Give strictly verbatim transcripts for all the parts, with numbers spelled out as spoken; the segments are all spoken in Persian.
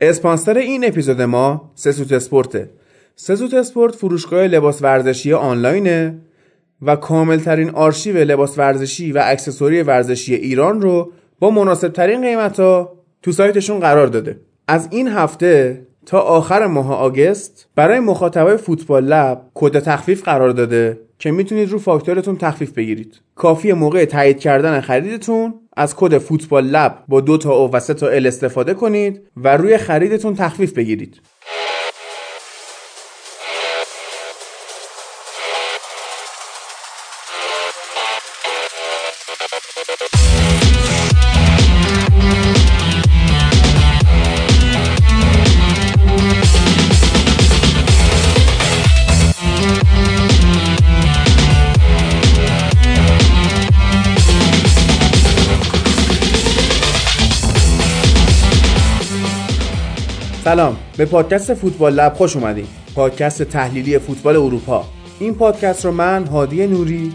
اسپانسر این اپیزود ما سسوت اسپورته. سسوت اسپورت فروشگاه لباس ورزشی آنلاینه و کاملترین آرشیو لباس ورزشی و اکسسوری ورزشی ایران رو با مناسبترین قیمتا تو سایتشون قرار داده. از این هفته تا آخر ماه آگست برای مخاطبای فوتبال لب کد تخفیف قرار داده که میتونید رو فاکتورتون تخفیف بگیرید. کافیه موقع تایید کردن خریدتون از کد فوتبال لب با دو تا او و سه تا ال استفاده کنید و روی خریدتون تخفیف بگیرید. سلام، به پادکست فوتبال لب خوش اومدید. پادکست تحلیلی فوتبال اروپا. این پادکست رو من هادی نوری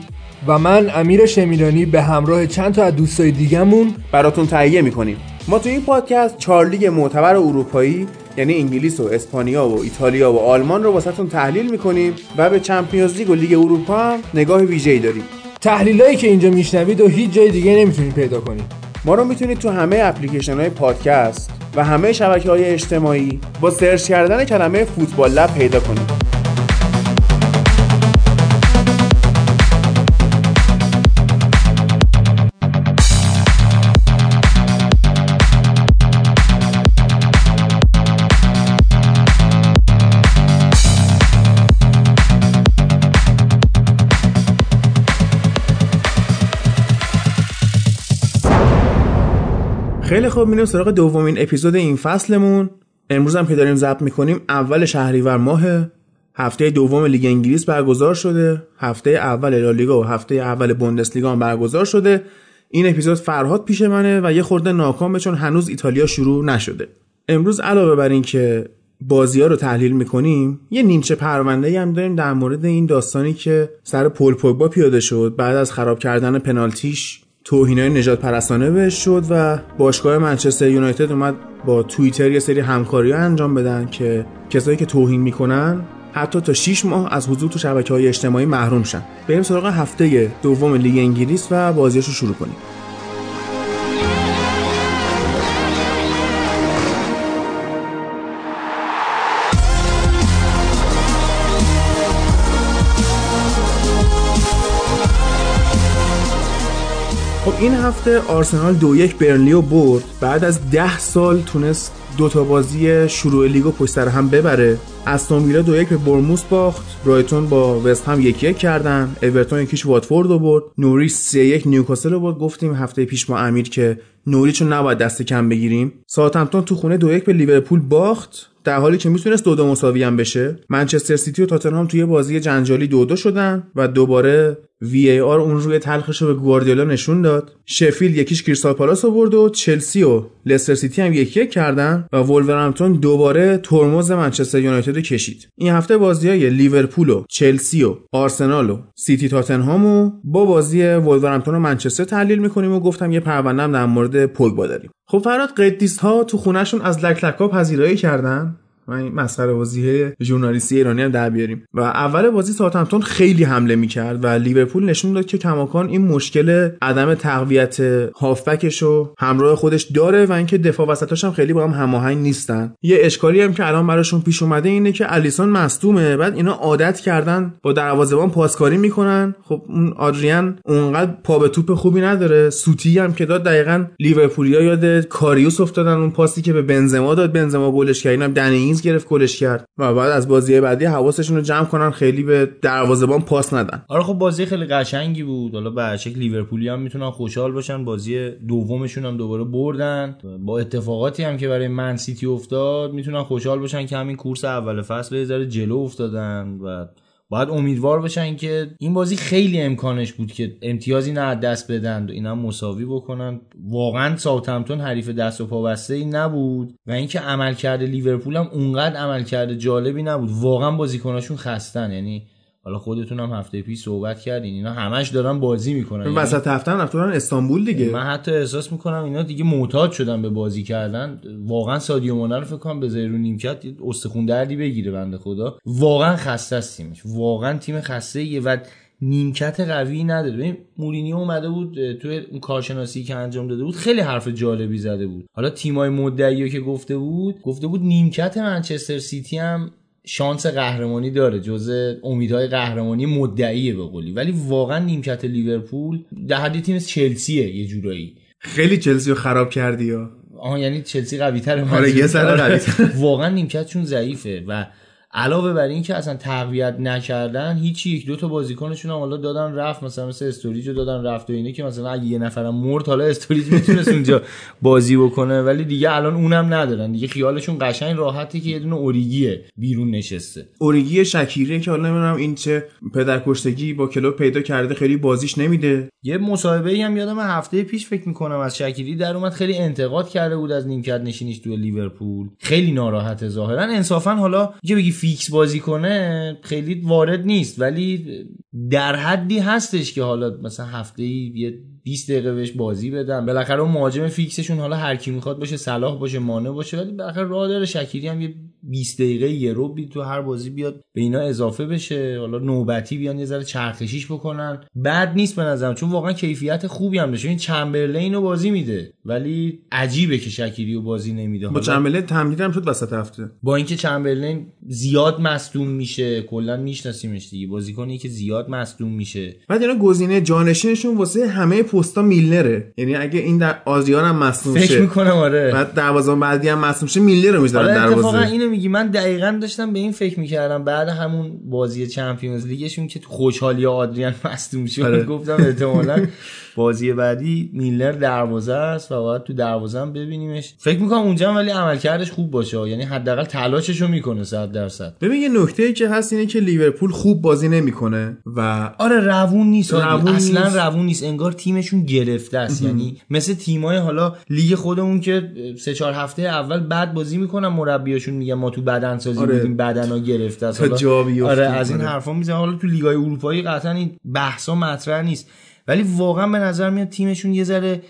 و من امیر شمیرانی به همراه چند تا از دوستای دیگه‌مون براتون تهیه می‌کنیم. ما تو این پادکست چهار لیگ معتبر اروپایی یعنی انگلیس و اسپانیا و ایتالیا و آلمان رو واسهتون تحلیل می‌کنیم و به چمپیونز لیگ و لیگ اروپا هم نگاه ویژه‌ای داریم. تحلیلایی که اینجا می‌شنوید و هیچ جای دیگه نمی‌تونید پیدا کنید. ما رو می‌تونید تو همه اپلیکیشن‌های پادکست و همه شبکه‌های اجتماعی با سرچ کردن کلمه فوتبال لب پیدا کنید. خیلی خوب، میریم سراغ دومین اپیزود این فصلمون. امروز هم که داریم ضبط میکنیم اول شهریور ماهه. هفته دوم لیگ انگلیس برگزار شده، هفته اول لالیگا و هفته اول بوندسلیگا هم برگزار شده. این اپیزود فرهاد پیش منه و یه خورده ناکامه چون هنوز ایتالیا شروع نشده. امروز علاوه بر این که بازی‌ها رو تحلیل میکنیم، یه نیمچه پرونده‌ای هم داریم در مورد این داستانی که سر پل پوگبا پیاده شد بعد از خراب کردن پنالتیش. توهینای نجات پرستانه بهش شد و باشگاه منچستر یونایتد اومد با توییتر یه سری همکاری انجام بدن که کسایی که توهین میکنن حتی تا شش ماه از حضور تو شبکه‌های اجتماعی محروم شن. بریم سراغ هفته دوم لیگ انگلیس و بازی‌هاش رو شروع کنیم. خب این هفته آرسنال دو یک برنلی رو برد. بعد از ده سال تونست دو تا بازی شروع لیگ رو پشت سر هم ببره. استون ویلا دو یک به بورنموث باخت، برایتون با وست هم یک یک کردن، اورتون یکیش واتفورد رو برد، نوریچ سه یک نیوکاسل رو برد. گفتیم هفته پیش ما امیر که نوریچ رو نباید دست کم بگیریم. ساوثهمپتون تو خونه دو یک به لیورپول باخت در حالی که میتونست دو دو مساوی هم بشه. منچستر سیتی و تاتنهام توی بازی جنجالی دو دو شدن و دوباره وی ای آر اون روی تلخش رو به گواردیولا نشون داد. شفیلد یکیش کریستال پالاس رو برد و چلسی و لستر سیتی هم یک یک کردن و وولورهمپتون دوباره ترمز منچستر یونایتد رو کشید. این هفته بازیای لیورپول و چلسی و آرسنال و سیتی تاتنهام رو با بازی وولورهمپتون و منچستر تحلیل می‌کنیم و گفتم یه پرونده‌ام در مورد پوگبا داریم. خب فراد، قدیس‌ها تو خونه‌شون از لک‌لکا پذیرایی کردن. من مسخره بازیه ژورنالیستی ایرانی هم در بیاریم و اول بازی ساوثهمپتون خیلی حمله میکرد و لیورپول نشون داد که کماکان این مشکل عدم تقویت هافبکشو همراه خودش داره و اینکه دفاع وسطاش هم خیلی با هم هماهنگ نیستن. یه اشکالی هم که الان براشون پیش اومده اینه که الیسون مصدومه، بعد اینا عادت کردن با دروازه‌بان پاسکاری میکنن. خب اون آدریان اونقدر پا به توپ خوبی نداره. سوتی هم که داد دقیقاً لیورپولیا یاد کاریوس افتادن، اون پاسی که به بنزما داد بنزما گلش کرد، اینم دنی گرفت گلش کرد و بعد از بازی بعدی حواسشون رو جمع کنن خیلی به دروازه‌بان پاس ندن. آره خب بازی خیلی قشنگی بود. حالا به شکل لیورپولی هم میتونن خوشحال باشن، بازی دومشون هم دوباره بردن. با اتفاقاتی هم که برای من سیتی افتاد میتونن خوشحال باشن که همین کورس اول فصل یه ذره جلو افتادن و باید امیدوار باشن که این بازی خیلی امکانش بود که امتیازی نه دست بدن و اینا مساوی بکنن. واقعا ساوثهمپتون حریف دست و پا بسته‌ای نبود و اینکه عملکرد لیورپول هم اونقدر عملکرد جالبی نبود. واقعا بازیکناشون خستن، یعنی حالا خودتون هم هفته پیش صحبت کردین اینا همش دارن بازی میکنن، این وسط هفته هم رفتن استانبول دیگه. من حتی احساس میکنم اینا دیگه معتاد شدن به بازی کردن. واقعا سادیو مانه رو فکر کنم بذاری رو نیمکت استخون دردی بگیره بنده خدا، واقعا خسته است تیمش، واقعا تیم خسته و نیمکت قوی نداره. ببین مورینیو اومده بود تو اون کارشناسی که انجام داده بود خیلی حرف جالبی زده بود، حالا تیمای مدعیو که گفته بود گفته بود نیمکت منچستر سیتی هم شانس قهرمانی داره، جزء امیدهای قهرمانی مدعیه به قولی، ولی واقعا نیمکت لیورپول در حدی تیم چلسیه یه جورایی. خیلی چلسی رو خراب کردی ها. آها یعنی چلسی قوی‌تره. آره یه سر قوی‌تر. واقعا نیمکتشون ضعیفه و علاوه بر این که اصلا تقویت نکردن هیچ یک دو تا بازیکنشون هم حالا دادن رفت، مثلا مثل استوریجو دادن رفت و اینه که مثلا اگه یه نفرم مرد حالا استوریج میتونه اونجا بازی بکنه، ولی دیگه الان اونم ندارن دیگه، خیالشون قشنگ راحته که یه دونه اوریگیه بیرون نشسته، اوریگی شکیری که حالا نمیدونم این چه پدرکشتگی با کلوب پیدا کرده خیلی بازیش نمیده. یه مصاحبه‌ای هم یادم هفته پیش فکر می‌کنم از شکیری در اومد، خیلی انتقاد کرده بود از نیمکت نشینیش تو لیورپول، خیلی ناراحته ظاهرا. انصافا حالا یه فیکس بازی کنه خیلی وارد نیست، ولی در حدی هستش که حالا مثلا هفته‌ای یه بیست دقیقه بهش بازی بدم، بالاخره اون مهاجم فیکسشون حالا هر کی میخواد باشه، صلاح باشه، مانع باشه، ولی بالاخره راه داره شکیری هم یه بیست دقیقه یه روبی تو هر بازی بیاد به اینا اضافه بشه، حالا نوبتی بیان یه ذره چرخشیش بکنن، بد نیست به نظرم، چون واقعا کیفیت خوبی هم داشت. این چمبرلین رو بازی میده ولی عجیبه که شکیری رو بازی نمیده. با چمبرلین تمدید هم شد وسط هفته، با اینکه چمبرلین زیاد مصدوم میشه، کلا میشناسیمش دیگه، بازیکنی که زیاد مصدوم میشه. بعد اینا گزینه جانشینشون واسه همه پستا میلنره، یعنی اگه این در آزیار هم مصدوم شه فکر میکنم آره، بعد دروازه بعدی هم مصدوم شه میلنر رو میذارن دروازه. اتفاقا اینو میگی، من دقیقاً داشتم به این فکر میکردم بعد همون بازی چمپیونز لیگشون که تو خوشحالی آدریان مصدوم شد آره. گفتم احتمالاً بازی بعدی میلنر دروازه است و باید تو دروازه هم ببینیمش، فکر میکنم اونجا ولی عملکردش خوب باشه، یعنی حداقل تلاشش رو میکنه صد درصد. ببین یه نکته‌ای که هست اینه که لیورپول خوب بازی نمیکنه و آره روون نیست، اصلا روون نیست، انگار تیمشون گرفته است، یعنی مثل تیمای حالا لیگ خودمون که سه چهار هفته اول بعد بازی میکنن مربیاشون میگن ما تو بدن سازی آره. بودیم بدنا گرفته است، حالا آره از این حرفا میزنن. حالا تو لیگ‌های اروپایی قطعا این بحثا مطرح نیست، ولی واقعا به نظر میاد تیمشون یه ذره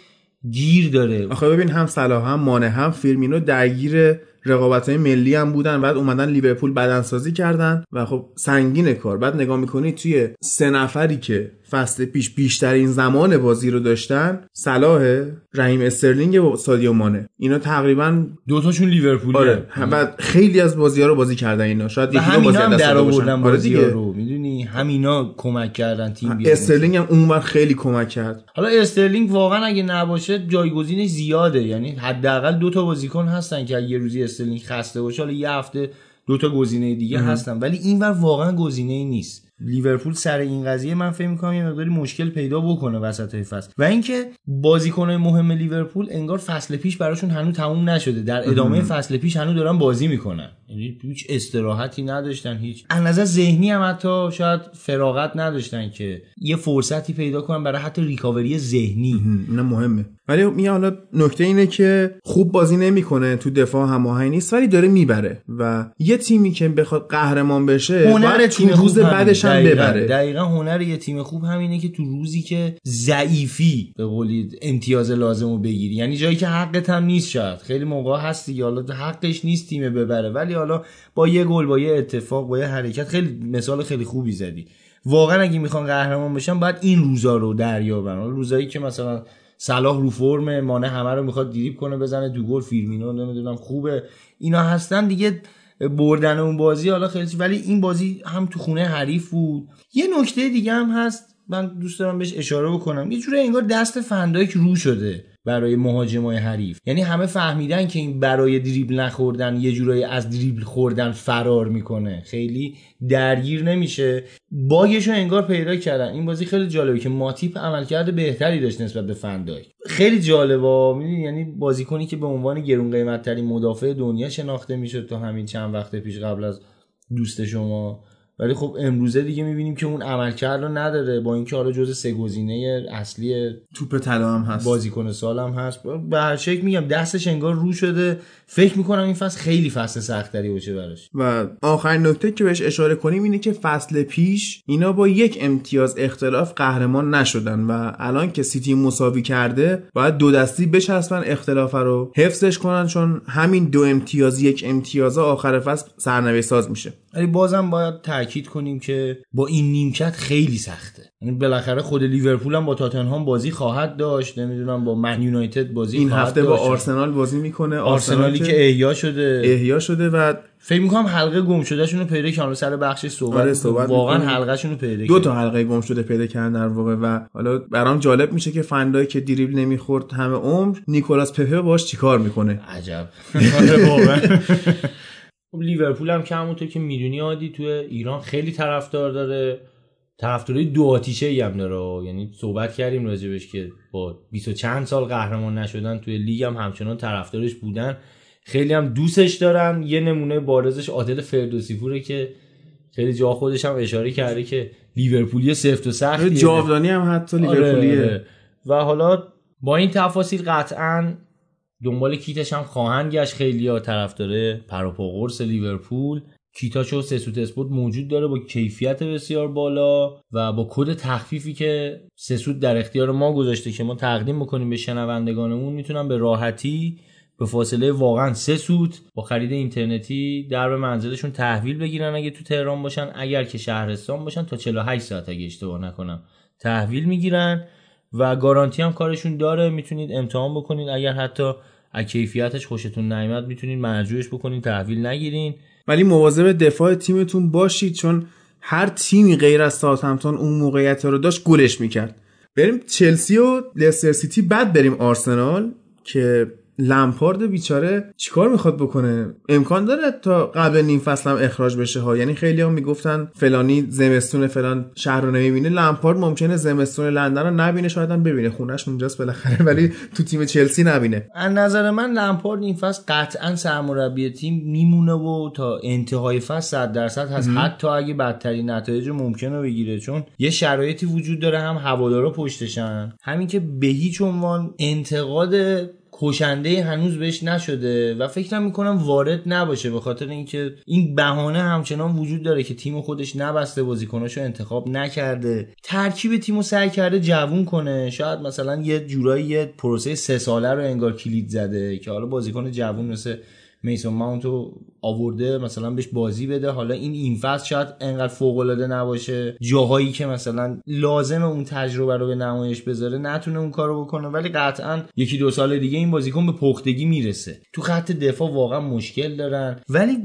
گیر داره. آخه ببین هم صلاح هم مانه هم فیرمینو درگیر رقابت‌های ملی هم بودن، بعد اومدن لیورپول بدنسازی کردن و خب سنگینه کار. بعد نگاه میکنی توی سه نفری که فصل پیش بیشترین زمان بازی رو داشتن، صلاح، رحیم استرلینگ و سادیو مانه، اینا تقریبا دو تاشون لیورپولیه. آره. بعد خیلی از بازی‌ها رو بازی کردن اینا، شاید یکی دو بازی دست آوردن بازی‌ها رو، میدونی همینا کمک کردن تیم بیاد. استرلینگ هم اونور خیلی کمک کرد. حالا استرلینگ واقعا اگه نباشه جایگزینش زیاده، یعنی حداقل دو تا بازیکن هستن که یه روزی استرلینگ خسته باشه حالا یه هفته دو تا گزینه دیگه اه. هستن، ولی اینور واقعا گزینه‌ای نیست. لیورپول سر این قضیه من فکر می‌کنم یه مقداری مشکل پیدا بکنه وسطای فصل و اینکه بازیکن‌های مهم لیورپول انگار فصل پیش براشون هنوز تموم نشده، در ادامه فصل پیش هنوز دارن بازی میکنن، یعنی هیچ استراحتی نداشتن، هیچ از نظر ذهنی هم حتی شاید فراغت نداشتن که یه فرصتی پیدا کنن برای حتی ریکاوری ذهنی. اینا مهمه. ولی میگم حالا نکته اینه که خوب بازی نمی‌کنه، تو دفاع هماهنگ نیست، ولی داره میبره و یه تیمی که بخواد قهرمان بشه هنر تیم روز بعدش ببره. دقیقا هنر یه تیم خوب همینه که تو روزی که ضعیفی به قولید امتیاز لازمو بگیری، یعنی جایی که حقت هم نیست، شاید خیلی موقع هستی یا حالا حقش نیست تیم ببره، ولی حالا با یه گل با یه اتفاق با یه حرکت، خیلی مثال خیلی خوبی زدی. واقعا اگه میخوان قهرمان بشن باید این روزا رو دریابن، روزایی که مثلا صلاح رو فرم، مانه همه رو میخواد دریبل کنه بزنه دو گل، فیرمینو نمیدونم خوبه، اینا هستن دیگه بردن اون بازی حالا خیلی. ولی این بازی هم تو خونه حریف بود. یه نکته دیگه هم هست من دوست دارم بهش اشاره بکنم، یه جوری انگار دست فندایک رو شده برای مهاجمای حریف، یعنی همه فهمیدن که این برای دریبل نخوردن یه جورایی از دریبل خوردن فرار میکنه، خیلی درگیر نمیشه، باگشو انگار پیدا کردن. این بازی خیلی جالبه که ماتیپ عملکرد بهتری داشت نسبت به فندایک، خیلی جالبه میدونی، یعنی بازیکنی که به عنوان گرون قیمت ترین مدافع دنیا شناخته میشد تا همین چند وقت پیش قبل از دوست شما ولی خب امروزه دیگه میبینیم که اون عملکرد رو نداره، با اینکه حالا جزء سه گزینه اصلی توپ طلا هم هست، بازیکن سال هم هست، به هر شکل میگم دستش انگار رو شده. فکر میکنم این فصل خیلی فصل سختری باشه براش. و آخرین نکته که بهش اشاره کنیم اینه که فصل پیش اینا با یک امتیاز اختلاف قهرمان نشدن و الان که سیتی مساوی کرده باید دو دستی بچسبن اختلاف رو حفظش کنن، چون همین دو امتیاز یک امتیاز آخر فصل سرنوشت ساز میشه. ولی بازم باید تاکید کنیم که با این نیمکت خیلی سخته، یعنی بالاخره خود لیورپول هم با تاتنهام بازی خواهد داشت، نمیدونم با من یونایتد بازی این هفته داشت. با آرسنال بازی میکنه، آرسنالی, آرسنالی که احیا شده احیا شده و فکر میکنم حلقه گم شدهشون رو پیدا کردن سر بخش صحبت. آره واقعا حلقهشون رو پیدا کردن، دو تا حلقه گم شده پیدا کردن در واقع. و حالا برام جالب میشه که فندای که دریبل نمیخورد همه عمر، نیکولاس پپه باش چیکار میکنه عجب. خب لیورپول هم که همونطور که میدونی عادی تو ایران خیلی طرفدار داره، طرفداری دو آتیشه‌ای هم داره، یعنی صحبت کردیم راجبش که با بیست و چند سال قهرمان نشدن توی لیگ هم همچنان طرفدارش بودن، خیلی هم دوستش دارن. یه نمونه بارزش عادل فردوسی‌پوره که خیلی جا خودش هم اشاره کرده که لیورپولی سفت و سختیه، جاودانی هم حتی لیورپولیه. آره. و حالا با این تفاصیل قطعاً دنبال کیتش هم خواهند گشت خیلی‌ها، طرفدار پروپاگورس لیورپول. کیتاشو سسوت اسپورت موجود داره با کیفیت بسیار بالا و با کد تخفیفی که سسوت در اختیار ما گذاشته که ما تقدیم بکنیم به شنوندگانمون، میتونن به راحتی به فاصله واقعا سه سوت با خرید اینترنتی در به منزلشون تحویل بگیرن اگه تو تهران باشن، اگر که شهرستان باشن تا چهل و هشت ساعت اگه اشتباه نکنم تحویل میگیرن و گارانتی هم کارشون داره، میتونید امتحان بکنید، اگر حتی از کیفیتش خوشتون نیامد میتونید مرجوعش بکنید تحویل نگیرین. ولی مواظب دفاع تیمتون باشید، چون هر تیمی غیر از ساوثهمپتون اون موقعیت رو داشت گلش میکرد. بریم چلسی و لستر سیتی، بعد بریم آرسنال که لمپارد بیچاره چیکار میخواد بکنه؟ امکان داره تا قبل نیم فصل هم اخراج بشه ها، یعنی خیلی هم میگفتن فلانی زمستون فلان شهر رو نمیبینه، لمپارد ممکنه زمستون لندن رو نبینه، شاید هم ببینه خونش اونجاست بالاخره، ولی تو تیم چلسی نبینه. از نظر من لمپارد این فصل قطعا سرمربی تیم میمونه و تا انتهای فصل صد درصد هست، حتی اگه بدترین نتایج ممکنه بگیره، چون یه شرایطی وجود داره، هم هوادارا پشتشن، همین که به هیچ عنوان انتقاد کشنده هنوز بهش نشده و فکرم میکنم وارد نباشه، به خاطر اینکه این بهانه همچنان وجود داره که تیم خودش نبسته، بازیکناشو انتخاب نکرده، ترکیب تیمو سعی کرده جوون کنه، شاید مثلا یه جورایی یه پروسه سه ساله رو انگار کلید زده که حالا بازیکن جوون مثل میسون ماونتو آورده مثلا بهش بازی بده. حالا این این فصل شاید انقدر فوق‌العاده نباشه، جاهایی که مثلا لازم اون تجربه رو به نمایش بذاره نتونه اون کارو بکنه، ولی قطعا یکی دو سال دیگه این بازیکن به پختگی میرسه. تو خط دفاع واقعا مشکل دارن، ولی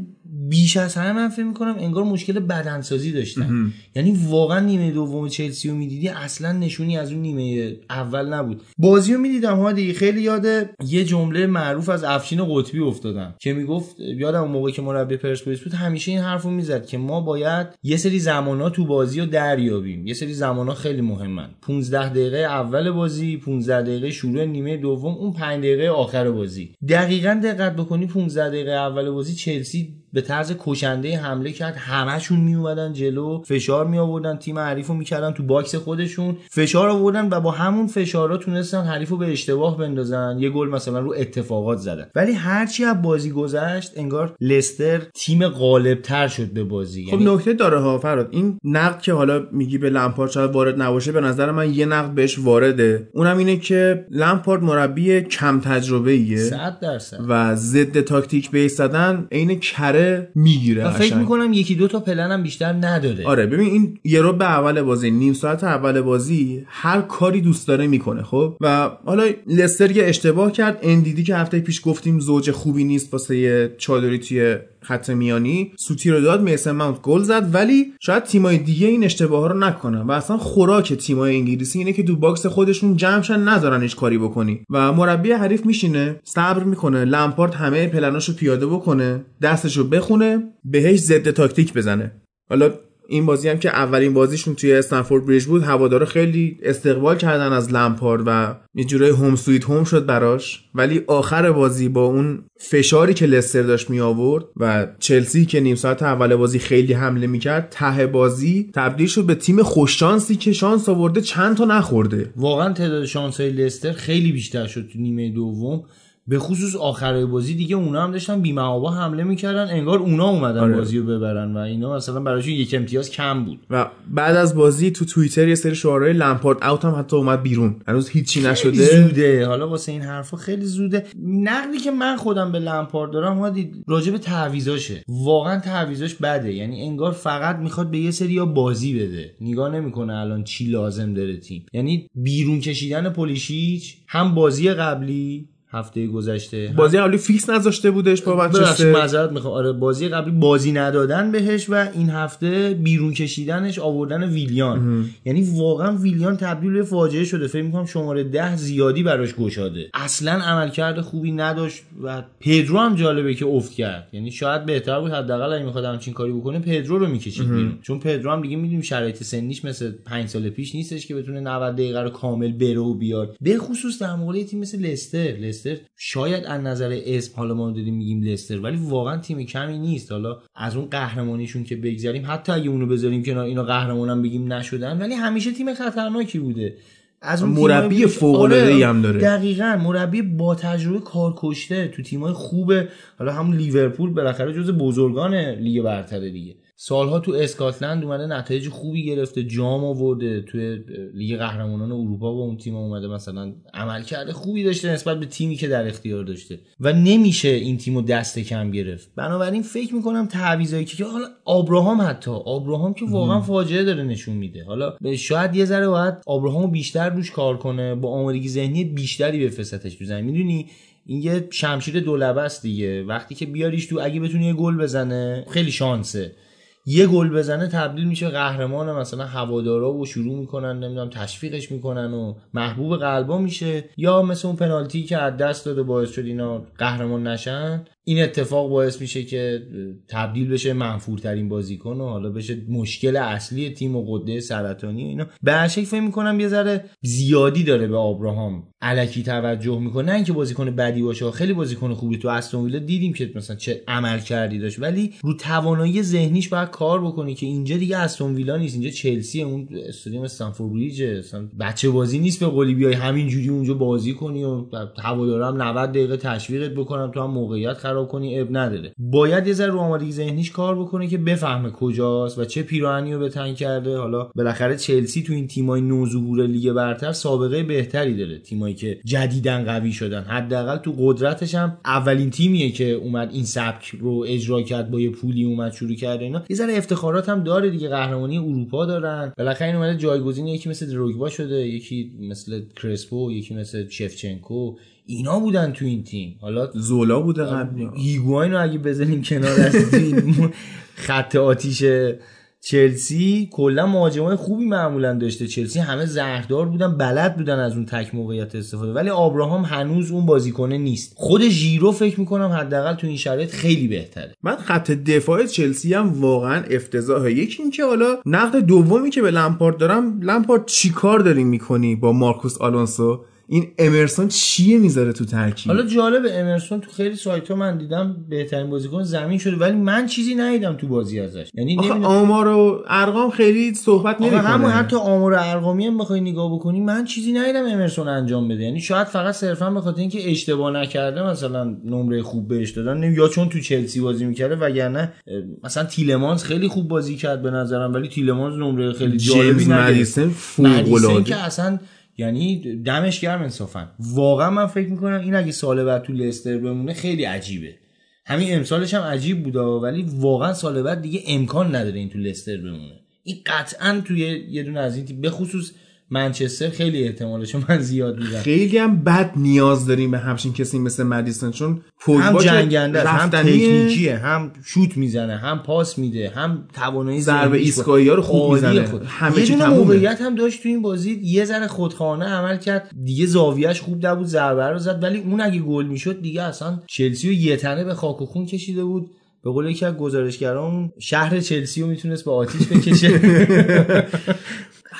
بیش از همه من فکر می‌کنم انگار مشکل بدنسازی داشتن. یعنی واقعا نیمه دوم چلسی رو می‌دیدی اصلا نشونی از اون نیمه اول نبود. بازی رو می‌دیدم هادی، خیلی یاد یه جمله معروف از افشین قطبی افتادم که میگفت، یادم اون موقع که مربی پرسپولیس بود همیشه این حرفو میزد که ما باید یه سری زمانا تو بازی رو دریابیم، یه سری زمانا خیلی مهمن، پانزده دقیقه اول بازی، پانزده دقیقه شروع نیمه دوم، اون پنج دقیقه آخر بازی. دقیقاً دقت بکنی پانزده دقیقه اول بازی چلسی به طرز کشنده حمله کرد، همشون می اومدن جلو، فشار می آوردن، تیم حریفو میکردن تو باکس خودشون، فشار آوردن و با همون فشارا تونستن حریفو به اشتباه بندازن، یه گل مثلا رو اتفاقات زدن. ولی هرچی از بازی گذشت انگار لستر تیم غالب‌تر شد به بازی. خب نکته داره ها فراد، این نقد که حالا میگی به لمپارد شاید وارد نباشه، به نظر من یه نقد بهش وارده، اونم اینه که لمپارد مربی کم تجربه‌ایه صد درصد و ضد تاکتیک به ایستادن عین کره میگیره. فکر میکنم یکی دو تا پلن هم بیشتر نداره. آره ببین این یه رو به اول بازی، نیم ساعت اول بازی هر کاری دوست داره میکنه. خب و حالا لستر یه اشتباه کرد، اندیدی که هفته پیش گفتیم زوج خوبی نیست واسه چادری توی خط میانی، سوتی رو داد، میسن ماونت گل زد، ولی شاید تیمای دیگه این اشتباها رو نکنن و اصلا خوراک تیمای انگلیسی اینه که دو باکس خودشون جمعشن، نذارن هیچ کاری بکنی و مربی حریف میشینه صبر میکنه، لمپارد همه پلناشو پیاده بکنه، دستشو بخونه، بهش ضد تاکتیک بزنه. حالا این بازی هم که اولین بازیشون توی استنفورد بریج بود، هوادارا خیلی استقبال کردن از لمپارد و یه جورای هوم سویت هوم شد براش، ولی آخر بازی با اون فشاری که لستر داشت می آورد و چلسی که نیم ساعت اول بازی خیلی حمله میکرد، ته بازی تبدیل شد به تیم خوش شانسی که شانس آورده چند تا نخورده. واقعا تعداد شانس‌های لستر خیلی بیشتر شد تو نیمه دوم، به خصوص آخرای بازی دیگه اونا هم داشتن بی‌معابا حمله میکردن، انگار اونا اومدن آره. بازی رو ببرن و اینا مثلا براشون یک امتیاز کم بود. و بعد از بازی تو توییتر یه سری شعارهای لمپارد اوت هم حتی اومد بیرون، هنوز هیچی نشده. زوده حالا واسه این حرفا، خیلی زوده. نقدی که من خودم به لمپارد دارم هادی راجع به تعویضاشه، واقعا تعویضاش بده، یعنی انگار فقط میخواد به یه سری بازی بده، نگاه نمیکنه الان چی لازم داره تیم. یعنی بیرون کشیدن پولیشیچ هم بازی قبلی هفته گذشته، بازی قبلی فیکس نذاشته بودش با منچستر، معذرت میخوام آره بازی قبلی بازی ندادن بهش و این هفته بیرون کشیدنش، آوردن ویلیان هم. یعنی واقعا ویلیان تبدیل به فاجعه شده، فکر میکنم شماره ده زیادی براش گشاده، اصلا عملکرد خوبی نداشت. و پدرو هم جالبه که افت کرد، یعنی شاید بهتر بود حداقل اگه میخواد همچین کاری بکنه پدرو رو میکشید بیرون، چون پدرو هم دیگه میدونیم شرایط سنیش مثل پنج سال پیش نیستش که بتونه نود دقیقه رو کامل بره و بیاد، به خصوص در مقابل تیم مثل لستر. لستر شاید از نظر اسم حالا ما داریم میگیم لستر، ولی واقعا تیم کمی نیست. حالا از اون قهرمانیشون که بگذاریم، حتی اگه اونو بذاریم کنار، اینا قهرمانم بگیم نشدن، ولی همیشه تیم خطرناکی بوده. از اون مربی فوق‌العاده‌ای هم داره، دقیقاً مربی با تجربه کارکشته تو تیمای خوبه. حالا همون لیورپول بالاخره جز بزرگان لیگ برتر دیگه، سالها تو اسکاتلند اومده نتایج خوبی گرفته، جام آورده، توی لیگ قهرمانان اروپا با اون تیم اومده، مثلا عملکرد خوبی داشته نسبت به تیمی که در اختیار داشته و نمیشه این تیمو دست کم گرفت. بنابراین فکر میکنم تعویضایی که حالا آبراهام، حتی آبراهام که واقعا فاجعه داره نشون میده، حالا شاید یه ذره باید آبراهامو بیشتر روش کار کنه، با آمادگی ذهنی بیشتری بفرستش تو زمین. میدونی این یه شمشیر دولبه است دیگه، وقتی که بیاریش تو اگه بتونه یه گل بزنه خیلی شانسه، یه گل بزنه تبدیل میشه قهرمان، مثلا هوادارا و شروع میکنن نمیدونم تشویقش میکنن و محبوب قلبا میشه، یا مثل اون پنالتی که از دست داده باعث شد اینا قهرمان نشن، این اتفاق باعث میشه که تبدیل بشه منفورترین بازیکن و حالا بشه مشکل اصلی تیم و قده سرطانی و اینا. به هر شکل فکر میکنم یه ذره زیادی داره به آبراهام الکی توجه میکنه، نه اینکه بازیکن بدی باشه، خیلی بازیکن خوبی تو استون ویلا دیدیم که مثلا چه عملکردی داشت، ولی رو توانایی ذهنیش باید کار بکنه که اینجا دیگه استون ویلا نیست، اینجا چلسی، اون استادیوم استنفورد بریج مثلا بچه بازی نیست به قولی بیای همینجوری اونجا بازی کنی و هوادارا هم نود دقیقه تشویقت بکنن، تو هم موقعیت کنی اب نداره. باید یه ذره رو آمادگی ذهنیش کار بکنه که بفهمه کجاست و چه پیراهنی رو بتن کرده. حالا بالاخره چلسی تو این تیمای نوظهور لیگ برتر سابقه بهتری داره، تیمایی که جدیدن قوی شدن، حداقل تو قدرتش هم اولین تیمیه که اومد این سبک رو اجرا کرد، با یه پولی اومد شروع کرد اینا. یه ذره افتخارات هم داره دیگه، قهرمانی اروپا دارن، بالاخره این اومده جایگزین یکی مثل دروگبا شده، یکی مثل کرسپو، یکی مثل شفچنکو، اینا بودن تو این تیم. حالا زولا بوده قبل، هیگواینو اگه بزنیم کنار از تیم خط آتیش چلسی، کلا مهاجمای خوبی معمولا داشته چلسی، همه زهردار بودن، بلد بودن از اون تک موقعیت استفاده، ولی آبراهام هنوز اون بازیکن نیست. خود ژیرو فکر میکنم حداقل تو این شرایط خیلی بهتره. من خط دفاع چلسی هم واقعا افتضاحه. یکی این که حالا نقد دومی که به لمپارد دارم، لمپارد چیکار داری میکنی با مارکوس آلونسو؟ این امرسون چیه میذاره تو ترکیب؟ حالا جالبه امرسون تو خیلی سایت‌ها من دیدم بهترین بازیکن زمین شده، ولی من چیزی ندیدم تو بازی ازش، یعنی نمیدونم. آمار و ارقام خیلی صحبت نمی‌کنه، همون حتی آمار و ارقامی هم بخوای نگاه بکنی من چیزی ندیدم امرسون انجام بده، یعنی شاید فقط صرفاً به خاطر اینکه اشتباه نکرده مثلا نمره خوب بهش دادن، یا چون تو چلسی بازی می‌کرده، وگرنه مثلا تیلمانز خیلی خوب بازی کرد به نظرم، ولی تیلمانز نمره خیلی جالبی نداشت. مدیسن که اصلا یعنی دمش گرم انصافا، واقعا من فکر میکنم این اگه سال بعد تو لستر بمونه خیلی عجیبه، همین امسالش هم عجیب بوده، ولی واقعا سال بعد دیگه امکان نداره این تو لستر بمونه، این قطعا توی یه دونه از این تیم، به خصوص منچستر خیلی احتمالشو من زیاد میدم. خیلی هم بد نیاز داریم به همچین کسی مثل مدیسن، چون هم جنگنده است، هم تکنیکیه، هم شوت میزنه، هم پاس میده، هم توانایی ضربه ایستگاهی ها رو خوب میزنه، همه چی تمومه. موقعیت هم داشت تو این بازی، یه ذره خودخواهانه عمل کرد دیگه، زاویه‌اش خوب نبود، ضربه رو زد، ولی اون اگه گل میشد دیگه اصلا چلسی رو یه تنه به خاک و خون کشیده بود. به قول یکی از گزارشگران شهر چلسی رو میتونست با آتیش بکشه.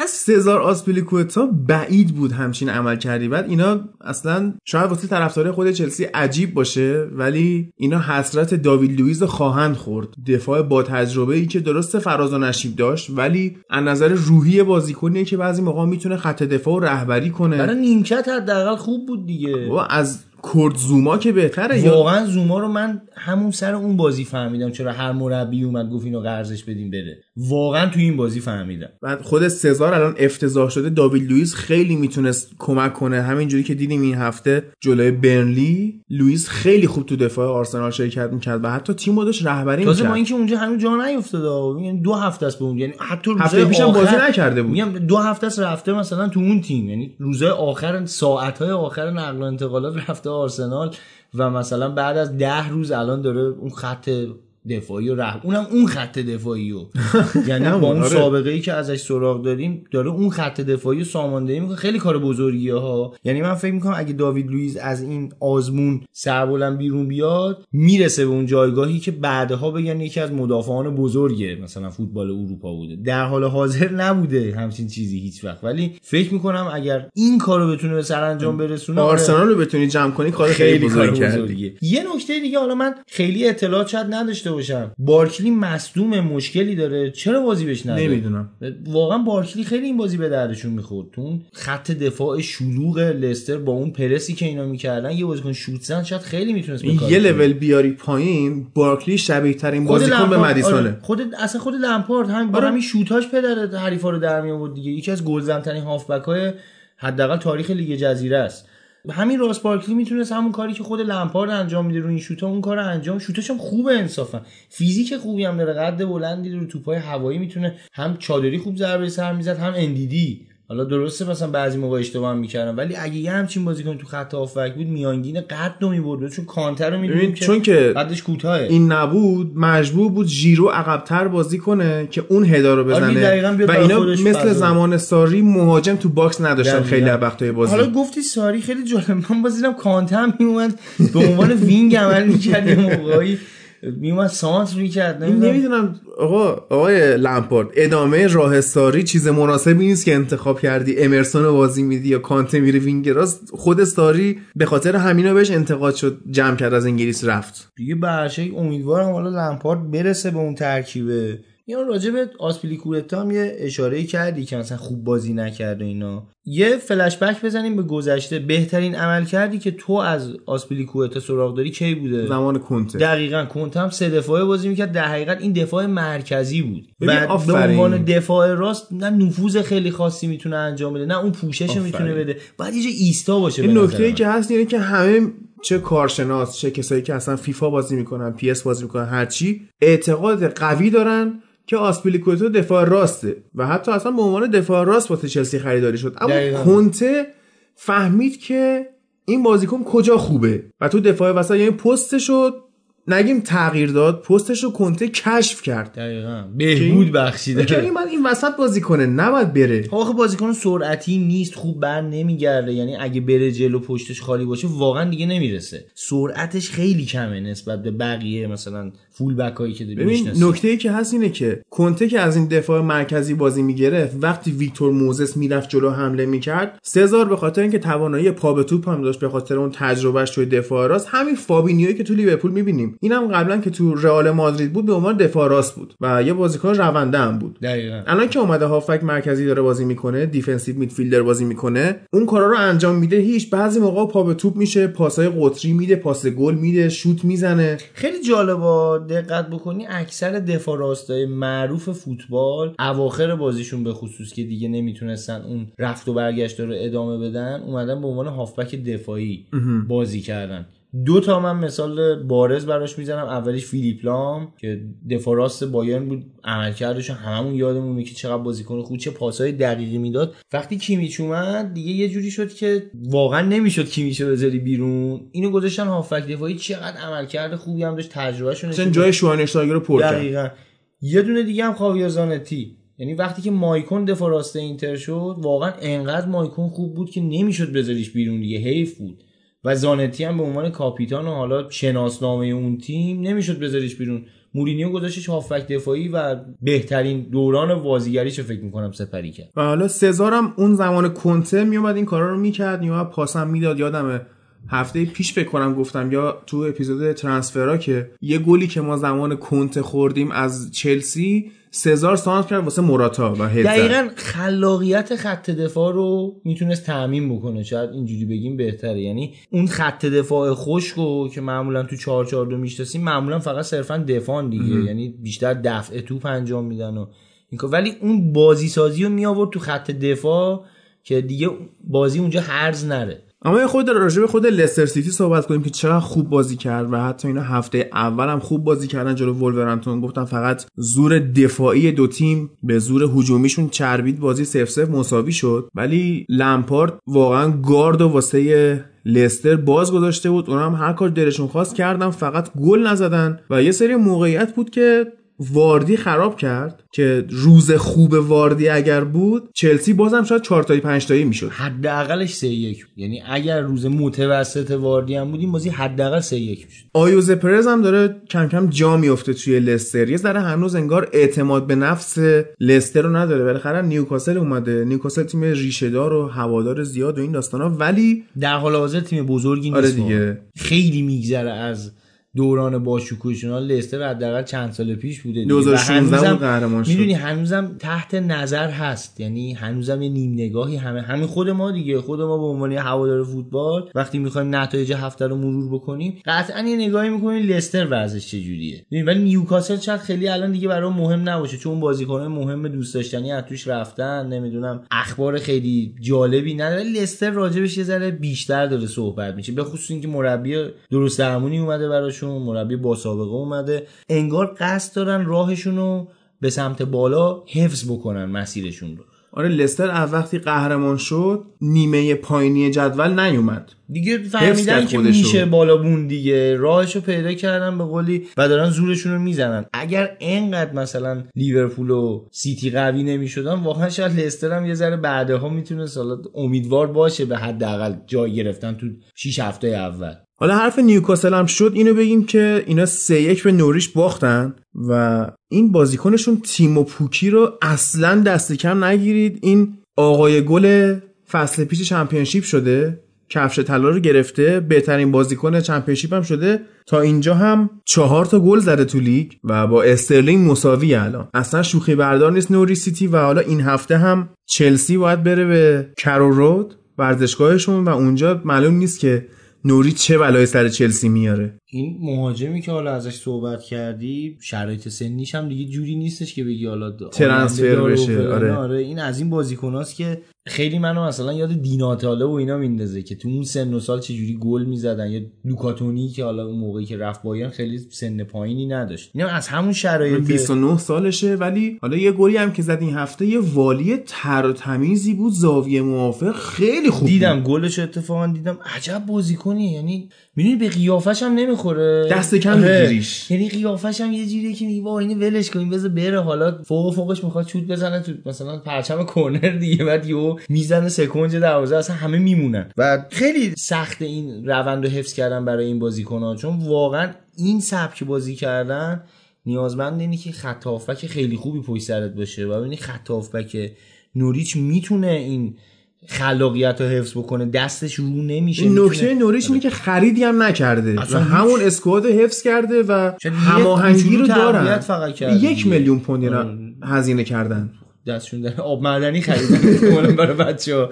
از سزار آسپلیکوئتا بعید بود همچین عمل کردی. بعد اینا اصلا شاید واسه طرفدارای خود چلسی عجیب باشه، ولی اینا حسرت داوید لوئیس رو خواهند خورد. دفاع با تجربه ای که درست فراز و نشیب داشت، ولی از نظر روحی بازیکنیه که بعضی موقع میتونه خط دفاع رو رهبری کنه. برای نیمکت حداقل خوب بود دیگه. و از کورت زوما که بهتره. واقعا زوما رو من همون سر اون بازی فهمیدم چرا هر مربی اومد گفت اینو قرضش بدیم بره. واقعا تو این بازی فهمیدم. بعد خود سزار الان افتضاح شده، داوید لوئیس خیلی میتونست کمک کنه. همینجوری که دیدیم این هفته جلوی برنلی، لوئیس خیلی خوب تو دفاع آرسنال شرکت میکرد و حتی تیمو داشت رهبری می‌کرد. تازه ما اینکه اونجا هنوز جا نیافتاده، یعنی دو هفته است به اون، یعنی حتی روزای پیشم بازی نکرده بود. میگم دو هفته است رفته مثلا تو اون تیم، یعنی روزای آخر ساعت‌های آخر نقل و انتقالات رفته آرسنال و مثلا بعد از ده روز الان داره اون خط دفاعی و راه اونم اون خط دفاعی رو یعنی با اون سابقه ای که ازش سراغ داریم داره اون خط دفاعی ساماندهی میکنه. خیلی کار بزرگیه ها. یعنی من فکر میکنم اگه داوید لوئیس از این آزمون سربلند بیرون بیاد میرسه به اون جایگاهی که بعدها بگن یکی از مدافعان بزرگه مثلا فوتبال اروپا بوده. در حال حاضر نبوده همچین چیزی هیچ وقت، ولی فکر میکنم اگر این کارو بتونه به سرانجام برسونه، آرسنال رو بتونی جمع کنی، کار خیلی بزرگی کردی. یه نکته دیگه، حالا من خیلی اطلاعات شد نداشتم باشم. بارکلی مصدوم مشکلی داره، چرا بازی بهش نداره نمیدونم. واقعا بارکلی خیلی این بازی به دردشون میخورد. تون خط دفاع شلوغ لستر با اون پرسی که اینا میکردن یه بازیکن شوت زن شاید خیلی میتونست بکنه. یه لول بیاری پایین، بارکلی شبیه ترین بازیکن به مدیسونه. خود اصلا خود لمپارد هم با همین شوتاش پدر حریفا رو در می آورد دیگه. یکی از گلزن ترین هافبک های حداقل تاریخ لیگ جزیره است. همین راس بارکلی میتونست همون کاری که خود لمپارد انجام میده رو این شوتا اون کارو انجام. شوتاش هم خوبه انصافا، فیزیک خوبی هم داره، قد بلندی رو توپای هوایی میتونه، هم چادری خوب ضربه سر میزد، هم اندیدی. حالا درسته مثلا بعضی موقع اشتباه میکردن، ولی اگه یه همچین بازیکن تو خط هافبک بود میانگین قد رو میبرد، چون کانتر رو میدونیم چون که قدش کوتاهه. این نبود مجبور بود ژیرو عقب‌تر بازی کنه که اون هدا رو بزنه و اینا مثل بزن. زمان ساری مهاجم تو باکس نداشتن خیلی وقتای بازی. حالا گفتی ساری خیلی جالب، من بازیدم کانتر هم میومد به عنوان وینگ عمل میکرد، یه موقعی میومد سانتر میکرد. نمیدونم آقا آقای لمپارد ادامه راه ساری چیز مناسبی نیست که انتخاب کردی امرسون رو بازی میدی یا کانته میره وینگ راست. خود ساری به خاطر همینا بهش انتقاد شد، جمع کرد از انگلیس رفت دیگه. برشک امیدوارم حالا لمپارد برسه به اون ترکیبه. یا راجع به آسپلیکوئتا هم یه اشاره کردی که مثلا خوب بازی نکرد اینا. یه فلش بک بزنیم به گذشته. بهترین عمل کردی که تو از آسپلیکوئتا سراغ داری کی بوده؟ زمان کنته. دقیقاً کنته هم سه دفاعه بازی میکرد. در حقیقت این دفاع مرکزی بود. بعد به عنوان دفاع راست نه نفوذ خیلی خاصی میتونه انجام بده، نه اون پوشش میتونه بده. بعد یه ایستا باشه. این نکته‌ای که هست اینه که همه چه کارشناس، چه کسایی که اصلا فیفا بازی میکنن، پی اس بازی میکنن، هر چی اعتقاد قوی دارن که آسپلیکوئتا دفاع راسته و حتی اصلا به عنوان دفاع راست واسه چلسی خریداری شد. اما کنته فهمید که این بازیکن کجا خوبه و تو دفاع وسط، یعنی پستشو نگیم تغییر داد، پستشو کنته کشف کرد. دقیقاً بهبود بخشیده. یعنی من این وسط بازیکن نباید بره. آخه بازیکن سرعتی نیست، خوب بر نمیگرده، یعنی اگه بره جلو پشتش خالی باشه واقعا دیگه نمیرسه. سرعتش خیلی کمه نسبت به بقیه مثلا فول بک هایی که میشناسید. نکته‌ای که هست اینه که کنته که از این دفاع مرکزی بازی میگرفت، وقتی ویکتور موزس میرفت جلو حمله میکرد، سزار به خاطر اینکه توانایی پا به توپ هم داشت، به خاطر اون تجربهش توی دفاع راست، همین فابینیوی که تو لیورپول میبینیم، اینم قبلا که تو رئال مادرید بود به عنوان دفاع راست بود و یه بازیکن رونده هم بود. دقیقاً الان که اومده هافک مرکزی داره بازی میکنه، دیفنسیو میدفیلدر بازی میکنه، اون کارا رو انجام میده. هیچ بعضی موقع پا به توپ میشه، پاسای قطری میده، پاس گل میده، شوت میزنه. خیلی جالبه دقت بکنی اکثر دفاع راستای معروف فوتبال اواخر بازیشون به خصوص که دیگه نمیتونستن اون رفت و برگشت رو ادامه بدن، اومدن به عنوان هافبک دفاعی بازی کردن. دو تا من مثال بارز براش میزنم. اولیش فیلیپ لام که دفاع راست بایرن بود، عملکردش هممون یادمونه که چقدر بازیکن خوب، چه پاس‌های دقیقی میداد. وقتی کیمیچ اومد دیگه یه جوری شد که واقعا نمیشد کیمیچو بذاری بیرون، اینو گذاشتن هافک دفاعی. چقدر عملکرد خوبی هم داشت، تجربهشون اصلا جای شوانشتاگر رو پر کرد. دقیقاً یه دونه دیگه هم خاویر زانتی، یعنی وقتی که مایکون دفاع راست اینتر شد واقعا انقدر مایکون خوب بود که نمیشد بذاریش بیرون دیگه، حیف بود. و زانتی هم به عنوان کاپیتان و حالا شناسنامه اون تیم نمیشد بذاریش بیرون. مورینیو گذاشتش هافبک دفاعی و بهترین دوران بازیگریش فکر می‌کنم سپری کرد. و حالا سزار هم اون زمان کنته میومد این کارا رو میکرد، یا پاسم میداد. یادمه هفته پیش فکر کنم گفتم یا تو اپیزود ترانسفرها که یه گلی که ما زمان کنته خوردیم از چلسی، سزار سانت کرد واسه موراتا و هزار. دقیقاً خلاقیت خط دفاع رو میتونست تامین بکنه، شاید اینجوری بگیم بهتره. یعنی اون خط دفاع خشکو که معمولا تو چهار چهار دو میشناسیم، معمولا فقط صرفاً دفاعن دیگه ام. یعنی بیشتر دفع توپ انجام میدن و اینکه، ولی اون بازی سازی رو می آورد تو خط دفاع که دیگه بازی اونجا هرز نره. اما خود راجع به خود لستر سیتی صحبت کنیم که چقدر خوب بازی کرد و حتی اینا هفته اول هم خوب بازی کردن جلو وولورهمپتون. گفتم فقط زور دفاعی دو تیم به زور هجومیشون چربید، بازی صفر صفر مساوی شد. ولی لمپارد واقعا گارد و واسه لستر باز گذاشته بود، اونا هم هر کار دلشون خواست کردن، فقط گل نزدن. و یه سری موقعیت بود که واردی خراب کرد که روز خوب واردی اگر بود چلسی بازم شاید چهار تایی پنج تایی میشد، حداقلش سه یک. یعنی اگر روز متوسط واردی هم بود این بازی حداقل سه یک میشد. آیوز پرز هم داره کم کم جا میفته توی لستر، یه ذره هنوز انگار اعتماد به نفس لستر رو نداره. بالاخره نیوکاسل اومده، نیوکاسل تیم ریشه‌دار و هوادار زیاد و این داستانا، ولی در حال حاضر تیم بزرگی نیست. آره دیگه، خیلی میگذره از دوران باشکوهشون. لستر حداقل چند سال پیش بوده، دو هزار و شانزده بود قهرمان شد. میدونی هنوزم تحت نظر هست، یعنی هنوزم یه نیم نگاهی همه همین خود ما دیگه، خود ما به عنوان هوادار فوتبال وقتی میخوایم نتایج هفته رو مرور بکنیم قطعا یه نگاهی میکنیم لستر ورزش چجوریه. ببین ولی نیوکاسل شاید خیلی الان دیگه برای مهم نباشه، چون بازیکن‌های مهم دوست داشتنی از توش رفتن، نمیدونم اخبار خیلی جالبی نداره. لستر راجبش یه ذره بیشتر داره صحبت میشه، به خصوص اینکه مربی درست درمونی اومده براش، مربی با سابقه اومده، انگار قصد دارن راهشون رو به سمت بالا حفظ بکنن، مسیرشون رو. آره لستر از وقتی قهرمان شد نیمه پایینی جدول نیومد دیگه، فهمیدن که میشه بالا بون دیگه، راهشو پیدا کردن به قولی و دارن زورشون رو میزنن. اگر اینقدر مثلا لیورپول و سیتی قوی نمیشدن واقعا شاید لستر هم یه ذره بعدها میتونه سالات امیدوار باشه به حداقل جای گرفتن تو شش هفته اول. حالا حرف نیوکاسل هم شد، اینو بگیم که اینا سه یک به نوریچ باختن و این بازیکنشون تیمو پوکی رو اصلا دست کم نگیرید. این آقای گل فصل پیش چمپیونشیپ شده، کفش طلا رو گرفته، بهترین بازیکن چمپیونشیپ هم شده، تا اینجا هم چهار تا گل زده تو لیگ و با استرلینگ مساوی. الان اصلا شوخی بردار نیست نوریچ سیتی. و حالا این هفته هم چلسی باید بره به کرو رود ورزشگاهشون و اونجا معلوم نیست که نوریچ چه بلای سر چلسی میاره. این مهاجمی که حالا ازش صحبت کردی شرایط سنیش هم دیگه جوری نیستش که بگی حالا ترانسفر بشه. آره. آره این از این بازیکناست که خیلی منو مثلا یاد دیناتاله و اینا میندازه که تو اون سن و سال چه جوری گل میزدن، یا لوکاتونی که حالا اون موقعی که رفت بایرن خیلی سن پایینی نداشت، اینا از همون شرایط. بیست و نه سالشه ولی حالا یه گلی هم که زد این هفته یه والی تر و تمیزی بود، زاویه موافق خیلی خوب دیدم گلش. اتفاقا دیدم عجب بازیکنی، یعنی میدونی به قیافش هم نمیخوره، دست کم میگیریش، یعنی قیافش هم یه جوریه که میگه اینو ولش کن بذار بره، حالا فوق فوقش میخواد شوت بزنه تو مثلا پرچم کرنر دیگه، بعد یهو میزنه سکنج دروازه، اصلا همه میمونن. و خیلی سخت این روند رو حفظ کردن برای این بازیکن‌ها، چون واقعا این سبک بازی کردن نیازمند اینه که خط هافبک خیلی خوبی پشت سرت باشه. و ببینید خط هافبک نوریچ میتونه این خلاقیت رو حفظ بکنه، دستش رو نمیشه. نکته نوریچ اینه که خریدی هم نکرده و همون اسکواد حفظ کرده و هماهنگی رو دارن. یک میلیون پوندی را هزینه کردن، دستشون در آب معدنی خریدن برای بچه‌ها.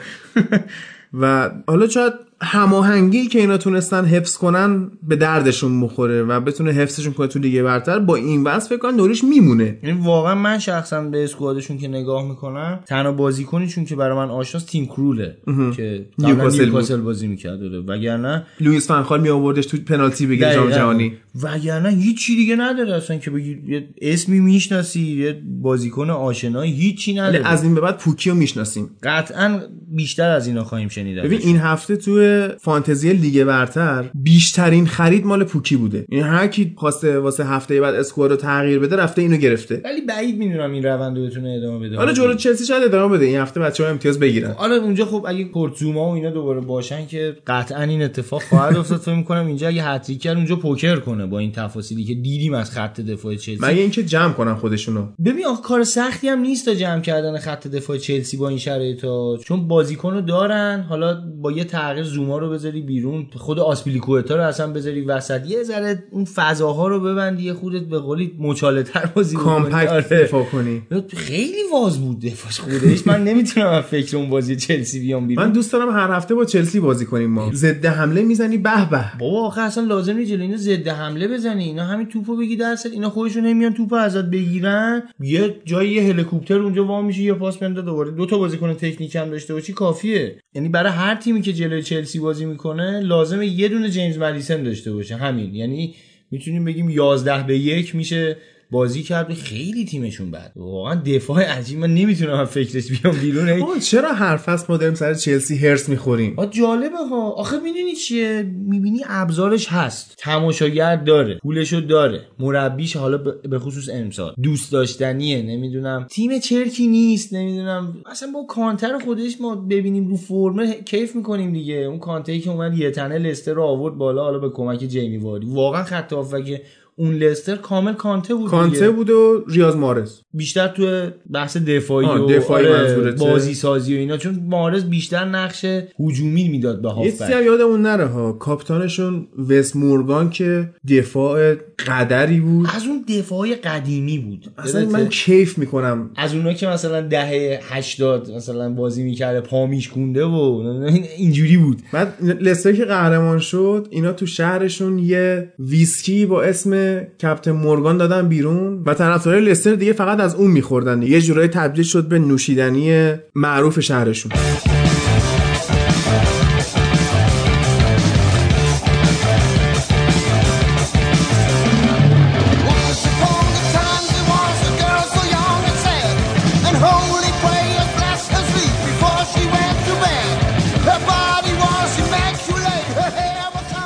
و حالا شاید هماهنگی که اینا تونستن حفظ کنن به دردشون بخوره و بتونه حفظشون کنه تو لیگ برتر. با این وضع فکر کنم نوریچ میمونه. یعنی واقعا من شخصا به اسکوادشون که نگاه میکنم تنها بازیکنیشون که برای من آشناس تیم کرول که نیوکاسل نیوکاسل بازی میکرد، وگرنه لوئیس فان خال می آوردش تو پنالتی بگیره جام جهانی، وگرنه هیچ چیز دیگه نداره اصلا که بگی یه اسمی میشناسی، یه بازیکن آشنایی، هیچی نداره. از این به بعد پوکیو میشناسیم، قطعا بیشتر از اینا خواهیم شنید. ببین این هفته تو توی فانتزی لیگ برتر بیشترین خرید مال پوکی بوده. یعنی هر کی خواسته واسه هفته بعد اسکواد رو تغییر بده رفته اینو گرفته. ولی بعید میدونم این روند رو بتونه ادامه بده. آره جلو چلسی شاید ادامه بده این هفته بچه‌ها امتیاز بگیرن. آره اونجا خب اگه پورتزوما و اینا دوباره باشن که قطعا این اتفاق خواهد افتاد. فکر می‌کنم اینجا اگه هتریک اونجا پوکر کنه با این تفاصیلی که دیدیم از خط دفاع چلسی. مگه اینکه جمع کنن خودشونو. ببین آخه کار سختی هم نیست تا جمع کردن خط دفاع چلسی با این شرایطا، چون بازیکنو دارن. حالا با یه تغییر زوما رو بذاری بیرون، خود آسپیلیکوئتا رو اصلا بذاری وسط، یه ذره اون فضاها رو ببندی، خودت به قولی مچاله‌تر بازی کنی، کامپکت دفاع کنی. خیلی واز بود دفاعش خودش. من نمیتونم از فکر اون بازی چلسی بیام بیرون. من دوست دارم هر هفته با چلسی بازی کنیم. ما ضد حمله میزنی به به. بابا آخه اصلا لازم نیست اینا ضد حمله بزنی، اینا همین توپو بگی درصد، اینا خودشون نمیان توپو ازت بگیرن. یه جای یه هلیکوپتر اونجا وا میشه، یه پاس میاد دوباره دو تا بازیکن تکنیک هم داشته باشی کافیه. یعنی برای هر تیمی که جلوی چلسی بازی میکنه لازمه یه دونه جیمز مدیسن داشته باشه. همین یعنی میتونیم بگیم یازده به یک میشه بازی کرد. خیلی تیمشون بد واقعا، دفاع عجیب. من نمیتونم از فکرش بیام بیرون. آه چرا هر فصل ما داریم سر چلسی هرس میخوریم؟ آ جالبه ها. آخه میدونی چیه، میبینی ابزارش هست، تماشاگر داره، پولشو داره، مربیش حالا به خصوص امسال دوست داشتنیه، نمیدونم تیم چرکی نیست، نمیدونم اصلا با کانتر خودش ما ببینیم رو فرمه کیف میکنیم دیگه. اون کانتری که اومد یه تنه لستر رو آورد بالا، حالا به کمک جیمی واری واقعا خط هافک اون لستر کامل کانته بود. کانته بود و ریاض مارز بیشتر تو بحث دفاعی و دفاعی آره بازی سازی و اینا، چون مارز بیشتر نقش هجومی میداد به هافبک. یه سری یادمون نره ها، کاپیتانشون ویس مورگان که دفاع قدری بود، از اون دفاعی قدیمی بود. اصلا من کیف میکنم از اونها که مثلا دهه هشتاد مثلا بازی میکرده، پامیش گونده و اینجوری بود. بعد لستر که قهرمان شد اینا تو شهرشون یه ویسکی با اسم کاپیتان مورگان دادن بیرون و طرفدارای لستر دیگه فقط از اون می‌خوردن، یه جورایی تبدیل شد به نوشیدنی معروف شهرشون.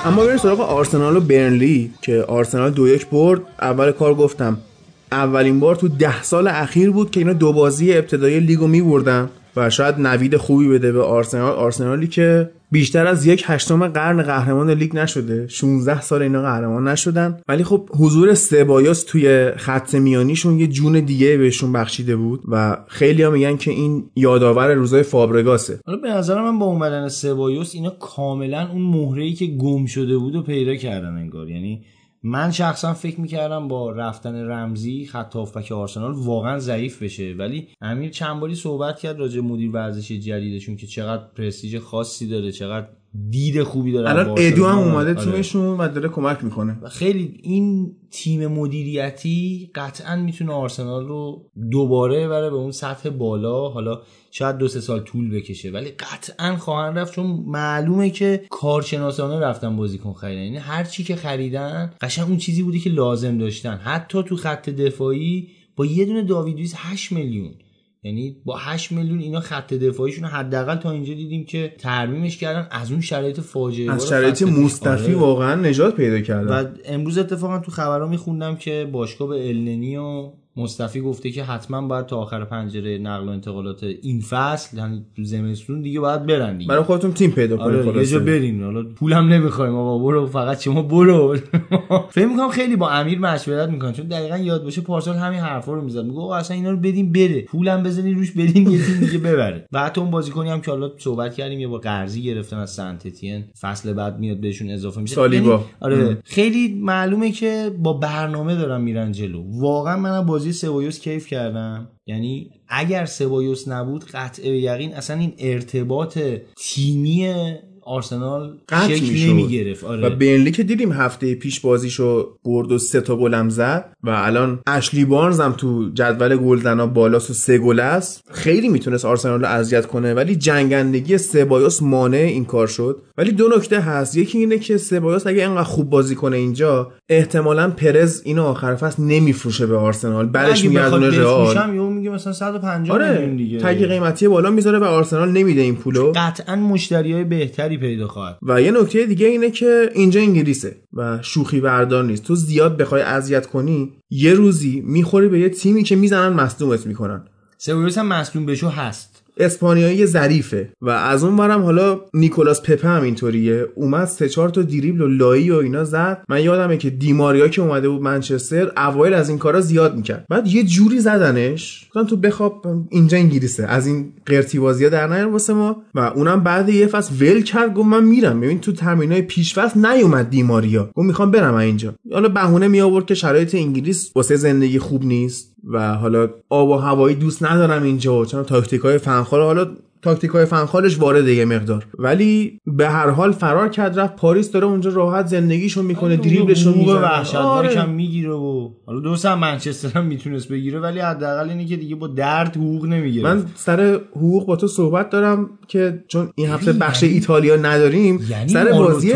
اما بریم سراغ آرسنال و برنلی که آرسنال دو یک برد. اول کار گفتم اولین بار تو ده سال اخیر بود که اینا دو بازی ابتدایی لیگو می‌بردن و شاید نوید خوبی بده به آرسنال. آرسنالی که بیشتر از یک هشتم قرن قهرمان لیگ نشده، شانزده سال اینا قهرمان نشدن، ولی خب حضور سبایوس توی خط میانیشون یه جون دیگه بهشون بخشیده بود و خیلی‌ها میگن که این یادآور روزای فابرگاسه. حالا به نظر من با اومدن سبایوس اینا کاملا اون مهره‌ای که گم شده بود رو پیدا کردن انگار. یعنی من شخصا فکر میکردم با رفتن رمزی خط هافبک آرسنال واقعا ضعیف بشه، ولی امیر چند باری صحبت کرد راجع به مدیر ورزشی جدیدشون که چقدر پرستیژ خاصی داره، چقدر دید خوبی داره. الان ادو هم اومده تیمشون و داره کمک میکنه و خیلی این تیم مدیریتی قطعا میتونه آرسنال رو دوباره ببره به اون سطح بالا. حالا شاید دو سه سال طول بکشه ولی قطعا خواهن رفت، چون معلومه که کارشناسانه رفتن بازیکن خریدن. یعنی هر چی که خریدن قشنگ اون چیزی بوده که لازم داشتن. حتی تو خط دفاعی با یه دونه داوید لوئیس هشت میلیون، یعنی با هشت میلیون اینا خط دفاعیشون حداقل تا اینجا دیدیم که ترمیمش کردن. از اون شرایط فاجعه، از شرایط مصطفی واقعا نجات پیدا کردن. و امروز اتفاقا تو خبرها میخوندم که باشگاه به النی و مصطفی گفته که حتما باید تا آخر پنجره نقل و انتقالات این فصل، یعنی تو زمستون دیگه باید برن دیگه. برای خودتون تیم پیدا کنید خلاص. آره یه جا بریم، حالا پولم نمیخوایم آقا، برو فقط شما برو. فکر می‌کنم خیلی با امیر مشورت می‌کنن، چون دقیقاً یاد باشه پارسال همین حرفا رو می‌زد، میگه آقا اصلا اینا رو بدیم بره، پولم بزنید روش بدین یه تیم دیگه ببره. بعد اون بازیکنی هم که حالا صحبت کردیم یه با قرضی گرفتن از سنتتین، فصل بعد میاد بهشون اضافه میشه. آره خیلی معلومه که با برنامه دارن میرن جلو. واقعاً منم بازی سبایوس کیف کردم. یعنی اگر سبایوس نبود قطعه به یقین اصلا این ارتباط تیمی آرسنال شکل نمی گرفت. آره. و برنلی که دیدیم هفته پیش بازیشو برد و سه تا گلم زد و الان اشلی بارنز هم تو جدول گلزنا بالاست و سه گل است. خیلی میتونست آرسنال رو اذیت کنه ولی جنگندگی سبایوس مانع این کار شد. ولی دو نکته هست، یکی اینه که سبایوس اگه اینقدر خوب بازی کنه اینجا احتمالاً پرز اینو آخر فصل نمیفروشه به آرسنال، بعدش میگردونه رئال. میشم یهو میگه مثلا صد و پنجاه میلیون دیگه. تگ قیمتی بالا میذاره و آرسنال نمیده این پولو. قطعاً مشتریای بهتری کمی پیدا خواهد. و یه نکته دیگه اینه که اینجا انگلیسه و شوخی بردار نیست. تو زیاد بخوای اذیت کنی یه روزی میخوری به یه تیمی که میزنن مصدومت میکنن. سیویوس هم مصدوم بشو هست. اسپانیایی ظریفه و از اون برم حالا نیکولاس پپه هم اینطوریه، اومد سه چهار تا دریبل و لایی و اینا زد. من یادمه که دیماریا که اومده بود منچستر اوایل از این کارا زیاد میکرد، بعد یه جوری زدنش گفتن تو بخواب اینجا انگلیسه، از این قرتی بازی‌ها در نیار واسه ما. و اونم بعد یه فصل ول کرد، گفت من میرم. ببین تو تمرینای پیش فصل نیومد دیماریا، گفت میخوام برم اینجا. حالا بهونه می آورد که شرایط انگلیس واسه زندگی خوب نیست و حالا آب و هوایی دوست ندارم اینجا، چون تاکتیکای فنخال، حالا تاکتیکای فنخالش وارده یه مقدار، ولی به هر حال فرار کرد رفت پاریس، داره اونجا راحت زندگیشو میکنه، دریبلشو میزنه، وحشتناکم میگیره و حالا دوستا منچستر هم میتونست بگیره، ولی حداقل اینه که دیگه با درد حقوق نمیگیره. من سر حقوق با تو صحبت دارم که چون این هفته بخش ایتالیا نداریم، یعنی سر بازی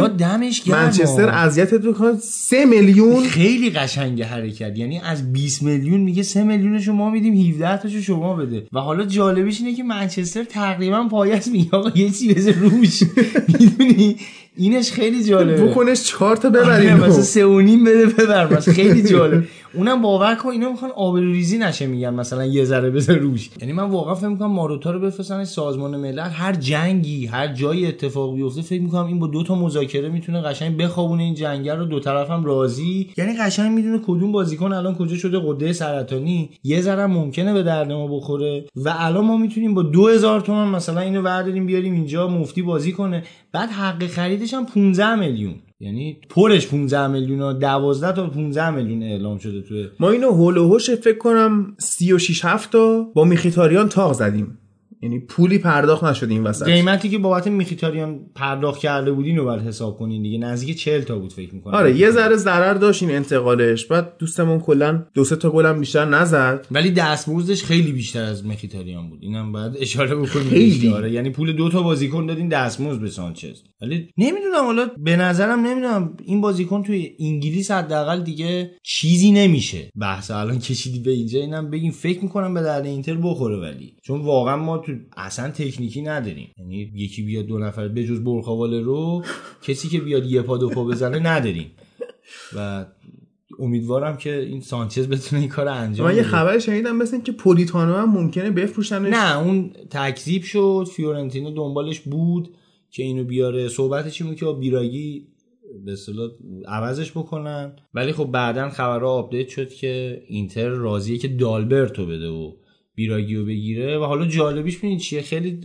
منچستر اذیتت میکنه. سه میلیون خیلی قشنگه حرکت، یعنی از بیست میلیون میگه سه میلیونشو ما میدیم، هفده تاشو شما بده. و حالا جالبش اینه که منچستر تقریبا پایه‌اش میگه آقا یه چی بذار روش، میدونی اینش خیلی جالبه، بکنش چهار تا ببریم مثلا سه و نیم بده ببر، مثلا خیلی جالب. اونم باور کن اینا میخوان آبروریزی نشه، میگن مثلا یه ذره بذار روش. یعنی من واقعا فکر میکنم ماروتا رو بفرستن سازمان ملل، هر جنگی هر جای اتفاق بیفته فکر میکنم این با دو تا مذاکره میتونه قشنگ بخوابونه این جنگل رو، دو طرفم راضی. یعنی قشنگ میدونه کدوم بازیکن الان کجا شده قده سرطانی، یه ذره ممکنه به درد ما بخوره و الان ما میتونیم با دو هزار تومان مثلا اینو برداریم بیاریم اینجا مفتی بازی کنه. بعد حق خریدش هم پانزده میلیون، یعنی پولش پانزده میلیون و دوازده تا پانزده میلیون اعلام شده توه. ما اینو هول و هوش فکر کنم سی و شش هفت تا با میخیتاریان تاق زدیم، یعنی پولی پرداخت نشد این وسط. قیمتی که بابت میخیتاریان پرداخت کرده بودین رو بعد حساب کنین دیگه، نزدیک چهل تا بود فکر می‌کنم. آره یه ذره ضرر داشت این انتقالش، بعد دوستمون کلا دو سه تا گلم بیشتر نزد، ولی دستمزدش خیلی بیشتر از میخیتاریان بود، اینم باید اشاره بکنیم. آره یعنی پول دو تا بازیکن دادین دستمزد به سانچز. ولی نمیدونم حالا به نظرم نمیدونم این بازیکن توی انگلیس حداقل دیگه چیزی نمیشه. بحث الان کشیدی به اینجا، اینم بگیم فکر می‌کنم به درد اینتر بخوره، ولی چون واقعا ما اصلا تکنیکی نداریم، یعنی یکی بیاد دو نفر به جز برخواله رو کسی که بیاد یه پا دو پا بزنه نداریم و امیدوارم که این سانچز بتونه این کار انجام بده. من یه خبر شنیدم مثلا که پولیتانو هم ممکنه بفروشنش. نه اون تکذیب شد، فیورنتینا دنبالش بود که اینو بیاره، صحبتش این بود که با بیراگی به اصطلاح عوضش بکنن، ولی خب بعدن خبرها آپدیت شد که اینتر راضیه که دالبرتو بده و بیراگیو بگیره. و حالا جالبیش ببینید چیه، خیلی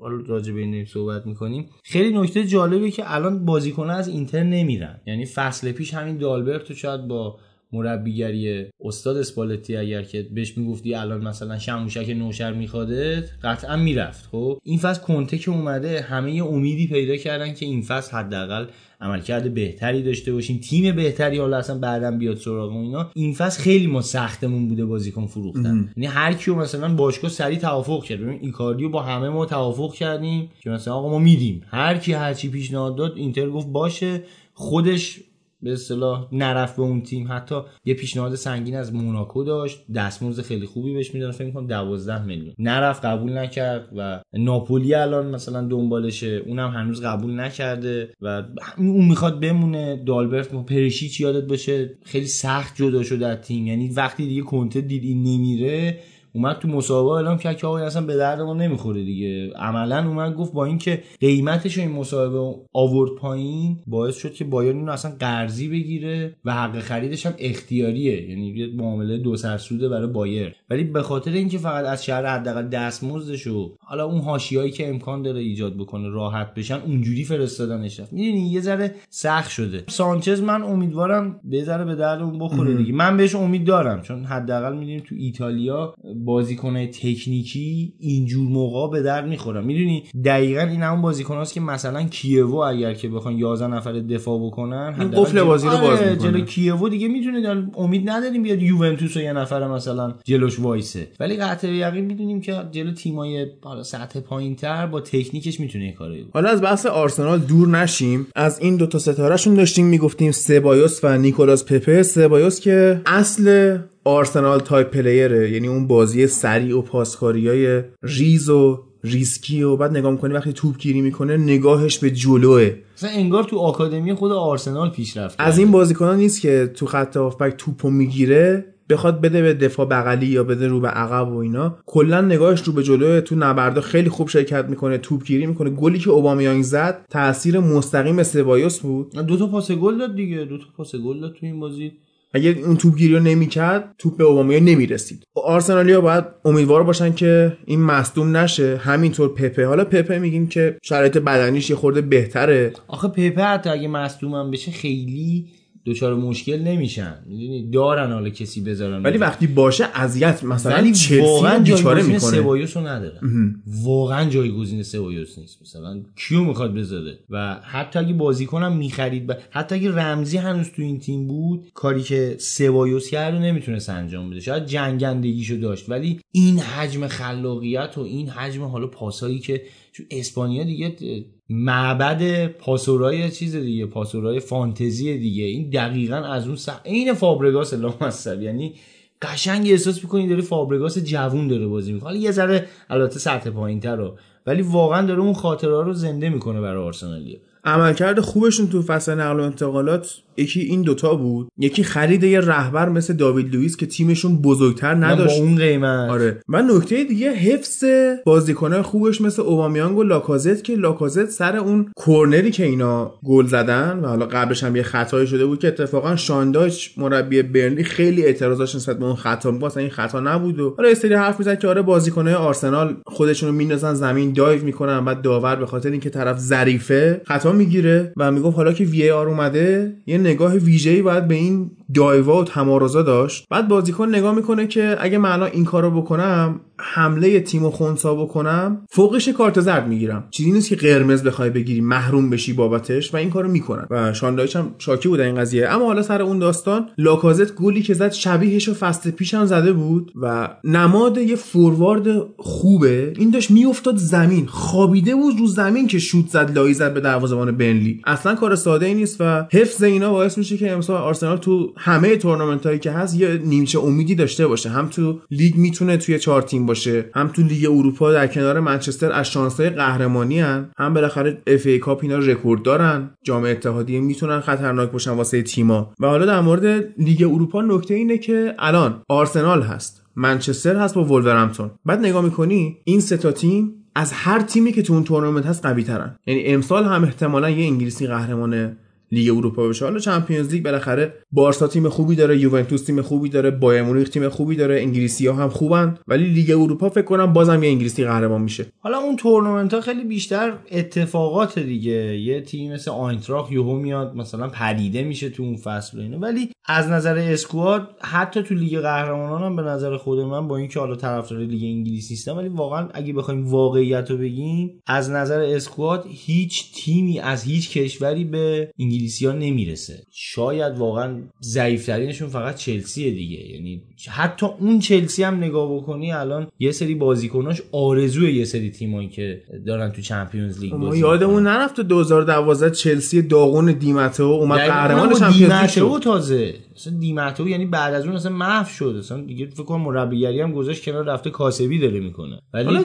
حالا راجع به این صحبت میکنیم، خیلی نکته جالبه که الان بازیکن‌ها از اینتر نمیرن. یعنی فصل پیش همین دالبرتو شاید با مربیگری استاد اسپالتی اگر که بهش میگفتی الان مثلا شموشک نوشر میخوادت قطعا میرفت. خب این فصل کنته که اومده همه یه امیدی پیدا کردن که این فصل حداقل عملکرد بهتری داشته باشیم، تیم بهتری حالا اصلا بعداً بیاد سراغ اینا. این فصل خیلی ما سختمون بوده بازیکن فروختن، یعنی هر کیو مثلا باشگاه سری توافق کرد. ببین ایکاردیو با همه ما توافق کردیم که مثلا آقا ما میدیم، هر کی هر چی پیشنهاد داد اینتر گفت باشه، خودش به اصطلاح نرفت به اون تیم. حتی یه پیشنهاد سنگین از موناکو داشت، دستمزد خیلی خوبی بهش میدادن، فکر می‌کنم دوازده میلیون، نرفت، قبول نکرد. و ناپولی الان مثلا دنبالشه، اونم هنوز قبول نکرده و اون میخواد بمونه. دالبرت و پرشیچ یادت باشه خیلی سخت جدا شد از تیم، یعنی وقتی دیگه کنته دید این نمیره اومد تو مسابقه اعلام کرد که آقا این اصلا به درد ما نمیخوره دیگه. عملا اومد گفت با اینکه قیمتش این مسابقه آورد پایین، باعث شد که بایرن اینو اصلا قرضی بگیره و حق خریدش هم اختیاریه، یعنی یه معامله دو سرسوده برای بایرن. ولی به خاطر اینکه فقط از شهر حداقل دستمزدش و حالا اون حاشیه‌ای که امکان داره ایجاد بکنه راحت بشن اونجوری فرستادنش رفت. میدونی یه ذره سخت شده. سانچز من امیدوارم به ذره به درد اون بخوره دیگه، من بهش امید دارم، چون حداقل میدونیم تو ایتالیا بازیکنه تکنیکی اینجور موقعا به درد میخورن. میدونی دقیقاً این همون بازیکناست که مثلا کیوو اگر که بخوان یازده نفر دفاع بکنن این قفل بازی رو باز میکنه. جلو کیوو دیگه میتونه، امید نداریم بیاد یوونتوس و یه نفر مثلا جلوش وایسه، ولی قطع یقین میدونیم که جلو تیمای بالا سطح پایینتر با تکنیکش میتونه این کارو. حالا از بحث آرسنال دور نشیم، از این دو تا ستارهشون داشتیم میگفتیم، سبایوس و نیکولاس پپه. سبایوس که اصل آرسنال تایپ پلیره، یعنی اون بازی سریع و پاسکاریای ریز و ریسکی و بعد نگاه می‌کنی وقتی توپ گیری می‌کنه نگاهش به جلوه، مثلا انگار تو آکادمی خود آرسنال پیش رفته. از این بازیکنان نیست که تو خط هافبک توپو میگیره بخواد بده به دفاع بغلی یا بده رو به عقب و اینا، کلا نگاهش رو به جلوه، تو نبردا خیلی خوب شرکت می‌کنه، توپ گیری می‌کنه. گلی که اوبامیانگ زد تأثیر مستقیم سبایوس بود، دو تا پاس گل داد دیگه، دو تا پاس گل داد تو این بازی. اگه اون توپگیری رو نمی‌کرد توپ به اوبامیانگ نمی‌رسید. آرسنالیا باید امیدوار باشن که این مصدوم نشه، همینطور پپه. حالا پپه میگیم که شرایط بدنیش یه خورده بهتره. آخه پپه حتی اگه مصدومم بشه خیلی دوچار مشکل نمیشن، میدونی دارن حالا کسی بذارن، ولی وقتی باشه اذیت. مثلا چلسی بیچاره میکنه، سبایوسو نداره، واقعا جایگزین سبایوس نیست. مثلا کیو میخواد بذاره؟ و حتی اگه بازیکنم میخرید، حتی اگه رمزی هنوز تو این تیم بود، کاری که سبایوس کرد رو نمیتونست انجام بده. شاید جنگندگیشو داشت، ولی این حجم خلاقیت و این حجم حالا پاسایی که تو اسپانیا دیگه معبد پاسورای چیز دیگه، پاسورای فانتزی دیگه، این دقیقاً از اون سح... این فابرگاس لامصب، یعنی قشنگ احساس می‌کنی داره فابرگاس جوون داره بازی می‌کنه. حالا یه ذره البته سطح پایین‌تر رو، ولی واقعاً داره اون خاطره‌ها رو زنده می‌کنه برای آرسنالیا. عملکرد خوبشون تو فصل نقل و انتقالات یکی این دوتا بود، یکی خرید یه رهبر مثل داوید لوئیس که تیمشون بزرگتر نداشت با اون قیمت. آره. و نکته دیگه حفظ بازیکن‌های خوبش مثل اوبامیانگ و لاکازت، که لاکازت سر اون کورنری که اینا گل زدن و حالا قبلش هم یه خطایی شده بود که اتفاقا شانداش مربی برنلی خیلی اعتراضاش نسبت به اون خطا بود، اصلا این خطا نبود. و حالا استری حرف میزنه که آره بازیکن‌های آرسنال خودشونو میندازن زمین، دایو میکنن، بعد داور به خاطر اینکه طرف ظریفه خطا میگیره. و میگفت حالا که وی آر اومده یه نگاه ویژه‌ای باید به این دایوا و تمارضا داشت. بعد بازیکن نگاه میکنه که اگه من الان این کارو بکنم، حمله تیمو خونسا بکنم، فوقش کارت زرد میگیرم، چیزی نیست که قرمز بخوای بگیری محروم بشی بابتش، و این کارو میکنن. و شاندایچ هم شاکی بود این قضیه. اما حالا سر اون داستان لاکازت گلی که زد شبیهشو فصل پیشم زده بود و نماد یه فوروارد خوبه. این داشت میافتاد زمین، خوابیده بود رو زمین که شوت زد، لای زد به دروازه‌بان برنلی. اصلا کار ساده‌ای نیست و حفظ اینا باعث میشه که امسال آرسنال تو همه تورنمنتایی که هست یه نیمچه امیدی داشته باشه. هم تو لیگ میتونه توی چهار تیم باشه، هم تو لیگ اروپا در کنار منچستر از شانس‌های قهرمانی ان، هم بالاخره اف ای کاپ اینا رکورد دارن، جام اتحادیه میتونن خطرناک باشن واسه تیما. و حالا در مورد لیگ اروپا نکته اینه که الان آرسنال هست، منچستر هست با وولورهمپتون. بعد نگاه میکنی این سه تا تیم از هر تیمی که تو اون تورنمنت هست قوی‌ترن. یعنی امسال هم احتمالاً یه انگلیسی قهرمانه لیگ اروپا بشه. حالا چمپیونز لیگ بالاخره بارسا تیم خوبی داره، یوونتوس تیم خوبی داره، بایر مونیخ تیم خوبی داره، انگلیسی‌ها هم خوبن، ولی لیگ اروپا فکر کنم بازم یه انگلیسی قهرمان میشه. حالا اون تورنمنت‌ها خیلی بیشتر اتفاقات دیگه، یه تیم مثل آینتراخت یهو میاد مثلا پدیده میشه تو اون فصل و اینا. ولی از نظر اسکواد حتی تو لیگ قهرمانان هم به نظر خود من، با اینکه حالا طرفدار لیگ انگلیس نیستم، ولی واقعا اگه بخوایم واقعیتو بگیم، از نظر اسکواد هیچ تیمی از هیچ کشوری به انگلیسی‌ها نمیرسه. شاید واقعا ضعیف‌ترینشون فقط چلسیه دیگه. یعنی حتی اون چلسی هم نگاه بکنی الان یه سری بازیکناش آرزوی یه سری تیمایی که دارن تو چمپیونز لیگ بازی می‌کنن. یادمون نرفت تو دو هزار و دوازده چلسی داغون دیماتئو اومد قهرمان چمپیونز لیگ بود. تازه مثلا دیماتئو یعنی بعد از اون اصلا محو شد، اصلا دیگه فکر کنم مربیگری هم گذاشت کنار، رفته کاسبی داره میکنه. ولی حالا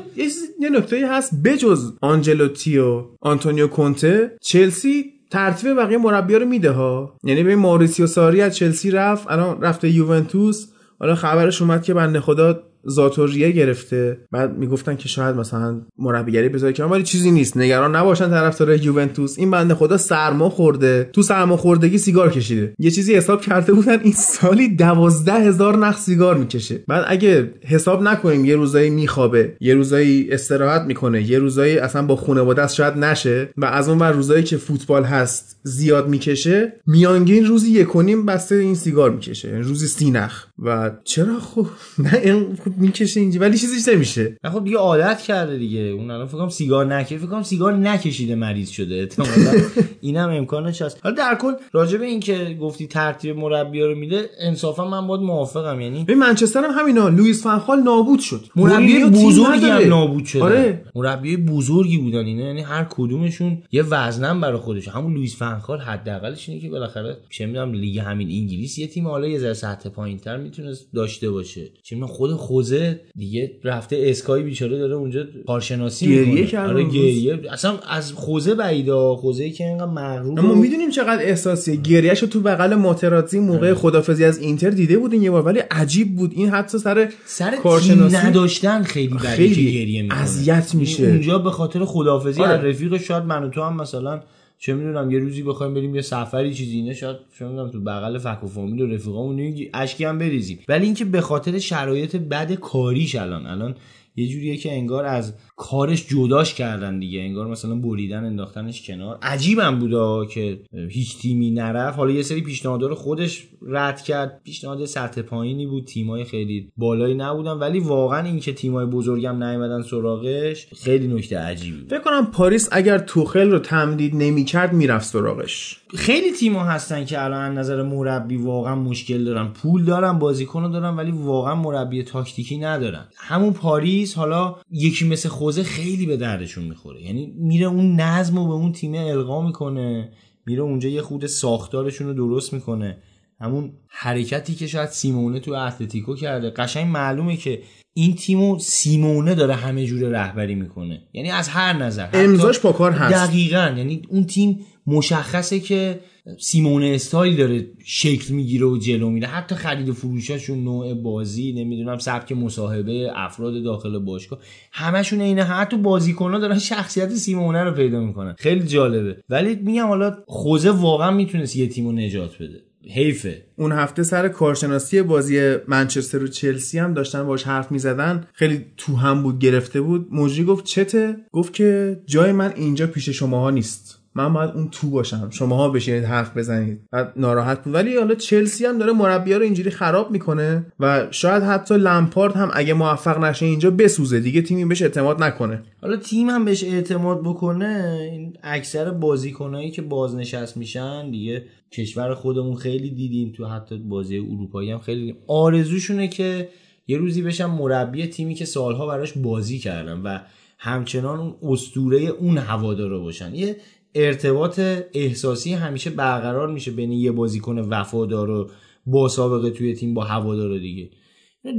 یه نکته‌ای هست، بجز آنجلوتی و آنتونیو کونته، چلسی ترتیب بقیه مربی‌ها رو میده ها. یعنی ببین ماریسیو ساری از چلسی رفت، الان رفته یوونتوس، حالا خبرش اومد که بنده خدا زاتوریه گرفته. بعد میگفتن که شاید مثلا مربیگری بذاره کنار، ولی چیزی نیست، نگران نباشن طرفدار یوونتوس. این بنده خدا سرما خورده، تو سرما خوردگی سیگار کشیده. یه چیزی حساب کرده بودن این سالی دوازده هزار نخ سیگار میکشه. بعد اگه حساب نکنیم یه روزایی میخوابه، یه روزایی استراحت میکنه، یه روزایی اصلا با خانواده‌اش شاید نشه، و از اون ور روزایی که فوتبال هست زیاد میکشه، میانگین روزی یک و نیم بسته این سیگار میکشه، یعنی روزی سی نخ. و چرا خب نه میکشه اینجا، ولی چیزیش نمیشه. خب دیگه عادت کرده دیگه. اون الان فکر کنم سیگار نکشه، فکر کنم سیگار نکشیده مریض شده احتمالاً. اینم امکانش هست. حالا در کل راجع به این که گفتی ترتیب مربی‌ها رو میده، انصافا من باید موافقم. یعنی به منچستر هم همینا، لوئیس فان خال نابود شد، مربی بزرگی هم نابود شد. آره. مربی بزرگی بودن اینا، یعنی هر کدومشون یه وزنم برای خودش. همون لوئیس فان خال حداقلش اینه که بالاخره چه میدونم لیگ همین انگلیس یه تیم حالا یه ذره سطح پایین‌تر میتونه داشته باشه. چه من خود حوزه دیگه رفته اسکای بیچاره داره اونجا کارشناسی میکنه. آره گریه اصلا از خوزه بعیدا، خوزه‌ای که اینقدر مغروب. ما میدونیم چقدر احساسیه. گریه‌شو تو بغل ماتراتزی موقع خدافظی از اینتر دیده بودین یه بار، ولی عجیب بود این حتی سر سر کارشناسی نداشتن خیلی برای که گریه میکنه اذیت میشه اونجا به خاطر خدافظی از رفیق. شاید من و تو هم مثلا چه میدونم یه روزی بخوایم بریم یه سفری چیزی اینا، شاید چه میدونم تو بغل فک و فامیل و رفیقامون اشکی هم بریزیم، ولی اینکه به خاطر شرایط بد کاریش الان الان یه جوریه که انگار از کارش جداش کردن دیگه، انگار مثلا بریدن انداختنش کنار. عجیبم بودا که هیچ تیمی نرفت. حالا یه سری پیشنهادها رو خودش رد کرد، پیشنهاد سطح پایینی بود، تیمای خیلی بالایی نبودن، ولی واقعا این که تیمای بزرگم نیومدن سراغش خیلی نکته عجیبی بود. فکر کنم پاریس اگر توخل رو تمدید نمی‌کرد میرفت سراغش. خیلی تیم‌ها هستن که الان از نظر مربی واقعا مشکل دارن، پول دارن، بازیکنو دارن، ولی واقعا مربی تاکتیکی ندارن. همون پاریس حالا یکی مثل خوزه خیلی به دردشون میخوره، یعنی میره اون نظم رو به اون تیم القا میکنه، میره اونجا یه خود ساختارشون رو درست میکنه. همون حرکتی که شاید سیمونه تو اتلتیکو کرده قشنگ معلومه که این تیمو سیمونه داره همه جوره رهبری میکنه، یعنی از هر نظر امضاش پاکار هست. دقیقاً، یعنی اون تیم مشخصه که سیمونه استایل داره شکل میگیره و جلو میره، حتی خرید و فروشاشون، نوع بازی، نمیدونم سبک مصاحبه افراد داخل باشگاه، همشون اینه. حتی بازیکن‌ها دارن شخصیت سیمونه رو پیدا میکنن، خیلی جالبه. ولی میگم حالا خوزه واقعا میتونه یه تیمو نجات بده، حیفه. اون هفته سر کارشناسی بازی منچستر و چلسی هم داشتن باهاش حرف می‌زدن، خیلی تو هم بود، گرفته بود. مجری گفت چته؟ گفت که جای من اینجا پیش شماها نیست، من باید اون تو باشم، شماها بشینید حرف بزنید. بعد ناراحت بود. ولی حالا چلسی هم داره مربی‌ها رو اینجوری خراب میکنه و شاید حتی لمپارد هم اگه موفق نشه اینجا بسوزه دیگه، تیمی بهش اعتماد نکنه. حالا تیم هم بهش اعتماد بکنه، این اکثر بازیکنایی که بازنشست میشن دیگه، کشور خودمون خیلی دیدیم تو حتی بازی اروپایی هم خیلی دیدیم. آرزوشونه که یه روزی بشن مربی تیمی که سالها براش بازی کردن و همچنان اون اسطوره اون هوادارا باشن. یه ارتباط احساسی همیشه برقرار میشه بین یه بازیکن وفادار و با سابقه توی تیم با هوادارا دیگه.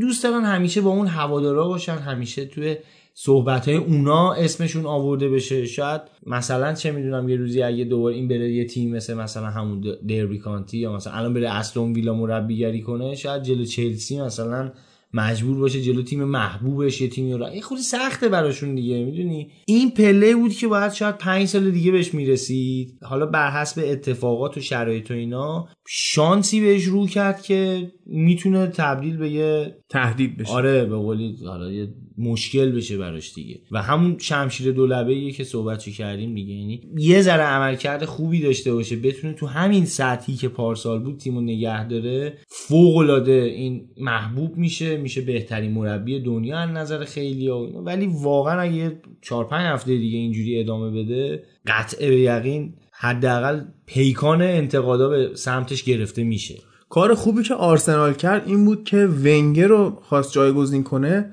دوست دارن همیشه با اون هوادارا باشن، همیشه توی صحبت‌های اونا اسمشون آورده بشه. شاید مثلا چه میدونم یه روزی اگه دوباره این بره یه تیم مثل مثلا همون دربی کانتی یا مثلا الان بره استون ویلا مربیگری کنه، شاید جلو چلسی مثلا مجبور باشه جلو تیم محبوبش یه تیمی رو. این خیلی سخته براشون دیگه، میدونی این پله بود که باید شاید پنج سال دیگه بهش میرسید. حالا بر حسب اتفاقات و شرایط و اینا شانسی بهش رو کرد که میتونه تبدیل به یه تهدید بشه، آره به قولی حالا یه مشکل بشه براش دیگه. و همون شمشیر دولبه‌ای که صحبتش کردیم دیگه، یعنی یه ذره عملکرد خوبی داشته باشه، بتونه تو همین سطحی که پارسال بود تیمو نگه داره، فوق‌العاده این محبوب میشه، میشه بهترین مربی دنیا از نظر خیلی‌ها. ولی واقعا اگه چهار پنج هفته دیگه اینجوری ادامه بده، قطعه به یقین حداقل پیکان انتقادا به سمتش گرفته میشه. کار خوبی که آرسنال کرد این بود که ونگر رو خواست جایگزین کنه،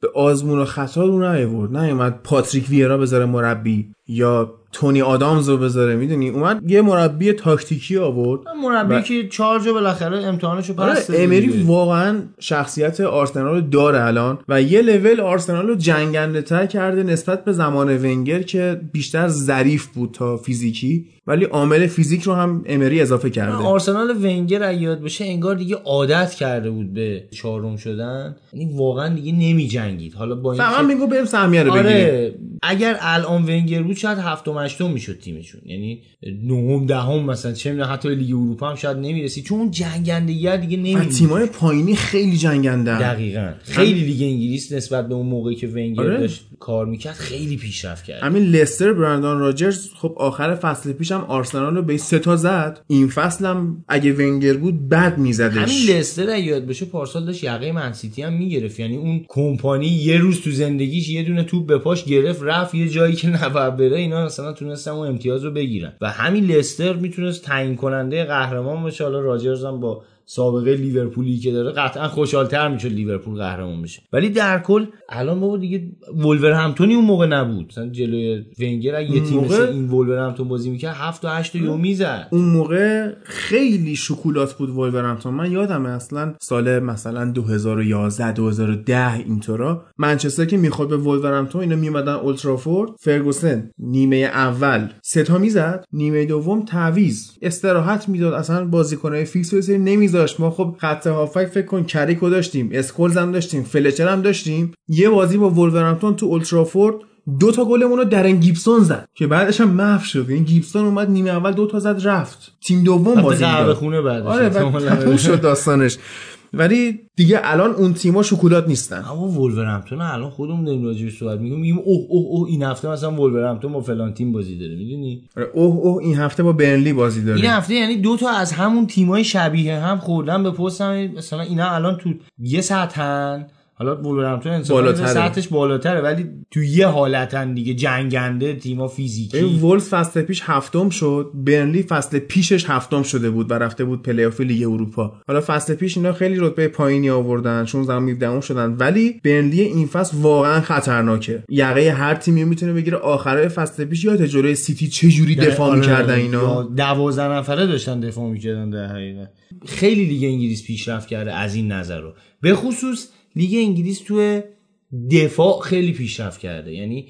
به آزمون و خطا رو نیاورد، نیومد پاتریک ویرا بذاره مربی یا تونی آدامز رو بذاره، میدونی اومد یه مربی تاکتیکی آورد، مربی و... که چارجو بالاخره امتحانشو پس داد. امری واقعا شخصیت آرسنال رو داره الان و یه لول آرسنال رو جنگنده تر کرده نسبت به زمان ونگر که بیشتر ظریف بود تا فیزیکی، ولی عامل فیزیک رو هم امری اضافه کرده. آرسنال ونگر اگه یاد بشه انگار دیگه عادت کرده بود به چهارم شدن، یعنی واقعا دیگه نمی‌جنگید. حالا با این فهمم میگم بریم سهمیه رو بگیریم. آره اگر الان ونگر بود شاید هفتم هشتم میشد تیمشون، یعنی نهم دهم مثلا، چه میدونم حتی لیگ اروپا هم شاید نمیرسی، چون جنگندگی دیگه نمی‌مونه. تیمای پایینی خیلی جنگنده. دقیقاً خیلی لیگ انگلیس نسبت به اون موقعی که ونگر آره. داشت کار می‌کرد خیلی پیشرفت کرد. همین لستر برندان راجرز خب آخر فصل پیش هم آرسنال رو به سه تا زد، این فصل هم اگه ونگر بود بد میزدش. همین لستر اگه یاد بشه پارسال داشت یقه منسیتی هم میگرفت، یعنی اون کمپانی یه روز تو زندگیش یه دونه توپ به پاش گرفت رفت یه جایی که نباید بره، اینا مثلا تونستن اون امتیاز رو بگیرن و همین لستر میتونست تعیین کننده قهرمان بشه. حالا راجرز هم با سابقه لیورپولی که داره قطعا خوشحال‌تر میشه لیورپول قهرمان میشه. ولی در کل الان بابا دیگه ولورهمپتونی اون موقع نبود، مثلا جلوی ونگر اگه تیم موقع... مثل این ولورهمپتون بازی میکرد هفت و هشت یو میزد. اون موقع خیلی شکلات بود ولورهمپتون. من یادمه اصلا سال مثلا دو هزار و یازده دو هزار و ده اینطورا منچستر که میخواد به ولورهمپتون اینا میومدن اولترافورد، فرگوسن نیمه اول سه تا میزد، نیمه دوم تعویض استراحت میداد، اصلا بازیکنای فیکس و نمیذاشت. ما خب خط هافک فکر کن کریکو داشتیم، اسکولز هم داشتیم، فلچر هم داشتیم. یه بازی با ولورهمپتون تو اولترافورد دو تا گلمون رو درن گیبسون زد که بعدش هم محو شد. این گیبسون اومد نیمه اول دو تا زد رفت، تیم دوم بازی کرد خونه بعدش. آره تموم شد داستانش. ولی دیگه الان اون تیم‌ها شکلات نیستن. اما ولورهمپتون الان خودمون داریم راجعش صحبت می‌کنیم، اوه اوه اوه این هفته مثلا ولورهمپتون با فلان تیم بازی داره، می‌دونی؟ آره اوه اوه این هفته با برنلی بازی داره. این هفته یعنی دو تا از همون تیم‌های شبیه هم خوردن به پست هم، مثلا اینا الان تو یه سطحن، حالا ولورهمپتون انصافا سطحش بالاتره ولی تو یه حالتن دیگه جنگنده، تیم‌ها فیزیکی. این وولف فصل پیش هفتم شد، برنلی فصل پیشش هفتم شده بود و رفته بود پلی‌آف لیگ اروپا. حالا فصل پیش اینا خیلی رتبه پایینی آوردن، شانزده و هفدهم شدن، ولی برنلی این فصل واقعا خطرناکه. یقه هر تیمی میتونه بگیره. آخره فصل پیش یا جلوی سیتی چه جوری دفاع می‌کردن اینا، دوازده نفره داشتن دفاع می‌کردن در حقیقت. خیلی لیگ انگلیس پیشرفت کرده از این نظر رو. به خصوص لیگ انگلیس توی دفاع خیلی پیشرفت کرده، یعنی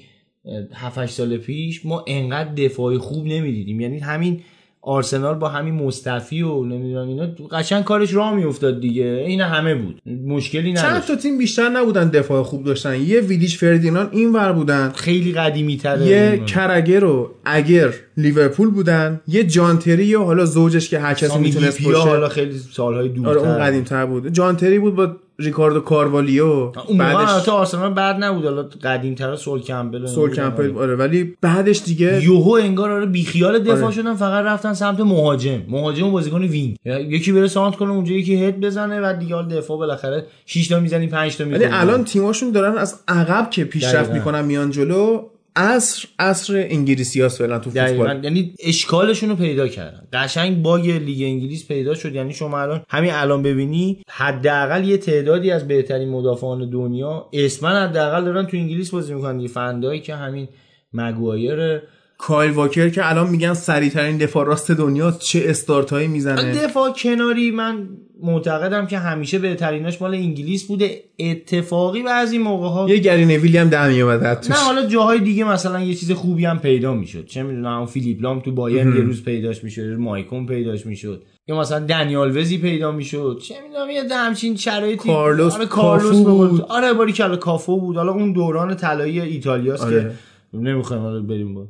هفت هشت سال پیش ما انقدر دفاعی خوب نمیدیدیم، یعنی همین آرسنال با همین مصطفی و نمیدونم اینا قشنگ کارش راه میافتاد دیگه، این همه بود مشکلی نداشت. چند تا تیم بیشتر نبودن دفاع خوب داشتن، یه ویدیش فردیناند اینور بودن خیلی قدیمی تره، یه کرگر و اگر لیورپول بودن، یه جانتری و حالا زوجش که هر کسی میتونست باشه، حالا خیلی سالهای دورتر. آره اون قدیمی‌تر بود، جانتری بود با ریکاردو کاروالیو، بعدش حتی آرسنال بعد نبود، حالا قدیم‌تر سول کمپل سول کمپل آره. ولی بعدش دیگه یوهو انگار آره بیخیال دفاع آره. شدن، فقط رفتن سمت مهاجم، مهاجم بازیکن وینگ، یکی بره سانت کنه اونجا، یکی هد بزنه، بعد دیگه حال دفاع بالاخره شش تا میزنی پنج تا میزنی. ولی الان تیماشون دارن از عقب که پیشرفت میکنن میان جلو. عصر عصر انگلیسیاس فعلا تو فوتبال، یعنی اشکالشون رو پیدا کردن، قشنگ باگ لیگ انگلیس پیدا شد. یعنی شما الان همین الان ببینی حداقل یه تعدادی از بهترین مدافعان دنیا اسما حداقل دارن تو انگلیس بازی میکنن دیگه، فندایی که همین مگوایر، کایل واکر که الان میگن سریعترین دفاع راست دنیا، چه استارتایی میزنه. دفاع کناری من معتقدم که همیشه بهتریناش مال انگلیس بوده، اتفاقی بعضی موقع‌ها یه گرینویلی هم در میومد توش، نه حالا جاهای دیگه مثلا یه چیز خوبی هم پیدا میشد، چه میدونم اون فیلیپ لام تو بایرن یه روز پیداش میشد، مایکون پیداش میشد، یا مثلا دنیال وزی پیدا میشد، چه میدونم یه همچین شرایطی. کارلوس آره کارلوس بود، آره باریکلا کافو بود، حالا اون دوران طلایی ایتالیاست آره. که نمیخوام بریم با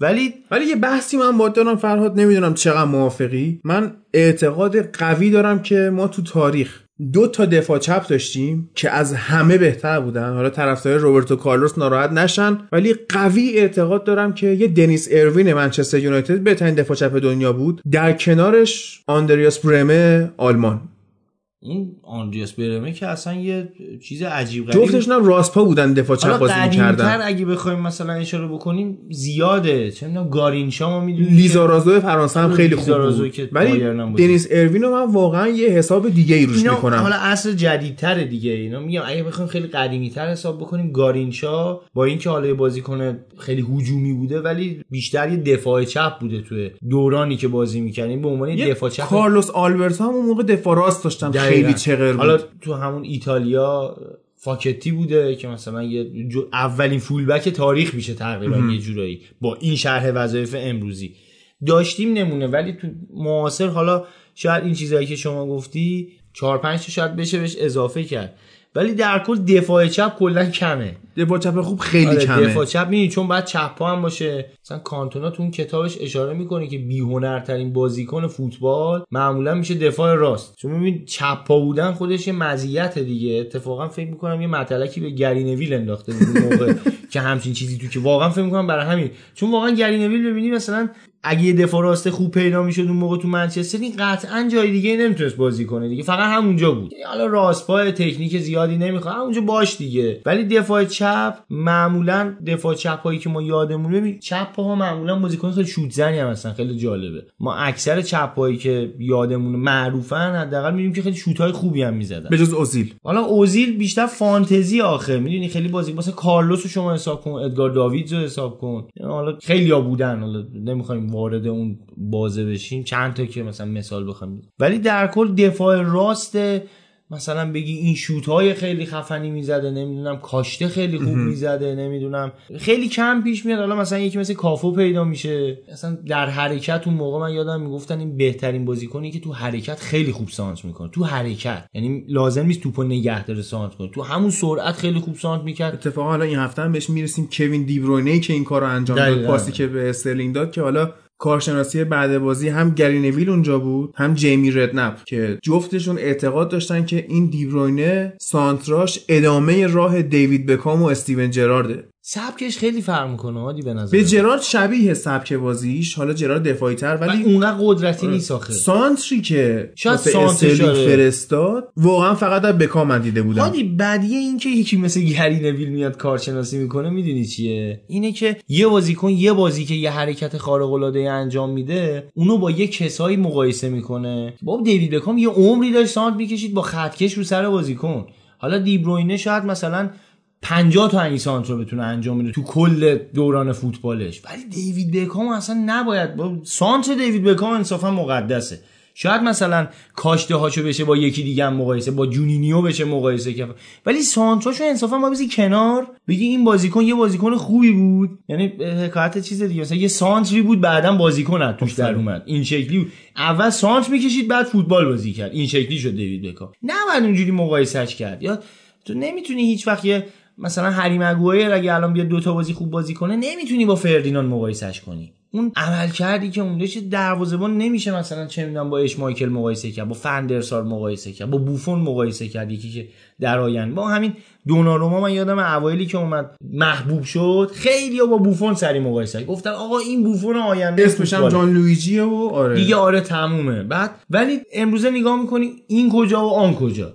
ولی ولی یه بحثی من با دارم فرهاد، نمیدونم چقدر موافقی. من اعتقاد قوی دارم که ما تو تاریخ دو تا دفاع چپ داشتیم که از همه بهتر بودن. حالا طرفدار روبرتو کارلوس ناراحت نشن، ولی قوی اعتقاد دارم که یه دنیس اروین منچستر یونایتد بهترین دفاع چپ دنیا بود، در کنارش آندریاس برمه آلمان. این آندریاس برمه که اصلا یه چیز عجیب غریبه، جفتشون هم راسپا بودن دفاع چپ بازی می‌کردن. اگه بخوایم مثلا اشاره بکنیم زیاده، چه می‌دونم گارینشا ما می‌دونیم، لیزارازو فرانسه هم خیلی خوب بود، ولی دنیس اروین رو من واقعا یه حساب دیگه ای روش می‌کنم. حالا اصل جدیدتر دیگه اینا، میگم اگه بخوایم خیلی قدیمی‌تر حساب بکنیم گارینشا با اینکه حالا بازیکن خیلی هجومی بوده ولی بیشتر یه دفاع چپ بوده توی دورانی که بازی می‌کردیم به عنوان دفاع چپ. کارلوس آلبرتو هم اون موقع دفاع راست داشتن، خیلی چغر بود. حالا تو همون ایتالیا فاکتی بوده که مثلا یه جو اولین فولبک تاریخ میشه تقریبا یه جورایی با این شرح وظایف امروزی داشتیم نمونه. ولی تو معاصر حالا شاید این چیزایی که شما گفتی چهار پنج تا شاید بشه بهش اضافه کرد، ولی در کل دفاع چپ کلا کمه، دفاع چپ خوب خیلی آره کمه. دفاع چپ می‌بینی چون بعد چپ پا هم باشه. مثلا کانتونا تو اون کتابش اشاره میکنه که بی‌هنرترین بازیکن فوتبال معمولا میشه دفاع راست، چون می‌بینی چپ پا بودن خودش یه مزیت دیگه. اتفاقا فکر میکنم یه مطلقی به گرینویل انداخته بود موقع که همچین چیزی تو، که واقعا فکر میکنم برای همین، چون واقعا گرینویل ببینی مثلا اگه یه دفاع راست خوب پیدا میشد اون موقع تو منچستر، این قطعا جای دیگه نمیتونست بازی کنه دیگه، فقط همونجا بود. حالا راست پای تکنیک زیادی نمیخواد، همونجا باش دیگه. ولی دفاع چپ معمولا دفاع چپ هایی که ما یادمونه، چپ پاها معمولا بازیکن خیلی شوت زنی هم هستن، خیلی جالبه. ما اکثر چپ هایی که یادمونه معروفن حداقل میبینیم که خیلی شوت های خوبی هم میزدن، به جز اوزیل. حالا اوزیل بیشتر فانتزی آخه، میدونی خیلی بازی مثلا کارلوسو شما حساب کن، ادگار داویدزو حساب کن، حالا خیلیا بودن، حالا نمیخوایم وارد اون بازه بشیم، چند تا که مثلا مثال بخوام. ولی در کل دفاع راست مثلا بگی این شوت‌های خیلی خفنی میزده، نمیدونم کاشته خیلی خوب میزده، نمیدونم خیلی کم پیش میاد. حالا مثلا یکی مثل کافو پیدا میشه، مثلا در حرکت اون موقع من یادم میگفتن این بهترین بازیکنی که تو حرکت خیلی خوب سانت میکنه، تو حرکت، یعنی لازم نیست توپو نگه داره سانت کنه، تو همون سرعت خیلی خوب سانت میکرد. اتفاقا حالا این هفته هم بهش میرسیم، کوین دیبروینه که این کارو انجام داد، پاسی که به استرلینگ داد، که حالا کارشناسی بعد بازی هم گرینویل اونجا بود هم جیمی ردنپ که جفتشون اعتقاد داشتن که این دیبروینه سانتراش ادامه راه دیوید بکام و استیون جرارده. سبکش خیلی فرق میکنه عادی به نظر. به جرارد شبیه سبک بازیش، حالا جرارد دفاعی تر ولی اونقدر قدرتی نیست آخه. سانتری که شاید سانتری فرستاد واقعا فقط از بکام دیده بودم. عادی بدیه این که یکی مثل گرینویل میاد کارشناسی میکنه، میدونی چیه؟ اینه که یه بازیکن یه بازی که یه حرکت خارق العاده انجام میده، اونو با یه کسایی مقایسه میکنه. بابا دیوید بکام یه عمری داشت سانت میکشید با خطکش رو سر بازیکن. حالا دیبروینه شاید مثلا پنجاه تا این سانتر رو بتونه انجام بده تو کل دوران فوتبالش، ولی دیوید بکام اصلا نباید با... سانتر دیوید بکام انصافا مقدسه. شاید مثلا کاشته هاشو بشه با یکی دیگه مقایسه، با جونینیو بشه مقایسه کرد، ولی سانتراشو انصافا ما بزنی کنار، بگی این بازیکن یه بازیکن خوبی بود، یعنی حکایت چیز دیگه، مثلا یه سانتری بود بعدا بازیکن توش در اومد، این شکلی بود. اول سانتر میکشید بعد فوتبال بازی کرد، این شکلی شد دیوید بکام. نه بعد اونجوری مقایسهش کرد. یا تو نمیتونی هیچ وقت یه مثلا هری مگوایر اگه الان بیاد دوتا بازی خوب بازی کنه، نمیتونی با فردیناند مقایسهش کنی. اون عمل کردی که اون داشت دروازه‌بان نمیشه مثلا چه میدونم با اش مایکل مقایسه کرد، با فندرسار مقایسه کرد، با بوفون مقایسه کرد، یکی که در آینده با همین دوناروما، من یادم اوایلی که اومد محبوب شد خیلی‌ها با بوفون سری مقایسه گفتن آقا این بوفون آینده، اسمش هم جان لوئیجیه و آره دیگه، آره تمومه بعد. ولی امروزه نگاه می‌کنی این کجا و آن کجا،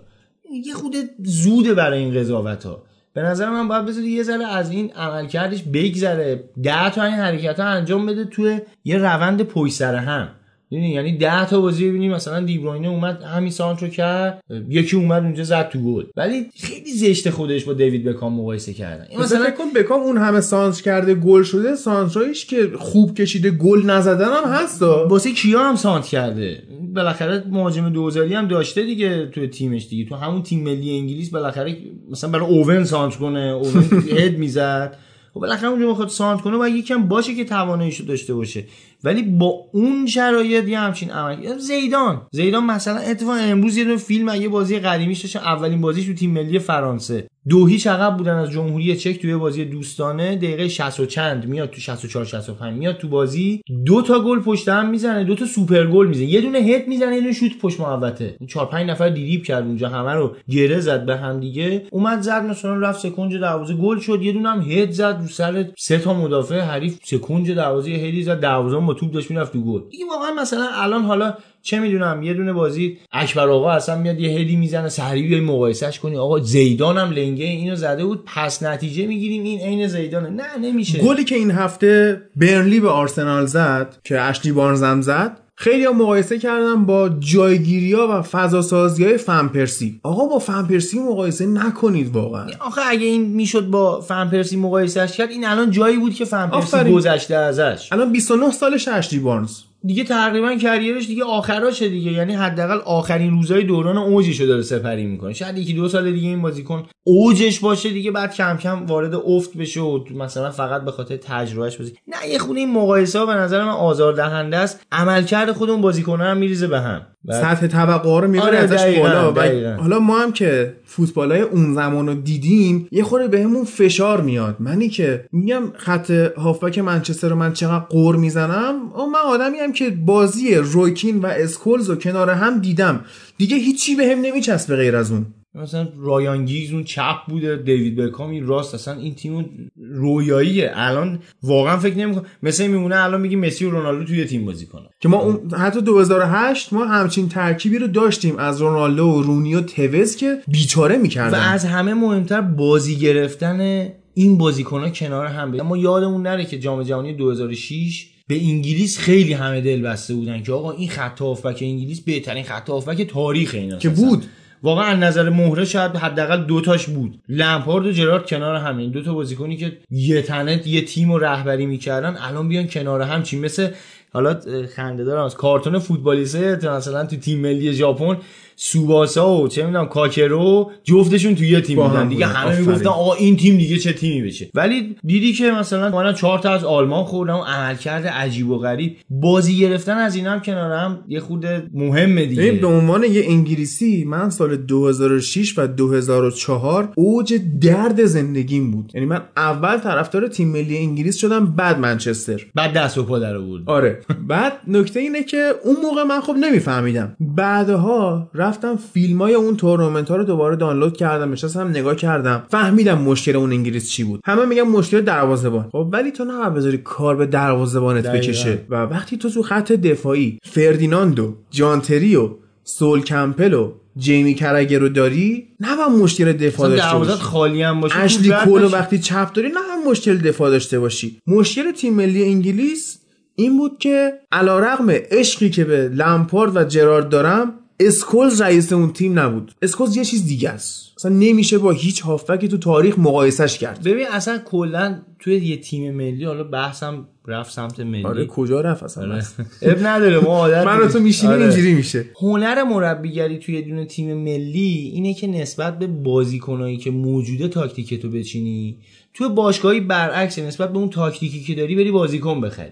یه خود زوده برای این قضاوت‌ها. به نظر من باید بذاری یه ذره از این عملکردش بگذره، ده تا این حرکت‌ها انجام بده توی یه روند پشت سر هم، یعنی ده تا بازی ببینیم مثلا دیبروینه اومد همین سانترو کرد، یکی اومد اونجا زد تو گل. ولی خیلی زشت خودش با دیوید بکام مقایسه کردن. مثلا بکن بکام اون همه سانتر کرده گل شده، سانترایش که خوب کشیده گل نزدن هم هستا، واسه کیا هم سانتر کرده. بالاخره مهاجم دوزاری هم داشته دیگه تو تیمش دیگه، تو همون تیم ملی انگلیس بالاخره مثلا برای اوون سانتر کنه، اوون هد میزد، و بالاخره اونجا میخواد سانت کنه و یکم باشه که تواناییشو داشته باشه. ولی با اون شرایط یه همچین عمل. زیدان زیدان مثلا اتفاقا امروز یه فیلم از یه بازی قدیمیش داشت، اولین بازیش تو تیم ملی فرانسه، دو هیچ عقب بودن از جمهوری چک توی بازی دوستانه، دقیقه شصت و چند میاد تو شصت و چهار شصت و پنج میاد تو بازی، دو تا گل پشت هم میزنه، دو تا سوپر گل میزنه، یه دونه هد میزنه، یه دونه شوت پشت محوطه، چهار پنج نفر دیریب کرد اونجا، همه رو گره زد به هم دیگه، اومد زد مثلا رفت سکنج دروازه گل شد، یه دونه هم هد زد رو سر سه تا مدافع حریف، سکنج دروازه هدی زد، دروازه با توپ داشت میرفت تو گل. این واقعا مثلا الان حالا چه میدونم یه دونه بازی اکبر آقا اصلا میاد یه هدی میزنه، سحری بیای مقایسهش کنی آقا زیدانم لنگه اینو زده بود پس نتیجه میگیریم این عین زیدانه، نه نمیشه. گلی که این هفته برنلی به آرسنال زد که اشلی بارنزم زد، خیلی ها مقایسه کردن با جایگیری ها و فضا سازی های فن پرسی. آقا با فن پرسی مقایسه نکنید واقعا. آخه اگه این میشد با فن پرسی مقایسهش کرد، این الان جایی بود که فن پرسی گذشته ازش. الان بیست و نه سالش اشلی بارنز دیگه، تقریبا کریرش دیگه آخراشه دیگه، یعنی حداقل آخرین روزهای دوران اوجش رو داره سپری میکنه. شاید یکی دو سال دیگه این بازیکن اوجش باشه دیگه، بعد کم کم وارد افت بشه و مثلا فقط به خاطر تجربهش بشه. نه یه خونه این مقایسه به نظر من آزاردهنده است، عملکرد خود اون بازیکن‌ها هم میریزه به هم، سطح توقع رو میبره ازش بالا. حالا ما هم که فوتبالای اون زمانو دیدیم یه خورده بهمون فشار میاد. منی که میگم خط هافبک منچستر رو من چقدر قور میزنم، من آدمیم که بازی رویکین و اسکولز رو کنار هم دیدم، دیگه هیچی بهم نمیچسبه غیر از اون. مثلا رایان گیگز اون چپ بوده، دیوید بکام این راست، اصلا این تیمو رویاییه. الان واقعا فکر نمی‌کنم مثلا میمونه الان میگیم مسی و رونالدو توی تیم بازی کنن که ما اون حتی دو هزار و هشت ما همچین ترکیبی رو داشتیم از رونالدو و رونی و توز که بیچاره می‌کردن. و از همه مهمتر بازی گرفتن این بازیکن‌ها کنار هم. ما یادمون نره که جام جهانی دو هزار و شش به انگلیس خیلی همه دل بسته بودن که آقا این خط هافبک انگلیس بهترین خط هافبک تاریخ اینا که بود. واقعا از نظر مهره شاید حداقل دو تاش بود. لمپارد و جرارد کنار هم، این دو تا بازیکنی که یه تنه یه تیم رو رهبری میکردن الان بیان کنار هم چی مثل حالا خنده‌دارم از کارتون فوتبالیسته مثلا تو تیم ملی ژاپن سوباسا و چه میدونم کاکرو جفتشون توی یه تیم بودن دیگه، همه میگفتن آقا این تیم دیگه چه تیمی بشه، ولی دیدی که مثلا ما چهار تا از آلمان خوردن و عملکرد عجیب و غریب. بازی گرفتن از اینا هم کنار هم یه خود مهمه دیگه. به عنوان یه انگلیسی من سال دو هزار و شش و دو هزار و چهار اوج درد زندگیم بود، یعنی من اول طرفدار تیم ملی انگلیس شدم بعد منچستر بعد دست و پا در آورد. آره بعد نکته اینه که اون موقع من خب نمیفهمیدم، بعدها رفتم فیلمای اون تورنمنت ها رو دوباره دانلود کردم، نشستم نگاه کردم، فهمیدم مشکل اون انگلیس چی بود. همه میگن مشکل دروازه‌بان، خب ولی تو نه بذاری کار به دروازه‌بانت بکشه و وقتی تو تو خط دفاعی فردیناندو، جانتریو، سول کمپلو، جیمی کرگر رو داری، نه با مشکل دفاع داشته باشی. خالی هم باشه. اشلی کول وقتی چپ داری، نه با مشکل دفاع داشته باشی. مشکل تیم ملی انگلیس این بود که علیرغم عشقی که به لمپارد و جرارد دارم، اسکولز رئیس اون تیم نبود. اسکولز یه چیز دیگه است. اصلا نمیشه با هیچ هافبکی تو تاریخ مقایسش کرد. ببین اصلا کلا توی یه تیم ملی حالا بحثم رفت سمت ملی. آره کجا رفت اصلا؟ آره. اب نداره ما عادت من رو تو میشینی آره. اینجوری میشه. هنر مربیگری توی دونه تیم ملی اینه که نسبت به بازیکنایی که موجوده تاکتیکتو بچینی. توی باشگاهی برعکس نسبت به اون تاکتیکی که داری بری بازیکن بخری.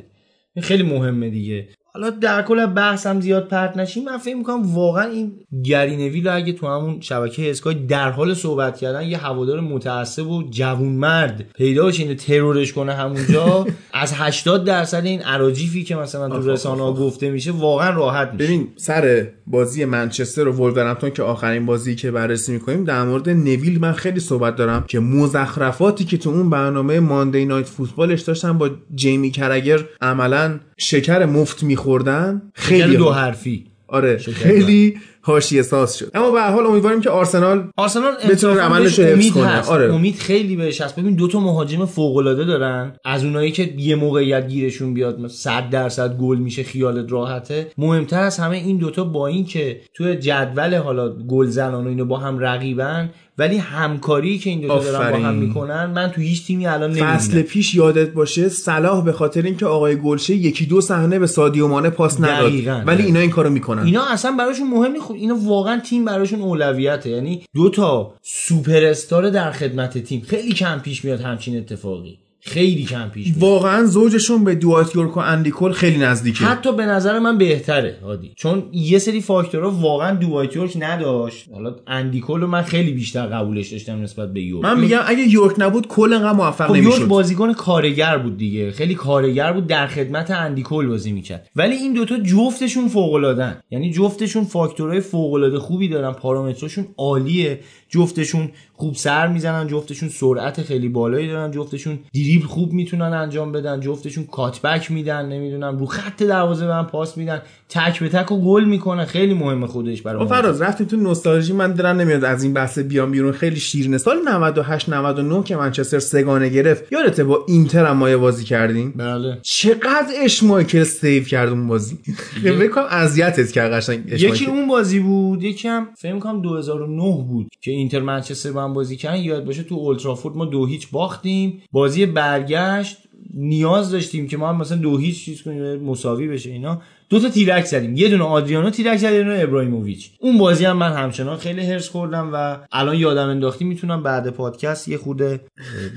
این خیلی مهمه دیگه. حالا در کل بحثم زیاد پرت نشیم، من فکر می‌کنم واقعا این گرینویل رو اگه تو همون شبکه اسکای در حال صحبت کردن یه هوادار متعصب و جوانمرد پیدا بشه اینو ترورش کنه همونجا از هشتاد درصد این اراجیفی که مثلا تو رسانه‌ها گفته میشه واقعا راحت میشه. ببین سر بازی منچستر و ولورهمپتون که آخرین بازی که بررسی می‌کنیم در مورد نویل من خیلی صحبت دارم که مزخرفاتی که تو اون برنامه ماندی نایت فوتبالش داشتن با جیمی کرگر عملاً شکر مفت می‌خوردن، خیلی دو حرفی آره خیلی حاشیه ساز شد. اما به هر حال امیدواریم که آرسنال آرسنال بتونه عملش رو حفظ کنه. آره امید خیلی بهش هست. ببین دو تا مهاجم فوق‌العاده دارن، از اونایی که یه موقعیت گیرشون بیاد صد درصد گل میشه خیالت راحته. مهمتر از همه این دوتا با این که توی جدول حالا گلزنان و اینو با هم رقیبن، ولی همکاری که این دو تا دارن با هم میکنن من تو هیچ تیمی الان نمیبینم. فصل پیش یادت باشه صلاح به خاطر اینکه آقای گلشه یکی دو صحنه به سادیو مانه پاس نداد ولی اینا این کارو میکنن. اینا اصلا براشون مهم نیست، اینا واقعا تیم براشون اولویته، یعنی دو تا سوپر استار در خدمت تیم. خیلی کم پیش میاد همچین اتفاقی، خیلی کم پیش میاد. واقعا زوجشون به دوات یورک و اندیکول خیلی نزدیکه، حتی به نظر من بهتره هادی، چون یه سری فاکتورها واقعا دوات یورک نداشت. حالا اندیکول رو من خیلی بیشتر قبولش داشتم نسبت به یورک. من میگم اگه یورک نبود کل انقدر موفق نمیشد. یورک بازیکن کارگر بود دیگه، خیلی کارگر بود، در خدمت اندیکول بازی میکرد. ولی این دوتا جفتشون فوق العاده، یعنی جفتشون فاکتورهای فوق العاده خوبی دارن، پارامترشون عالیه، جفتشون خوب سر میزنن، جفتشون سرعت خیلی بالایی دارن، جفتشون دریبل خوب میتونن انجام بدن، جفتشون کاتبک میدن، نمیدونم رو خط دروازه به هم پاس میدن، تک به تک و گل میکنن. خیلی مهمه خودش برام. فراز رفتیم تو نوستالژی، من دلم نمیاد از این بحث بیام بیرون. خیلی شیرینه سال نود و هشت نود و نه که منچستر سگانه گرفت، یادته با اینتر هم ما بازی کردیم؟ بله. چقدر اش مایکل سیو کرد اون بازی، فکر کنم اذیتت کرد قشنگ. یکی اون بازی بود، یکی هم فکر میکنم دو هزار و نه بود که اینتر منچستر با هم بازی کردن. یاد باشه تو اولترافورد ما دو هیچ باختیم. بازی برگشت نیاز داشتیم که ما هم مثلا دو هیچ چیز کنیم مساوی بشه. اینا دو تا تیرک زدیم، یه دونه آدریانو تیرک زد، یه دونه ابراهیموویچ. اون بازی هم من همچنان خیلی هرس خوردم و الان یادم انداختی میتونم بعد پادکست یه خورده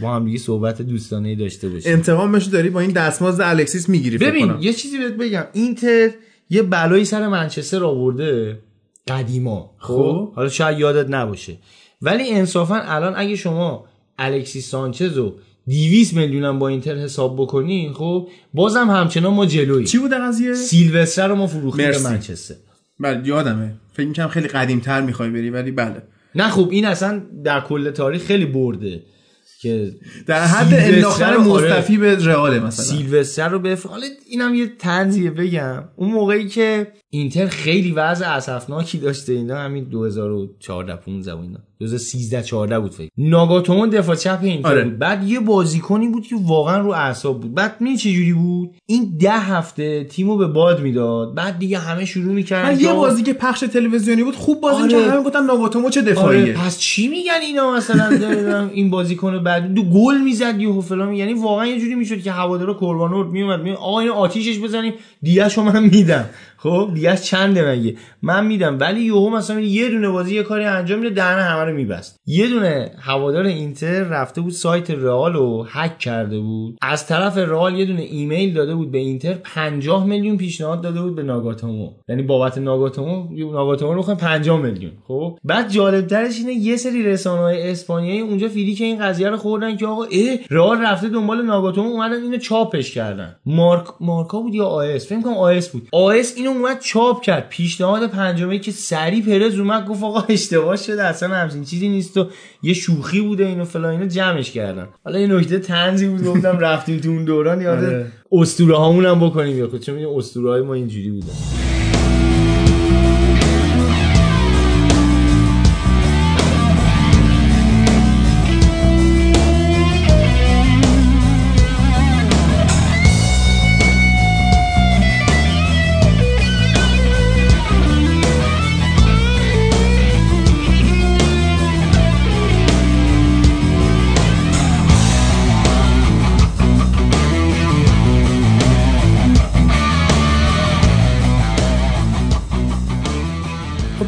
با هم دیگه صحبت دوستانه داشته باشیم. انتقامش داری با این دستمزد الکسیس میگیری فکر کنم. ببین یه چیزی بهت بگم، اینتر یه بلایی سر منچستر آورده قدیما، خب حالا شاید یادت نباشه، ولی انصافا الان اگه شما الکسیس سانچزو دویست میلیون هم با اینتر حساب بکنین، خب بازم همچنان ما جلویی. چی بود قضیه؟ سیلوستر رو ما فروختیم به منچستر. بله یادمه، فکر می‌کنم خیلی قدیم‌تر می‌خوای بری ولی بله. نه خب این اصلا در کل تاریخ خیلی برده که در حد انداختن مصطفی به رئال مثلا سیلوستر رو به فعال. اینم یه طنزیه بگم، اون موقعی که اینتر خیلی وضع اسفناکی داشته، اینا همین دو هزار و چهارده پانزده و اینا دو هزار و سیزده چهارده بود فکر، ناگاتومون دفاع چپ اینتر آره. بود. بعد یه بازیکنی بود که واقعا رو اعصاب بود. بعد می چجوری بود، این ده هفته تیمو به باد میداد، بعد دیگه همه شروع میکردن. یه بازی که پخش تلویزیونی بود خوب بازی کرد، آره. همه گفتن ناگاتومو چه دفاعیه، آره. پس چی میگن اینا مثلا دارن این بازیکنو بعد دو گل میزد یهو فلان، یعنی واقعا یه جوری میشد که هوادارا قربانورد میومد می آقا اینو آتیشش بزنیم دیاشو من میدم، خب دیگه چنده مگه من میدم. ولی یهو مثلا یه دونه بازی یه کاری انجام میده دهنه همه رو میبست. یه دونه هوادار اینتر رفته بود سایت رئال رو هک کرده بود، از طرف رئال یه دونه ایمیل داده بود به اینتر، پنجاه میلیون پیشنهاد داده بود به ناگاتومو، یعنی بابت ناگاتومو ناگاتومو رو خرید پنجاه میلیون. خب بعد جالب ترش اینه یه سری رسانه‌های اسپانیایی اونجا فیلی که این قضیه رو خوردن که آقا اه رئال رفته دنبال ناگاتومو، اومدن اینو چاپش کردن. مارک مارکا بود یا آیس، فکر کنم آیس بود. آیس اینو اومد چاپ کرد، پیشنهاد پنجمی که سری پرز اومد گفت آقا اشتباه شده، اصلا همچین چیزی نیست و یه شوخی بوده اینو فلان، اینو جمعش کردن. حالا این نکته طنزی بود، گفتم رفتیم تو اون دوران یاد اسطوره هامون هم بکنیم یا چون این اسطوره های ما اینجوری بوده.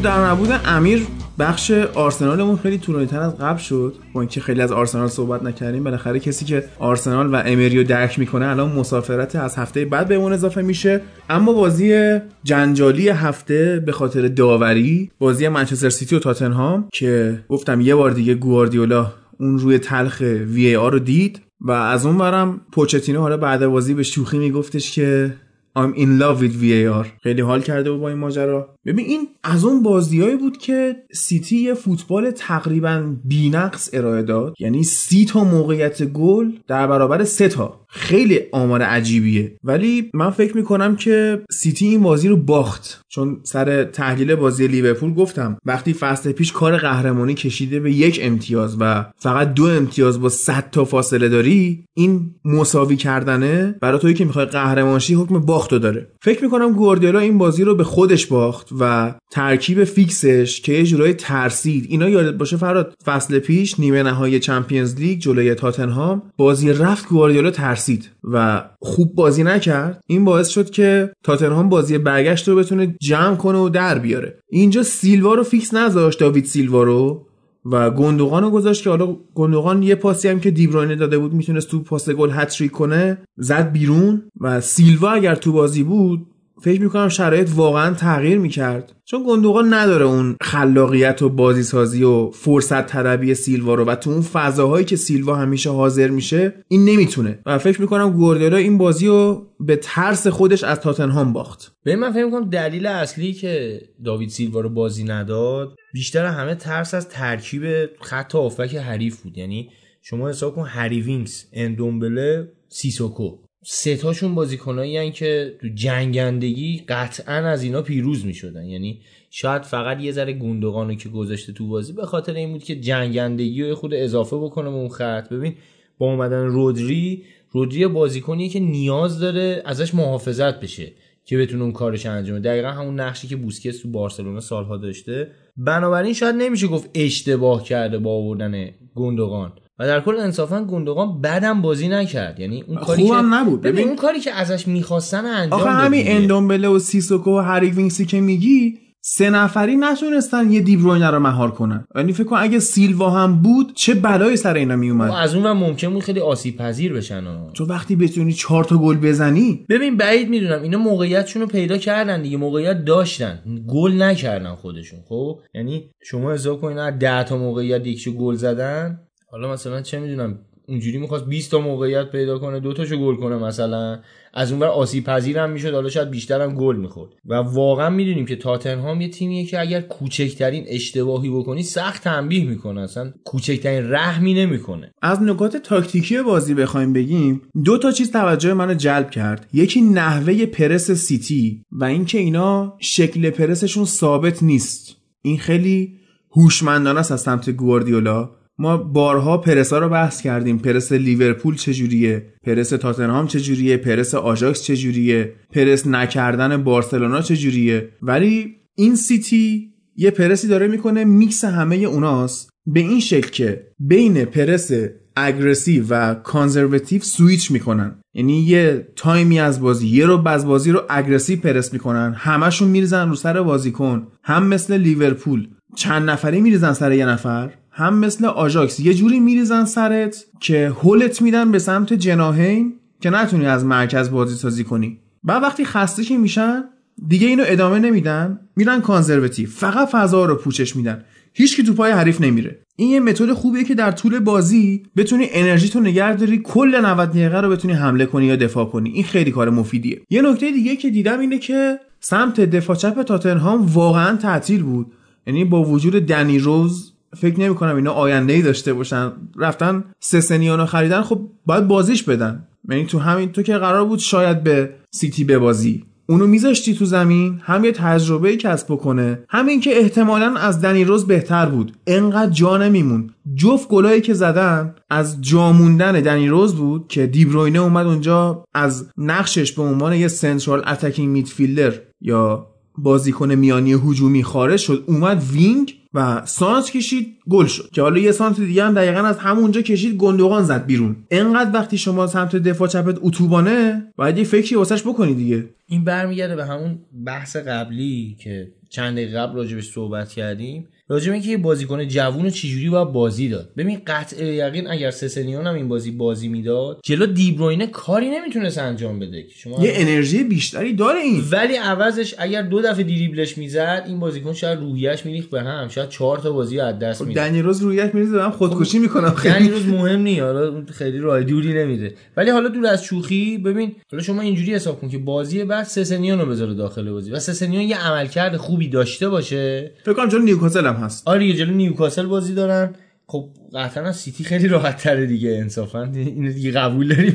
در نبودن امیر بخش آرسنالمون خیلی طولانی‌تر از قبل شد، با اینکه خیلی از آرسنال صحبت نکردیم. بالاخره کسی که آرسنال و امریو درک میکنه الان مسافرت از هفته بعد به اون اضافه میشه. اما بازی جنجالی هفته به خاطر داوری، بازی منچستر سیتی و تاتنهام که گفتم یه بار دیگه گواردیولا اون روی تلخ وی ای آر رو دید و از اون برم پوچتینو حالا بعد بازی به شوخی میگفتش که I'm in love with وی ای آر. خیلی حال کرده بود با این ماجرا. ببین این از اون بازیایی بود که سیتی یه فوتبال تقریباً بی‌نقص ارائه داد، یعنی سی تا موقعیت گل در برابر سه تا. خیلی آمار عجیبیه، ولی من فکر میکنم که سیتی این بازی رو باخت، چون سر تحلیل بازی لیورپول گفتم وقتی فصل پیش کار قهرمانی کشیده به یک امتیاز و فقط دو امتیاز با صد تا فاصله داری، این مساوی کردنه برای تویی که میخوای قهرمانشی حکم باختو داره. فکر میکنم گواردیولا این بازی رو به خودش باخت و ترکیب فیکسش که یه جورای ترسید. اینا یادت باشه فراد، فصل پیش نیمه نهایی چمپیونز لیگ جلوی تاتنهام بازی رفت گواردیولا ترسید و خوب بازی نکرد، این باعث شد که تاتنهام بازی برگشت رو بتونه جمع کنه و در بیاره. اینجا سیلوا رو فیکس نذاشت، داوید سیلوا رو، و گوندوغان رو گذاشت که حالا گوندوغان یه پاسی هم که دی بروینه داده بود میتونست تو پاس گل هتریک کنه، زد بیرون. و سیلوا اگر تو بازی بود فکر میکنم شرایط واقعا تغییر میکرد، چون گوندوغان نداره اون خلاقیت و بازیسازی و فرصت طلبی سیلوا رو و تو اون فضاهایی که سیلوا همیشه حاضر میشه این نمیتونه. و فکر میکنم گواردیولا این بازی رو به ترس خودش از تاتنهام باخت. به من فکر میکنم دلیل اصلی که داوید سیلوا رو بازی نداد بیشتر همه ترس از ترکیب خط هافبک حریف بود. یعنی شما حساب کن هریوینکس، اندومبله، سیسوکو، سه تاشون بازیکنایی ان که تو جنگندگی قطعا از اینا پیروز می‌شدن. یعنی شاید فقط یه ذره گوندوغانو که گذاشته تو بازی به خاطر این بود که جنگندگی رو خود اضافه بکنه به اون خط. ببین با اومدن رودری، رودری بازیکنیه که نیاز داره ازش محافظت بشه که بتونه اون کارش انجام بده، دقیقاً همون نقشی که بوسکتس تو بارسلونا سالها داشته. بنابراین شاید نمیشه گفت اشتباه کرده با آوردن گوندوغان، و در کل انصافا گوندوغان بعدم بازی نکرد، یعنی اون کاری که نبود. ببین اون کاری که ازش می‌خواستن انجام داد. آخه همین اندومبله و سیسوکو و هریوینکسی که میگی سه نفری نتونستن یه دی بروینه رو مهار کنن، یعنی فکر کن اگه سیلوا هم بود چه بلایی سر اینا می اومد. از اون هم ممکن بود خیلی آسیب پذیر بشن، چون وقتی بتونی چهار تا گل بزنی. ببین بعید میدونم اینا موقعیتشون رو پیدا کردن دیگه، موقعیت داشتن گل نکردن خودشون. خب یعنی شما حساب کن اینا ده تا موقعیت یکیشو گل زدن، حالا مثلا چه میدونم اونجوری می‌خواست بیست تا موقعیت پیدا کنه، دو تاشو گل کنه مثلا، از اونور آسیب پذیر هم میشد، حالا شاید بیشترم گل می‌خورد. و واقعا می‌دونیم که تاتنهام یه تیمیه که اگر کوچکترین اشتباهی بکنی سخت تنبیه می‌کنه، اصلا کوچکترین رحمی نمی‌کنه. از نکات تاکتیکی بازی بخوایم بگیم، دو تا چیز توجه منو جلب کرد، یکی نحوه پرس سیتی و اینکه اینا شکل پرسشون ثابت نیست. این خیلی هوشمندانه است از سمت گواردیولا. ما بارها پرسا رو بحث کردیم، پرس لیورپول چجوریه، پرس تاتنهام چجوریه، پرس آژاکس چجوریه، پرس نکردن بارسلونا چجوریه، ولی این سیتی یه پرسی داره میکنه میکس همه اوناست، به این شکل که بین پرس اگریسیو و کانزرواتیو سویچ میکنن، یعنی یه تایمی از بازی یه رو باز بازی رو اگریسیو پرس میکنن، همشون میریزن رو سر بازیکن، هم مثل لیورپول چند نفری میریزن سر یه نفر، هم مثل آژاکس یه جوری میریزن سرت که هولت میدن به سمت جناحین که نتونی از مرکز بازی سازی کنی. بعد وقتی خسته‌شون میشن دیگه اینو ادامه نمیدن، میرن کانزرواتیو، فقط فضا رو پوچش میدن، هیچ کی تو پای حریف نمیره. این یه متد خوبیه که در طول بازی بتونی انرژیتو نگه داری، کل نود دقیقه رو بتونی حمله کنی یا دفاع کنی. این خیلی کار مفیدیه. یه نکته دیگه که دیدم اینه که سمت دفاع چپ تاتنهام واقعا تعطیل بود، یعنی با وجود دنی روز فکر نمی کنم اینا آینده‌ای داشته باشن، رفتن سسنیانو خریدن، خب باید بازیش بدن، یعنی تو همین تو که قرار بود شاید به سیتی ببازی اونو میذاشتی تو زمین، هم یه تجربه کسب بکنه، همین که احتمالاً از دنی روز بهتر بود، انقدر جا نمیمون. جفت گلایی که زدن از جا موندن دنی روز بود که دیبروینه اومد اونجا از نقشش به عنوان یه سنترال اتکینگ میدفیلدر یا بازیکن میانی هجومی خارج شد، اومد وینگ و سانت کشید، گل شد، که حالا یه سانت دیگه هم دقیقاً از همونجا کشید گندوغان زد بیرون. انقدر وقتی شما سمت دفاع چپت اتوبانه باید یه فکری واسش بکنی دیگه. این برمیگرده به همون بحث قبلی که چند دقیقه قبل راجبش صحبت کردیم، راجب اینکه یه بازیکن جوونو چجوری باید بازی داد. ببین قطع یقین اگر سسنیون هم این بازی بازی میداد جلو دیبروینه کاری نمیتونست انجام بده، شما یه انرژی بیشتری داره این، ولی عوضش اگر دو دفعه دریبلش میزد این بازیکن شاید روحیه‌اش میریخت به هم، شاید چهار تا بازی از دست میداد. دنی روز روحیه‌اش میریزه هم خودکشی میکنه. دنی روز مهم نیه، حالا خیلی رای دوری نمیده، ولی حالا دور از شوخی ببین حالا شما اینجوری حساب کن که بازی بعد سسنیونو بذاره داخل بازی و سسنیون یه عملکرد خوبی داشته باشه، فکر کنم جلو نیوکاسل هست. آره جلو نیوکاسل بازی دارن، خب قطعا سیتی خیلی راحت تره دیگه، انصافا اینو دیگه قبول داریم.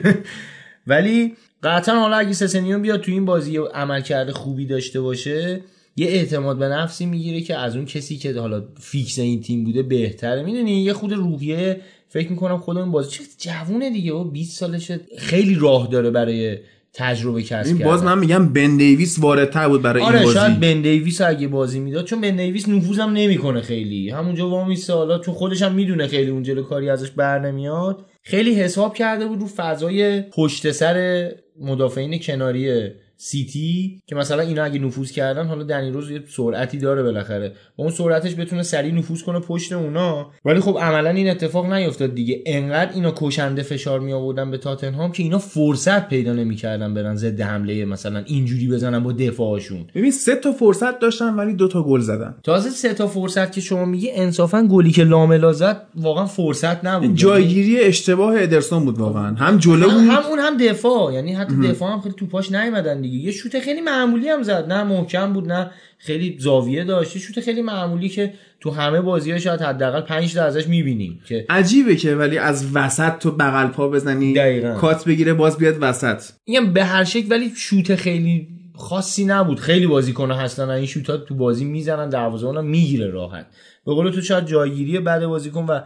ولی قطعا حالا اگه سسنیون بیاد تو این بازی عملکرد خوبی داشته باشه یه اعتماد به نفسی میگیره که از اون کسی که حالا فیکس این تیم بوده بهتره، میدونی یه خود روحیه. فکر میکنم خدا این بازی چه جوونه دیگه، او بیست سالشه، خیلی راه داره برای تجربه کسب کردن. این باز من میگم بن دیویس واردتر بود برای آره این بازی. آره شاید بن دیویس اگه بازی میداد، چون بن دیویس نفوذم نمیکنه خیلی، همونجا وامی سالا، چون خودش هم میدونه خیلی اون جلو کاری ازش برنمیاد، خیلی حساب کرده بود رو فضای پشت سر مدافعین کناری سیتی که مثلا اینا اگه نفوذ کردن، حالا دنی روز یه سرعتی داره بالاخره، با اون سرعتش بتونه سریع نفوذ کنه پشت اونا، ولی خب عملا این اتفاق نیفتاد دیگه. انقدر اینا کشنده فشار می آوردن به تاتنهام که اینا فرصت پیدا نمی‌کردن برن ضد حمله مثلا اینجوری بزنن با دفاعشون. ببین سه تا فرصت داشتن ولی دو تا گل زدن. تازه سه تا فرصت که شما میگی انصافا گلی که لاملا زد واقعا فرصت نبود، جایگیری اشتباه ادرسون بود واقعا، هم جلو بود هم اون هم دفاع، یعنی حتی دفاع هم خیلی توپاش نیومدن. یه شوت خیلی معمولی هم زد، نه محکم بود نه خیلی زاویه داشت، یه شوت خیلی معمولی که تو همه بازی‌ها شاید حداقل پنج تا ازش می‌بینیم که عجیبه که ولی از وسط تو بغل پا بزنی دقیقا. کات بگیره باز بیاد وسط، میگم به هر شکل، ولی شوت خیلی خاصی نبود. خیلی بازیکن‌ها هستن این شوت‌ها تو بازی میزنن، دروازه‌بانم میگیره راحت، به قول تو شاید جایگیری بعد بازیکن. و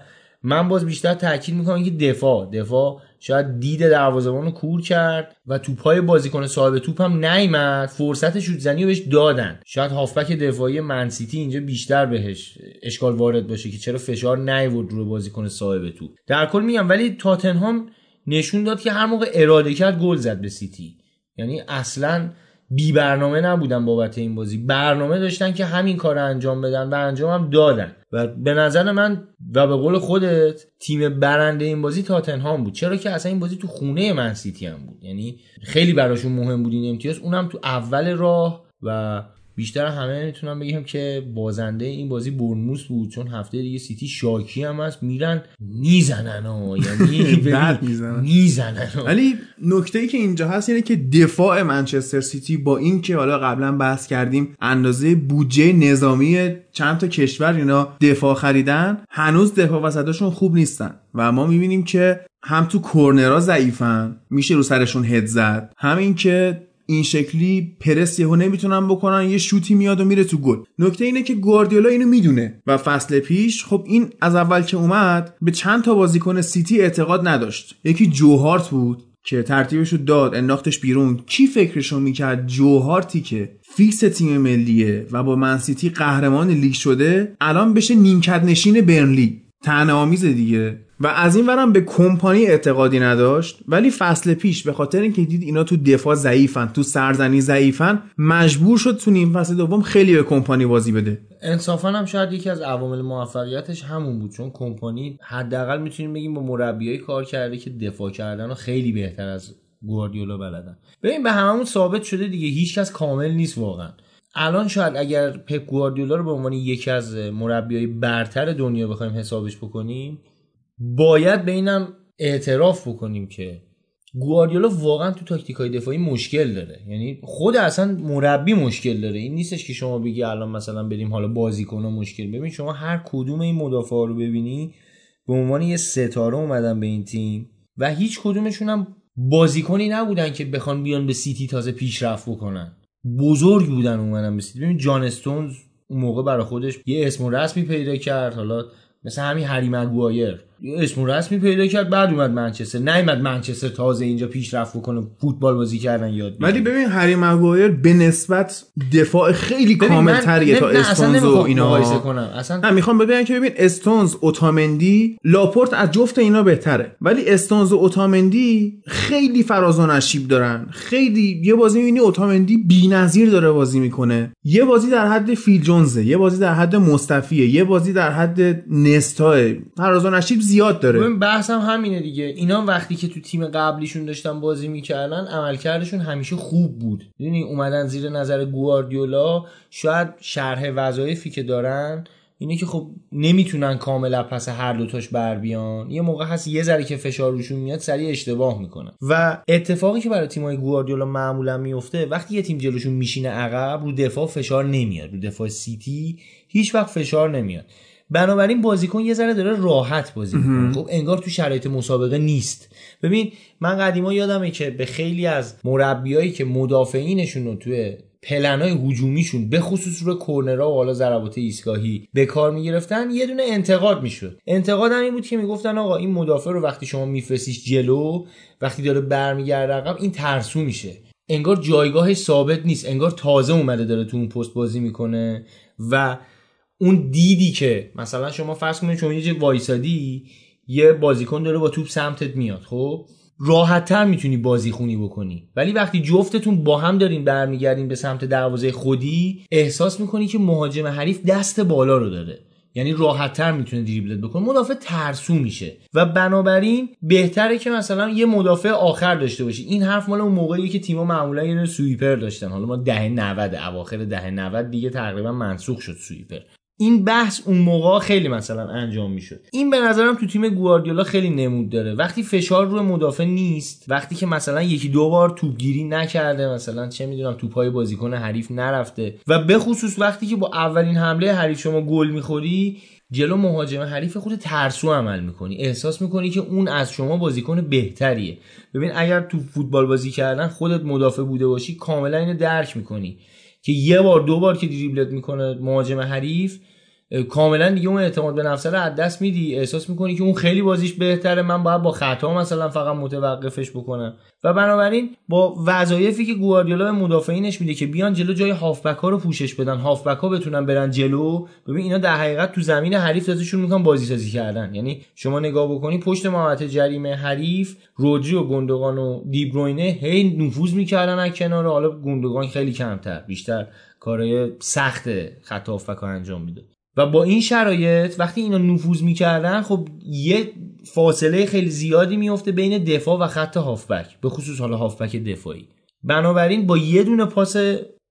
من باز بیشتر تاکید می‌کنم که دفاع دفاع شاید دید دروازه‌بانو کور کرد و توپای بازیکن صاحب توپ هم نیامد، فرصت شوت زنی رو بهش دادن. شاید هافبک دفاعی منسیتی اینجا بیشتر بهش اشکال وارد باشه که چرا فشار نیورد رو بازیکن صاحب توپ. در کل میگم ولی تاتنهام نشون داد که هر موقع اراده کرد گل زد به سیتی، یعنی اصلاً بی برنامه نبودن بابت این بازی، برنامه داشتن که همین کار رو انجام بدن و انجام هم دادن. و به نظر من و به قول خودت تیم برنده این بازی تاتنهام بود، چرا که اصلا این بازی تو خونه من سیتی هم بود، یعنی خیلی براشون مهم بود این امتیاز، اونم تو اول راه. و بیشتر همه میتونم بگم که بازنده این بازی برنموث بود، چون هفته دیگه سیتی شاکی هم هست، میرن میزنن ها، یعنی بعد میزنن میزنن. ولی نکته‌ای که اینجا هست اینه که دفاع منچستر سیتی با این که حالا قبلا بحث کردیم اندازه بودجه نظامی چند تا کشور اینا دفاع خریدن، هنوز دفاع وسطاشون خوب نیستن و ما میبینیم که هم تو کورنرها ضعیفن، میشه رو سرشون هد زد، همین که این شکلی پرس یهو نمیتونن بکنن، یه شوتی میاد و میره تو گل. نکته اینه که گواردیولا اینو میدونه و فصل پیش خب این از اول که اومد به چند تا بازیکن سیتی اعتقاد نداشت. یکی جو هارت بود که ترتیبشو داد، انداختش بیرون. کی فکرشو میکرد جو هارتی که فیکس تیم ملیه و با من سیتی قهرمان لیگ شده الان بشه نیمکت نشین برنلی؟ طعنه‌آمیز دیگه. و از این ورم به کمپانی اعتقادی نداشت، ولی فصل پیش به خاطر اینکه دید اینا تو دفاع ضعیفن، تو سرزنی ضعیفن، مجبور شد تو نیم فصل دوم خیلی به کمپانی بازی بده. انصافا هم شاید یکی از عوامل موفقیتش همون بود، چون کمپانی حداقل میتونیم بگیم با مربیای کار کرده که دفاع کردن و خیلی بهتر از گواردیولا بلدن. ببین به هممون ثابت شده دیگه، هیچکس کامل نیست واقعا. الان شاید اگر پپ گواردیولا رو به عنوان یکی از مربیای برتر دنیا بخوایم حسابش بکنیم، باید به اینم اعتراف بکنیم که گواردیولا واقعا تو تاکتیکای دفاعی مشکل داره. یعنی خود اصلا مربی مشکل داره. این نیستش که شما بگی الان مثلا بریم حالا بازیکن‌ها مشکل. ببین شما هر کدوم این مدافعا رو ببینی به عنوان یه ستاره اومدن به این تیم و هیچ کدومشون هم بازیکنی نبودن که بخوان بیان به سیتی تازه پیشرفت بکنن. بزرگ بودن اومدن به سیتی. ببین جان استونز اون موقع برای خودش یه اسم و رسمی پیدا کرد، حالا مثل همین هری مگوایر اسم رسمی پیدا کرد، بعد اومد منچستر، نیومد منچستر تازه اینجا پیشرفت بکنه، فوتبال بازی کردن یاد بگیره. ولی ببین هری مگوایر به نسبت دفاع خیلی کامل‌تره تا استونز و اینا مقایسه کنم. اصلا من میخوام بگم که ببین استونز، اوتامندی، لاپورت از جفت اینا بهتره، ولی استونز و اوتامندی خیلی فراز و نشیب دارن. خیلی یه بازی می‌بینی اوتامندی بی‌نظیر داره بازی میکنه، یه بازی در حد فیل جونز، یه بازی در حد مصطفی، یه بازی در حد نستا، فراز و نشیب زیاد داره. ببین بحثم همینه دیگه، اینا وقتی که تو تیم قبلیشون داشتن بازی میکردن عملکردشون همیشه خوب بود. یعنی اومدن زیر نظر گواردیولا، شاید شرح وظایفی که دارن اینه که خب نمیتونن کاملا پس هر دوتاش بر بیان، یه موقع هست یه ذره که فشار روشون میاد سریع اشتباه میکنن. و اتفاقی که برای تیمای گواردیولا معمولا میفته وقتی یه تیم جلوشون میشینه عقب، رو دفاع فشار نمیاد، رو دفاع سیتی هیچ وقت فشار نمیاد، بنابراین بازیکن یه ذره داره راحت بازی میکنه. خب انگار تو شرایط مسابقه نیست. ببین من قدیما یادمه که به خیلی از مربیایی که مدافعینشون رو توی پلن‌های هجومیشون به خصوص روی کورنرها و حالا ضربات ایستگاهی به کار میگرفتن، یه دونه انتقاد میشد. انتقاد هم این بود که میگفتن آقا این مدافع رو وقتی شما میفرستیش جلو، وقتی داره برمیگرده عقب، این ترسو میشه، انگار جایگاهش ثابت نیست، انگار تازه اومده داره تو اون پست بازی میکنه. و اون دیدی که مثلا شما فرض کنید چون یه وایسادی یه بازیکن داره با توپ سمتت میاد، خب راحت‌تر میتونی بازی خونی بکنی. ولی وقتی جفتتون با هم دارین برمیگردین به سمت دروازه خودی، احساس میکنی که مهاجم حریف دست بالا رو داره، یعنی راحت‌تر میتونه دریبلت بکنه، مدافع ترسو میشه و بنابراین بهتره که مثلا یه مدافع آخر داشته باشی. این حرف مال اون موقعیه که تیم‌ها معمولا یه سویپر داشتن، حالا ما دهه نود، اواخر دهه نود دیگه تقریبا منسوخ شد سویپر. این بحث اون موقع خیلی مثلا انجام میشد. این به نظرم تو تیم گواردیولا خیلی نمود داره. وقتی فشار روی مدافع نیست، وقتی که مثلا یکی دو بار توپگیری نکرده، مثلا چه میدونم توپای بازیکن حریف نرفته، و به خصوص وقتی که با اولین حمله حریف شما گل میخوری، جلو مهاجم حریف خود ترسو عمل میکنی، احساس میکنی که اون از شما بازیکن بهتریه. ببین اگر تو فوتبال بازی کردن خودت مدافع بوده باشی کاملا اینو درک میکنی که یه بار دو بار که دریبلت میکنه مهاجم حریف، کاملا دیگه اون اعتماد به نفس رو از دست میدی، احساس میکنی که اون خیلی بازیش بهتره، من باید با خطا مثلا فقط متوقفش بکنم. و بنابراین با وظایفی که گواردیولا به مدافعینش میده که بیان جلو، جای هافبک ها رو پوشش بدن، هافبک ها بتونن برن جلو. ببین اینا در حقیقت تو زمین حریف تازه شروع میکنن بازی سازی کردن. یعنی شما نگاه بکنی پشت محوطه جریمه حریف، رودری و گوندوگان و دی بروینه هی نفوذ میکردن از کنار، حالا گوندوگان خیلی کمتر، بیشتر کارهای سخت خط هافبک انجام میده. و با این شرایط وقتی اینا نفوذ میکردن، خب یه فاصله خیلی زیادی میفته بین دفاع و خط هافبک، به خصوص حالا هافبک دفاعی. بنابراین با یه دونه پاس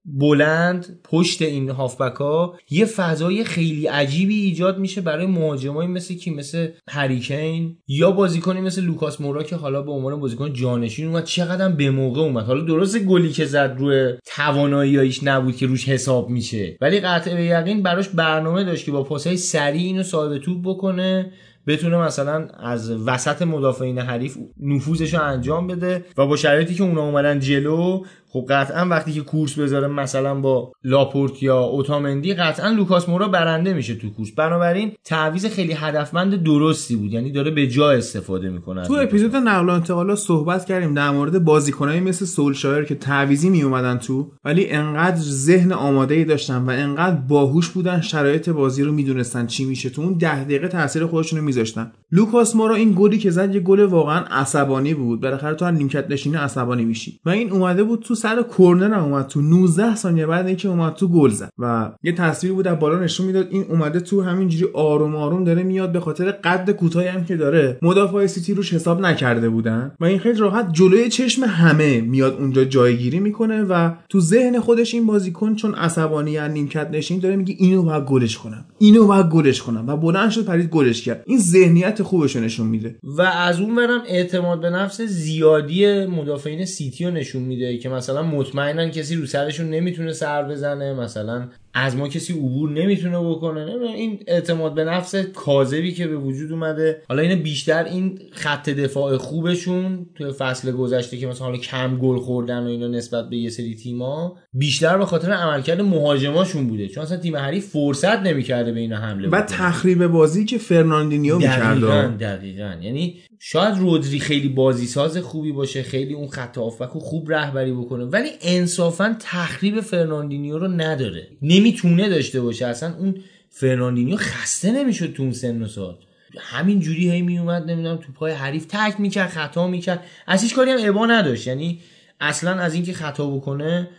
بلند پشت این هافبک ها یه فضای خیلی عجیبی ایجاد میشه برای مهاجمایی مثل کی، مثل هری کین یا بازیکنی مثل لوکاس مورا که حالا به عنوان بازیکن جانشین اومد، چقدر به موقع اومد. حالا درست گلی که زد روی توانایی‌هاش نبود که روش حساب میشه، ولی قطع به یقین براش برنامه داشت که با پاس‌های سریع اینو صاحب توپ بکنه، بتونه مثلا از وسط مدافعین حریف نفوذش رو انجام بده و با شرایطی که اونا اومدن جلو، خب قطعا وقتی که کورس بذاره مثلا با لاپورت یا اوتامندی، قطعا لوکاس مورا برنده میشه تو کورس. بنابراین تعویض خیلی هدفمند درستی بود، یعنی داره به جا استفاده میکنه. تو اپیزود نقل و انتقالات صحبت کردیم در مورد بازیکنایی مثل سولشایر که تعویضی میومدن تو، ولی انقدر ذهن آماده‌ای داشتن و انقدر باهوش بودن، شرایط بازی رو میدونستن چی میشه، تو اون ده دقیقه تاثیر خودشونو میذاشتن. لوکاس مورا این گلی که زد یه گل واقعا عصبانی بود، بالاخره تو نیمکت نشینی عصبانی میشی، و این اومده بود تو سر کورنر اومد تو، نوزده ثانیه بعد اینکه اومد تو گل زد و یه تصویری بود از بالا نشون میداد این اومده تو همینجوری آروم آروم داره میاد. به خاطر قد کوتاهی هم که داره مدافع سیتی روش حساب نکرده بودن و این خیلی راحت جلوی چشم همه میاد اونجا جایگیری میکنه و تو ذهن خودش این بازیکن چون عصبانی از نیمکت نشین داره میگه اینو باید گلش کنم، اینو باید گلش کنم، و بلند شد پرید گلش کرد. این ذهنیت خوبش نشون میده و از اون برم اعتماد به نفس زیادی مدافعین سیتی رو نشون میده که مثلا مطمئنن کسی رو سرشون نمیتونه سر بزنه، مثلا از ما کسی عبور نمیتونه بکنه. این اعتماد به نفس کاذبی که به وجود اومده، حالا این بیشتر این خط دفاع خوبشون تو فصل گذشته که مثلا حالا کم گل خوردن و اینا نسبت به یه سری تیما، بیشتر به خاطر عملکرد مهاجماشون بوده، چون اصلا تیم حریف فرصت نمیکرده به اینا حمله بکنه و تخریب بازی که فرناندینیو میکرد. دقیقاً دقیقاً، یعنی شاید رودری خیلی بازیساز خوبی باشه، خیلی اون خط هافبک رو خوب رهبری بکنه، ولی انصافاً تخریب فرناندینیو رو نداره، میتونه داشته باشه. اصلا اون فرناندینیو خسته نمیشد تو اون سن و سال، همین جوری هی میومد نمیدونم تو پای حریف تک میکرد، خطا میکرد، از هیچ کاری هم ابا نداشت، یعنی اصلا از اینکه خطا بکنه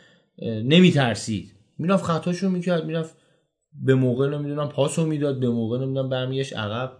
نمیترسید، میرفت خطاشو میکرد، میرفت به موقع نمیدونم پاسو میداد، به موقع نمیدونم برمیگشت عقب.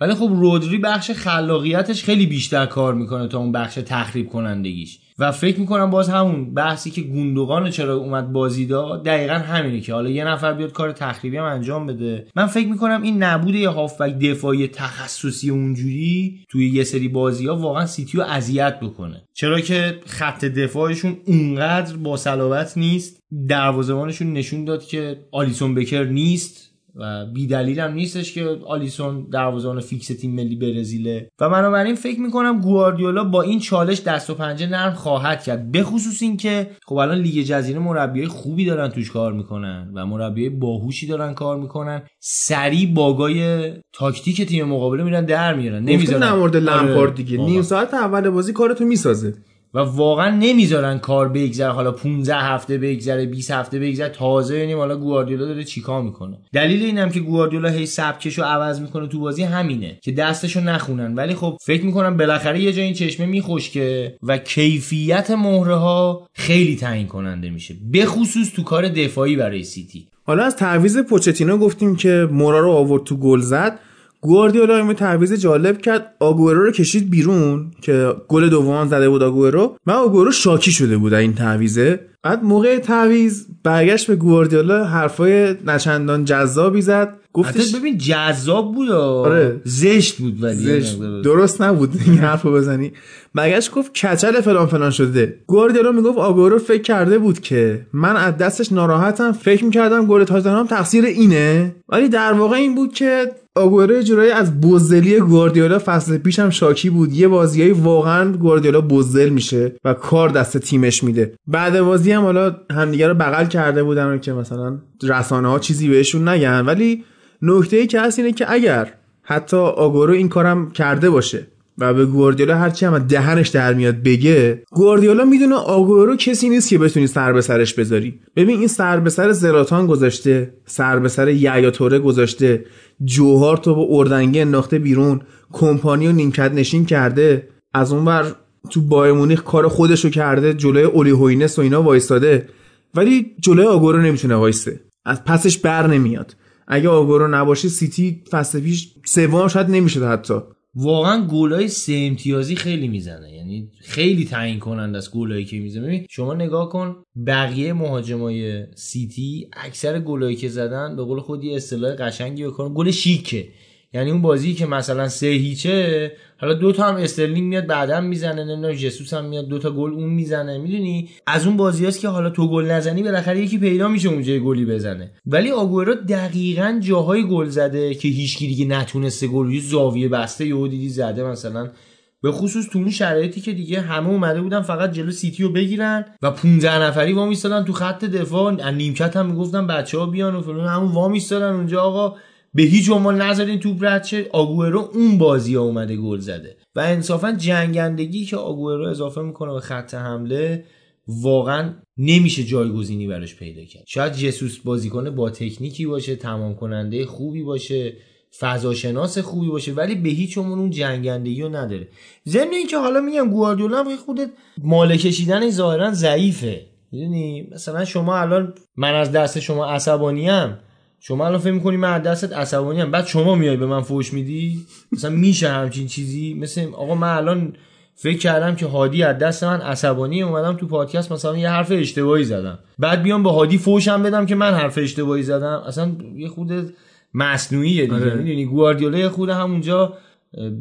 ولی خب رودری بخش خلاقیتش خیلی بیشتر کار میکنه تا اون بخش تخریب کنندگیش و فکر میکنم باز همون بحثی که گوندوغان چرا اومد بازی داد دقیقاً همینه که حالا یه نفر بیاد کار تخریبی هم انجام بده. من فکر میکنم این نبود یه هافبک دفاعی تخصصی اونجوری توی یه سری بازی‌ها واقعاً سیتی رو اذیت بکنه، چرا که خط دفاعشون اونقدر با صلابت نیست. دروازه‌بانشون نشون داد که آلیسون بکر نیست و بی دلیل هم نیستش که آلیسون دروازه‌بان فیکس تیم ملی برزیله و بنابراین فکر میکنم گواردیولا با این چالش دست و پنجه نرم خواهد کرد، به خصوص این که خب الان لیگ جزیره مربیای خوبی دارن توش کار میکنن و مربیای باهوشی دارن کار میکنن، سریع باگای تاکتیک تیم مقابل میرن در میارن، نمیذارن در مورد لامپارد دیگه آه. نیم ساعت اول بازی کارتو میسازه و واقعا نمیذارن کار بگذره، حالا پانزده هفته بگذره، بیست هفته بگذره، تازه یعنی حالا گواردیولا داره چیکار میکنه. دلیل اینم که گواردیولا هی سبکشو عوض میکنه تو بازی همینه که دستشو نخونن، ولی خب فکر میکنم بالاخره یه جای این چشمه میخشکه و کیفیت مهره ها خیلی تعیین کننده میشه، به خصوص تو کار دفاعی برای سیتی. حالا از تعویض پوچتینو گفتیم که مورا رو آورد تو گل زد، گواردیولا این تعویض جالب کرد، آگورو رو کشید بیرون که گل دوم زده بود آگورو، و آگورو شاکی شده بود این تعویزه. بعد موقع تعویض برگشت به گواردیولا حرفای نچندان جذابی زد، گفتش ببین جذاب بود، آره زشت بود ولی زشت. درست نبود این حرفو بزنی. برگشت گفت کچل فلان فلان شده. گواردیولا میگفت آگورو فکر کرده بود که من از دستش ناراحتم، فکر می‌کردم گل تاتنهام تقصیر اینه، ولی در واقع این بود که آگورو جورایی از بزدلی گواردیولا فصل پیش هم شاکی بود. یه بازیای واقعا گواردیولا بزدل میشه و کار دست تیمش میده. بعد بازی هم حالا همدیگه رو بغل کرده بودن که مثلا رسانه‌ها چیزی بهشون نگن، ولی نکته‌ای که هست اینه که اگر حتی آگورو این کارم کرده باشه و به گواردیولا هرچی هم دهنش در میاد بگه، گواردیولا میدونه آگورو کسی نیست که بتونی سر به سرش بذاری. ببین این سر به سر زلاتان گذاشته، سر به سر یعیا توره گذاشته، جوهار تو با اردنگه انداخته بیرون، کمپانیو نیمکت نشین کرده، از اونور تو بایر مونیخ کار خودشو کرده، جلوی اولی هوینس و اینا وایساده، ولی جلوی آگورو نمیتونه وایسه، از پسش بر نمیاد. اگه آگورو نباشه سیتی فصل پیش سوم شاید نمیشد حتی. واقعا گلای سه امتیازی خیلی میزنه، یعنی خیلی تعیین کننده است گلایی که میزنه. ببین شما نگاه کن بقیه مهاجمای سیتی اکثر گلایی که زدن به قول خود یه اصطلاح قشنگی بکنن گل شیکه، یعنی اون بازی که مثلا سه هیچه حالا دو تا هم استرلینگ میاد بعدم میزنه، نمیدونم ژسوس هم میاد دو تا گل اون میزنه، میدونی از اون بازیاست که حالا تو گل نزنی بالاخره یکی پیدا میشه اونجا گلی بزنه. ولی آگوئرو دقیقاً جاهای گل زده که هیچکی دیگه نتونسته گل، یه زاویه بسته یهو دیدی زده، مثلا به خصوص تو اون شرایطی که دیگه همه اومده بودن فقط جلو سیتی رو بگیرن و پانزده نفری وا میستادن تو خط دفاع، نیمکت هم میگفتن بچه‌ها بیان و فلان، همون وا میستادن اونجا آقا به هیچ عنوان نذارین توپ رد شه. آگوئرو اون بازی‌ها اومده گل زده و انصافا جنگندگی که آگوئرو اضافه میکنه به خط حمله واقعا نمیشه جایگزینی براش پیدا کرد. شاید ژسوس بازیکن با تکنیکی باشه، تمام کننده خوبی باشه، فضاشناس خوبی باشه، ولی به هیچ عنوان اون جنگندگی رو نداره. ضمن اینکه حالا میگم گواردیولا هم خودت ماله کشیدن ظاهرا ضعیفه، میدونی مثلا شما الان من از دست شما عصبانیم، شما الان فکر می‌کنی من دستت عصبانی ام، بعد شما میای به من فوش میدی؟ مثلا میشه همچین چیزی؟ مثلا آقا من الان فکر کردم که هادی از دست من عصبانی، اومدم تو پادکست مثلا یه حرف اشتباهی زدم، بعد بیام به هادی فوشم بدم که من حرف اشتباهی زدم، اصلا یه خود مصنوعیه دیگه، میدونی گواردیولا خود همونجا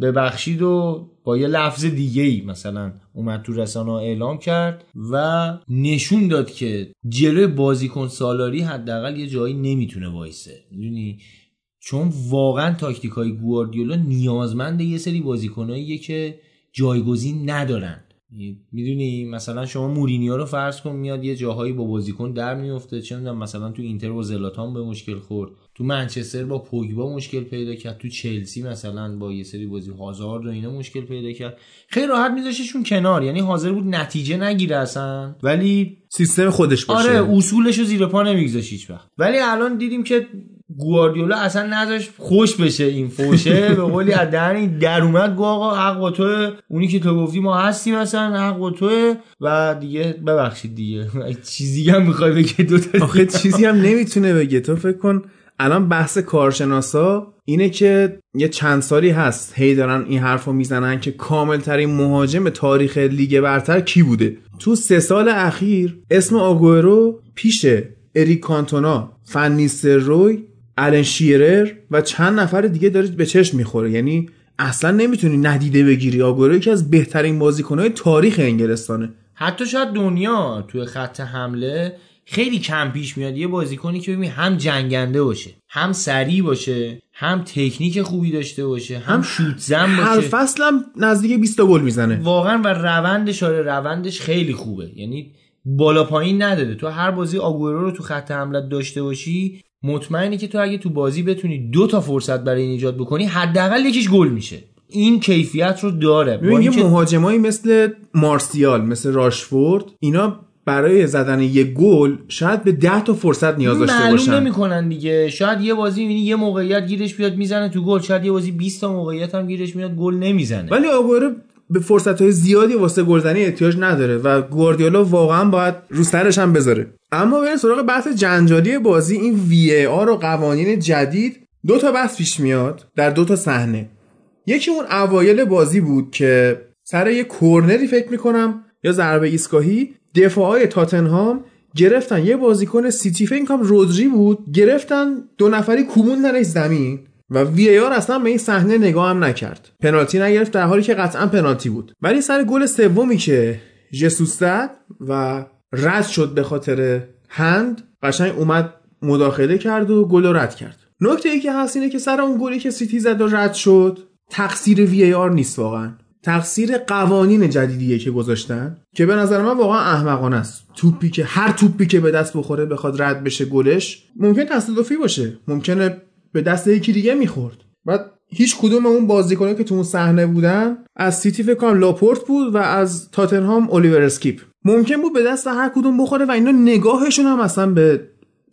ببخشید و با یه لفظ دیگه‌ای مثلا اومد تو رسانه اعلام کرد و نشون داد که جلوی بازیکن سالاری حداقل یه جایی نمیتونه وایسه، میدونی چون واقعا تاکتیکای گواردیولا نیازمند یه سری بازیکناییه که جایگزین ندارن. میدونی مثلا شما مورینیو رو فرض کن میاد یه جاهایی با بازیکن در میفته، چه میدونم مثلا تو اینتر با زلاتان به مشکل خورد، تو منچستر با پوگبا مشکل پیدا کرد، تو چلسی مثلا با یه سری بازی هازارد و اینا مشکل پیدا کرد، خیلی راحت میذاشتشون کنار، یعنی حاضر بود نتیجه نگیره اصلا ولی سیستم خودش باشه، آره اصولشو زیر پا نمیگذاشت هیچ وقت. ولی الان دیدیم که گواردیولا اصلا نذاش خوش بشه این فوشه، به قولی از دهن در اومد گفت آقا حق با تو، اونی که تو گفتی ما هستیم مثلا حق با تو و دیگه ببخشید دیگه چیزی هم میخوای بگه دو تا آخه چیزی هم نمیتونه بگه. تو فکر کن الان بحث کارشناسا اینه که یه چند سالی هست هی دارن این حرفو میزنن که کامل ترین مهاجم تاریخ لیگ برتر کی بوده. تو سه سال اخیر اسم آگوئرو پیش اریک کانتونا، فن نیستلروی، آلن شیرر و چند نفر دیگه داره به چشم میخوره، یعنی اصلا نمیتونی ندیده بگیری. آگوئرو یکی از بهترین بازیکن‌های تاریخ انگلستانه، حتی شاید دنیا. توی خط حمله خیلی کم پیش میاد یه بازیکنی که ببین هم جنگنده باشه، هم سریع باشه، هم تکنیک خوبی داشته باشه، هم شوت زن باشه، هر فصل هم نزدیک بیست تا گل میزنه واقعا و روندش آره روندش خیلی خوبه، یعنی بالا پایین نداره. تو هر بازی آگوئرو رو تو خط حمله داشته باشی مطمئنی که تو اگه تو بازی بتونی دو تا فرصت برای این ایجاد بکنی حداقل یکیش گل میشه. این کیفیت رو داره. ببین یه مهاجمایی مثل مارسیال، مثل راشفورد، اینا برای زدن یه گل شاید به ده تا فرصت نیاز داشته باشن. معلوم نمی‌کنن دیگه. شاید یه بازی می‌بینی یه موقعیت گیرش بیاد میزنه تو گل، شاید یه بازی بیست تا موقعیت هم گیرش میاد گل نمیزنه. ولی آگوئرو به فرصت‌های زیادی واسه گلزنی احتیاج نداره و گواردیولا واقعا باید رو سرش هم بذاره. اما بریم سراغ بحث جنجالی بازی. این وی ای آر و قوانین جدید دو تا بحث پیش میاد در دو تا صحنه. یکی اون اوایل بازی بود که سر یه کورنری فکر می‌کنم یا ضربه ایستگاهی دفاعای تاتنهام گرفتن یه بازیکن سیتی، فکر می‌کنم رودری بود، گرفتن دو نفری کوبوندنش زمین و وی ای آر اصلا به این صحنه نگاه هم نکرد، پنالتی نگرفت در حالی که قطعا پنالتی بود. ولی سر گل سومی که ژسوس زد و رد شد به خاطر هند، قشنگ اومد مداخله کرد و گل رو رد کرد. نکته ای که هست اینه که سر اون گلی که سیتی زد و رد شد تقصیر وی ای آر نیست، واقعا تقصیر قوانین جدیدیه که گذاشتن که به نظر من واقعا احمقانه است. توپی که هر توپی که به دست بخوره بخواد رد بشه گلش، ممکن تصادفی باشه، ممکنه به دست یکی دیگه میخورد. بعد هیچ کدوم اون بازیکنایی که تو اون صحنه بودن، از سیتی فکر کنم لاپورت بود و از تاتنهام الیور اسکیپ، ممکن بود به دست هر کدوم بخوره و اینا نگاهشون هم اصلا به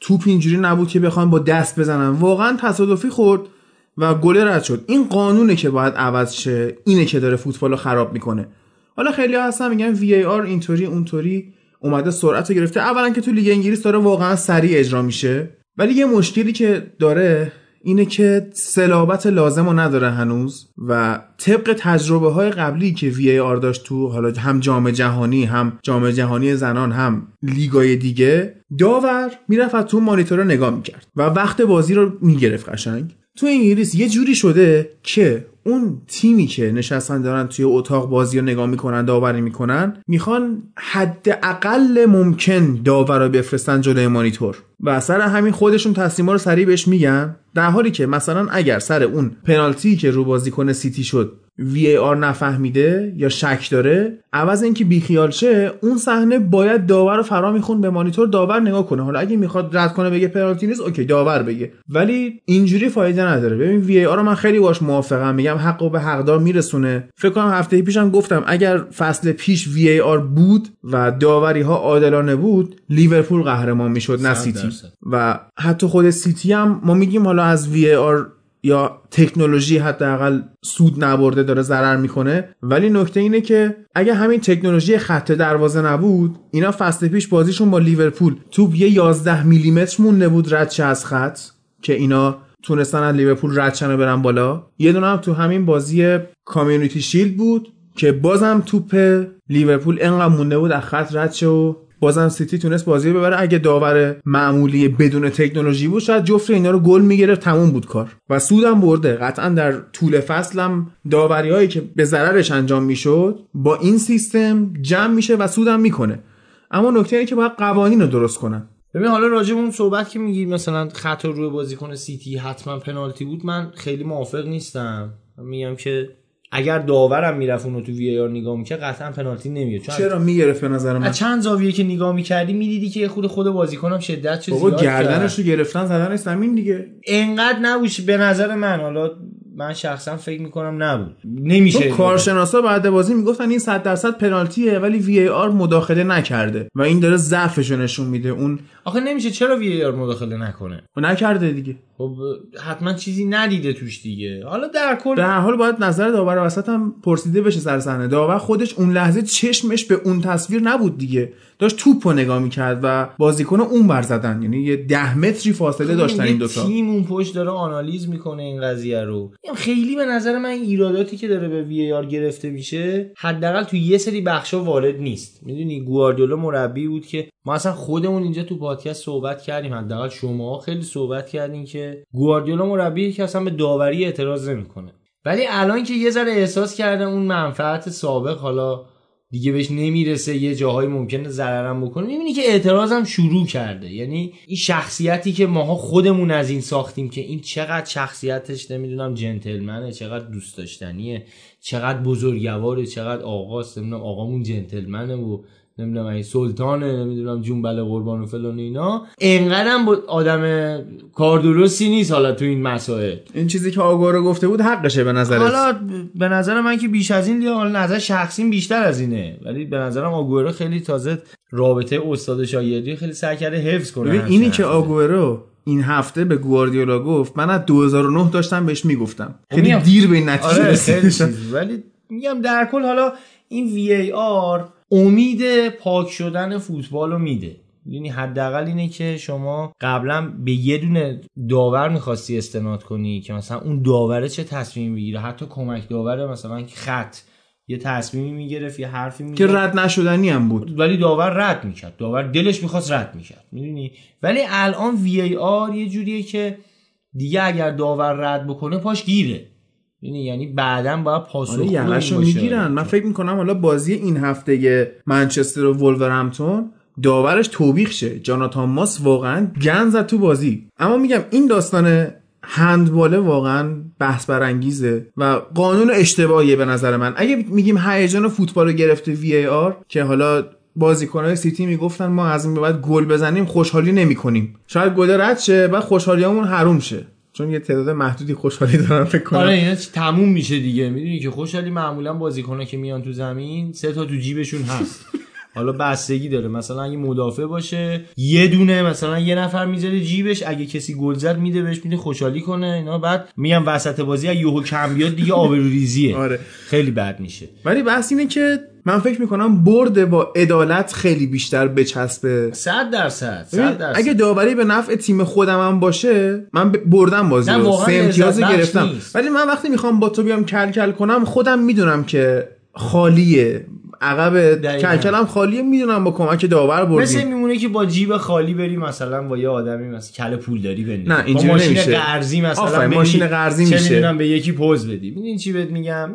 توپ اینجوری نبود که بخوام با دست بزنن، واقعا تصادفی خورد و گل رد شد. این قانونه که باید عوض شه، اینه که داره فوتبالو خراب میکنه. حالا خیلی‌ها هستن میگن وی ای آر اینطوری اونطوری اومده سرعتو گرفته. اولا که تو لیگ انگلیس داره واقعا سریع اجرا میشه، ولی یه مشکلی که داره اینه که صلابت لازم رو نداره هنوز و طبق تجربه های قبلی که وی ای آر داشت تو حالا هم جام جهانی هم جام جهانی زنان هم لیگای دیگه، داور میرفت تو مانیتور رو نگاه میکرد و وقت بازی رو میگرفت قشنگ. تو انگلیس یه جوری شده که اون تیمی که نشستن دارن توی اتاق بازی رو نگاه میکنن، داوری میکنن، میخوان حداقل ممکن داور رو بفرستن جلوی مانیتور و اثر همین خودشون تصمیما رو سریع بهش میگن، در حالی که مثلا اگر سر اون پنالتی که رو بازیکن سیتی شد وی ای آر نفهمیده یا شک داره، عوض اینکه بیخیال شه اون صحنه باید داور رو فرا میخون به مانیتور، داور نگاه کنه. حالا اگه میخواد رد کنه بگه پنالتی نیست، اوکی داور بگه، ولی اینجوری فایده نداره. ببین وی ای آر من خیلی باش موافقم، میگم حقو به حقدار میرسونه. فکر کنم هفته پیشم گفتم اگر فصل پیش وی ای آر بود و داوری ها عادلانه بود لیورپول قهرمان میشد نه سیتی. و حتی خود سیتی هم ما میگیم حالا از وی ای آر یا تکنولوژی حداقل سود نبرده، داره ضرر میکنه، ولی نکته اینه که اگه همین تکنولوژی خط دروازه نبود، اینا فصل پیش بازیشون با لیورپول توپ یه یازده میلیمتر مونده بود رد شه از خط که اینا تونستن از لیورپول رد شن و برن بالا. یه دونه هم تو همین بازی کامیونیتی شیلد بود که بازم توپ لیورپول انقدر مونده بود از خط رد شه و بازم سیتی تونست بازی ببره. اگه داور معمولی بدون تکنولوژی بود شاید جفت اینا رو گل میگرفت، تموم بود کار و سودم برده. قطعا در طول فصلم داوریایی که به ضررش انجام میشد با این سیستم جمع میشه و سودم میکنه. اما نکته اینه که باید قوانین رو درست کنن. ببین حالا راجع به اون صحبت که میگی مثلا خط روی بازیکن سیتی حتما پنالتی بود، من خیلی موافق نیستم. میگم که اگر داورم میرفت اونو تو وی آر نگاه میکرد قطعا پنالتی نمیاد. چرا میگرفت به نظر من؟ از چند زاویه که نگاه میکردی میدیدی که خود خود بازیکنم شدت چه زیاد گردنشو گرفتن زدن زمین دیگه. انقدر نبوش به نظر من، حالا من شخصا فکر میکنم نبود، نمیشه. کارشناسا بعد بازی میگفتن این صد درصد پنالتیه ولی وی ای آر مداخله نکرده و این داره ضعفش رو نشون میده. اون آخه نمیشه چرا وی ای آر مداخله نکنه؟ و نکرده دیگه. خب حتما چیزی ندیده توش دیگه. حالا در کل در حال باید نظر داور وسط هم پرسیده بشه سر صحنه. داور خودش اون لحظه چشمش به اون تصویر نبود دیگه، داشت توپو نگاه میکرد و بازیکن اون بر زدن، یعنی یه ده متری فاصله داشتن این دو تا. تیم اون پشت داره آنالیز میکنه این قضیه رو. خیلی به نظر من ایراداتی که داره به وی ای آر گرفته میشه حداقل تو یه سری بخشا وارد نیست. میدونی گواردیولا مربی بود که ما اصلا خودمون اینجا تو پادکست صحبت کردیم، حداقل شما خیلی صحبت کردین که گواردیولا مربی که اصلا به داوری اعتراض نمیکنه، ولی الان که یه ذره احساس کرده اون منفعت سابق حالا دیگه بهش نمیرسه، یه جاهای ممکنه ضررم بکنه، میبینی که اعتراضم شروع کرده. یعنی این شخصیتی که ماها خودمون از این ساختیم که این چقدر شخصیتش نمیدونم جنتلمنه، چقدر دوست داشتنیه، چقدر بزرگواره، چقدر آقاست، نمیدونم آقامون جنتلمنه و نمیدونم این سلطانه، نمیدونم جونبله قربان و فلان اینا، انقدرم با آدم کاردولوسی نیست حالا تو این مسائل. این چیزی که آگورو گفته بود حقشه به نظرت؟ حالا به نظر من که بیش از این یا نظر شخصیم بیشتر از اینه، ولی به نظرم آگورو خیلی تازه رابطه استاد شاگردی خیلی سعی کرده حفظ کنه. ببین اینی که آگورو این هفته به گواردیولا گفت، من از دو هزار و نه داشتم بهش میگفتم، خیلی آمیم. دیر به نتیجه رسیدم. ولی میگم در کل حالا این وی ای آر امید پاک شدن فوتبال رو میده. یعنی حداقل اینه که شما قبلا به یه دونه داور میخواستی استناد کنی که مثلا اون داوره چه تصمیمی بگیره، حتی کمک داوره مثلا خط یه تصمیمی میگرفت یه حرفی میگرفت که رد نشدنی هم بود، ولی داور رد میکرد، داور دلش میخواست رد میکرد، میدونی. ولی الان وی ای آر یه جوریه که دیگه اگر داور رد بکنه پاش گیره، یعنی بعدن باید پاسخ رو میگیرن. من فکر میکنم حالا بازی این هفته منچستر و ولورهمپتون داورش توبیخ شه، جاناتان ماس واقعا گند زد تو بازی. اما میگم این داستان هندباله واقعا بحث برانگیزه و قانون اشتباهیه به نظر من. اگه میگیم هیجان فوتبال رو گرفته وی ای آر که حالا بازیکن‌های سیتی میگفتن ما از این به بعد گل بزنیم خوشحالی نمی‌کنیم، شاید گل رد شه بعد خوشحالیامون حروم شه، چون یه تعداد محدودی خوشحالی دارن فکر کنم. آره اینا تموم میشه دیگه. میدونی که خوشحالی معمولا بازیکن‌ها که میان تو زمین سه تا تو جیبشون هست. حالا بستگی داره، مثلا اگه مدافع باشه یه دونه مثلا یه نفر میذاره جیبش، اگه کسی گل زد میده بهش میده خوشحالی کنه اینا، بعد میگم وسط بازی یهو کم بیاد دیگه آبروریزیه. آره. خیلی بد میشه. ولی بحث اینه که من فکر میکنم برد با عدالت خیلی بیشتر بچسبه. صد درصد صد درصد. اگه داوری به نفع تیم خودم هم باشه من بردم بازی رو، سه امتیاز گرفتم. ولی من وقتی میخوام با تو بیام کل کل کنم خودم میدونم که خالیه، عقب کل کلم خالیه، میدونم با کمک داور بردیم. مثل میمونه که با جیب خالی بریم مثلا با یه آدمی مثلا کل پولداری بندازیم. نه اینجوری نمیشه. ماشین قرضی مثلا، ماشین قرضی میشه. چه میدونم به یکی پوز بدیم. ببین چی بهت میگم.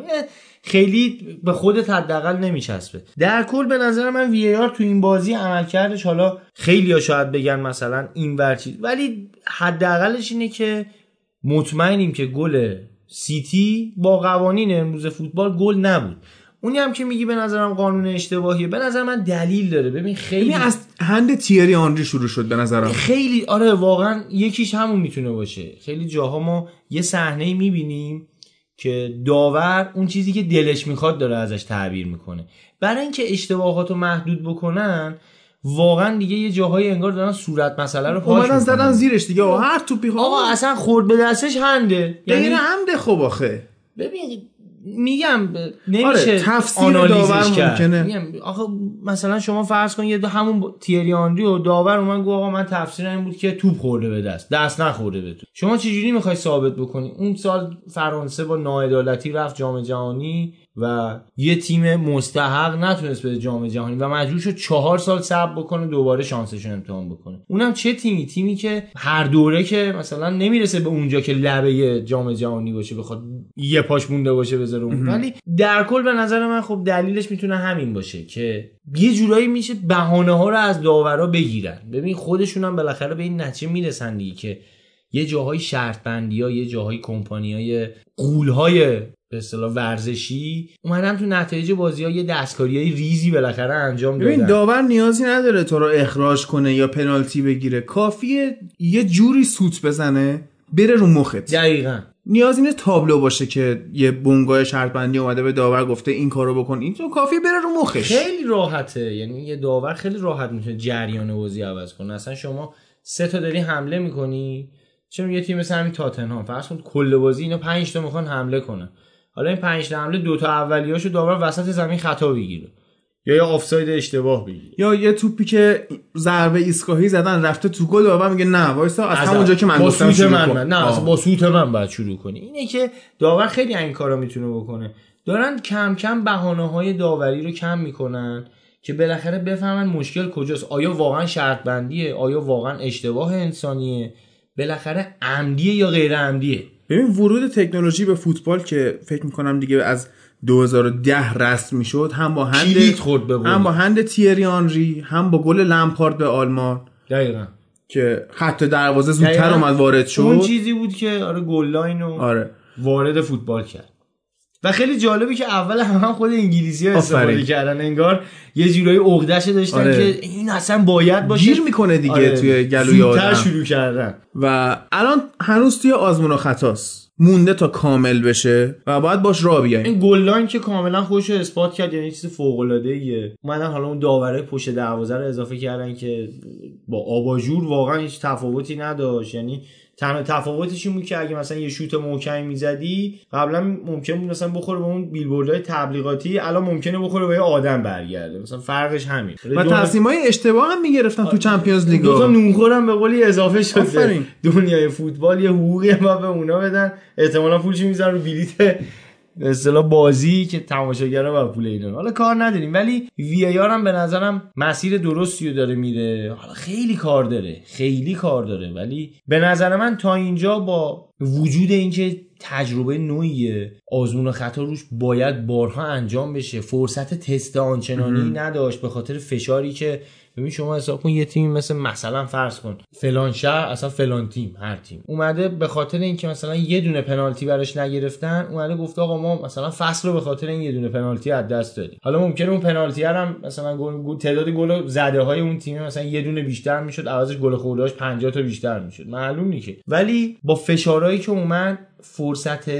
خیلی به خودت حداقل نمیچسبه. در کل به نظر من وی ای آر تو این بازی عملکردش، حالا خیلی‌ها شاید بگن مثلا این ورچی، ولی حداقلش اینه که مطمئنیم که گل سیتی با قوانین امروز فوتبال گل نبود. اونی هم که میگی به نظرم قانون اشتباهیه، به نظر من دلیل داره. ببین خیلی از هند تیری آنری شروع شد به نظرم. خیلی آره واقعا یکیش همون میتونه باشه. خیلی جاها ما یه صحنه‌ای میبینیم که داور اون چیزی که دلش میخواد داره ازش تعبیر میکنه. برای اینکه اشتباهاتو محدود بکنن واقعا دیگه یه جاهای انگار دارن صورت مسئله رو پاش میکنن. زدن زیرش دیگه آقا، هر توپی آقا اصلا خورد به دستش هنده. یعنی هنده خب آخه. ببین میگم نمیشه آره، تفسیر داور ممکنه. میگم آخه مثلا شما فرض کن یه همون تیری آنری و داور و من گفت آقا من تفسیرم این بود که توپ خورده به دست، دست نخورده به توپ. شما چجوری میخوای ثابت بکنی؟ اون سال فرانسه با ناعدالتی رفت جام جهانی و یه تیم مستحق نتونست به جام جهانی و مجبور شد چهار سال صبر بکنه دوباره شانسش رو امتحان بکنه. اونم چه تیمی؟ تیمی که هر دوره که مثلا نمیرسه به اونجا که لبه جام جهانی باشه بخواد یه پاش مونده باشه بذاره اون. ولی در کل به نظر من خب دلیلش میتونه همین باشه که یه جورایی میشه بهانه ها رو از داورا بگیرن. ببین خودشون هم بالاخره به این نتیجه میرسن دیگه که یه جاهای شرط بندی‌ها، یه جاهای کمپانی‌های غول‌های به اصطلاح ورزشی اومدن تو نتایج بازی‌ها یه دستکاری‌های ریزی بالاخره انجام دادن. ببین داور نیازی نداره تو رو اخراج کنه یا پنالتی بگیره، کافیه یه جوری سوت بزنه بره رو مخت. دقیقاً. نیازی نیست تابلو باشه که یه بنگاه شرط بندی اومده به داور گفته این کارو بکن، این تو کافیه بره رو مخش. خیلی راحته، یعنی یه داور خیلی راحت میتونه جریان بازی عوض کنه. مثلا شما سه تا داری حمله می‌کنی، چون یه تیم مثل همین تاتنهام فرض کن کل بازی اینا پنج تا میخوان حمله کنن، حالا این پنج تا حمله دو تا اولیاشو داور وسط زمین خطا بگیره یا یا آفساید اشتباه بگیره یا یه توپی که ضربه ایستگاهی زدن رفته تو گل، داور میگه نه وایسا از همونجا که من گفتم شروع من کن. نه اصلا با سوت من باید شروع کنی. اینه که داور خیلی این کارا میتونه بکنه. دارن کم کم بهانه‌های داوری رو کم میکنن که بالاخره بفهمن مشکل کجاست. آیا واقعا شرط بندیه؟ آیا واقعا اشتباه انسانیه؟ بالاخره عمدیه یا غیر عمدیه؟ ببین ورود تکنولوژی به فوتبال که فکر میکنم دیگه از دو هزار و ده رسمی شد، هم با هند هم با هند تیری آنری، هم با گل لمپارد به آلمان دقیقاً که خط دروازه زودتر اومد وارد شد. اون چیزی بود که آره گل لاینو آره وارد فوتبال کرد. و خیلی جالبه که اول هم خود انگلیسی‌ها استفاده کردن، انگار یه جورایی عقده‌ش داشتن آره. که این اصلا باید باشه، گیر میکنه دیگه آره. توی گلوی آدم زودتر شروع کردن و الان هنوز توی آزمون و خطاست، مونده تا کامل بشه و باید باش راه بیایم. این گل لاین که کاملا خودش رو اثبات کرد، یعنی چیز فوق‌العاده‌ایه. اومدن حالا اون داورای پشت دروازه رو اضافه کردن که با آباجور واقعا هیچ تفاوتی نداشت، یعنی تنها تفاوتش این بود که اگه مثلا یه شوت محکمی میزدی قبلا ممکن بود مثلا بخوره به اون بیلبوردهای تبلیغاتی، الان ممکنه بخوره به یه آدم برگرده، مثلا فرقش همین. و تصمیمای اشتباه هم میگرفتن تو چمپیونز لیگ. دو تا نونخور هم به قولی اضافه شده. دنیای فوتبال یه حقوقی هم به اونا بدن، احتمالاً پولش میذارن رو بلیت به اصطلاح بازی که تماشاگرها و پول اینا. حالا کار نداریم، ولی وی ای آر هم به نظرم مسیر درستی رو داره میره. حالا خیلی کار داره، خیلی کار داره، ولی به نظر من تا اینجا با وجود اینکه تجربه نوعیه، آزمون و خطا روش باید بارها انجام بشه، فرصت تست آنچنانی نداشت به خاطر فشاری که ببین شما حساب کن یه تیم مثل مثلا فرض کن فلان شهر اصلا فلان تیم هر تیم اومده به خاطر اینکه مثلا یه دونه پنالتی براش نگرفتن اومده گفت آقا ما مثلا فصل رو به خاطر این یه دونه پنالتی از دست دادیم. حالا ممکنه اون پنالتی هم مثلا گل تعداد گل زده های اون تیم مثلا یه دونه بیشتر میشد، عوضش گل خوردهاش پنجاه تا بیشتر میشد، معلوم نیست. ولی با فشارهایی که اومد فرصت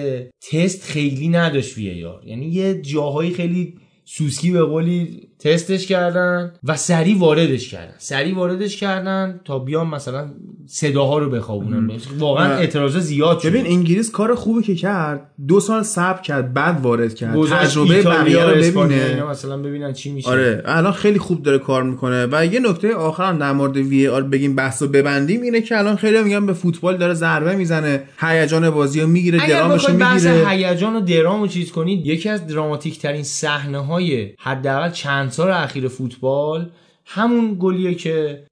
تست خیلی نداشت وی ای آر، یعنی یه جاهایی خیلی سوسکی به قولی تستش کردن و سریع واردش کردن سریع واردش کردن تا بیان مثلا صداها رو بخوابونن. واقعا اعتراض زیاد شد. ببین انگلیس کار خوبی که کرد، دو سال صبر کرد بعد وارد کرد، تجربه بقیه رو ببینه مثلا ببینن چی میشه. آره الان خیلی خوب داره کار میکنه. و یه نکته آخر در مورد وی آر بگیم بحثو ببندیم، اینه که الان خیلی میگن به فوتبال داره ضربه میزنه، هیجان بازیو میگیره، درامش میگیره. اگه بحث هیجان و درامو چیز کنید، یکی از دراماتیک ترین صحنه‌های حداقل چند سال اخیر فوتبال همون گلیه که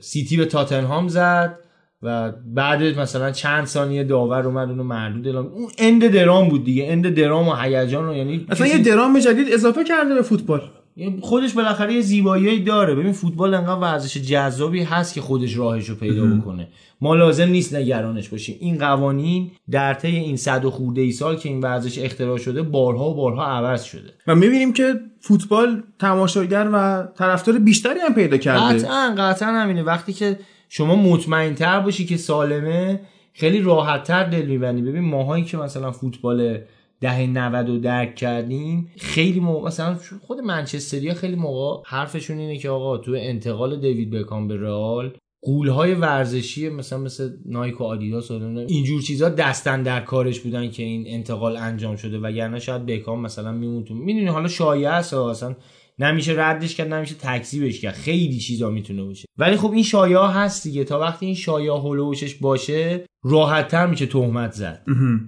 سیتی به تاتنهام زد و بعد مثلا چند ثانیه داور اومد اونو مردود اعلام. اون اند درام بود دیگه، اند درام و هیجان رو، یعنی اصلا یه درام جدید اضافه کرده به فوتبال. یعنی خودش بالاخره یه زیبایی داره. ببین فوتبال انقدر ورزش جذابی هست که خودش راهش رو پیدا بکنه، ما لازم نیست نگرانش باشیم. این قوانین در طی این صد و خورده ای سال که این ورزش اختراع شده بارها و بارها عوض شده و می‌بینیم که فوتبال تماشاگر و طرفدار بیشتری هم پیدا کرده. قطعاً قطعاً همینه. وقتی که شما مطمئن‌تر باشی که سالمه، خیلی راحت‌تر دل می‌بندی. ببین ماهایی که مثلا فوتبال دهه نود رو درک کردیم، خیلی موقع مثلا خود منچستریا خیلی موقع حرفشون اینه که آقا تو انتقال دیوید بکام به رئال قولهای ورزشی مثلا مثل نایک و آدیداس و اینجور چیزها دستن در کارش بودن که این انتقال انجام شده، وگرنه شاید بکام مثلا میموندون. میدونی حالا شایعه است، اصلا نمیشه ردش کرد، نمیشه تکذیبش کرد، خیلی چیزا میتونه باشه، ولی خب این شایعه هست دیگه. تا وقتی این شایعه هولوشش باشه راحت‌تر میشه تهمت زد.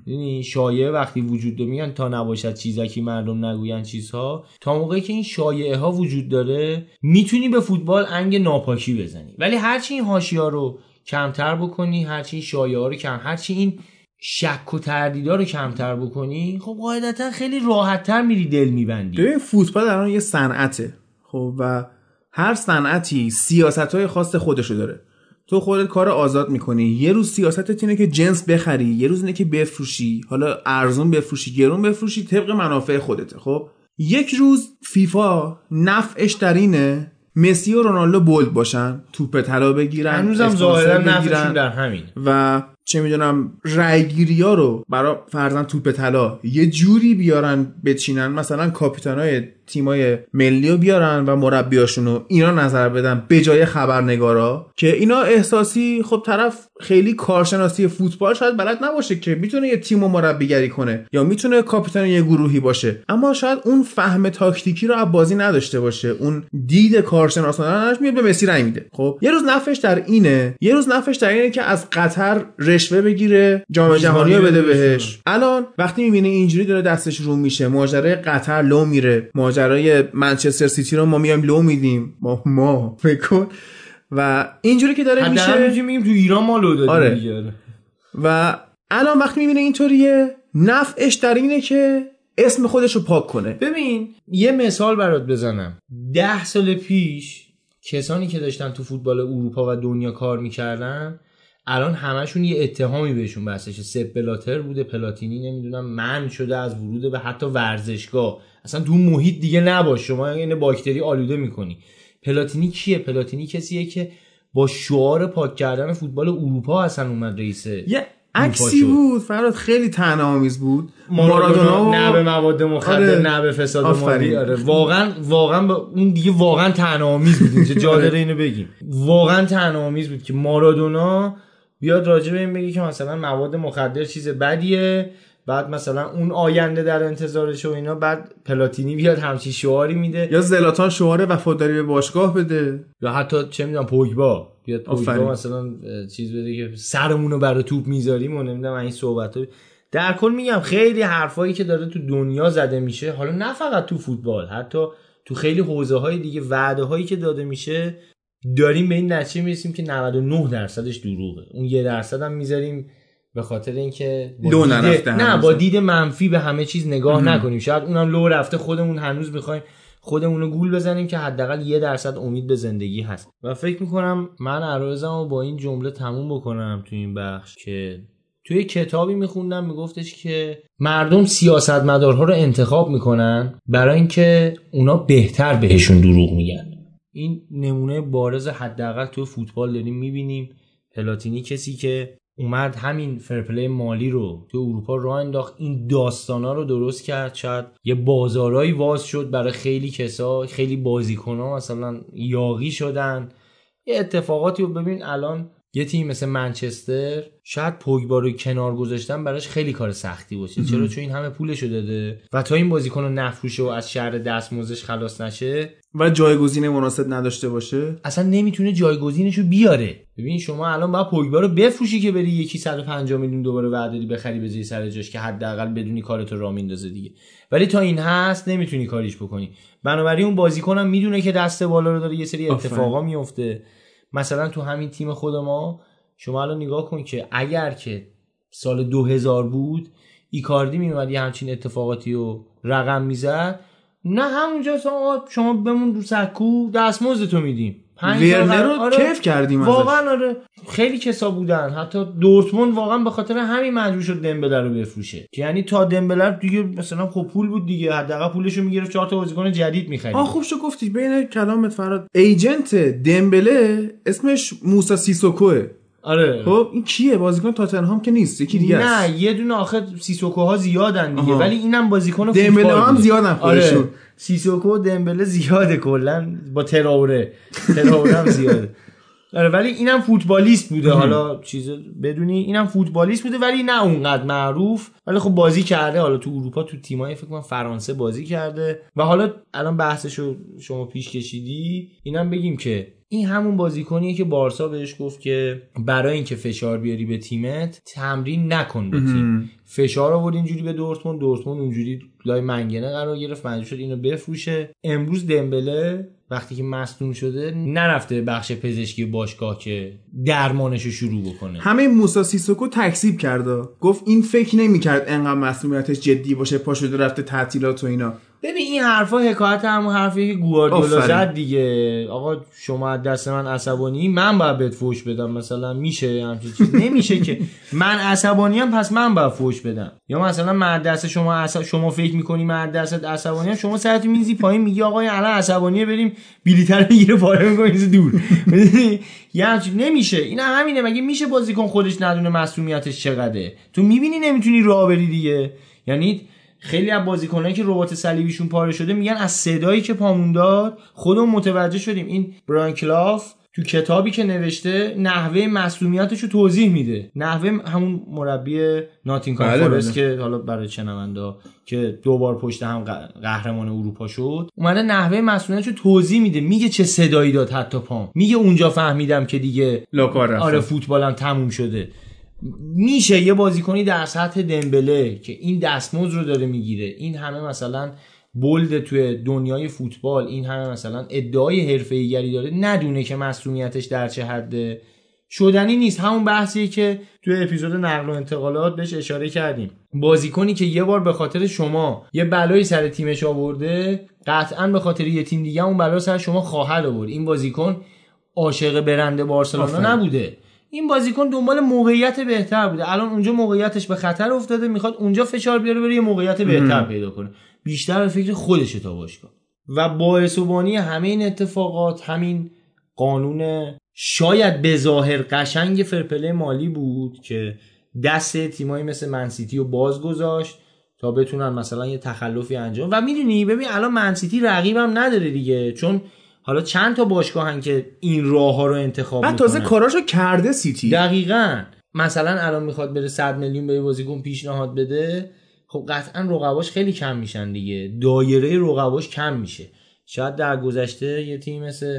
یعنی شایعه وقتی وجود داره، میگن تا نباشد چیزی که مردم نگوین چیزها، تا موقعی که این شایعه ها وجود داره میتونی به فوتبال انگ ناپاکی بزنی. ولی هرچی این حاشیه‌ها رو کمتر بکنی، هرچی این شایعه ها رو کم، هرچی این شک و تردیدا رو کمتر بکنی، خب قاعدتا خیلی راحت‌تر میری دل میبندی. ببین فوتبال الان یه صنعته، خب و هر صنعتی سیاست‌های خاص خودشو داره. تو خودت کار آزاد میکنی، یه روز سیاستت اینه که جنس بخری، یه روز اینه که بفروشی، حالا ارزون بفروشی، گرون بفروشی، طبق منافع خودته. خب یک روز فیفا نفعش در اینه مسی و رونالدو بولد باشن، توپ طلا بگیرن، هنوزم ظاهرا نفعشون در همین و چه میدونم رایگیریا رو برای فرضاً توپ طلا یه جوری بیارن بچینن، مثلا کاپیتانای تیمای ملی رو بیارن و مربیاشون رو اینا نظر بدن به جای خبرنگارا، که اینا احساسی. خب طرف خیلی کارشناسی فوتبال شاید بلد نباشه که میتونه یه تیم رو مربیگری کنه یا میتونه کاپیتان یه گروهی باشه، اما شاید اون فهم تاکتیکی رو از بازی نداشته باشه، اون دید کارشناسانه نش میاد به مسی رای میده. خب یه روز نفعش در اینه، یه روز نفعش در اینه که از قطر رشوه بگیره، جام جهانی رو بده بهش. الان وقتی میبینه اینجوری داره دستش رو میشه، ماجرای قطر لو میره، ماجرای منچستر سیتی رو ما میایم لو میدیم، ما ما فکر و اینجوری که داره میشه، حداقل میگیم تو ایران ما لو دادیم. آره. دیگه و الان وقتی میبینه اینطوریه، نفعش در اینه که اسم خودش رو پاک کنه. ببین یه مثال برات بزنم، ده سال پیش کسانی که داشتن تو فوتبال اروپا و دنیا کار میکردن الان همشون یه اتهامی بهشون بستشه. سپ بلاتر بوده، پلاتینی، نمیدونم من شده از ورود به حتی ورزشگاه، اصلا تو محیط دیگه نباش، شما این باکتری آلوده میکنی. پلاتینی کیه؟ پلاتینی کسیه که با شعار پاک کردن فوتبال اروپا اصلا اومد رئیس یه عکسی بود فراد، خیلی طعنه‌آمیز بود. مارادونا نه به مواد مخدر، نه به فساد مالی. آره واقعا واقعا اون دیگه واقعا طعنه‌آمیز بود، اینجا جا داره اینو بگیم، واقعا طعنه‌آمیز بود که مارادونا بیاد راجع به این بگی که مثلا مواد مخدر چیز بدیه، بعد مثلا اون آینده در انتظارش و اینا، بعد پلاتینی بیاد همچین شعاری میده، یا زلاتان شعار وفاداری به باشگاه بده، یا حتی چه میدونم پوگبا بیاد پوگبا مثلا چیز بده که سرمونو برای توپ میذاریم و نمیدونم این صحبت‌ها. در کل میگم خیلی حرفایی که داره تو دنیا زده میشه، حالا نه فقط تو فوتبال، حتی تو خیلی حوزه‌های دیگه، وعده‌هایی که داده میشه، داریم به این نتیجه میرسیم که نود و نه درصدش دروغه. اون یه درصد هم میذاریم به خاطر اینکه لو نرفته، نه با دید منفی به همه چیز نگاه هم نکنیم، شاید اونم لو رفته، خودمون هنوز بخوایم خودمون رو گول بزنیم که حداقل یه درصد امید به زندگی هست. و فکر میکنم من عرضمو با این جمله تموم بکنم تو این بخش، که توی کتابی میخوندم میگفتش که مردم سیاستمدارها رو انتخاب میکنن برای اینکه اونا بهتر بهشون دروغ میگن. این نمونه بارز حداقل تو فوتبال داریم میبینیم. پلاتینی کسی که اومد همین فرپلی مالی رو تو اروپا راه انداخت، این داستانا رو درست کرد، شاید یه بازارایی واز شد برای خیلی کسا، خیلی بازیکن‌ها مثلا یاغی شدن، یه اتفاقاتی رو ببین الان یه تیم مثل منچستر شاید پوگبا رو کنار گذاشتن براش خیلی کار سختی باشه. چرا؟ چون این همه پولشو داده و تا این بازیکن رو نفروشه و از شر دستمزدش خلاص نشه و جایگزین مناسب نداشته باشه، اصلا نمیتونه جایگزینشو بیاره. ببین شما الان باید پوگبا رو بفروشی که بری یکی صد و پنجاه میلیون دوباره وعده‌ای بخری بذاری سر جاش که حداقل بدونی کارتو راه میندازه دیگه، ولی تا این هست نمیتونی کاریش بکنی. بنابراین اون بازیکنم میدونه که دست بالا رو داره، یه سری اتفاقا میفته. مثلا تو همین تیم خود ما شما الان نگاه کن که اگر که سال دو هزار بود ایکاردی میومد یه همچین اتفاقاتی رو رقم میزد، نه همونجا شما بمون رو سکو دستمزدتو میدیم. ورنر رو آره کیف کردیم واقعا. آره خیلی کسا بودن، حتی دورتموند واقعا به خاطر همین مجبور شد دمبله رو بفروشه، یعنی تا دمبله دیگه مثلا خب پول بود دیگه، حداقل پولشو میگرفت چهار تا بازیکن جدید می‌خرید. آ خوب شو گفتی بین کلامت فراد، ایجنت دمبله اسمش موسی سیسوکوه. آره خب این کیه؟ بازیکن تاتنهام که نیست، یکی دیگه است. نه یه دونه آخر سیسوکوها زیادن دیگه، ولی اینم بازیکن دمبله هم زیادن خودشون. آره. سیسوکو دمبله زیاده کلا با تراوره تراوره هم زیاده. آره ولی اینم فوتبالیست بوده، حالا چیز بدونی اینم فوتبالیست بوده ولی نه اونقدر معروف، ولی خب بازی کرده حالا تو اروپا تو تیمای فکر کنم فرانسه بازی کرده. و حالا الان بحثشو شما پیش کشیدی، اینم بگیم که این همون بازیکنیه که بارسا بهش گفت که برای اینکه فشار بیاری به تیمت تمرین نکن به تیم. فشار آورد اینجوری به دورتموند، دورتموند اونجوری لای منگنه قرار گرفت، مجبور شد اینو بفروشه. امروز دمبله وقتی که مصدوم شده نرفته بخش پزشکی باشگاه که درمانشو شروع بکنه. همه موسی سیسوکو تکذیب کرد، گفت این فکر نمی‌کرد انقدر مصدومیتش جدی باشه، پاشو رفته تعطیلات و اینا. ببین این حرفا حکایت همون حرفی که گواردیولا زد دیگه، آقا شما از دست من عصبانی، من باید بهت فوش بدم مثلا، میشه همچین چیز؟ نمیشه که من عصبانی ام پس من باید فوش بدم، یا مثلا من از دست شما عصب... شما فکر می‌کنی من از دست عصبانی ام، شما سرت میزی پایین میگی آقا الان عصبانیه بریم بلیتر بگیره پاره می‌کنی دور. یعنی نمیشه اینا، همینه. مگه میشه بازیکن خودش ندونه معصومیتش چقدره؟ تو می‌بینی نمیتونی راه بری دیگه. یعنی خیلی از بازیکنایی که ربات صلیبیشون پاره شده میگن از صدایی که پامون داد خودمون متوجه شدیم. این برایان کلاف تو کتابی که نوشته نحوه معصومیتش رو توضیح میده، نحوه همون مربی ناتینگهام فورست که حالا برای چنوندا که دوبار پشت هم قهرمان اروپا شد، اومده نحوه معصومیتش رو توضیح میده، میگه چه صدایی داد حتی پام، میگه اونجا فهمیدم که دیگه آره فوتبالم تموم شده. میشه یه بازیکنی در سطح دمبله که این دستمزد رو داره میگیره، این همه مثلا بولد توی دنیای فوتبال، این همه مثلا ادعای حرفه‌ایگری داره، ندونه که معصومیتش در چه حده؟ شدنی نیست. همون بحثیه که توی اپیزود نقل و انتقالات بهش اشاره کردیم، بازیکنی که یه بار به خاطر شما یه بلایی سر تیمش آورده قطعاً به خاطر یه تیم دیگه اون بلا سر شما خواهد آورد. این بازیکن عاشق برند بارسلونا نبوده، این بازیکن دنبال موقعیت بهتر بوده، الان اونجا موقعیتش به خطر افتاده، میخواد اونجا فشار بیاره بره یه موقعیت بهتر پیدا کنه، بیشتر به فکر خودشه تا باشگاه. و باعث و بانی همه این اتفاقات همین قانون شاید به ظاهر قشنگ فرپلی مالی بود که دست تیمایی مثل منسیتی رو باز گذاشت تا بتونن مثلا یه تخلفی انجام. و میدونی ببین الان منسیتی رقیبم نداره دیگه، چون حالا چند تا باشگاهن که این راهها رو انتخاب میکنن، بعد تازه کاراشو کرده سیتی. دقیقاً مثلا الان میخواد بره صد میلیون به بازیکن پیشنهاد بده، خب قطعاً رقباش خیلی کم میشن دیگه، دایره رقباش کم میشه. شاید در گذشته یه تیم مثل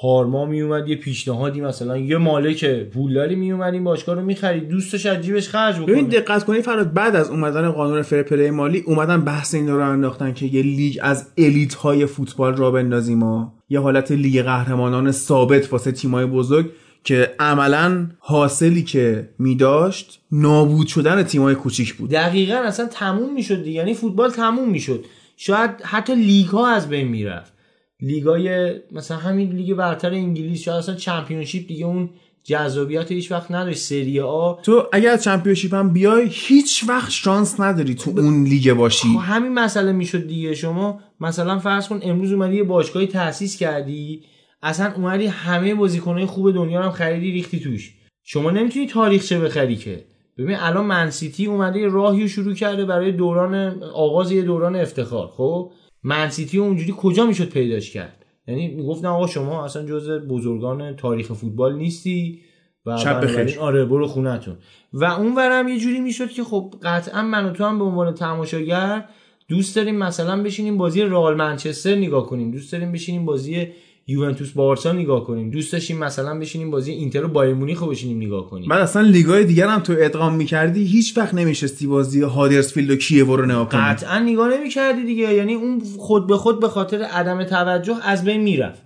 پارما میومد یه پیشنهادی مثلا یه مالک پولداری میومد این باشگاه رو میخرید، دوستش از جیبش خرج بکنه. ببین دقت کنید فرات، بعد از اومدن قانون فرپلی مالی اومدن بحث اینا رو انداختن که یه لیگ از الیت های فوتبال را بندازیم، یه حالت لیگ قهرمانان ثابت واسه تیمای بزرگ که عملاً حاصلی که می‌داشت نابود شدن تیمای کوچیک بود. دقیقاً اصلا تموم می‌شد، یعنی فوتبال تموم می‌شد، شاید حتی لیگ‌ها از بین می‌رفت، لیگای مثلا همین لیگ برتر انگلیس، شاید اصلا چمپیونشیپ دیگه اون جذابیت هیچ وقت نداری. سری آ تو اگه از چمپیونشیپ هم بیای هیچ وقت شانس نداری تو اون لیگ باشی. خب همین مسئله میشد دیگه، شما مثلا فرض کن امروز اومدی یه باشگاهی تأسیس کردی، اصلا اومدی همه بازیکنای خوب دنیا رو هم خریدی ریختی توش، شما نمیتونی تاریخچه بخری که. ببین الان منسیتی اومده یه راهی شروع کرده برای دوران آغاز یه دوران افتخار. خب منسیتی اونجوری کجا میشد پیداش کرد؟ یعنی میگفتن آقا شما اصلا جزء بزرگان تاریخ فوتبال نیستی و شب بخیر آره برو خونتون. و اونورم یه جوری میشد که خب قطعا من و تو هم به عنوان تماشاگر دوست داریم مثلا بشینیم بازی رئال منچستر نگاه کنیم، دوست داریم بشینیم بازی یوونتوس بارسا نگاه کنیم، دوست داشتیم مثلا بشینیم بازی اینتر و بایر مونیخ رو بشینیم نگاه کنیم. من اصلا لیگای دیگر هم تو ادغام می‌کردی هیچ وقت نمی‌شستی بازی هادرسفیلد و کیو رو نگاه کنی، قطعا نگاه نمی‌کردی دیگه. یعنی اون خود به خود به خاطر عدم توجه از بین میرفت.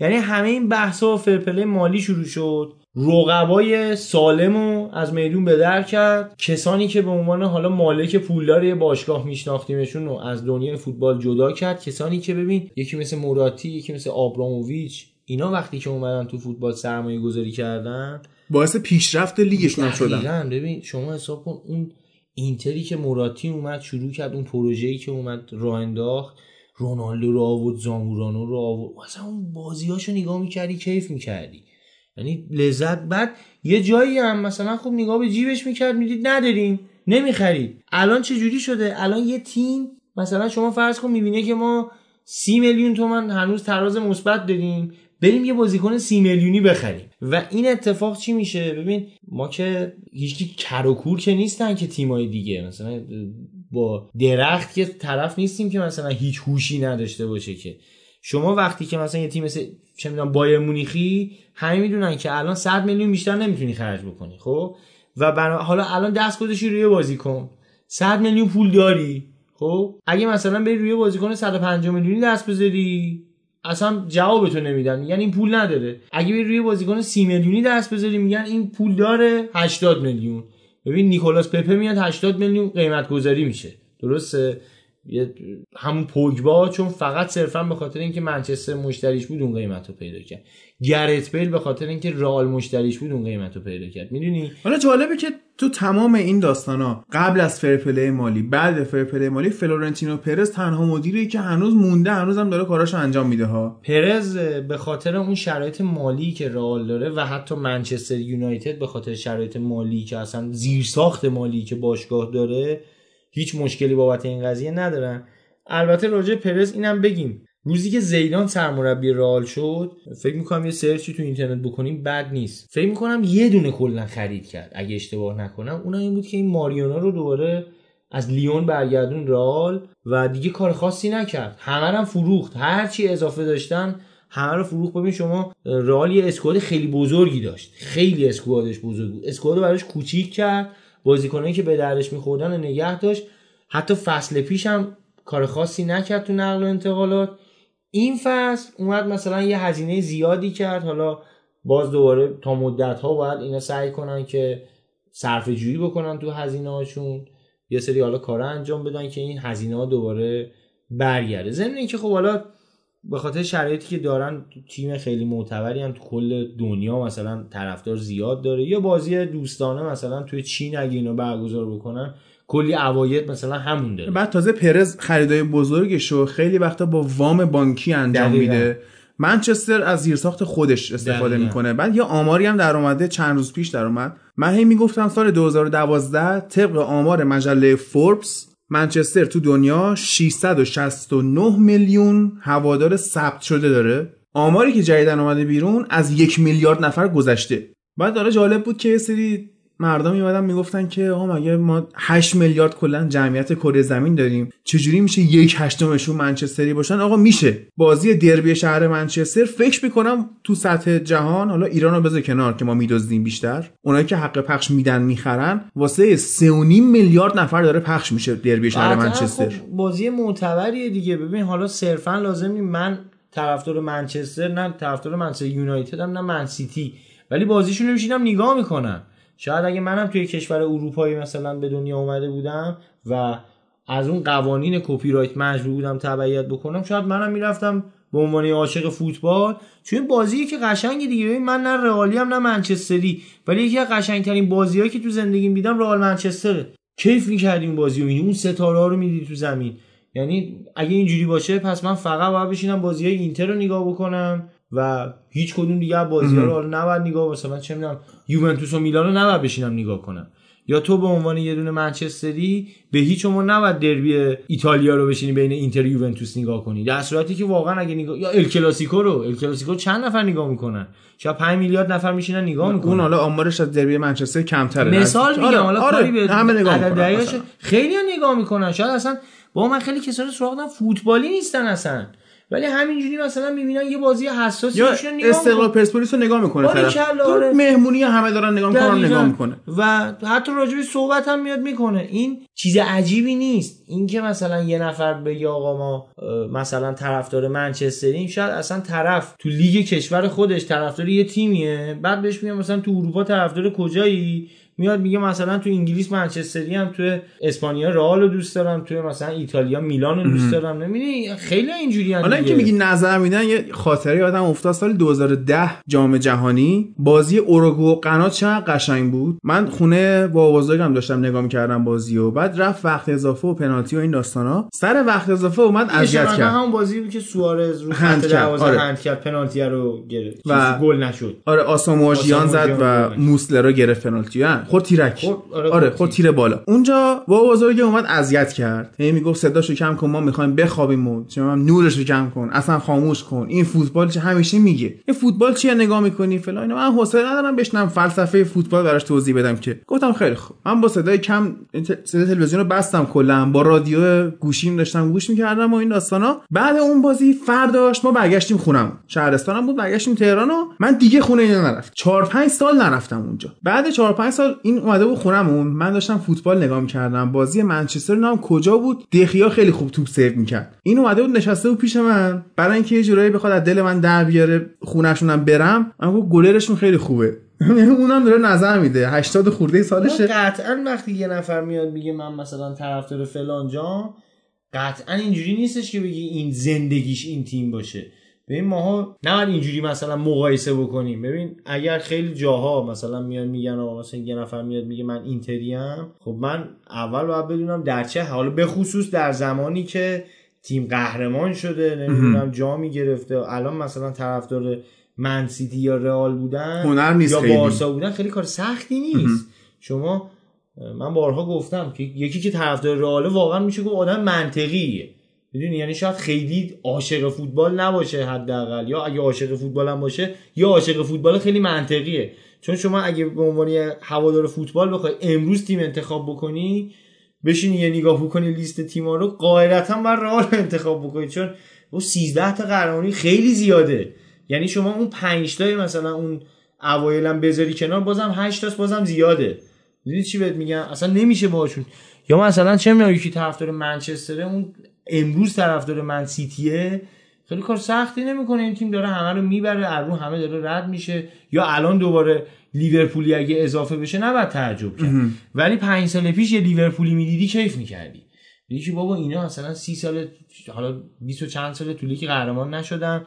یعنی همه این بحث‌ها و فرپلی مالی شروع شد، رقبای سالمو از میدون به در کرد، کسانی که به عنوان حالا مالک پولدار یه باشگاه میشناختیمشون رو از دنیای فوتبال جدا کرد، کسانی که ببین یکی مثل موراتی، یکی مثل آبراموویچ، اینا وقتی که اومدن تو فوتبال سرمایه گذاری کردن باعث پیشرفت لیگشون شدن. ببین شما حساب کن اون اینتری که موراتی اومد شروع کرد، اون پروژه‌ای که اومد راه انداخت، رونالدو رو آورد، زامورانو رو آورد، مثلا اون بازیاشو نگاه می‌کردی کیف می‌کردی، یعنی لذت. بعد یه جایی هم مثلا خب نگاه به جیبش میکرد، میدید نداریم نمیخرید. الان چه جوری شده؟ الان یه تیم مثلا شما فرض کن میبینه که ما سی میلیون تومان هنوز تراز مثبت داریم، بریم یه بازیکن سی میلیونی بخریم. و این اتفاق چی میشه؟ ببین ما که هیچکی کر و کور که نیستن که تیمای دیگه، مثلا با درخت که طرف نیستیم که مثلا هیچ هوشی نداشته باشه که. شما وقتی که مثلا یه تیم مثل چه میدونم بایر مونیخی، همه میدونن که الان صد میلیون بیشتر نمیتونی خرج بکنی، خب و بنا... حالا الان دست گذاشتی روی بازیکن صد میلیون پول داری، خب اگه مثلا بری روی بازیکن صد و پنجاه میلیونی دست بذاری اصلا جوابتو نمیدن، میگن این پول نداره. اگه بری روی بازیکن سی میلیونی دست بذاری میگن این پول داره، هشتاد میلیون. ببین نیکولاس پپه میاد هشتاد میلیون قیمت گذاری میشه، درسته؟ یه همون پوگبا چون فقط صرفا به خاطر اینکه منچستر مشتریش بود اون قیمتو پیدا کرد، گرت بیل به خاطر اینکه رئال مشتریش بود اون قیمتو پیدا کرد، میدونی. حالا جالبه که تو تمام این داستانا قبل از فرپلی مالی، بعد فرپلی مالی، فلورنتینو پرز تنها مدیریه که هنوز مونده، هنوزم داره کاراشو انجام میده ها. پرز به خاطر اون شرایط مالی که رئال داره و حتی منچستر یونایتد به خاطر شرایط مالی که اصلا زیرساخت مالی که باشگاه داره هیچ مشکلی بابت این قضیه ندارن. البته راجع پرز اینم بگیم، روزی که زیدان سرمربی رئال شد فکر می‌کنم یه سرچی تو اینترنت بکنیم بد نیست، فکر می‌کنم یه دونه کلا خرید کرد اگه اشتباه نکنم، اونم این بود که این ماریونا رو دوباره از لیون برگردون رئال و دیگه کار خاصی نکرد، همه رو فروخت، هر چی اضافه داشتن همه رو فروخت. ببین شما رئال یه اسکواد خیلی بزرگی داشت، خیلی اسکوادش بزرگ بود، اسکوادو براش کوچیک کرد، بازیکنایی که به درش می‌خوردن نگه داشت، حتی فصل پیش هم کار خاصی نکرد تو نقل و انتقالات. این فصل اومد مثلا یه هزینه زیادی کرد، حالا باز دوباره تا مدت‌ها باید اینا سعی کنن که صرفه‌جویی بکنن تو هزینه‌هاشون، یه سری حالا کارا انجام بدن که این هزینه‌ها دوباره برگرده. ضمن اینکه خب حالا به خاطر شرایطی که دارن تیم خیلی معتبری هم تو کل دنیا مثلا طرفدار زیاد داره، یا بازی دوستانه مثلا توی چین اگه اینو برگزار بکنن کلی عواید مثلا همون داره. بعد تازه پرز خریدای بزرگشو خیلی وقتا با وام بانکی انجام میده، منچستر از زیرساخت خودش استفاده میکنه. بعد یه آماری هم در اومده چند روز پیش در اومد، من هی میگفتم سال دو هزار و دوازده طبق آمار مجله فوربس منچستر تو دنیا ششصد و شصت و نه میلیون هوادار ثبت شده داره، آماری که جدیدن اومده بیرون از یک میلیارد نفر گذشته. بعد داره جالب بود که یه سری مردم میومدن میگفتن که آقا مگه ما هشت میلیارد کلا جمعیت کره زمین داریم، چجوری میشه یک هشتمشون منچستری باشن؟ آقا میشه. بازی دربی شهر منچستر فکر میکنم تو سطح جهان، حالا ایرانو بذار کنار که ما میدوزیم بیشتر، اونایی که حق پخش میدن میخرن، واسه سه و نیم میلیارد نفر داره پخش میشه دربی شهر منچستر. خب بازی معتبریه دیگه. ببین حالا صرفا لازم نیست من طرفدار منچستر، نه طرفدار منچستر یونایتدم، نه من سیتی، ولی بازیشون رو میشینم نگاه میکنم. شاید اگه منم توی کشور اروپایی مثلا به دنیا اومده بودم و از اون قوانین کپی رایت مجبور بودم تبعیت بکنم، شاید منم میرفتم به عنوان عاشق فوتبال، چون بازیه که قشنگه دیگه. من نه رئالی ام نه منچستری، ولی یکی از قشنگترین بازیایی که تو زندگیم دیدم رئال منچستره. کیف می‌کردیم بازیو، می‌دیدیم اون ستاره ها رو می‌دیدی تو زمین. یعنی اگه اینجوری باشه پس من فقط باید بشینم بازیای اینتر رو نگاه بکنم و هیچ کدوم دیگه بازی‌ها رو نباید نگاه کنم. مثلا چه می‌دونم یوونتوس و میلان رو نباید بشینم نگاه کنم، یا تو به عنوان یه دونه منچستری به هیچ عنوان نباید دربی ایتالیا رو بشینی بین اینتر و یوونتوس نگاه کنی، در صورتی که واقعا اگه نگاه یا ال کلاسیکو رو ال کلاسیکو چند نفر نگاه میکنن؟ شاید پنج میلیارد نفر میشینن نگاه میکنن. اون حالا آمارش از دربی منچستر کمتره، مثال میگم. حالا کاری به عدد خیلی نگاه میکنن، شاید اصلا با من خیلی کسایی سراغ فوتبالی نیستن اصلا، ولی همینجوری مثلا میبینن یه بازی حساسی میشن نگاه استقلال پرسپولیس رو نگاه میکنه، طرف مهمونی همه دارن نگاه میکنن نگاه میکنه و حتی راجبی صحبت هم میاد میکنه. این چیز عجیبی نیست، این که مثلا یه نفر بگه آقا ما مثلا طرفدار منچستریم، شاید اصلا طرف تو لیگ کشور خودش طرفدار یه تیمیه، بعد بهش میگن مثلا تو اروپا طرفدار کجایی، میاد میگه مثلا تو انگلیس منچستری ام، تو اسپانیا رئال رو دوست دارم، تو مثلا ایتالیا میلان رو دوست دارم. نمیدونی خیلی اینجوریه. حالا اینکه میگی نظر میدن، یه خاطره یادم افتاد سال دو هزار و ده جام جهانی بازی اوروگوئه و غنا چقدر قشنگ بود. من خونه با بابازدارم داشتم نگاه می‌کردم بازیو، بعد رفت وقت اضافه و پنالتی و این داستانا. سر وقت اضافه اومد اذیت کرد. همون بازی بود که سوارز رو خط دروازه آره. هند کرد، پنالتی رو گرفت و گل نشد. آره آساموآژیان زد و موسلرا گرفت پنالتی. خورد تیرک خورد آره, آره خورد تیر بالا. اونجا بابا بزرگ اومد اذیت کرد، هی میگفت صداشو کم کن، ما میخوایم بخوابیم، چرا نورشو کم کن، اصلا خاموش کن، این فوتبال چه، همیشه میگه این فوتبال چیه، نگاه میکنی فلان. اینا من حوصله ندارم بشنم فلسفه فوتبال براش توضیح بدم، که گفتم خیلی خوب. من با صدای کم صدای تلویزیون رو بستم کلا، با رادیو گوشیم داشتم گوش میکردم و این داستانا. بعد اون بازی فرداش ما برگشتیم خونم، شهرستانم بود، برگشتیم تهران و من دیگه خونه اینا نرفتم، چهار پنج سال نرفتم اونجا. بعد چهار پنج سال این اومده بود خونمون، من داشتم فوتبال نگاه می‌کردم، بازی منچستر نام کجا بود، دخیا خیلی خوب توپ سیو می‌کرد، این اومده بود نشسته بود پیش من، برای اینکه یه جورایی بخواد از دل من در بیاره خونه‌شونم برم. من گفتم گلرشون خیلی خوبه. اونم داره نظر میده، هشتاد خورده سالشه. قطعاً وقتی یه نفر میاد میگه من مثلا طرفدار فلان جام، قطعاً اینجوری نیستش که بگی این زندگیش این تیم باشه. ببین ماها نباید اینجوری مثلا مقایسه بکنیم. ببین اگر خیلی جاها مثلا میان میگن آقا مثلا یه نفر میاد میگه من اینتریم، خب من اول باید بدونم در چه حال، به خصوص در زمانی که تیم قهرمان شده، نمیدونم جامی گرفته. الان مثلا طرفدار من سیتی یا رئال بودن یا بارسا بودن خیلی کار سختی نیست. شما من بارها گفتم که یکی که طرفدار رئال واقعا میشه گفت آدم منطقیه، میدونی، یعنی شاید خیلی عاشق فوتبال نباشه حداقل، یا اگه عاشق فوتبال هم باشه یا عاشق فوتبال خیلی منطقیه. چون شما اگه به عنوان هوادار فوتبال بخوای امروز تیم انتخاب بکنی، بشینی یه نگاه بکنی لیست تیم‌ها رو، غالباً بر رئال انتخاب بکنی، چون اون سیزده تا قهرمانی خیلی زیاده. یعنی شما اون پنج تا مثلا اون اوایلم بذاری کنار، بازم هشت تاش بازم زیاده. میدونی چی بهت میگم؟ اصلا نمیشه باهاشون. یا مثلا چه میگم یکی طرفدار منچستره، اون امروز طرفدار من سیتیه، خیلی کار سختی نمیکنه، این تیم داره همه رو میبره، ارو همه داره رد میشه. یا الان دوباره لیورپولی اگه اضافه بشه نباید تعجب کرد، ولی پنج سال پیش یه لیورپولی میدیدی کیف میکردی، میگی بابا اینا مثلا سی سال، حالا بیست و چند سال تو لیگ قهرمان نشدن،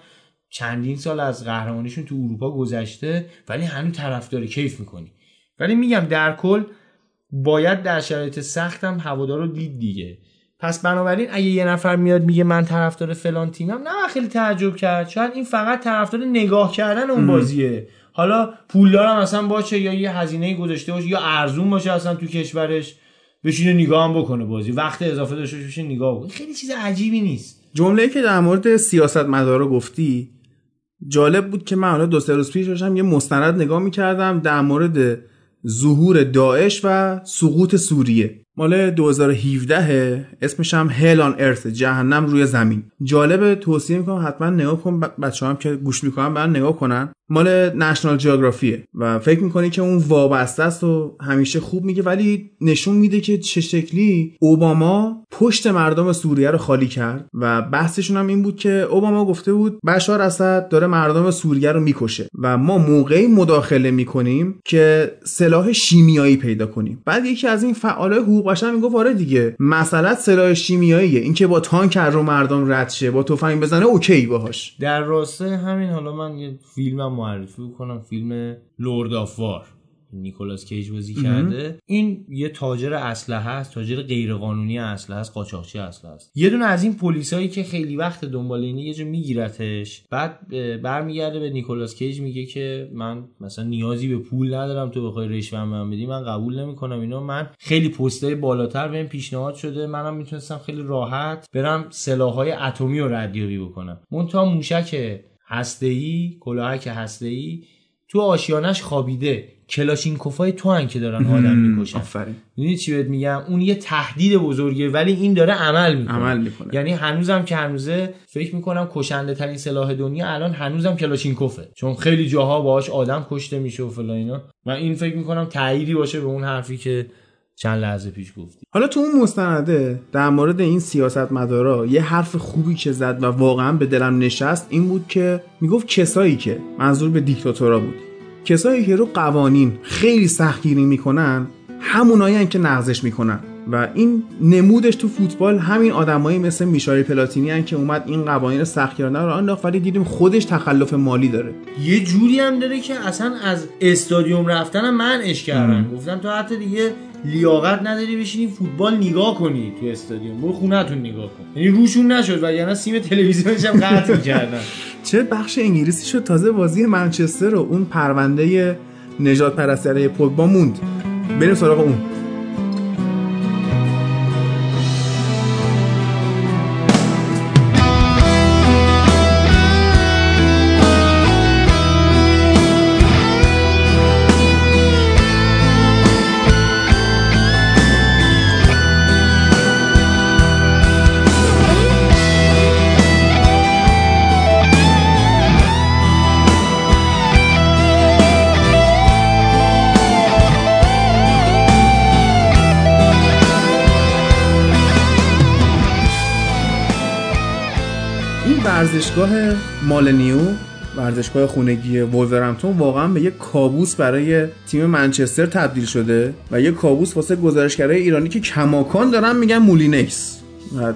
چندین سال از قهرمانیشون تو اروپا گذشته، ولی هنوز طرفدار کیف میکنی. ولی میگم در کل باید در شرایط سختم هوادار رو دید دیگه. پس بنابراین اگه یه نفر میاد میگه من طرفدار فلان تیمم، نه خیلی تعجب کرد، شاید این فقط طرفدار نگاه کردن اون بازیه. حالا پولدارم مثلا باشه یا یه هزینه گذاشته باشه یا ارزون باشه اصلا تو کشورش، بشینه نگاه هم بکنه، بازی وقت اضافه داشته باشه نگاه بکنه، خیلی چیز عجیبی نیست. جمله‌ای که در مورد سیاستمدارا گفتی جالب بود، که من حالا دو سه روز پیش داشتم یه مستند نگاه می‌کردم در مورد ظهور داعش و سقوط سوریه، مال دو هزار و هفده، اسمش هم هل آن ارث، جهنم روی زمین. جالبه، توصیه میکنم حتما نگاه کن، بچه‌ها هم که گوش میکنن برن نگاه کنن. مال نشنال جیوگرافیه و فکر میکنی که اون وابسته است و همیشه خوب میگه، ولی نشون میده که چه شکلی اوباما پشت مردم سوریه رو خالی کرد. و بحثشون هم این بود که اوباما گفته بود بشار اسد داره مردم سوریه رو میکشه و ما موقعی مداخله میکنیم که سلاح شیمیایی پیدا کنیم. بعد یکی از این فعالای حقوق بشر میگفت آره دیگه، مسئله سلاح شیمیاییه، این که با تانک رو مردم رد شه، با تفنگ بزنه اوکی باهاش. در راسته همین حالا من یه فیلم معرفی کنم، فیلم لورد آف وار، نیکولاس کیج بازی کرده. این یه تاجر اسلحه است، تاجر غیرقانونی اسلحه است، قاچاقچی اسلحه است. یه دونه از این پلیسایی که خیلی وقت دنبال اینه یه جا میگیرتش، بعد برمیگرده به نیکولاس کیج میگه که من مثلا نیازی به پول ندارم، تو بخوای رشوه من بدی من قبول نمیکنم اینا، من خیلی پستای بالاتر بهم پیشنهاد شده، منم میتونستم خیلی راحت برم سلاح‌های اتمی رو ردیابی بکنم. اون تا موشک هسته‌ای، کلاهک هسته‌ای تو آشیانش خوابیده، کلاشینکوفای تو ان که دارن آدم میکشن. آفرین. می‌دونی چی بهت میگم؟ اون یه تهدید بزرگه ولی این داره عمل میکنه. عمل میکنه. یعنی هنوزم که هنوزه فکر میکنم کشنده ترین سلاح دنیا الان هنوزم کلاشینکوفه. چون خیلی جاها باهاش آدم کشته میشه و فلان اینا. و این فکر میکنم تأییدی باشه به اون حرفی که چند لحظه پیش گفتی. حالا تو اون مستنده در مورد این سیاستمدارا یه حرف خوبی که زد و واقعا به دلم نشست این بود که میگفت کسایی که منظور به دیکتاتورا بود، کسایی که رو قوانین خیلی سختگیری میکنن همونایین که نقضش میکنن و این نمودش تو فوتبال همین آدمایی مثل میشاری پلاتینی ان که اومد این قوانین سختگیرانه رو انداخت ولی دیدیم خودش تخلف مالی داره. یه جوری هم داره که اصلا از استادیوم رفتن منعش کردن، گفتن تو حتی دیگه لیاقت نداری بشینی فوتبال نگاه کنی تو استادیوم، برو خونه‌تون نگاه کن. یعنی روشون نشد وگرنه سیم تلویزیونش هم قطع می‌کردن. چه بخش انگلیسی شد تازه بازی منچستر رو اون پرونده نجات پرستاره پوگبا موند. بریم سراغ اون. ورزشگاه مالنیو، ورزشگاه خونگی وولورهمپتون واقعا به یک کابوس برای تیم منچستر تبدیل شده و یک کابوس واسه گزارشگرای ایرانی که کماکان دارن میگن مولینکس.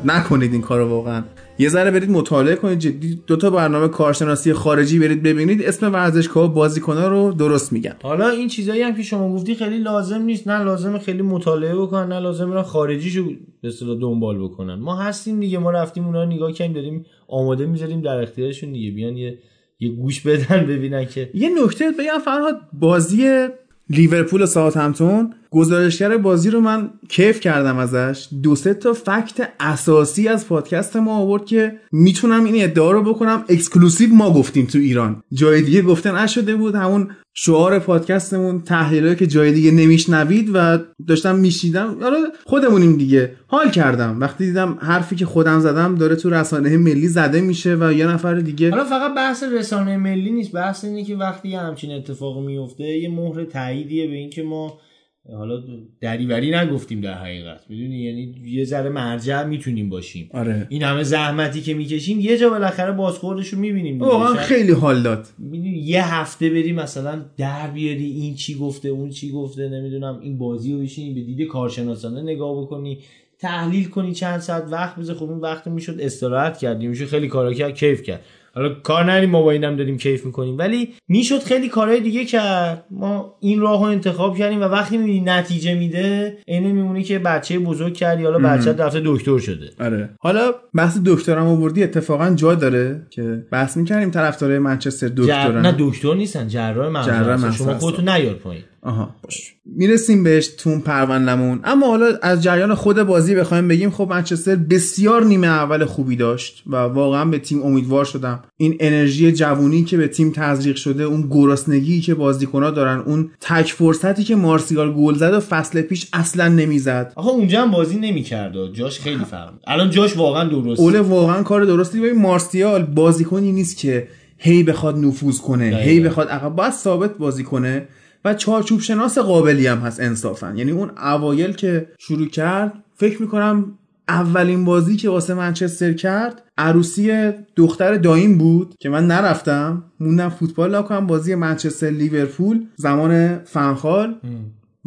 نکنید این کارو واقعا. یه ذره برید مطالعه کنید، جدی دو تا برنامه کارشناسی خارجی برید ببینید اسم ورزشکا بازیکن‌ها رو درست میگن. حالا این چیزایی هم که شما گفتی خیلی لازم نیست، نه لازمه خیلی مطالعه بکنن، نه لازمه را خارجیشو به اصطلاح دنبال بکنن. ما هستیم دیگه، ما رفتیم اونا نگاه کردیم، داریم آماده می‌ذاریم در اختیارشون دیگه، بیان یه یه گوش بدن ببینن. که یه نکته بگم فرهاد، بازی لیورپول و ساوثهمپتون گزارشگر بازی رو من کیف کردم ازش، دو سه تا فکت اساسی از پادکست ما آورد که میتونم این ادعا رو بکنم اکسکلوسیو ما گفتیم تو ایران، جای دیگه گفتن نشده بود. همون شعار پادکستمون تحلیلایی که جای دیگه نمیشنوید و داشتم میشیدم، حالا خودمونیم دیگه، حال کردم وقتی دیدم حرفی که خودم زدم داره تو رسانه ملی زده میشه و یه نفر دیگه. حالا فقط بحث رسانه ملی نیست، بحث اینه که وقتی همچین اتفاقی میفته یه مهر تاییدیه به اینکه ما حالا دریوری نگفتیم در حقیقت، میدونی، یعنی یه ذره مرجع میتونیم باشیم. آره. این همه زحمتی که میکشیم یه جا بالاخره بازخوردش رو میبینیم. واقعا خیلی حال داد، میدونی، یه هفته بری مثلا در بیاری این چی گفته اون چی گفته، نمیدونم این بازی رو بشینی به دید کارشناسانه نگاه بکنی، تحلیل کنی، چند ساعت وقت بذار. خب اون وقت میشد استراحت کردیم، میشد خیلی کارا کرد، کیف کرد. حالا کار نداریم، موبایلم داریم کیف میکنیم، ولی میشد خیلی کارهای دیگه کرد. ما این راهو انتخاب کردیم و وقتی میبینی نتیجه میده اینو میمونی که بچه بزرگ کردی، حالا بچه دفعه دکتر شده. آره. حالا بحث دکترام آوردی، اتفاقا جا داره که بحث میکنیم طرفدارای منچستر دکتران. جر... نه دکتر نیستن، جراح مغز. شما خودتون نیار پایین. آها باش، میرسیم بهش تون پروندمون. اما حالا از جریان خود بازی بخوایم بگیم، خب منچستر بسیار نیمه اول خوبی داشت و واقعا به تیم امیدوار شدم. این انرژی جوونی که به تیم تزریق شده، اون گرسنگی که بازیکن‌ها دارن، اون تک فرصتی که مارسیال گل زد و فصل پیش اصلا نمیزد. آخه اونجا هم بازی نمی‌کرد، جاش خیلی فرق. الان جاش واقعا درسته. اول واقعا کار درستی. ببین مارسیال بازیکنی نیست که هی بخواد نفوذ کنه، داید. هی بخواد عقب، باید ثابت بازی کنه و چارچوب شناس قابلی هم هست انصافا. یعنی اون اوایل که شروع کرد، فکر میکنم اولین بازی که واسه منچستر کرد عروسی دختر دایم بود که من نرفتم، موندم فوتبال نکنم. بازی منچستر لیورپول زمان فنخال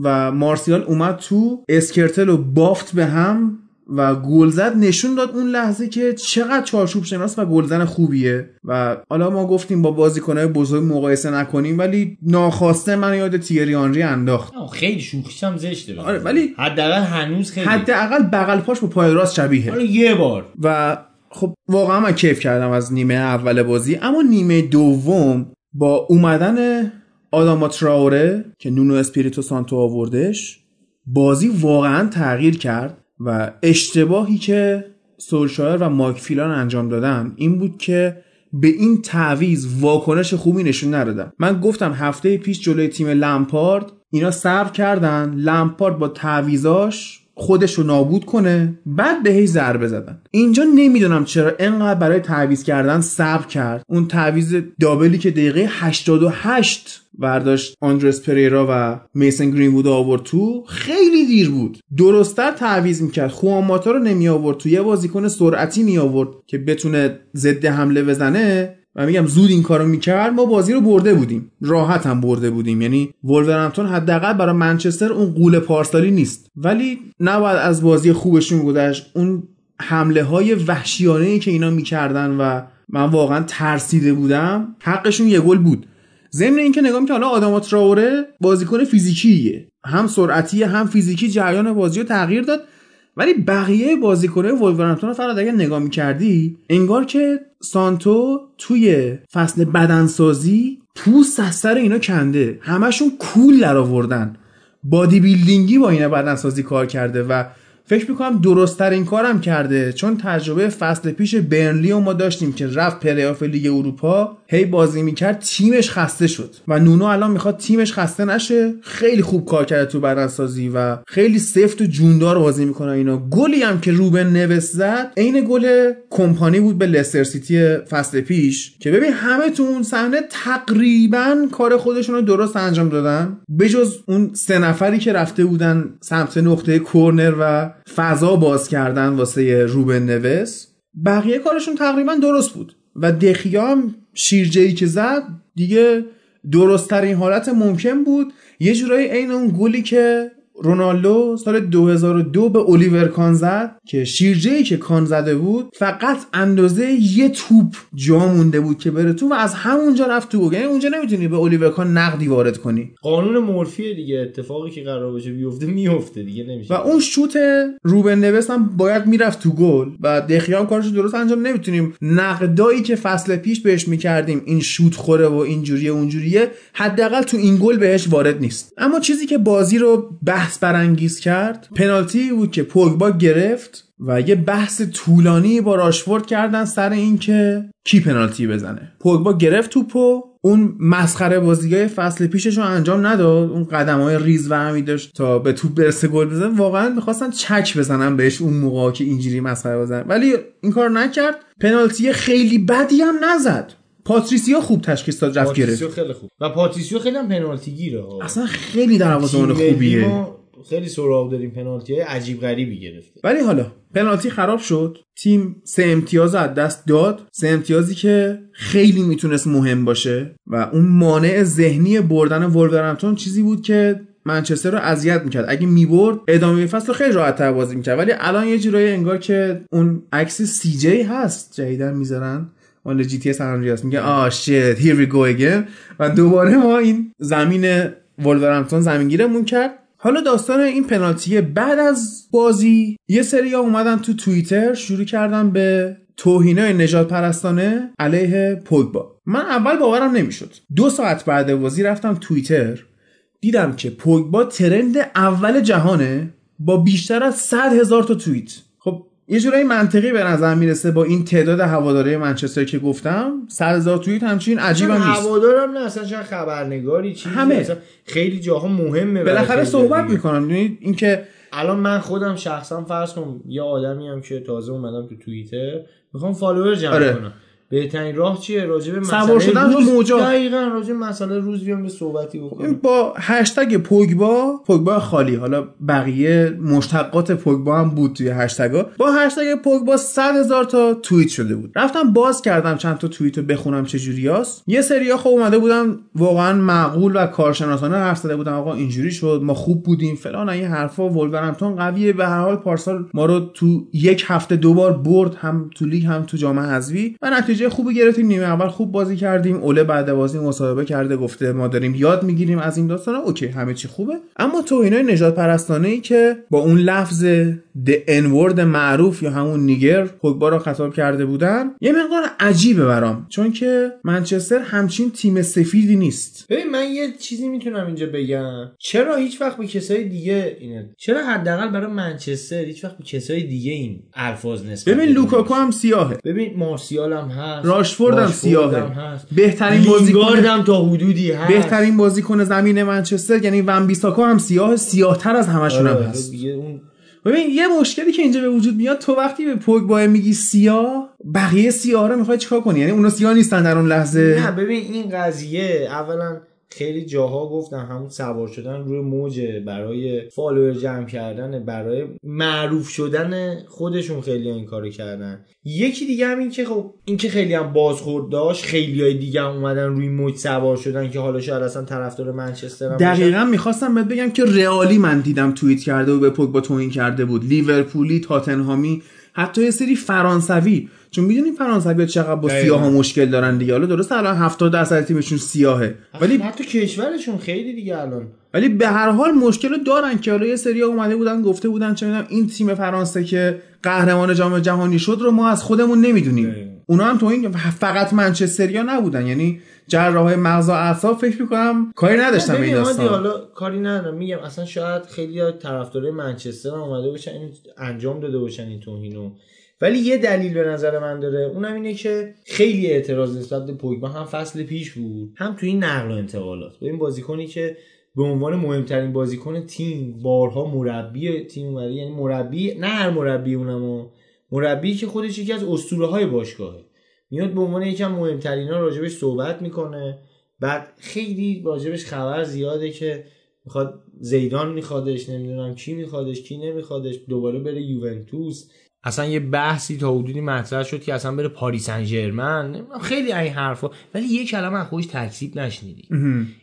و مارسیال اومد تو، اسکرتل و بافت به هم و گلزد نشون داد اون لحظه که چقدر چارچوب شناس و گلزن خوبیه. و حالا ما گفتیم با بازیکن‌های بزرگ مقایسه نکنیم، ولی ناخواسته من یاد تیری آنری انداخت. خیلی شوخیشم زشته. آره ولی حداقل هنوز خیلی حداقل بغل پاش با پای راست شبیه. آره یه بار. و خب واقعا من کیف کردم از نیمه اول بازی، اما نیمه دوم با اومدن آداما تراوره که نونو اسپیریتو سانتو آوردش، بازی واقعا تغییر کرد. و اشتباهی که سولشایر و ماک فیلان انجام دادن این بود که به این تعویض واکنش خوبی نشون ندادن. من گفتم هفته پیش جلوی تیم لمپارد اینا صبر کردن، لمپارد با تعویضاش خودش رو نابود کنه، بعد بهش ضربه زدن. اینجا نمیدونم چرا اینقدر برای تعویض کردن صبر کرد. اون تعویض دابلی که دقیقه هشتاد و هشت برداشت آندرس پریرا و میسن گرین‌وود آورد تو، خیلی دیر بود. درست‌تر تعویض میکرد، خواماتا رو نمی آورد تو، یه بازیکن سرعتی می آورد که بتونه ضد حمله بزنه. و میگم زود این کارو میکرد ما بازی رو برده بودیم، راحت هم برده بودیم. یعنی وولورهمپتون حداقل برای منچستر اون قول پارسالی نیست، ولی نباید از بازی خوبشون گذشت. اون حمله های وحشیانه‌ای که اینا میکردن و من واقعا ترسیده بودم. حقشون یه گل بود. ضمن اینکه نگاه میکنم حالا آداما تراوره بازیکن فیزیکیه، هم سرعتیه هم فیزیکی، جریان بازی رو تغییر داد. ولی بقیه بازیکن‌های وولورهمپتون رو فراد اگه نگاه می‌کردی انگار که سانتو توی فصل بدنسازی پوست از سر اینا کنده، همشون کول در آوردن، بادی بیلدینگی با اینا بدنسازی کار کرده و فکر می‌کنم درست‌ترین کارم کرده، چون تجربه فصل پیش برنلی ما داشتیم که رفت پلی‌آف لیگ اروپا، هی بازی می‌کرد تیمش خسته شد و نونو الان می‌خواد تیمش خسته نشه. خیلی خوب کار کرده تو بدنسازی و خیلی سفت و جوندار بازی می‌کنه اینا. گلی هم که روبن نویس زد عین گل کمپانی بود به لستر سیتی فصل پیش که ببین همه تو اون صحنه تقریباً کار خودشون رو درست انجام دادن، بجز اون سه نفری که رفته بودن سمت نقطه کرنر و فضا باز کردن واسه روبن نویس، بقیه کارشون تقریبا درست بود. و دخیام شیرجه‌ای که زد دیگه درست‌ترین حالت ممکن بود، یه جورایی عین اون گلی که رونالدو سال دو هزار و دو به الیور کان زد که شیرجه‌ای که کان زده بود فقط اندازه یه توپ جا مونده بود که بره تو و از همونجا رفت تو. یعنی اونجا نمیتونی به الیور کان نقدی وارد کنی، قانون مورفیه دیگه، اتفاقی که قرار باشه بیفته میفته دیگه، نمیشه. و اون شوت روبن نویس هم باید میرفت تو گل و دخیام کارشو درست انجام. نمیتونیم نقدایی که فصل پیش بهش میکردیم این شوت خوره و اینجوریه اونجوریه، حداقل تو این گل بهش وارد نیست. اما چیزی که بازی رو بحث برانگیز کرد پنالتی بود که پوگبا گرفت و یه بحث طولانی با راشفورد کردن سر این که کی پنالتی بزنه. پوگبا گرفت توپو، اون مسخره بازیای فصل پیشش رو انجام نداد، اون قدم‌های ریز و همی داشت تا به توپ برسه گل بزنه. واقعا می‌خواستن چک بزنن بهش اون موقع که اینجوری مسخره بزنه، ولی این کارو نکرد. پنالتی خیلی بدی هم نزد، پاتریسیو خوب تشخیص داد، رفت گرفت. پاتریسیو خیلی خوب و پاتریسیو خیلی هم پنالتی گیره، اصلا خیلی دروازه‌بان خوبیه. ما خیلی سراغ داریم پنالتی‌های عجیب غریبی گرفته، ولی حالا پنالتی خراب شد، تیم سه امتیاز از دست داد، سه امتیازی که خیلی میتونست مهم باشه. و اون مانع ذهنی بردن وولورهمپتون چیزی بود که منچستر رو اذیت میکرد. اگه میبرد ادامه فصل خیلی راحت‌تر بازی میکرد، ولی الان یه جورایی انگار که اون عکس سی جی هست جدیدن میذارن اون جی تی اس سانریاس میگه آ شیت هیر وی گو اگین و دوباره ما این زمین وولورهمپتون زمینگیرمون کرد. حالا داستان این پنالتی بعد از بازی یه سری ها اومدن تو توییتر شروع کردن به توهینای نجات پرستانه علیه پوگبا. من اول باورم نمیشد، دو ساعت بعد بازی رفتم توییتر دیدم که پوگبا ترند اول جهانه با بیشتر از صد هزار تا توییت. یه جورایی منطقی به نظر میرسه با این تعداد هواداره منچستر که گفتم، صد هزار توییت همچین عجیبم نیست. هوادارم نه اصلا، چه خبرنگاری چیزی اصلا، خیلی جاها مهمه بالاخره صحبت میکنم. یعنی اینکه الان من خودم شخصا فرض کنم یه آدمی ام که تازه اومدم تو توییتر میخوام فالوور جمع آره. کنم، بهترین راه چیه راجع به مسئله شدن موجا دقیقاً راجع به مسئله روز بیام به صحبتی بکنیم با هشتگ پوگبا پوگبا خالی. حالا بقیه مشتقات پوگبا هم بود توی هشتگا. با هشتگ پوگبا صد هزار تا توییت شده بود. رفتم باز کردم چند تا توییتو بخونم چه جوریاست. یه سریا خوب اومده بودن واقعا معقول و کارشناسانه حرف زده بودن، آقا اینجوری شد، ما خوب بودیم فلان، این حرفا. ولورهمپتون قویه به هر حال، پارسال ما رو تو یک هفته دوبار برد، هم تو لیگ هم تو جام حذفی و نتیجه خوبی گرفتیم، نیمه اول خوب بازی کردیم. اوله بعد بازی مصاحبه کرده گفته ما داریم یاد میگیریم از این داستانا، اوکی همه چی خوبه. اما توهینای نجات پرستانه ای که با اون لفظ د ان ورد معروف یا همون نیگر پوگبا رو خطاب کرده بودن یه مقدار عجیبه برام، چون که منچستر همچین تیم سفیدی نیست. ببین من یه چیزی میتونم اینجا بگم، چرا هیچ وقت به کسای دیگه اینه، چرا حداقل برای منچستر هیچ وقت به کسای دیگه این الفاظ نسبت. ببین لوکاکو هم سیاهه، ببین مارسیال هم هست، راشفورد هم سیاهه، بهترین بازیکنم تا حدودی هست، بهترین بازیکن زمین منچستر یعنی ون بیساکا هم سیاه، سیاه‌تر از همشون هم هست. ببین یه مشکلی که اینجا به وجود میاد، تو وقتی به پوگبا میگی سیاه، بقیه سیاه رو میخوای چیکار کنی؟ یعنی اونا سیاه نیستن در اون لحظه. نه ببین این قضیه اولا خیلی جاها گفتن همون سوار شدن روی موجه، برای فالوور جمع کردن، برای معروف شدن خودشون خیلی این کارو کردن. یکی دیگه هم این که خب این که خیلی هم بازخورد داشت، خیلیای دیگه هم اومدن روی موج سوار شدن که حالا شاید اصلا طرفدار منچستر هم دقیقاً می‌خواستم بهت بگم که رئالی من دیدم توییت کرده و به پوگبا توهین کرده بود، لیورپولی، تاتنهامی، حتی یه سری فرانسوی، چون میدونی فرانسوی‌ها چقدر با سیاها مشکل دارن دیگه. حالا درسته الان هفتاد درصد تیمشون سیاهه، ولی حتی کشورشون خیلی دیگه الان، ولی به هر حال مشکل دارن که حالا یه سری اومده بودن گفته بودن چه میدونم این تیم فرانسه که قهرمان جام جهانی شد رو ما از خودمون نمیدونیم. اونا هم تو این فقط منچستریا نبودن، یعنی جراحای مغز و اعصاب فکر می‌کنم کاری نداشتن به این داستان. حالا کاری ندارم، میگم اصلا شاید خیلی طرفدارای منچستر اومده باشن انجام داده باشن این توهینو. ولی یه دلیل به نظر من داره، اونم اینه که خیلی اعتراض نسبت به پوگبا هم فصل پیش بود، هم توی این نقل و انتقالات. ببین بازیکنی که به عنوان مهمترین بازیکن تیم بارها مربی تیم اومده، یعنی مربی نه هر مربی، اونم مربی که خودش یکی از اسطوره‌های باشگاهه، میاد به عنوان یکی از مهمترینا راجبش صحبت میکنه. بعد خیلی راجبش خبر زیاده که میخواد زیدان میخوادش، نمیدونم کی میخوادش کی نمیخوادش، دوباره بره یوونتوس، اصلا یه بحثی تا حدودی مطرح شد که اصلا بره پاریس سن ژرمن، خیلی این حرفا. ولی یه کلمه از خودش تکذیب نشنیدی.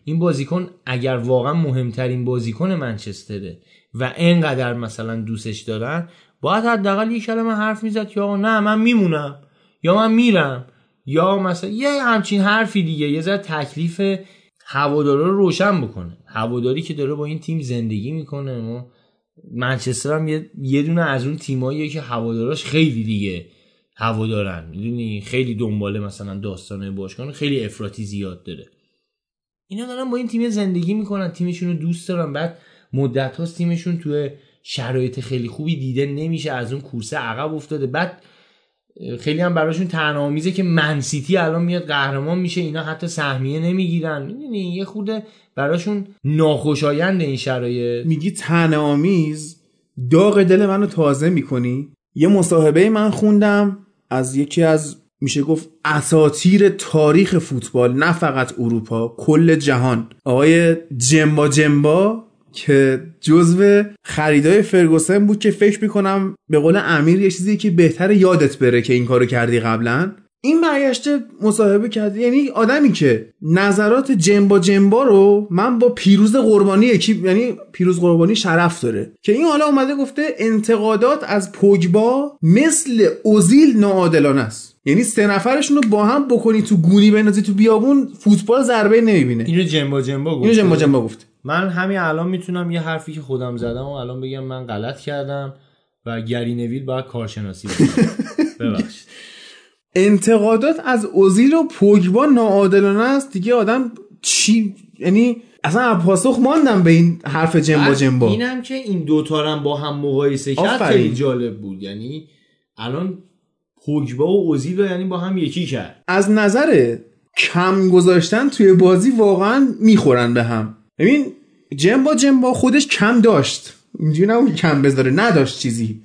این بازیکن اگر واقعا مهمترین بازیکن منچستره و اینقدر مثلا دوستش دارن، باید حداقل یه کلمه حرف میزد که آقا نه من میمونم یا من میرم یا مثلا یه همچین حرفی دیگه، یه ذره تکلیف هوادارا رو روشن بکنه، هواداری که داره با این تیم زندگی میکنه. ما منچستر هم یه, یه دونه از اون تیماییه که هواداراش خیلی دیگه هوادارن، میدونی خیلی دنباله مثلا داستانه باشگاهن، خیلی افراطی زیاد داره. اینا دارن با این تیم زندگی میکنن، تیمشون رو دوست دارن، بعد مدت هاست تیمشون توی شرایط خیلی خوبی دیده نمیشه، از اون کورسه عقب افتاده. بعد خیلی هم براشون طعنه‌آمیزه که منسیتی الان میاد قهرمان میشه، اینا حتی سهمیه نمیگیرن، میدونی یه خورده براشون ناخوشایند این شرایط. میگی طعنه‌آمیز، داغ دل منو تازه میکنی. یه مصاحبه من خوندم از یکی از میشه گفت اساطیر تاریخ فوتبال، نه فقط اروپا، کل جهان، آقای جمبا جمبا که جزو خریدای فرگوسن بود که فکر میکنم به قول امیر یه چیزی که بهتره یادت بره که این کارو کردی قبلا. این برگشته مصاحبه کرده، یعنی آدمی که نظرات جنبا جنبا رو من با پیروز قربانی یکی، یعنی پیروز قربانی شرف داره که این حالا اومده گفته انتقادات از پوگبا مثل اوزیل ناعادلانه است، یعنی سه نفرشون رو با هم بکنی تو گونی بندازی تو بیابون فوتبال ضربه نمیبینه. اینو جنبا جنبا گفت. اینو جنبا جنبا گفت. من همین الان میتونم یه حرفی که خودم زدم و الان بگم من غلط کردم و گرینویل باید کارشناسی بکنه. ببخشید. انتقادات از اوزیل و پوگبا ناعادلانه است دیگه. آدم چی، یعنی اصلا پاسخ ماندم به این حرف جنبا جنبا. اینم که این دو تا رو با هم مقایسه کرد خیلی جالب بود، یعنی الان پوگبا و اوزیل یعنی با هم یکی کرد. از نظر کم گذاشتن توی بازی واقعا میخورن به هم. ببین جنبا جنبا خودش کم داشت، اینجوری نبود کم بذاره، نداشت چیزی،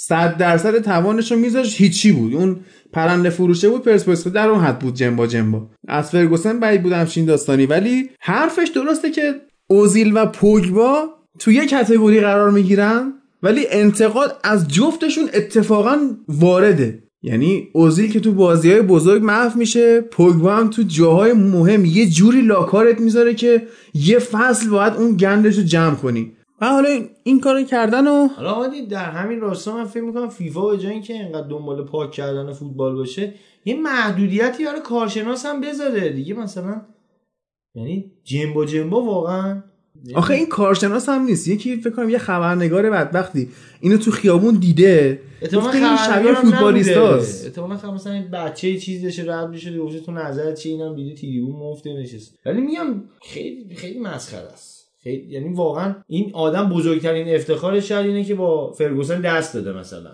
صد درصد توانش رو میذاشت هیچی بود. اون پرنده فروشه بود پرسپولیس در اون حد بود جنبا جنبا. از فرگوسن بعید بود همچین داستانی. ولی حرفش درسته که اوزیل و پوگبا تو یک کاتگوری قرار میگیرن ولی انتقاد از جفتشون اتفاقا وارده. یعنی اوزیل که تو بازی‌های بزرگ محو میشه، پوگبا هم تو جاهای مهم یه جوری لاکارت میذاره که یه فصل باید اون گندشو جمع کنی. من حالا این کارو کردن و حالا آدی در همین راستا من فکر میکنم فیفا به جای اینکه اینقدر دنبال پاک کردن فوتبال باشه یه محدودیتی برای کارشناس هم بذاره دیگه. مثلا یعنی جنبا جنبا واقعا آخه این کارشناس هم نیست، یکی فکر کنم یه خبرنگار بدبختی اینو تو خیابون دیده گفت این شبیه فوتبالیستاست. احتمالاً مثلا این بچه چیز داشته رد می‌شده گفت تو نظر چی اینم دیده تریبون مفته نشسته. ولی میگم خیلی خیلی مسخره است. خیلی یعنی واقعا این آدم بزرگترین افتخارش شاید اینه که با فرگوسن دست داده مثلا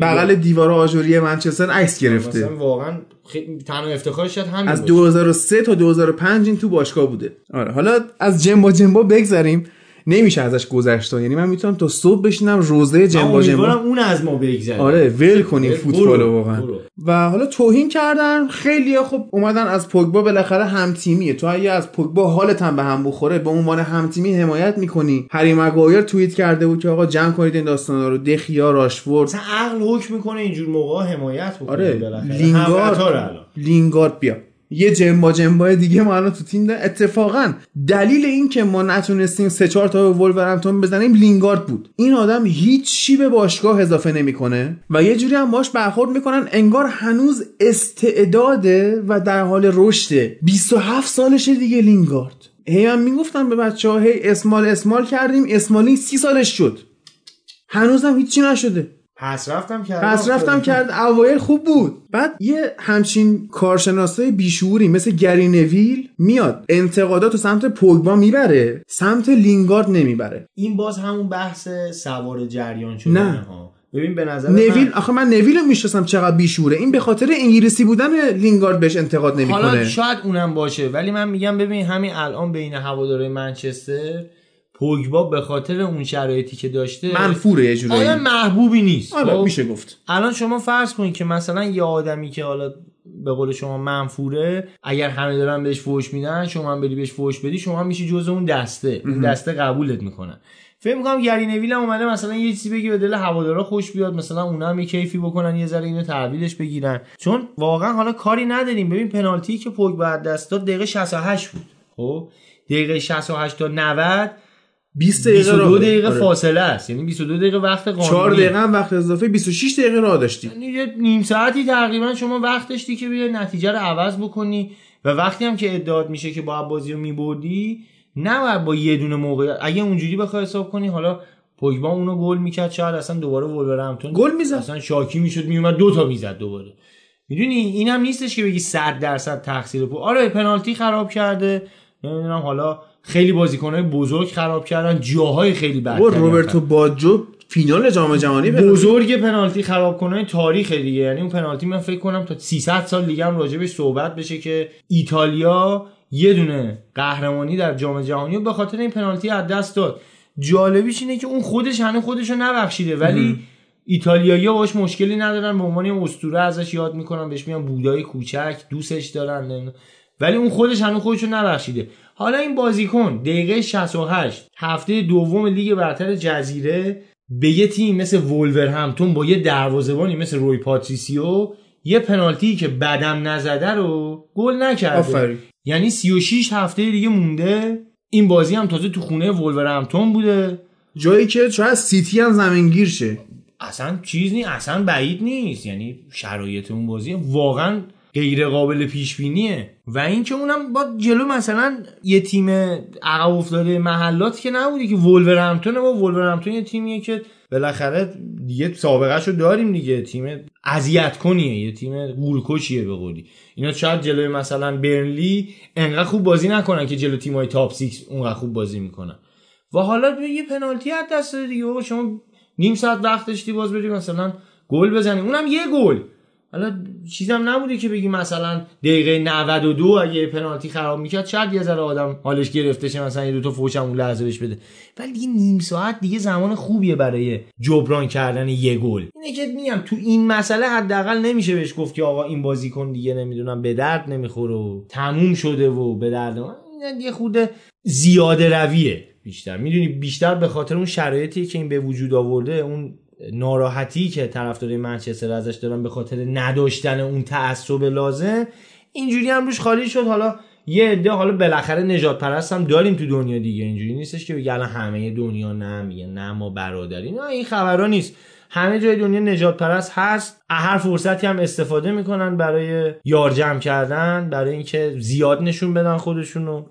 بغل دیوار آجوری منچستر عکس گرفته. مثلا واقعا خیلی تنها افتخارش شاید همین از دو هزار و سه تا دو هزار و پنج این تو باشگاه بوده. آره حالا از جنبا جنبا بگذریم، نمیشه ازش گذشت. یعنی من میتونم تا صبح بشینم روزه جنبا جنبا اون از ما بگذره. آره ول کنیم فوتبالو واقعا. و حالا توهین کردن خیلی خب اومدن از پوگبا، بالاخره هم تیمیه تو اگه از پوگبا حالت هم به هم بخوره به عنوان هم تیمی حمایت میکنی. هری مگایر توییت کرده بود که آقا جمع کنید این داستانا رو، دخیا، راشفورد. مثلا عقل حکم میکنه اینجور موقع حمایت بکنه. آره لینگارد لینگارد بیا یه جنبا جنبای دیگه ما الان تو تیم ده. اتفاقا دلیل این که ما نتونستیم سه چهار تا ولورهمپتون بزنیم لینگارد بود. این آدم هیچی به باشگاه اضافه نمیکنه و یه جوری هم باش برخورد میکنن انگار هنوز استعداده و در حال رشد. بیست و هفت سالشه دیگه لینگارد. هی من میگفتم به بچه‌ها هی اسمال اسمال کردیم، اسمالی سی سالش شد هنوزم هیچی نشده. پس رفتم کرد پس رفتم کرد اوایل خوب بود، بعد یه همچین کارشناسای بیشعوری مثل گری نویل میاد انتقادات رو سمت پوگبا میبره، سمت لینگارد نمیبره. این باز همون بحث سوار جریان شدنه ها. ببین به نظر نویل من... آخه من نویل رو میشناسم چقدر بیشعوره. این به خاطر انگلیسی بودن لینگارد بهش انتقاد نمیکنه. حالا شاید اونم باشه، ولی من میگم ببین همین الان بین هوادارهای منچستر پوگبا به خاطر اون شرایطی که داشته منفوره یه جوری. آره محبوبی نیست. آره میشه گفت. الان شما فرض کنید که مثلا یه آدمی که حالا به قول شما منفوره، اگر همه دارن بهش فحش میدن شما هم بری بهش فحش بدی، شما هم میشی جزء اون دسته. اون دسته قبولت میکنن. فکر میکنم گری نویل هم اومده مثلا یه چیزی بگه به دل هوادارا خوش بیاد، مثلا اونا هم یه کیفی بکنن یه ذره اینو تعویضش بگیرن. چون واقعا حالا کاری نداریم. ببین پنالتی که پوگبا دست داد دقیقه شصت و هشت بود. خب دقیقه شصت و هشت تا نود بیست دقیقه بیست و دو دقیقه فاصله است. یعنی بیست و دو دقیقه وقت قانونی، چهار دقیقه هم وقت اضافه، بیست و شش دقیقه راه داشتی. یعنی نیم ساعتی تقریبا شما وقت داشتی که بیا نتیجه رو عوض بکنی. و وقتی هم که ادعاات میشه که با بازی رو میبردی، نه با یه دونه موقعیت. اگه اونجوری بخوای حساب کنی حالا پوگبا اونو گل میکرد، شاید اصلا دوباره ولورهمپتون گل میزد، اصلا شاکی میشد میومد دو تا میزد دوباره. میدونی اینم نیستش که بگی صد درصد تقصیر پو. آره پنالتی خراب کرده، نمیدونم حالا خیلی بازیکن‌های بزرگ خراب کردن، جاهای خیلی بد. و روبرتو باجو فینال جام جهانی بزرگ پنالتی خراب کننده تاریخ دیگه. یعنی اون پنالتی من فکر کنم تا سیصد سال دیگه هم راجعش صحبت بشه که ایتالیا یه دونه قهرمانی در جام جهانی رو به خاطر این پنالتی از دست داد. جالبیش اینه که اون خودش هنوز خودش رو نبخشیده، ولی ایتالیایی‌ها باهاش مشکلی ندارن، به عنوان یه اسطوره ازش یاد می‌کنن، بهش میگن بودای کوچک، دوستش دارن، ولی اون خودش هنوز خودش رو نبخشیده. حالا این بازیکن دقیقه شصت و هشت هفته دوم لیگ برتر جزیره به یه تیم مثل ولورهمپتون با یه دروازه‌بانی مثل روی پاتریسیو یه پنالتی که بدم نزده رو گل نکرده. آفرین. یعنی سی و شش هفته دیگه مونده. این بازی هم تازه تو خونه ولورهمپتون بوده، جایی که شاید سیتی هم زمینگیر شه. اصلا چیز نیست، اصلا بعید نیست. یعنی شرایط اون بازی واقعاً غیر قابل پیش بینیه. و اینکه اونم با جلو مثلا یه تیم عقب افتاده محلات که نبودی که ولورهمپتون با ولورهمپتون یه تیمیه که بالاخره دیگه سابقه‌شو داریم دیگه، تیم اذیت کنیه، یه تیم گولکشیه به قولی. اینا شاید جلوی مثلا برنلی انقدر خوب بازی نکنن که جلو تیم‌های تاپ سیکس اونقدر خوب بازی میکنن. و حالا یه پنالتی از دست دادی دیگه، شما نیم ساعت وقت داشتی باز بری مثلا گل بزنی، اونم یه گل. حالا چیزم نبوده که بگی مثلا دقیقه نود و دو اگه پنالتی خراب میکرد شاید یه ذره آدم حالش گرفته شه، مثلا یه دو تا فوشم اون لحظه بهش بده، ولی دیگه نیم ساعت دیگه زمان خوبیه برای جبران کردن یه گل. اینه که میگم تو این مسئله حداقل نمیشه بهش گفت که آقا این بازیکن دیگه نمیدونم به درد نمیخوره و تموم شده و به درد من. این یه خود زیاده رویه بیشتر، میدونی، بیشتر به خاطر اون شرایطی که این به وجود آورده، اون ناراحتی که طرفدارای منچستر ازش دارن به خاطر نداشتن اون تعصب لازم، اینجوری هم روش خالی شد. حالا یه عده، حالا بالاخره نجات پرست هم داریم تو دنیا دیگه، اینجوری نیستش که بگن همه دنیا نه میگن نه ما برادری، نه این خبرا نیست، همه جای دنیا نجات پرست هست، هر فرصتی هم استفاده میکنن برای یار جمع کردن، برای اینکه زیاد نشون بدن خودشونو.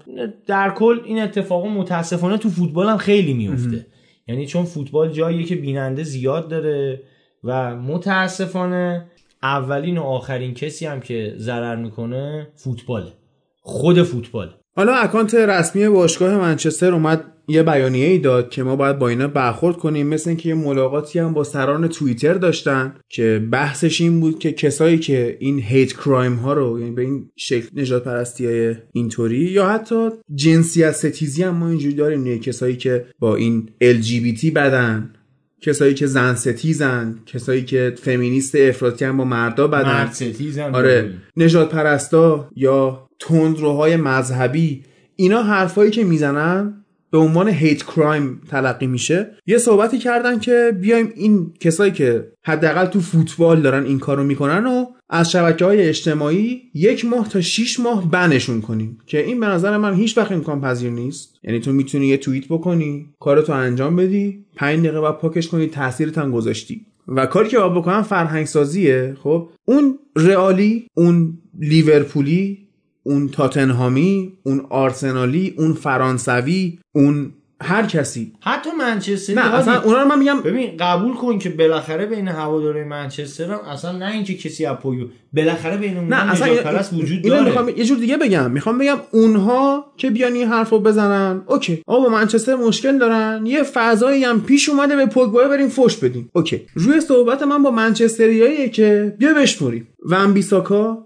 در کل این اتفاق متاسفانه تو فوتبال هم خیلی میفته، یعنی چون فوتبال جاییه که بیننده زیاد داره و متاسفانه اولین و آخرین کسی هم که ضرر میکنه فوتباله، خود فوتبال. حالا اکانت رسمی باشگاه منچستر اومد یه بیانیه ای داد که ما باید با اینا برخورد کنیم، مثل اینکه یه ملاقاتی هم با سران توییتر داشتن که بحثش این بود که کسایی که این هیت کرایم ها رو، یعنی به این شکل نجات پرستیای اینطوری یا حتی جنسیت ستیزی هم ما اینجوری داریم، نه کسایی که با این ال جی بی تی بدن، کسایی که زن ستیزن، کسایی که فمینیست افراطی هم با مردا بدن، مرد ستیزن، آره، نجات پرستا یا تندروهای مذهبی، اینا حرفایی که میزنن به عنوان هیت کرایم تلقی میشه. یه صحبتی کردن که بیایم این کسایی که حداقل تو فوتبال دارن این کارو میکنن و از شبکه‌های اجتماعی یک ماه تا شش ماه بنشون کنیم، که این به نظر من هیچ وقت امکان پذیر نیست. یعنی تو میتونی یه توییت بکنی، کارتو انجام بدی، پنج دقیقه بعد پاکش کنی، تاثیرت هم گذاشتی. و کاری که باید بکنن فرهنگ سازیه. خب اون رئالی، اون لیورپولی، اون تاتنهامی، اون آرسنالی، اون فرانسوی، اون هر کسی، حتی منچستری، نه اصلا اونا رو من میگم ببین قبول کن که بالاخره بین هواداری منچستر هم اصلا نه اینکه کسی اپویو، بالاخره بین اون نجات پرست وجود داره. اینو میخوام یه جور دیگه بگم، میخوام بگم اونها که بیان این حرفو بزنن اوکی، آقا با منچستر مشکل دارن، یه فضایی هم پیش اومده به پوگبا بریم فوش بدیم اوکی. روی صحبت من با منچستریاییه که بیا بشموریم، ونبیساکا،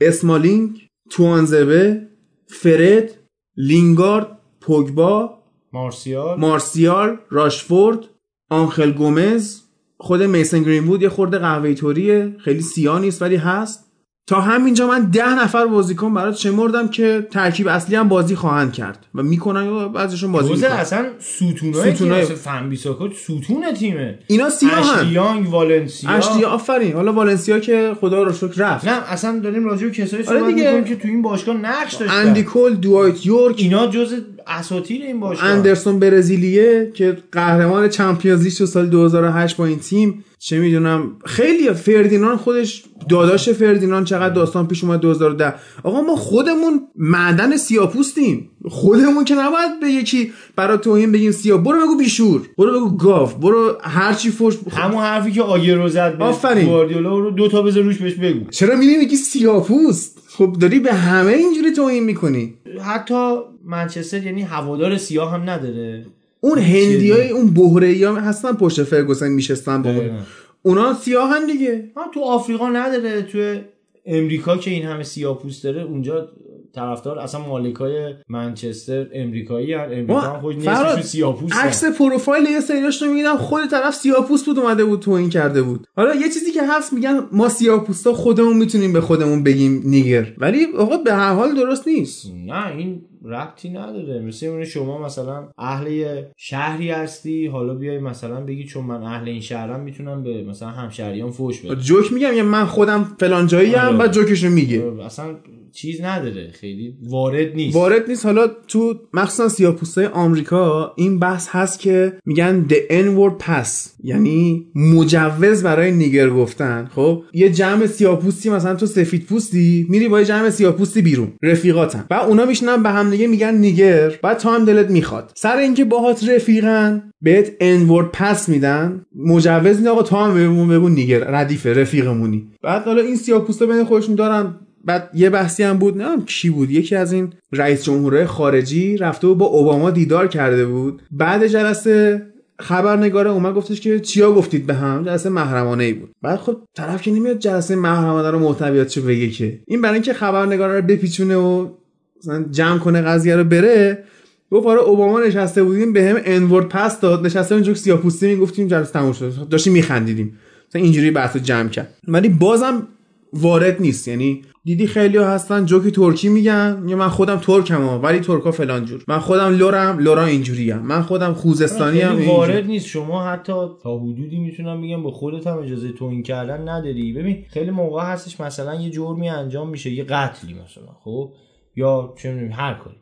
اسمالینگ، توانزبه، فرد، لینگارد، پوگبا، مارسیال، مارسیال، راشفورد، آنخل گومز، خود میسن گرین‌وود یه خورده قهوه‌ای طوریه، خیلی سیاه نیست ولی هست. تا همینجا من ده نفر بازیکن برات شمردم که ترکیب اصلی هم بازی خواهند کرد و میکنن یا بعضیشون بازی میکنن. اصلا ستونای ستونای فنبیساکا ستون تیمه. اینا سیاهن. اشتیانگ، والنسیا. اشتیانگ آفرین. حالا والنسیا که خدا رو شکر رفت. نه اصلا داریم راجع به کسایی صحبت می‌کنیم که تو این باشگاه نقش داشتن. اندیکول، دوایت یورک، اینا جزء اساطیر این باشگاه. اندرسون برزیلیه که قهرمان چمپیونز لیگ سال دو هزار و هشت با این تیم، چه میدونم خیلی، فردیناند خودش، داداش فردیناند چقدر داستان پیش اومد دو هزار و ده. آقا ما خودمون معدن سیاپوستیم، خودمون که نباید به یکی برای توهین بگیم سیاه، برو بگو بیشور، برو بگو گاف، برو هرچی فرش بخ... همون حرفی که آگیرو زد به گواردیولا رو دوتا بذار روش بهش بگو، چرا میگی یکی سیاپوست؟ خب داری به همه اینجوری توهین میکنی. حتی منچستر یعنی هوادار سیاه هم نداره، اون هندیای اون بحره‌ای هم هستن پشت فرگوسن میشستن با اونا سیاهن دیگه. ها تو آفریقا نداره، تو امریکا که این همه سیاه‌پوست داره اونجا طرفدار اصلا مالکای منچستر امریکایی هن، امریکا هم خود نیستشون سیاه‌پوست. عکس پروفایل یه سریاش رو می‌بینم خود طرف سیاه‌پوست بود اومده بود تو این کرده بود. حالا یه چیزی که هست میگن ما سیاه‌پوستا خودمون میتونیم به خودمون بگیم نیگر، ولی آقا به هر حال درست نیست. نه این ربطی نداره. مثل اون شما مثلا اهل شهری هستی، حالا بیای مثلا بگی چون من اهل این شهرم میتونم به مثلا همشهریام فوش بدم. جوک میگم یا من خودم فلان جایی ام، بعد جوکشو میگه، اصلا چیز نداره، خیلی وارد نیست. وارد نیست. حالا تو مخصوصا سیاه‌پوستای آمریکا این بحث هست که میگن the n-word pass، یعنی مجوز برای نیگر گفتن. خب یه جمع سیاه‌پوستی، مثلا تو سفیدپوستی میری با یه جمع سیاه‌پوستی بیرون، رفیقاتن، و اونا میشنن به هم دیگه میگن نیگر، بعد تو هم دلت میخواد سر اینکه باهات رفیقن بهت انورد پس میدن، مجوز میدن، آقا تو هم بگو نیگر، ردیف رفیقمونی. بعد حالا این سیاه‌پوستا بین خودشون دارن. بعد یه بحثی هم بود، نه کی بود، یکی از این رئیس جمهورهای خارجی رفته بود با اوباما دیدار کرده بود، بعد جلسه خبرنگاره اومد گفتش که چیا گفتید به هم؟ جلسه محرمانه ای بود. بعد خب طرف که نمیاد جلسه محرمانه رو محتویاتش بگه که این برای اینکه خبرنگاره رو بپیچونه و مثلا جمع کنه قضیه رو بره، گفت آره اوباما نشسته بودیم به هم انورد پاس داد، نشسته اونجوری سیاپوستی میگفتیم جلسه تموم شد، داشتیم میخندیدیم، مثلا اینجوری بحث رو جمع کرد. ولی بازم وارد نیست. یعنی دیدی خیلی‌ها هستن جوکی ترکی میگن، یا من خودم ترکمم ولی ترکا فلان جور، من خودم لورم لورا اینجوریه، من خودم خوزستانی ام. وارد نیست. شما حتی تا حدودی میتونم بگم به خودت هم اجازه توهین کردن نداری. ببین خیلی موقع هستش مثلا یه جرمی انجام میشه، یه قتلی مثلا، خب یا چه می‌دونم هر کاری،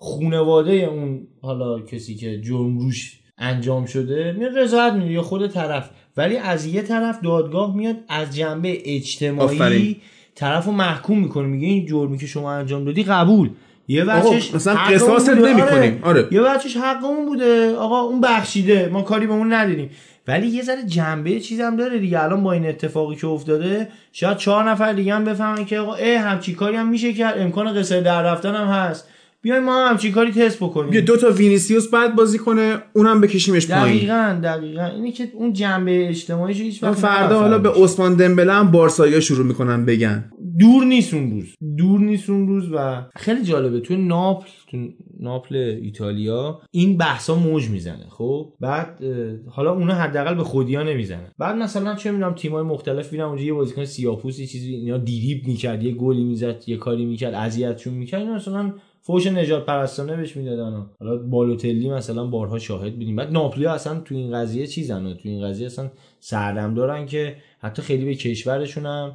خانواده اون حالا کسی که جرم روش انجام شده میاد رضایت میده یا خود طرف، ولی از یه طرف دادگاه میاد از جنبه اجتماعی آفرین. طرفو محکوم میکنه، میگه این جرمی که شما انجام دادی قبول، یه بچش مثلا قصاص نمیکنیم، آره. آره یه بچش حقمون بوده آقا، اون بخشیده، ما کاری به اون نداریم. ولی یه ذره جنبه چیزم داره دیگه. الان با این اتفاقی که افتاده شاید چهار نفر دیگه هم بفهمن که آقا ای همچی کاری هم میشه کرد، امکان قصه در رفتن هم هست، بیایم ما همچین کاری تست بکنیم، بیا دو تا وینیسیوس بعد بازی کنه اونم بکشیمش پایین. دقیقاً دقیقاً اینی که اون جنبه اجتماعیش هیچ وقت فردا حالا به عثمان دمبله هم بارسایا شروع میکنن بگن. دور نیست اون روز، دور نیست اون روز. و خیلی جالبه تو ناپل، تو ناپل ایتالیا این بحثا موج میزنه. خب بعد حالا اونا حداقل به خودیا نمیزنن، بعد مثلا چه میدونم تیمای مختلف میرن اونجا، یه بازیکن سیاه‌پوست یه چیزی اینا دیریب میکرد، یه گلی میزد، یه کاری میکرد، اذیتشون میکرد، اینا مثلا فوش نجات پرستانه بهش میدادن. حالا بالوتلی مثلا بارها شاهد بودیم. بعد ناپلیا اصلا تو این قضیه چیزن، تو این قضیه اصلا سردم دارن که حتی خیلی به کشورشون هم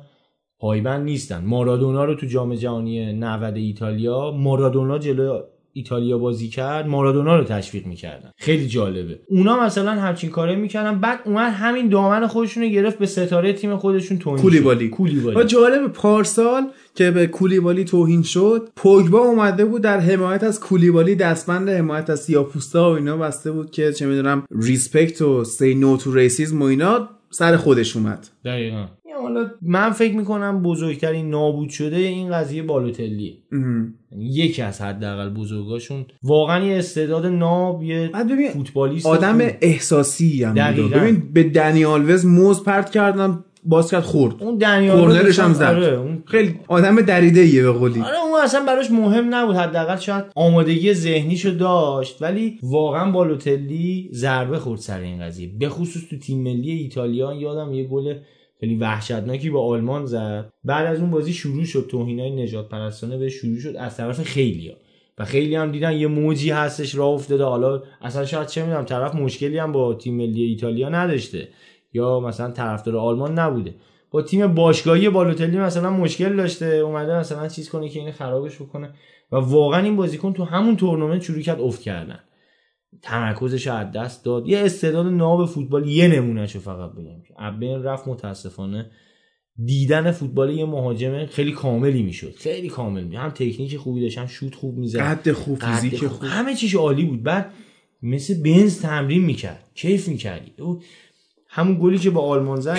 پایبند نیستن. مارادونا رو تو جام جهانی نود ایتالیا، مارادونا جلوی ایتالیا بازی کرد، مارادونا رو تشویق میکردن. خیلی جالبه. اونا مثلا همچین کاره میکردن، بعد اون همین دامن خودشون رو گرفت به ستاره تیم خودشون توهین. کولیبالی کولیبالی جالب پارسال که به کولیبالی توهین شد، پوگبا اومده بود در حمایت از کولیبالی دستبند حمایت از سیاه‌پوستا و اینا بسته بود که چه میدونم ریسپکت و سی نو تو ریسیسم و اینا سر خودش اومد. دقیقاً. حالا من فکر میکنم بزرگترین نابود شده این قضیه بالوتلیه، یعنی یکی از حداقل بزرگاشون واقعا یه استعداد ناب، یه فوتبالیست آدم خوب. احساسی هم بود. ببین به دنیالوز موز پرت کردن، باز کرد خورد، اون دنیالوز هم زد. آره اون خیلی آدم دریده ایه به قولی. آره اون اصلا براش مهم نبود، حداقل شاید آمادگی ذهنیشو داشت، ولی واقعا بالوتلی ضربه خورد سر این قضیه. به خصوص تو تیم ملی ایتالیا یادم یه گل خیلی وحشتناکی با آلمان زد، بعد از اون بازی شروع شد توهینای نجات پرستانه به شروع شد از طرف خیلیا و خیلی هم دیدن یه موجی هستش راه افتاده. حالا اصلا شاید چه میدونم طرف مشکلی هم با تیم ملی ایتالیا نداشته یا مثلا طرفدار آلمان نبوده، با تیم باشگاهی بالوتلی مثلا مشکل داشته، اومده مثلا چیز کنه که این خرابش بکنه و واقعا این بازیکن تو همون تورنمنت شروع کرد افت کردن، تمرکزش از دست داد. یه استعداد ناب فوتبال، یه نمونهشو فقط بگم که ابن رفت متاسفانه دیدن فوتبال یه مهاجم خیلی کاملی میشد، خیلی کامل می، هم تکنیک خوبی داشت، هم شوت خوب میزد، قد خوب، فیزیک خوب. خوب، همه چیش عالی بود. بعد مثل بنز تمرین میکرد، کیف میکردی. همون گلی که با آلمان زد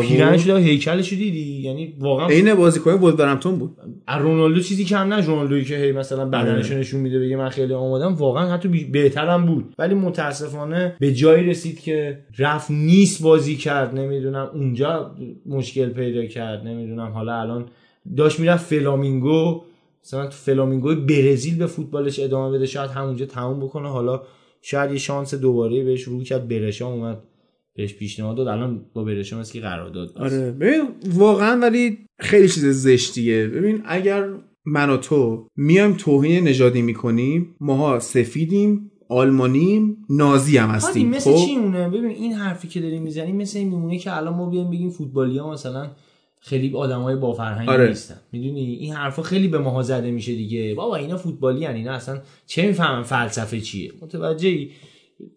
پیرنش شد، هیکلش دیدی، یعنی واقعا عین بازیکن ولورهمپتون بود. رونالدو چیزی کم نه، رونالدویی که هی مثلا بدنش نشون میده بگه من خیلی آمادم، واقعا حتی بهترم بود، ولی متاسفانه به جایی رسید که رفت نیست بازی کرد، نمیدونم اونجا مشکل پیدا کرد، نمیدونم حالا الان داش میرفت فلامینگو، مثلا تو فلامینگو برزیل به فوتبالش ادامه بده، شاید همونجا تموم بکنه. حالا شاید یه شانس دوباره بهش رو کرد، برشا اومد بهش پیشنهاد داد، الان با برشم هست که قرارداد داد. آره ببین واقعا ولی خیلی چیز زشتیه. ببین اگر من و تو میایم توهین نژادی میکنیم، ماها سفیدیم، آلمانیم، نازی هم هستیم. آره مثل خب... چی اونه؟ ببین این حرفی که داری میزنی مثل این میمونه که الان ما بیایم بگیم فوتبالی‌ها مثلا خیلی آدمای با فرهنگ آره. نیستن. میدونی این حرفا خیلی به ماها زده میشه دیگه، بابا اینا فوتبالیان، اینا اصلا چه میفهمن فلسفه چیه. متوجهی؟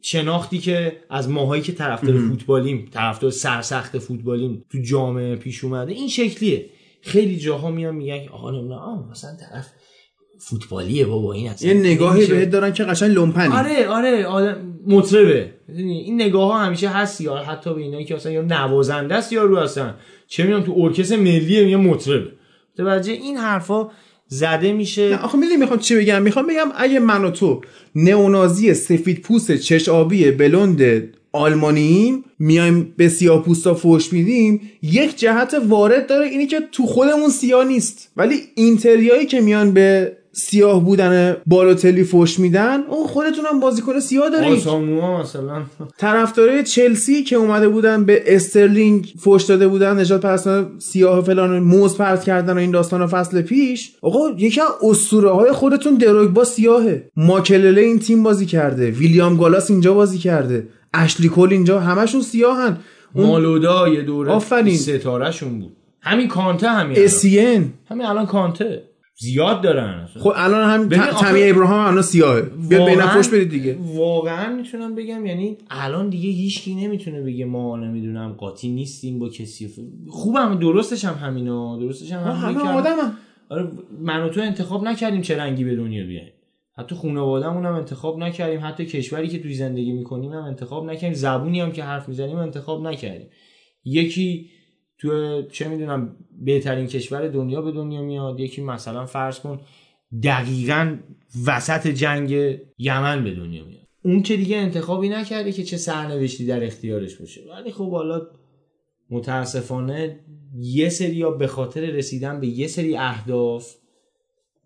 شناختی که از ماهایی که طرفدار فوتبالیم، طرفدار سرسخت فوتبالیم تو جامعه پیش اومده این شکلیه. خیلی جاها میان میگن آقا نه مثلا طرف فوتبالیه، بابا این اصلا یه نگاهی بهت دارن که قشنگ لومپنی. آره آره آدم مطربه، میدونی این نگاه ها همیشه هست، یا حتی به اینایی که اصلا یا نوازنده است یا رو اصلا چه میدونم تو ارکستر ملیه میگن مطربه. متوجه این حرفا زده میشه؟ آخه میدونی میخوام چی بگم؟ میخوام بگم اگه من و تو نئونازی سفید پوست چش آبی بلند آلمانییم میایم به سیاه‌پوستا فوش میدیم، یک جهت وارد داره، اینی که تو خودمون سیاه نیست، ولی اینتریایی که میان به سیاه بودن بالوتلی فوش میدن، اون خودتون هم بازیکن سیاه دارید. ساموئل مثلا طرفدارای چلسی که اومده بودن به استرلینگ فوش داده بودن، نجات پرستان سیاه فلان، موز پرت کردن و این داستانا فصل پیش. آقا یکی از اسطوره های خودتون دروگبا سیاهه، ماکلله این تیم بازی کرده، ویلیام گالاس اینجا بازی کرده، اشلی کول اینجا، همشون سیاهن. اون مالودا یه دوره ستاره شون بود، همین کانته، همین اسین، همین الان کانته زیاد دارن. خب الان هم تامی ابراهام الان سیاهه، بیا بین فوش بدید دیگه. واقعا میتونم بگم یعنی الان دیگه هیچکی نمیتونه بگه ما نمیدونم قاطی نیستیم با کسی. خوبم درستش هم همینا، درستش هم همین که آدمم. آره من و تو انتخاب نکردیم چه رنگی به دنیا بیایم، حتی خانواده‌مون هم انتخاب نکردیم، حتی کشوری که توی زندگی میکنیم هم انتخاب نکردیم، زبونی هم که حرف میزنیم انتخاب نکردیم. یکی تو چه میدونم بهترین کشور دنیا به دنیا میاد، یکی مثلا فرض کن دقیقاً وسط جنگ یمن به دنیا میاد، اون که دیگه انتخابی نکرده که چه سرنوشتی در اختیارش باشه. ولی خب حالا متاسفانه یه سری ها به خاطر رسیدن به یه سری اهداف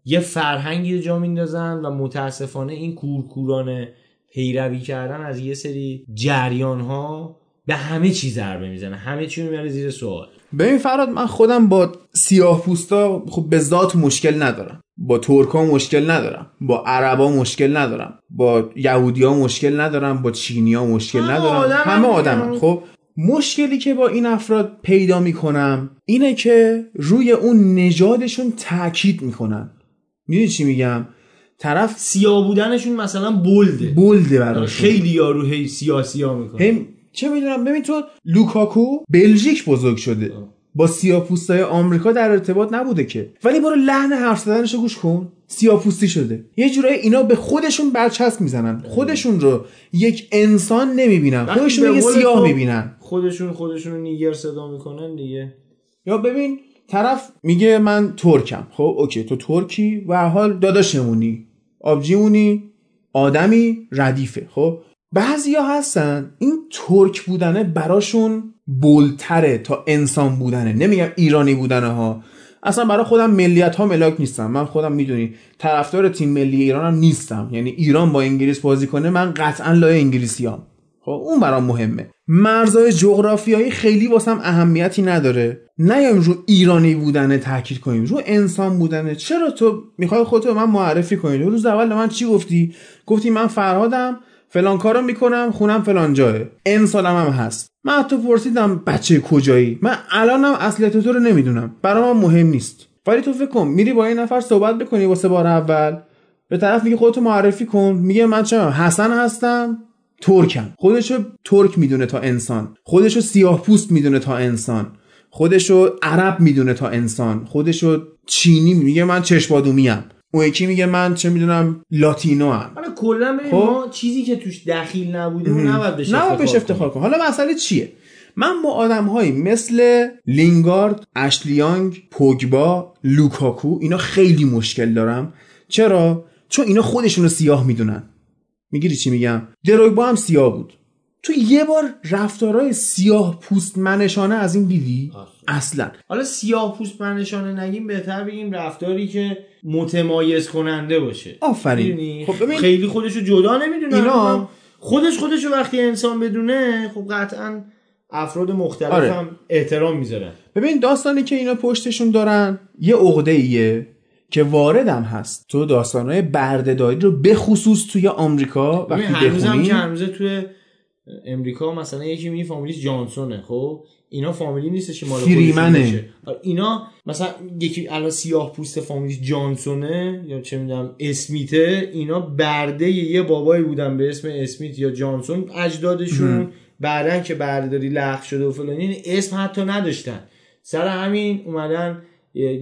یه فرهنگی رو جا میندازن و متاسفانه این کورکورانه پیروی کردن از یه سری جریان ها به همه چیز ضربه میزنه، همه چی رو میاره زیر سوال. ببین فراد، من خودم با سیاه‌پوستا خب به ذات مشکل ندارم، با ترکا مشکل ندارم، با عربا مشکل ندارم، با یهودیا مشکل ندارم، با چینیا مشکل ندارم، همه آدمن. خب مشکلی که با این افراد پیدا میکنم اینه که روی اون نژادشون تاکید میکنن. میدونی چی میگم؟ طرف سیاه بودنشون مثلا بولده بولده براشون، خیلی یارو هی سیاسیا میکنه. چه میدونم، ببین تو لوکاکو بلژیک بزرگ شده، با سیاه‌پوستای آمریکا در ارتباط نبوده که، ولی برو لحن حرف زدنشو گوش کن، سیاه‌پوستی شده. یه جورایی اینا به خودشون برچسب میزنن، خودشون رو یک انسان نمیبینن، خودشون یه سیاه میبینن، خودشون خودشون رو نیگر صدا میکنن دیگه. یا ببین طرف میگه من ترکم، خب اوکی تو ترکی و هر حال داداشمونی، آبجیمونی، آدمی ردیفه. خب بعضیا هستن این ترک بودنه براشون بولتره تا انسان بودنه. نمیگم ایرانی بودنه ها، اصلا برای خودم ملیت ها ملاک نیستم، من خودم میدونی طرفدار تیم ملی ایرانم نیستم، یعنی ایران با انگلیس بازی کنه من قطعا لای انگلیسیام، خب اون برام مهمه. مرزهای جغرافیایی خیلی واسم اهمیتی نداره، نیایم رو ایرانی بودنه تاکید کنیم، رو انسان بودنه. چرا تو میخوای خودت به من معرفی کنی؟ روز اول من چی گفتی؟ گفتی من فرهادم، فلان کارو میکنم، خونم فلان جاه، این سالم هم هست. من حتی پرسیدم بچه کجایی، من الانم اصلیت تو رو نمیدونم، برام مهم نیست. ولی تو فکر کن میری با این نفر صحبت بکنی واسه بار اول، به طرف میگه خودتو معرفی کن، میگه من چم حسن هستم، ترکم. خودشو ترک میدونه تا انسان، خودشو سیاه پوست میدونه تا انسان، خودشو عرب میدونه تا انسان، خودشو چینی میگه من چشمادومیم، و یکی میگه من چه میدونم لاتینو هم. حالا کلا خب ما چیزی که توش دخیل نبوده اون نباید بهش افتخار, افتخار کنه. حالا مسئله چیه؟ من با آدم‌هایی مثل لینگارد، اشلیانگ، پوگبا، لوکاکو اینا خیلی مشکل دارم. چرا؟ چون اینا خودشونو سیاه میدونن. میگیری چی میگم؟ دروگبا هم سیاه بود. تو یه بار رفتارهای سیاه پوست منشانه از این دیدی؟ اصلا. حالا سیاه پوست منشانه نگیم، بهتر بگیم رفتاری که متمایز کننده باشه. آفرین. خب ببین خیلی خودشو جدا نمیدونه اینا، خودش خودشو وقتی انسان بدونه خب قطعاً افراد مختلف آره. هم احترام میذارن. ببین داستانی که اینا پشتشون دارن یه عقده‌ایه که واردم هست. تو داستانای برده‌داری رو به خصوص توی آمریکا وقتی بخونی، هنوزم که هنوزه توی امریکا مثلا یکی میگه فامیلیش جانسونه، خب اینا فامیلی نیستش مال خودشه. اینا مثلا یکی الان سیاه پوست فامیلیش جانسونه یا چه میدونم اسمیته، اینا برده یه بابایی بودن به اسم اسمیت یا جانسون، اجدادشون بعدن که برده‌داری لغو شده و فلان، این اسم حتی نداشتن، سر همین اومدن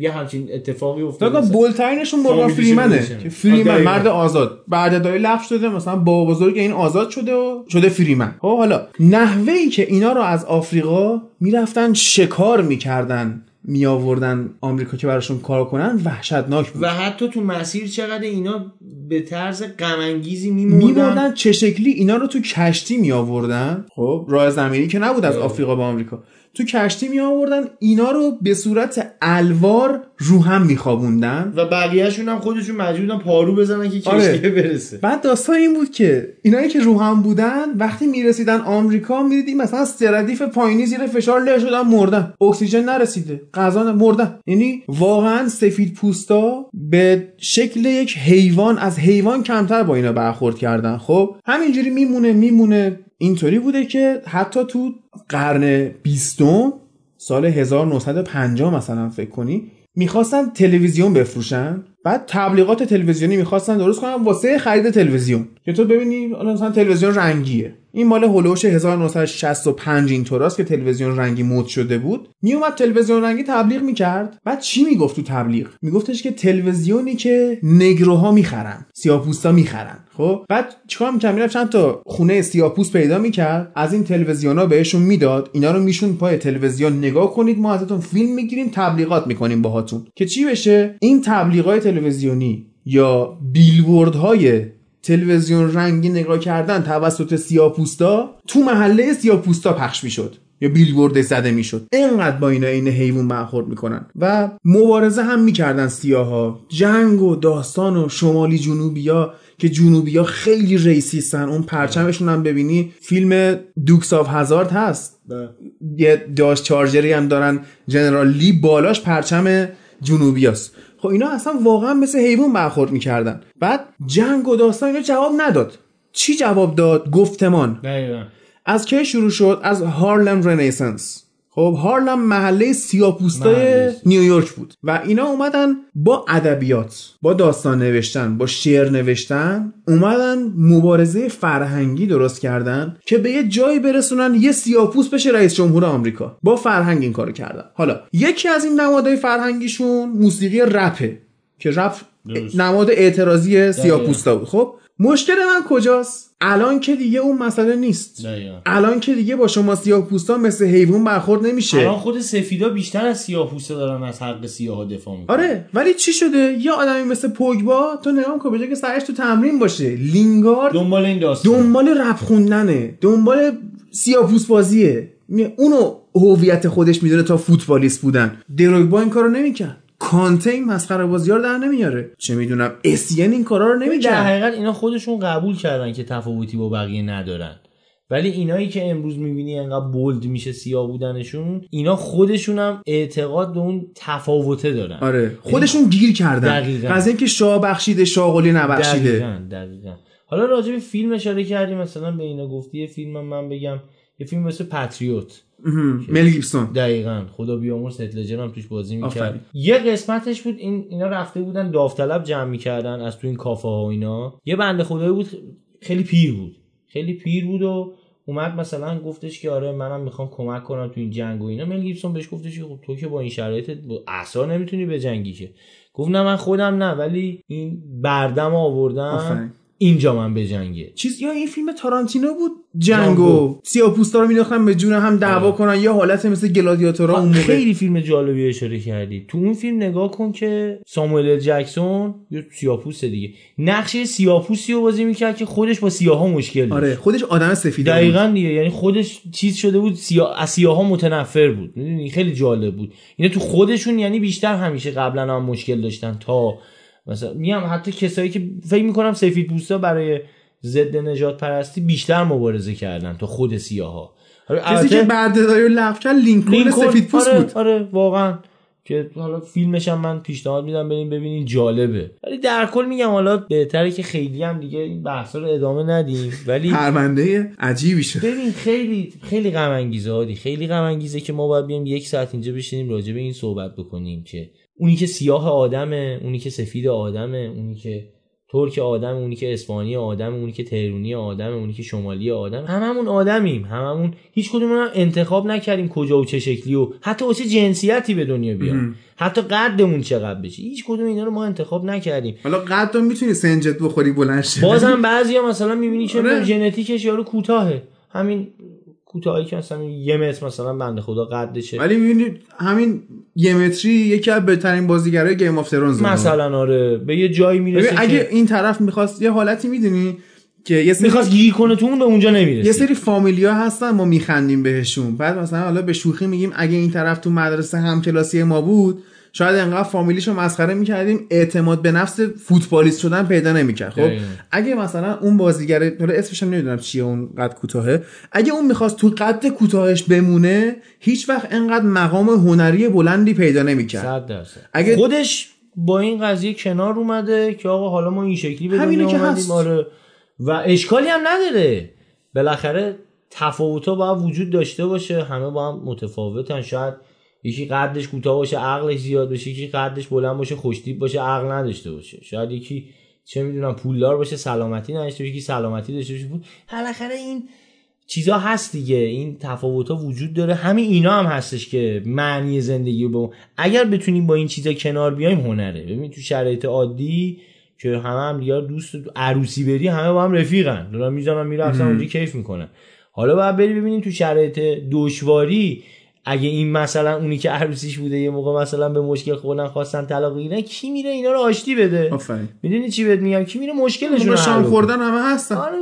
یه همچین اتفاقی افتاد. تا بولترینشون مورگان فریمنه که فریمن مرد آزاد، برده‌داری لغو شده، مثلا بابا بزرگ این آزاد شده و شده فریمن. خب حالا نحوه‌ای که اینا رو از آفریقا میرفتن شکار میکردن می آوردن آمریکا که براشون کار کنن وحشتناک بود. و حتی تو مسیر چقدر اینا به طرز غم انگیزی میموندن، چه شکلی اینا رو تو کشتی می آوردن. خب راه زمینی که نبود از آفریقا به آمریکا، تو کشتی می آوردن اینا رو به صورت الوار رو هم میخوابوندن و بقیه‌شون هم خودشون مجبورن پارو بزنن که کشتی برسه. بعد داستان این بود که اینایی که رو هم بودن وقتی میرسیدن آمریکا می‌دیدین مثلا سردیف پایینی زیر فشار له شدن مردن، اکسیژن نرسیده، غذا مردن. یعنی واقعا سفیدپوستا به شکل یک حیوان از حیوان کمتر با اینا برخورد کردن. خب همینجوری میمونه میمونه اینطوری بوده که حتی تو قرن بیستم سال هزار و نهصد و پنجاه مثلا فکر کنی میخواستن تلویزیون بفروشن، بعد تبلیغات تلویزیونی میخواستن درست کنن واسه خرید تلویزیون که تو ببینی مثلا تلویزیون رنگیه. این مال هولوش هزار و نهصد و شصت و پنج اینطوراست که تلویزیون رنگی مد شده بود، میومد تلویزیون رنگی تبلیغ میکرد. بعد چی میگفت تو تبلیغ؟ میگفتش که تلویزیونی که نگروها میخرن، سیاه‌پوستا میخرن. خب بعد چیکار می‌کرد؟ میرفت چند تا خونه سیاه‌پوست پیدا میکرد، از این تلویزیونا بهشون میداد، اینا رو میشون پای تلویزیون، نگاه کنید ما ازتون فیلم میگیریم تبلیغات میکنیم باهاتون، که چی بشه؟ این تبلیغات تلویزیونی یا بیلبوردهای تلویزیون رنگی نگاه کردن توسط سیاه‌پوستا تو محله سیاه‌پوستا پخش میشد یا بیلبورد زده میشد. اینقدر با اینا این حیوان برخورد میکنن و مبارزه هم میکردن سیاها، جنگ و داستان و شمالی جنوبیا که جنوبیا خیلی ریسیستن. اون پرچمشون هم ببینی فیلم دوکس آف هازارد هست ده. یه داش چارجری هم دارن، جنرال لی بالاش پرچم جنوبیاست. خب اینا اصلا واقعا مثل حیوان برخورد میکردن. بعد جنگ و داستان اینا جواب نداد. چی جواب داد؟ گفتمان. دقیقاً از کی شروع شد؟ از هارلم رنیسانس. خب هارلم محله سیاه‌پوستای نیویورک بود و اینا اومدن با ادبیات، با داستان نوشتن، با شعر نوشتن اومدن مبارزه فرهنگی درست کردن که به یه جایی برسونن یه سیاه‌پوست بشه رئیس جمهور آمریکا. با فرهنگ این کارو کردن. حالا یکی از این نمادهای فرهنگیشون موسیقی رپه که رپ نماد اعتراضی سیاه‌پوستا بود. خب مشکل من کجاست؟ الان که دیگه اون مسئله نیست. الان که دیگه با شما سیاه‌پوستا مثل حیوان برخورد نمیشه. الان خود سفیدا بیشتر از سیاه‌پوستا دارن از حق سیاها دفاع میکنن. آره ولی چی شده؟ یه آدمی مثل پوگبا تو نگام که بجای که سرش تو تمرین باشه، لینگارد دنبال این داستان، دنبال رپ خوندنه، دنبال سیاه‌پوست بازیه، اونو هویت خودش میدونه تا فوتبالیست بودن. دروگبا این کارو نمیکنه. کانته این مسخره بازیار در نمیاره، چه میدونم اسین این کارا رو نمیکنه. در حقیقت اینا خودشون قبول کردن که تفاوتی با بقیه ندارن، ولی اینایی که امروز میبینی انقدر بولد میشه سیاه بودنشون، اینا خودشون هم اعتقاد به اون تفاوته دارن. آره خودشون گیر کردن از اینکه شاه بخشیده شاغلی نبخشیده. دقیقاً دقیقاً. حالا راجع به فیلم اشاره کردیم، مثلا به اینا گفتی یه فیلم من بگم، یه فیلم مثل پاتریوت مل گیبسون. دقیقاً خدا بیامرز هتلجر هم توش بازی می‌کرد. یه قسمتش بود این اینا رفته بودن داوطلب جمع می‌کردن از تو این کافه ها اینا. یه بنده خدایی بود خیلی پیر بود. خیلی پیر بود و اومد مثلا گفتش که آره منم میخوام کمک کنم تو این جنگ و اینا. مل گیبسون بهش گفتش خب تو که با این شرایطت با عصا نمیتونی بجنگی که. گفت نه من خودم نه، ولی این بردم آوردم. آفرین. اینجا من به جنگه چیز. یا این فیلم تارانتینو بود جنگو، سیاه‌پوستا رو می‌انداختن به جون هم دعوا کنن، یا حالت مثل گلادیاتورا. اون موقع خیلی فیلم جالبی اشاره کردی. تو اون فیلم نگاه کن که ساموئل جکسون یه سیاه‌پوست دیگه نقش سیاه‌پوستی رو بازی می‌کرد که خودش با سیاها مشکل داشت. آره خودش آدم سفید دقیقاً دیگه، یعنی خودش چیز شده بود، سیاه از سیاها متنفر بود. می‌دونی خیلی جالب بود اینا تو خودشون، یعنی بیشتر همیشه قبلا هم مشکل داشتن تا مثلا میام حتی کسایی که فکر میکنم سفیدپوستا برای ضد نجات پرستی بیشتر مبارزه کردن تا خود سیاها. کسی که بردهداری و لغو کرد لینکلن سفیدپوست بود. آره واقعا که حالا فیلمش هم من پیشنهاد میدم بریم ببینین، جالبه. ولی در کل میگم حالا بهتره که خیلی هم دیگه این بحثا رو ادامه ندیم، ولی پرونده عجیبی شد. ببین خیلی خیلی غم انگیزه هادی، خیلی غم انگیزه که ما باید بیام یک ساعت اینجا بشینیم راجع به این صحبت بکنیم که اونی که سیاه آدمه، اونی که سفید آدمه، اونی که ترک آدمه، اونی که اسپانی آدمه، اونی که تهرانی آدمه، اونی که شمالی آدمه، هممون آدمیم، هممون هیچ کدومون هم انتخاب نکردیم کجا و چه شکلی و حتی چه جنسیتی به دنیا بیام، حتی قدمون چقدر بشه، هیچ کدوم اینا رو ما انتخاب نکردیم. حالا قدم میتونی سنجت بخوری بلند شه. بازم بعضیا مثلا میبینی چه ژنتیکش یارو کوتاهه، همین کوتاهی که مثلا یه متر مثلا بنده خدا قدشه، ولی می‌بینید همین یه متری یکی از بهترین بازیگرای گیم آف ترونز مثلا. آره به یه جایی میرسه اگه که... این طرف می‌خواست یه حالتی می‌دونی که یه سری می‌خواست گیر کنه تو اون به اونجا نمیرسه. یه سری فامیلیا هستن ما میخندیم بهشون، بعد مثلا حالا به شوخی میگیم اگه این طرف تو مدرسه همکلاسی ما بود شاید انقدر فامیلیشو مسخره میکردیم اعتماد به نفس فوتبالیست شدن پیدا نمیکرد. خب اگه مثلا اون بازیگر حالا اسمش هم نمیدونم چیه اون قد کوتاهه، اگه اون میخواست تو قد کوتاهش بمونه هیچ وقت انقدر مقام هنری بلندی پیدا نمیکرد. اگه خودش با این قضیه کنار اومده که آقا حالا ما این شکلی به دنیا اومدیم، آره و اشکالی هم نداره، بالاخره تفاوت‌ها باید وجود داشته باشه، همه با هم متفاوتن، شاید یکی قدش کوتاه باشه عقلش زیاد باشه، یکی قدش بلند باشه خوشتیپ باشه عقل نداشته باشه، شاید یکی چه میدونم پولدار باشه سلامتی نداشته باشه، یکی سلامتی داشته باشه. بالاخره این چیزا هست دیگه، این تفاوت‌ها وجود داره، همین اینا هم هستش که معنی زندگی رو اگر بتونیم با این چیزا کنار بیایم هنره. ببین تو شرایط عادی که همه هم دیگه دوست عروسی بری همه با هم رفیقن، دارن میزنن میره اصلا اونجا کیف میکنن. حالا بعد بری ببینیم تو شرایط دشواری اگه این مثلا اونی که عروسیش بوده یه موقع مثلا به مشکل خوردن خواستن طلاق بگیرن، کی میره اینا رو آشتی بده؟ آفرین. میدونی چی بهت میگم؟ کی میره مشکلشون رو شام خوردن همه هستن. آره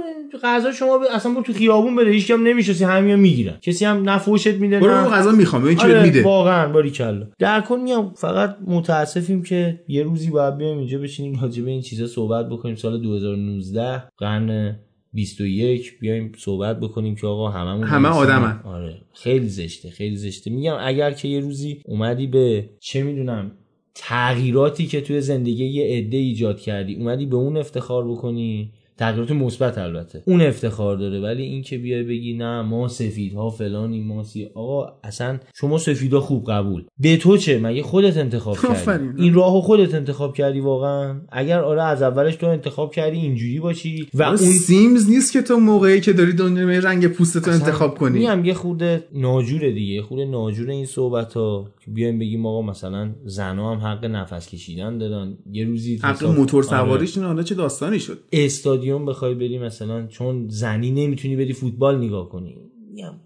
غذا شما ب... اصلا برو تو خیابون بره هیچ کم نمیشوسی، همینا میگیرن، کسی هم نفوشت میده برو نه... غذا میخوام این چی بهت میده. واقعا باریکلا. در کل میام فقط متاسفیم که یه روزی باید بیام اینجا بشینیم راجع به این چیزا صحبت بکنیم، سال دو هزار و نوزده قرن بیست و یک بیایم صحبت بکنیم که آقا هممون همه آدمن. آره خیلی زشته، خیلی زشته. میگم اگر که یه روزی اومدی به چه میدونم تغییراتی که توی زندگی یه عده ایجاد کردی اومدی به اون افتخار بکنی، تغییرات مثبت البته اون افتخار داره، ولی این که بیای بگی نه ما سفیدها فلانی ما سی، آقا اصلا شما سفیدا خوب قبول، به تو چه؟ مگه خودت انتخاب کردی؟ این راهو خودت انتخاب کردی واقعا؟ اگر آره از اولش تو انتخاب کردی اینجوری باشی و اون سیمز نیست که تو موقعی که داری دنیا رنگ پوستتو انتخاب کنی. میگم یه خورده ناجوره دیگه، خورده ناجوره این صحبت‌ها که بیایم بگیم آقا مثلا زنا هم حق نفس کشیدن دادن، یه روزی حق موتور سواریش نه حالا چه داستانی شد. استاد بخوای بری مثلا چون زنی نمیتونی بری فوتبال نگاه کنی،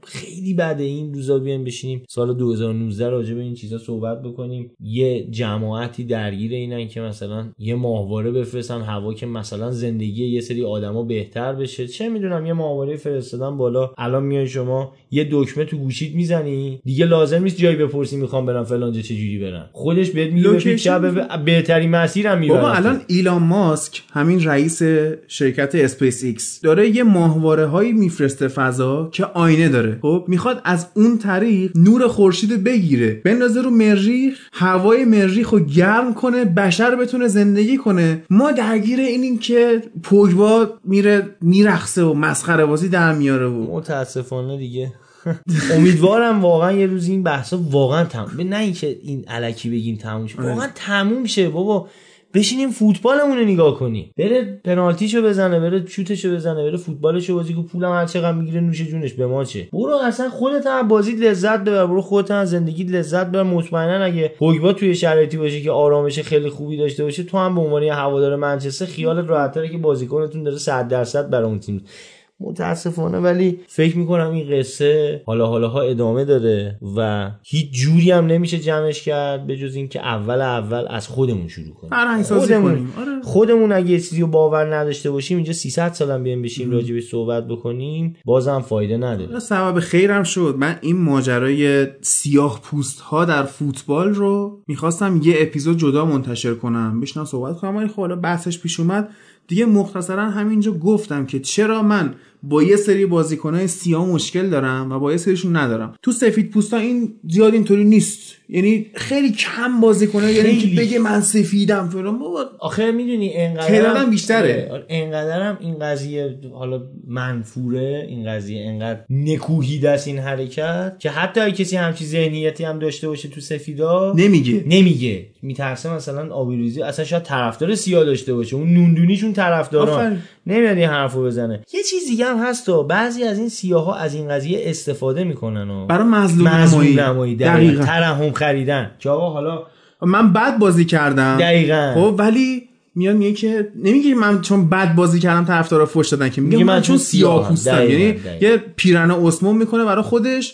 خیلی بعد این روزا بیایم بشینیم سال دو هزار و نوزده راجع به این چیزا صحبت بکنیم. یه جماعتی درگیر اینن که مثلا یه ماهواره بفرستن هوا که مثلا زندگی یه سری آدما بهتر بشه، چه میدونم یه ماهواره فرستادن بالا، الان میای شما یه دکمه تو گوشیت میزنی دیگه لازم نیست جایی بپرسی میخوام برم فلان جا چه جوری برم، خودش بهت میگه پیچه به بهترین مسیرم میبره. بابا الان ایلان ماسک همین رئیس شرکت اسپیس ایکس داره یه ماهواره‌هایی میفرسته فضا که آی نداره. خب میخواد از اون طریق نور خورشید بگیره بندازه رو مریخ، هوای مریخو گرم کنه، بشر بتونه زندگی کنه. ما درگیر اینیم که پوگبا میره میرقصه و مسخره بازی در میاره و متاسفانه دیگه امیدوارم واقعا یه روز این بحثا واقعا تموم، نه اینکه این الکی بگیم تموم شه، واقعا تموم شه. بابا بشینیم فوتبالمون رو نگاه کنی، بره پنالتیشو بزنه، بره شوتشو بزنه، بره فوتبالشو بازی کنه، پولم هر چقدر میگیره نوش جونش، به ما چه؟ برو اصلا خودت هم بازیت لذت ببر، برو خودت هم زندگیت لذت ببر. مطمئنا اگه پوگبا توی شرایطی باشه که آرامش خیلی خوبی داشته باشه، تو هم به عنوان یه هوادار منچستر خیالت راحت‌تره که بازیکنتون داره صد درصد برای اون تیم. متاسفانه ولی فکر میکنم این قصه حالا حالاها ادامه داره و هیچ جوری هم نمیشه جمعش کرد به جز این که اول اول از خودمون شروع کنیم، خودمون. آره. خودمون اگه یه چیزی رو باور نداشته باشیم اینجا سیصد سال هم بیایم بشیم راجبش صحبت بکنیم بازم فایده نداره. سبب خیرم شد من این ماجرای سیاه پوست ها در فوتبال رو میخواستم یه اپیزود جدا منتشر کنم بشنم صحبت کنم، ولی خب حالا بحثش پیش اومد دیگه. مختصرا همینجا گفتم که چرا من با یه سری بازیکنای سیاه مشکل دارم و با یه سریشون ندارم. تو سفید پوستا این زیاد اینطوری نیست، یعنی خیلی کم بازیکنای یعنی که بگه من سفیدم فلان. آخه میدونی انقدر بیشتره، انقدرم این قضیه حالا منفوره، این قضیه انقدر نکوهیده است این حرکت که حتی اگه کسی همچی ذهنیتی هم داشته باشه تو سفیدا نمیگه نمیگه میترسه مثلا آبروریزی، اصلا شاید طرفدار سیاه داشته باشه اون نوندونیشون طرفداران نمیاد این حرفو بزنه. یه چیز دیگه هم هست تو بعضی از این سیاها از این قضیه استفاده میکنن و برای مظلوم نمایی دقیقاً ترحم خریدن که آقا حالا من بد بازی کردم دقیقاً خب ولی میاد میگه که نمیگه من چون بد بازی کردم طرفدارا فوش دادن، که میگه من, من چون سیاه‌پوستم. یعنی یه پیرنه اسمون میکنه برای خودش،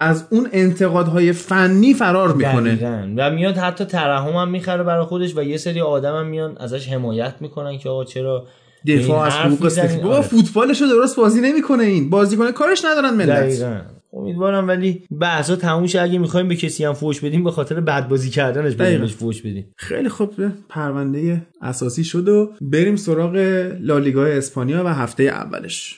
از اون انتقادهای فنی فرار میکنه دقیقاً. و میاد حتی ترحم هم میخره برای خودش و یه سری آدم هم میان ازش حمایت میکنن که آقا چرا دفاع از حقوق استفاده. بابا فوتبالشو درست بازی نمیکنه، این بازی کنه کارش ندارن ملت دقیقاً. امیدوارم ولی بحثا تموم شه. اگه میخوایم به کسی هم فوش بدیم به خاطر بد بازی کردنش بهش فوش بدیم. خیلی خوب، پرونده اساسی شد و بریم سراغ لالیگا اسپانیا و هفته اولش.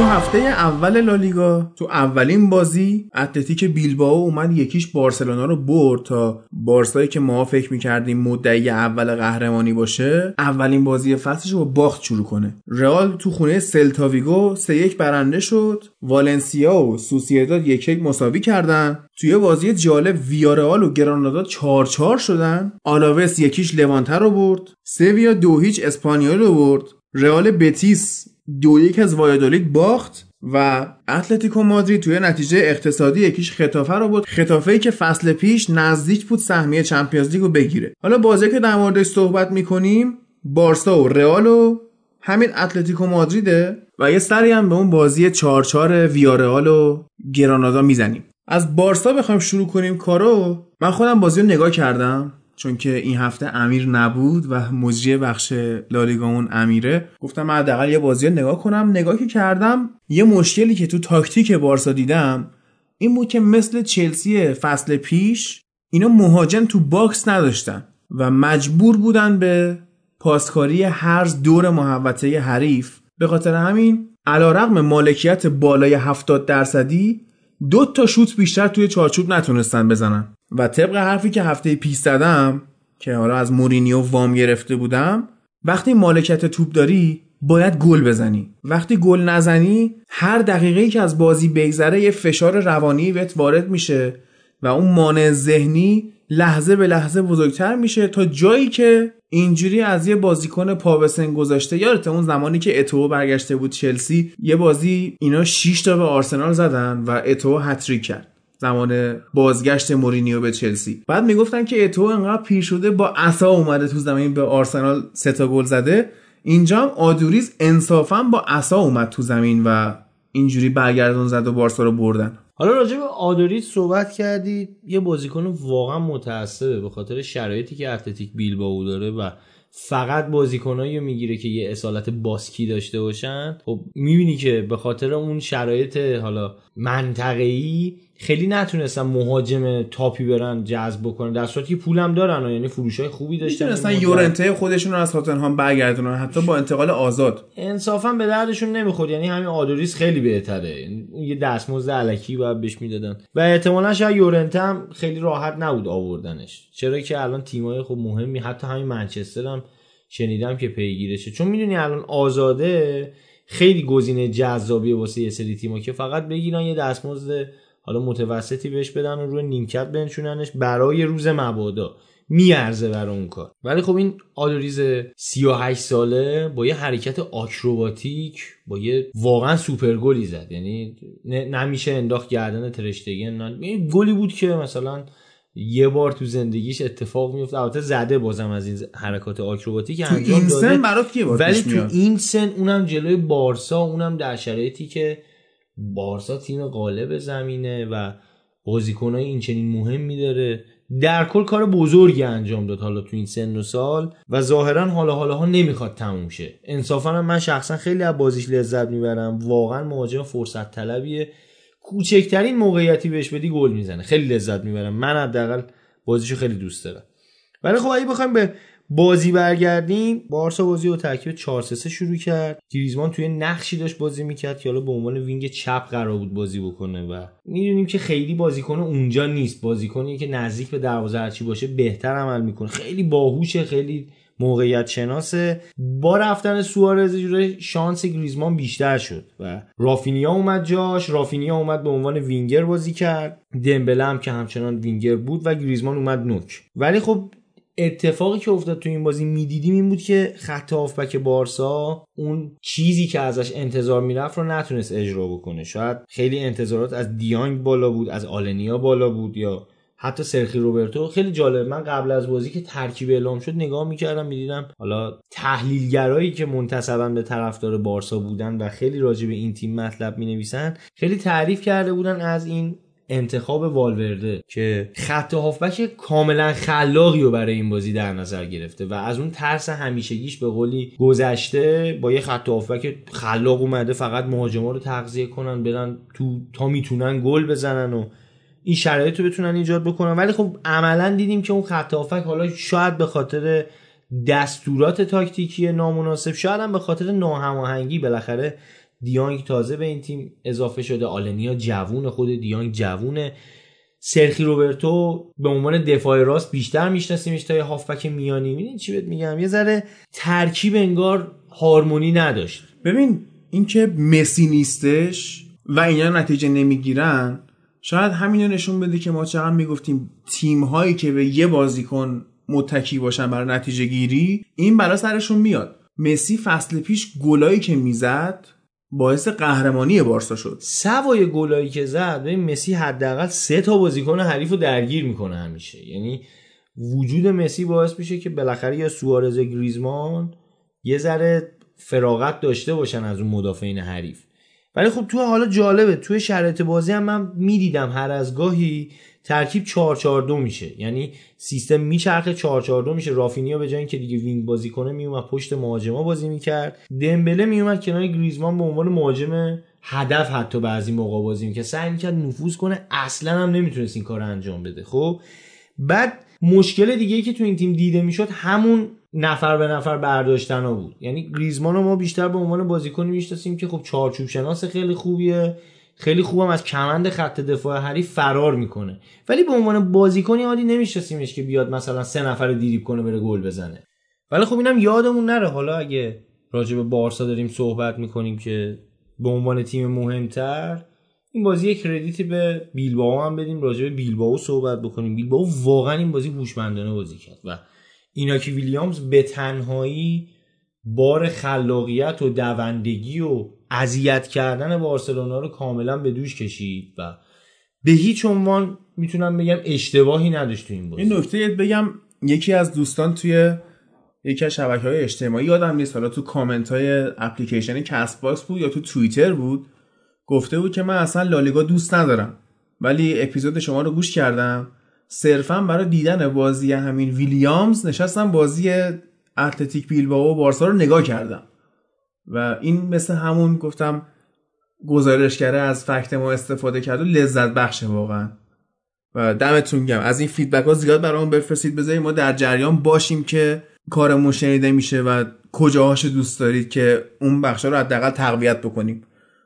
هفته اول لالیگا تو اولین بازی اتلتیک بیلبائو اومد یکیش بارسلونا رو برد. تا بارسایی که ما فکر می‌کردیم مدعی اول قهرمانی باشه، اولین بازی فصلش رو با باخت شروع کنه. رئال تو خونه سلتا ویگو سه یک برنده شد. والنسیا و سوسییداد یک یک مساوی کردن. توی بازی جالب ویارئال و گرانادا چهار چهار شدن. آلاوس یکیش لوانته رو برد. سویا دو هیچ اسپانیول رو برد. رئال بتیس دو یک از وایادولید باخت و اتلتیکو مادرید توی نتیجه اقتصادی یکیش خطافه رو برد. خطافه‌ای که فصل پیش نزدیک بود سهمیه چمپیونز لیگو بگیره. حالا بازی که در موردش صحبت می‌کنیم بارسا و رئال و همین اتلتیکو مادریده و یه سری هم به اون بازی چهار چهار ویارئال و گرانادا میزنیم. از بارسا بخوایم شروع کنیم کارو، من خودم بازی رو نگاه کردم چون که این هفته امیر نبود و مجری بخش لالیگامون امیره، گفتم من حداقل یه بازی رو نگاه کنم. نگاه که کردم یه مشکلی که تو تاکتیک بارسا دیدم این بود که مثل چلسی فصل پیش اینا مهاجم تو باکس نداشتن و مجبور بودن به پاسکاری هرز دور محوطه حریف. به خاطر همین علیرغم مالکیت بالای هفتاد درصدی دو تا شوت بیشتر توی چارچوب نتونستن بزنن و طبق حرفی که هفته پیش زدم که حالا از مورینیو وام گرفته بودم، وقتی مالکیت توپ داری باید گل بزنی. وقتی گل نزنی هر دقیقه‌ای که از بازی بگذره یه فشار روانی بهت وارد میشه و اون مانع ذهنی لحظه به لحظه بزرگتر میشه تا جایی که اینجوری از یه بازیکن پا به سن گذاشته. یادت اون زمانی که اتو برگشته بود چلسی یه بازی اینا شش تا به آرسنال زدن و اتو هتریک کرد زمان بازگشت مورینیو به چلسی. بعد میگفتن که اتو انقدر پیر شده با عصا اومده تو زمین به آرسنال سه تا گل زده. اینجا هم آدوریز انصافا با عصا اومد تو زمین و اینجوری برگردون زد و بارسا رو بردن. حالا راجع به آدوریز صحبت کردید، یه بازیکن واقعا متعصبه به خاطر شرایطی که اتلتیک بیلبائو داره و فقط بازیکنایی میگیره که یه اصالت باسکی داشته باشن. خب میبینی که به خاطر اون شرایط حالا منطقه‌ای خیلی نتونستن مهاجم تاپی برن جذب بکنن، در صورتی که پولم دارن و یعنی فروشای خوبی داشتن. مثلا یورنته خودشون رو از هاتنهام برگردونن حتی با انتقال آزاد. انصافا به دردشون نمیخورد، یعنی همین آدوریز خیلی بهتره. اون یه دستمزد الکی بعد بهش میدادن و احتمالاً شاید یورنته هم خیلی راحت نبود آوردنش، چرا که الان تیمای خوب مهمی حتی همین منچستر هم شنیدم که پیگیرشه، چون میدونی الان آزاده خیلی گزینه جذابیه واسه یه سری تیم‌ها که فقط بگیرن یه دستمزد حالا متوسطی بهش بدن و روی نیمکت بنشوننش برای روز مبادا میارزه برای اون کار. ولی خب این آدوریز سی و هشت ساله با یه حرکت آکروباتیک با یه واقعا سوپر گلی زد، یعنی نمیشه انداخت گردن ترشتگن. این گلی بود که مثلا یه بار تو زندگیش اتفاق میفته. البته زده بازم از این حرکات آکروباتیک انجام داده، ولی تو این سن اونم جلوی بارسا، اونم در شرایطی که بارسا تیم غالب زمینه و بازیکنای این چنین مهمی داره. در کل کار بزرگی انجام داد حالا تو این سن و سال و ظاهرا حالا حالاها نمیخواد تموم شه. انصافا من شخصا خیلی از بازیش لذت میبرم، واقعا مهاجم فرصت طلبیه، کوچکترین موقعیتی بهش بدی گل میزنه، خیلی لذت میبرم. من حداقل بازیشو خیلی دوست دارم. ولی خب اگه بخوایم به بازی برگردیم، بارسا بازی رو ترکیب چهار سه سه شروع کرد. گریزمان توی نقشی داشت بازی میکرد که حالا به عنوان وینگ چپ قرار بود بازی بکنه و میدونیم که خیلی بازیکن اونجا نیست، بازیکنی که نزدیک به دروازه هرچی باشه بهتر عمل میکنه، خیلی باهوشه، خیلی موقعیت شناسه. با رفتن سوارز جوره شانس گریزمان بیشتر شد و رافینیا اومد جاش. رافینیا اومد به عنوان وینگر بازی کرد، دمبله هم که همچنان وینگر بود و گریزمان اومد نوک. ولی خب اتفاقی که افتاد تو این بازی میدیدیم این بود که خط هافبک بارسا اون چیزی که ازش انتظار میرفت رو نتونست اجرا بکنه. شاید خیلی انتظارات از دیانگ بالا بود، از آلنیا بالا بود، یا حتی سرخی روبرتو. خیلی جالب، من قبل از بازی که ترکیب اعلام شد نگاه میکردم، میدیدم حالا تحلیلگرایی که منتسبن به طرفدار بارسا بودن و خیلی راجع به این تیم مطلب مینویسن خیلی تعریف کرده بودن از این انتخاب والورده که خط هافبک کاملا خلاقی رو برای این بازی در نظر گرفته و از اون ترس همیشگیش به قولی گذشته، با یه خط هافبک خلاق اومده فقط مهاجما رو تغذیه کنن، برن تو تا میتونن گل بزنن و این شرایط رو بتونن ایجاد بکنن. ولی خب عملا دیدیم که اون خط هافبک، حالا شاید به خاطر دستورات تاکتیکی نامناسب، شاید هم به خاطر ناهماهنگی، بالاخره دیانگ تازه به این تیم اضافه شده، آلنیا جوون، خود دیانگ جوونه، سرخی روبرتو به عنوان دفاع راست بیشتر میشناسیمش تا یه هافبک میانی. ببین چی بهت میگم، یه ذره ترکیب انگار هارمونی نداشت. ببین اینکه مسی نیستش و اینا نتیجه نمیگیرن شاید همینو نشون بده که ما چقدر میگفتیم تیم هایی که به یه بازیکن متکی باشن برای نتیجه گیری این برا سرشون میاد. مسی فصل پیش گلایی که میزد باعث قهرمانی بارسا شد، سوای گلایی که زد. ببین مسی حداقل سه تا بازیکن حریفو درگیر میکنه همیشه، یعنی وجود مسی باعث میشه که بالاخره یا سوارز، گریزمان یه ذره فراغت داشته باشن از اون مدافعین حریف. ولی خب تو حالا جالبه توی شرایط بازی هم من میدیدم هر از گاهی ترکیب چهار چهار دو میشه، یعنی سیستم میچرخه چهار چهار دو میشه. رافینیا به جای اینکه دیگه وینگ بازی کنه میومد پشت مهاجما بازی میکرد، دمبله میومد کنار گریزمان به عنوان مهاجم هدف حتی بعضی موقع بازی میکرد، سعی میکرد نفوذ کنه، اصلا هم نمیتونست این کارو انجام بده. خب بعد مشکل دیگه ای که تو این تیم دیده میشد همون نفر به نفر برداشتنا بود، یعنی گریزمان رو ما بیشتر به عنوان بازیکنی میشناسیم که خب چارچوب شناس خیلی خوبیه، خیلی خوبم از کمند خط دفاع حریف فرار میکنه، ولی به عنوان بازیکنی عادی نمیشناسیمش که بیاد مثلا سه نفر دیریب کنه بره گل بزنه. ولی خب اینم یادمون نره، حالا اگه راجع به بارسا داریم صحبت میکنیم که به عنوان تیم مهمتر، این بازی یک کردیتی به بیلبائو هم بدیم، راجع به بیلبائو صحبت بکنیم. بیلبائو واقعا این بازی هوشمندانه بازی کرد و ایناکی ویلیامز به تنهایی بار خلاقیت و دوندگی و اذیت کردن بارسلونا رو کاملا به دوش کشید و به هیچ عنوان میتونم بگم اشتباهی نداشت تو این بازی. این نکته بگم، یکی از دوستان توی یکی از شبکه‌های اجتماعی، یادم نیست حالا تو کامنت‌های اپلیکیشن کست باکس بود یا تو توییتر بود، گفته بود که من اصلا لالیگا دوست ندارم ولی اپیزود شما رو گوش کردم، صرفا برای دیدن بازی همین ویلیامز نشستم بازی اتلتیک بیلبائو و بارسا رو نگاه کردم و این مثل همون گفتم گزارشگره از فکت ما استفاده کرد و لذت بخشه واقعا. و دمتون گرم، از این فیدبک ها زیاد برامون بفرستید، بذارید ما در جریان باشیم که کارمون شنیده میشه و کجاهاش دوست دارید که اون بخشا رو حداقل تقویت بکنیم.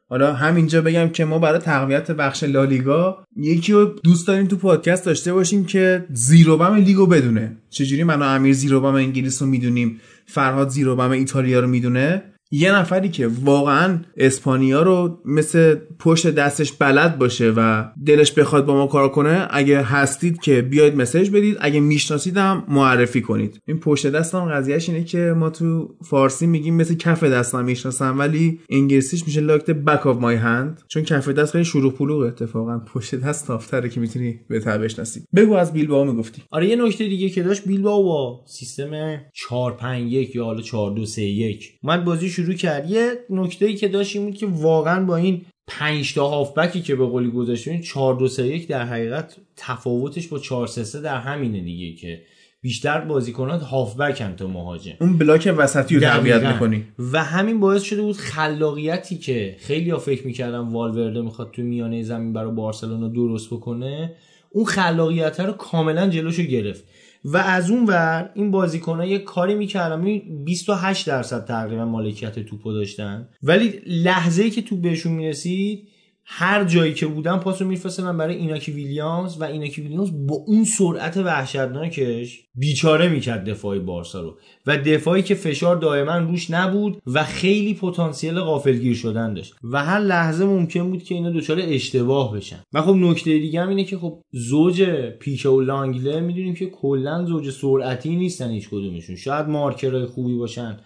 حالا همینجا بگم که ما برای تقویت بخش لالیگا یکی رو دوست داریم تو پادکست داشته باشیم که زیروبم لیگو بدونه. چجوری من و امیر زیروبم انگلیس رو میدونیم، فرهاد زیروبم ایتالیا رو میدونه، یه نفری که واقعا اسپانیا رو مثل پشت دستش بلد باشه و دلش بخواد با ما کار کنه، اگه هستید که بیاید مسیج بدید، اگه میشناسیدم معرفی کنید. این پشت دستم قضیهش اینه که ما تو فارسی میگیم مثل کف دستم میشناسم، ولی انگلیسیش میشه like the back of my hand، چون کف دست خیلی شروع پلوغه، اتفاقا پشت دست تافتره که میتونی بهتر بشناسی. بگو از بیلبائو میگفتی. آره یه نکته دیگه که داشت بیلبائو با سیستم چهار پنج یک یا حالا چهار دو سه یک من بازی شروع کرد. یه نکته‌ای که داشت این بود که واقعا با این پنج تا هافبکی که به قولی گذاشتیم، چهار دو سه یک در حقیقت تفاوتش با چهار سه سه در همینه دیگه، که بیشتر بازیکنات هافبکن تا مهاجم، اون بلاک وسطی رو تقویت می‌کنی و همین باعث شده بود خلاقیتی که خیلی‌ها فکر می‌کردن والورده می‌خواد تو میانه زمین برای بارسلونا درست بکنه، اون خلاقیت رو کاملا جلوشو گرفت. و از اون ور این بازیکن‌ها یه کاری می‌کردن، بیست و هشت درصد تقریبا مالکیت توپو داشتن، ولی لحظه‌ای که توپ بهشون میرسید هر جایی که بودن پاسو می‌فرستادن برای ایناکی ویلیامز و ایناکی ویلیامز با اون سرعت وحشتناکش بیچاره می‌کرد دفاعی بارسا رو، و دفاعی که فشار دائما روش نبود و خیلی پتانسیل غافلگیر شدن داشت و هر لحظه ممکن بود که اینا دچار اشتباه بشن. و خب نکته دیگه هم اینه که خب زوج پیکه و لانگله می‌دونیم که کلا زوج سرعتی نیستن هیچ کدومشون، شاید مارکرای خوبی باشن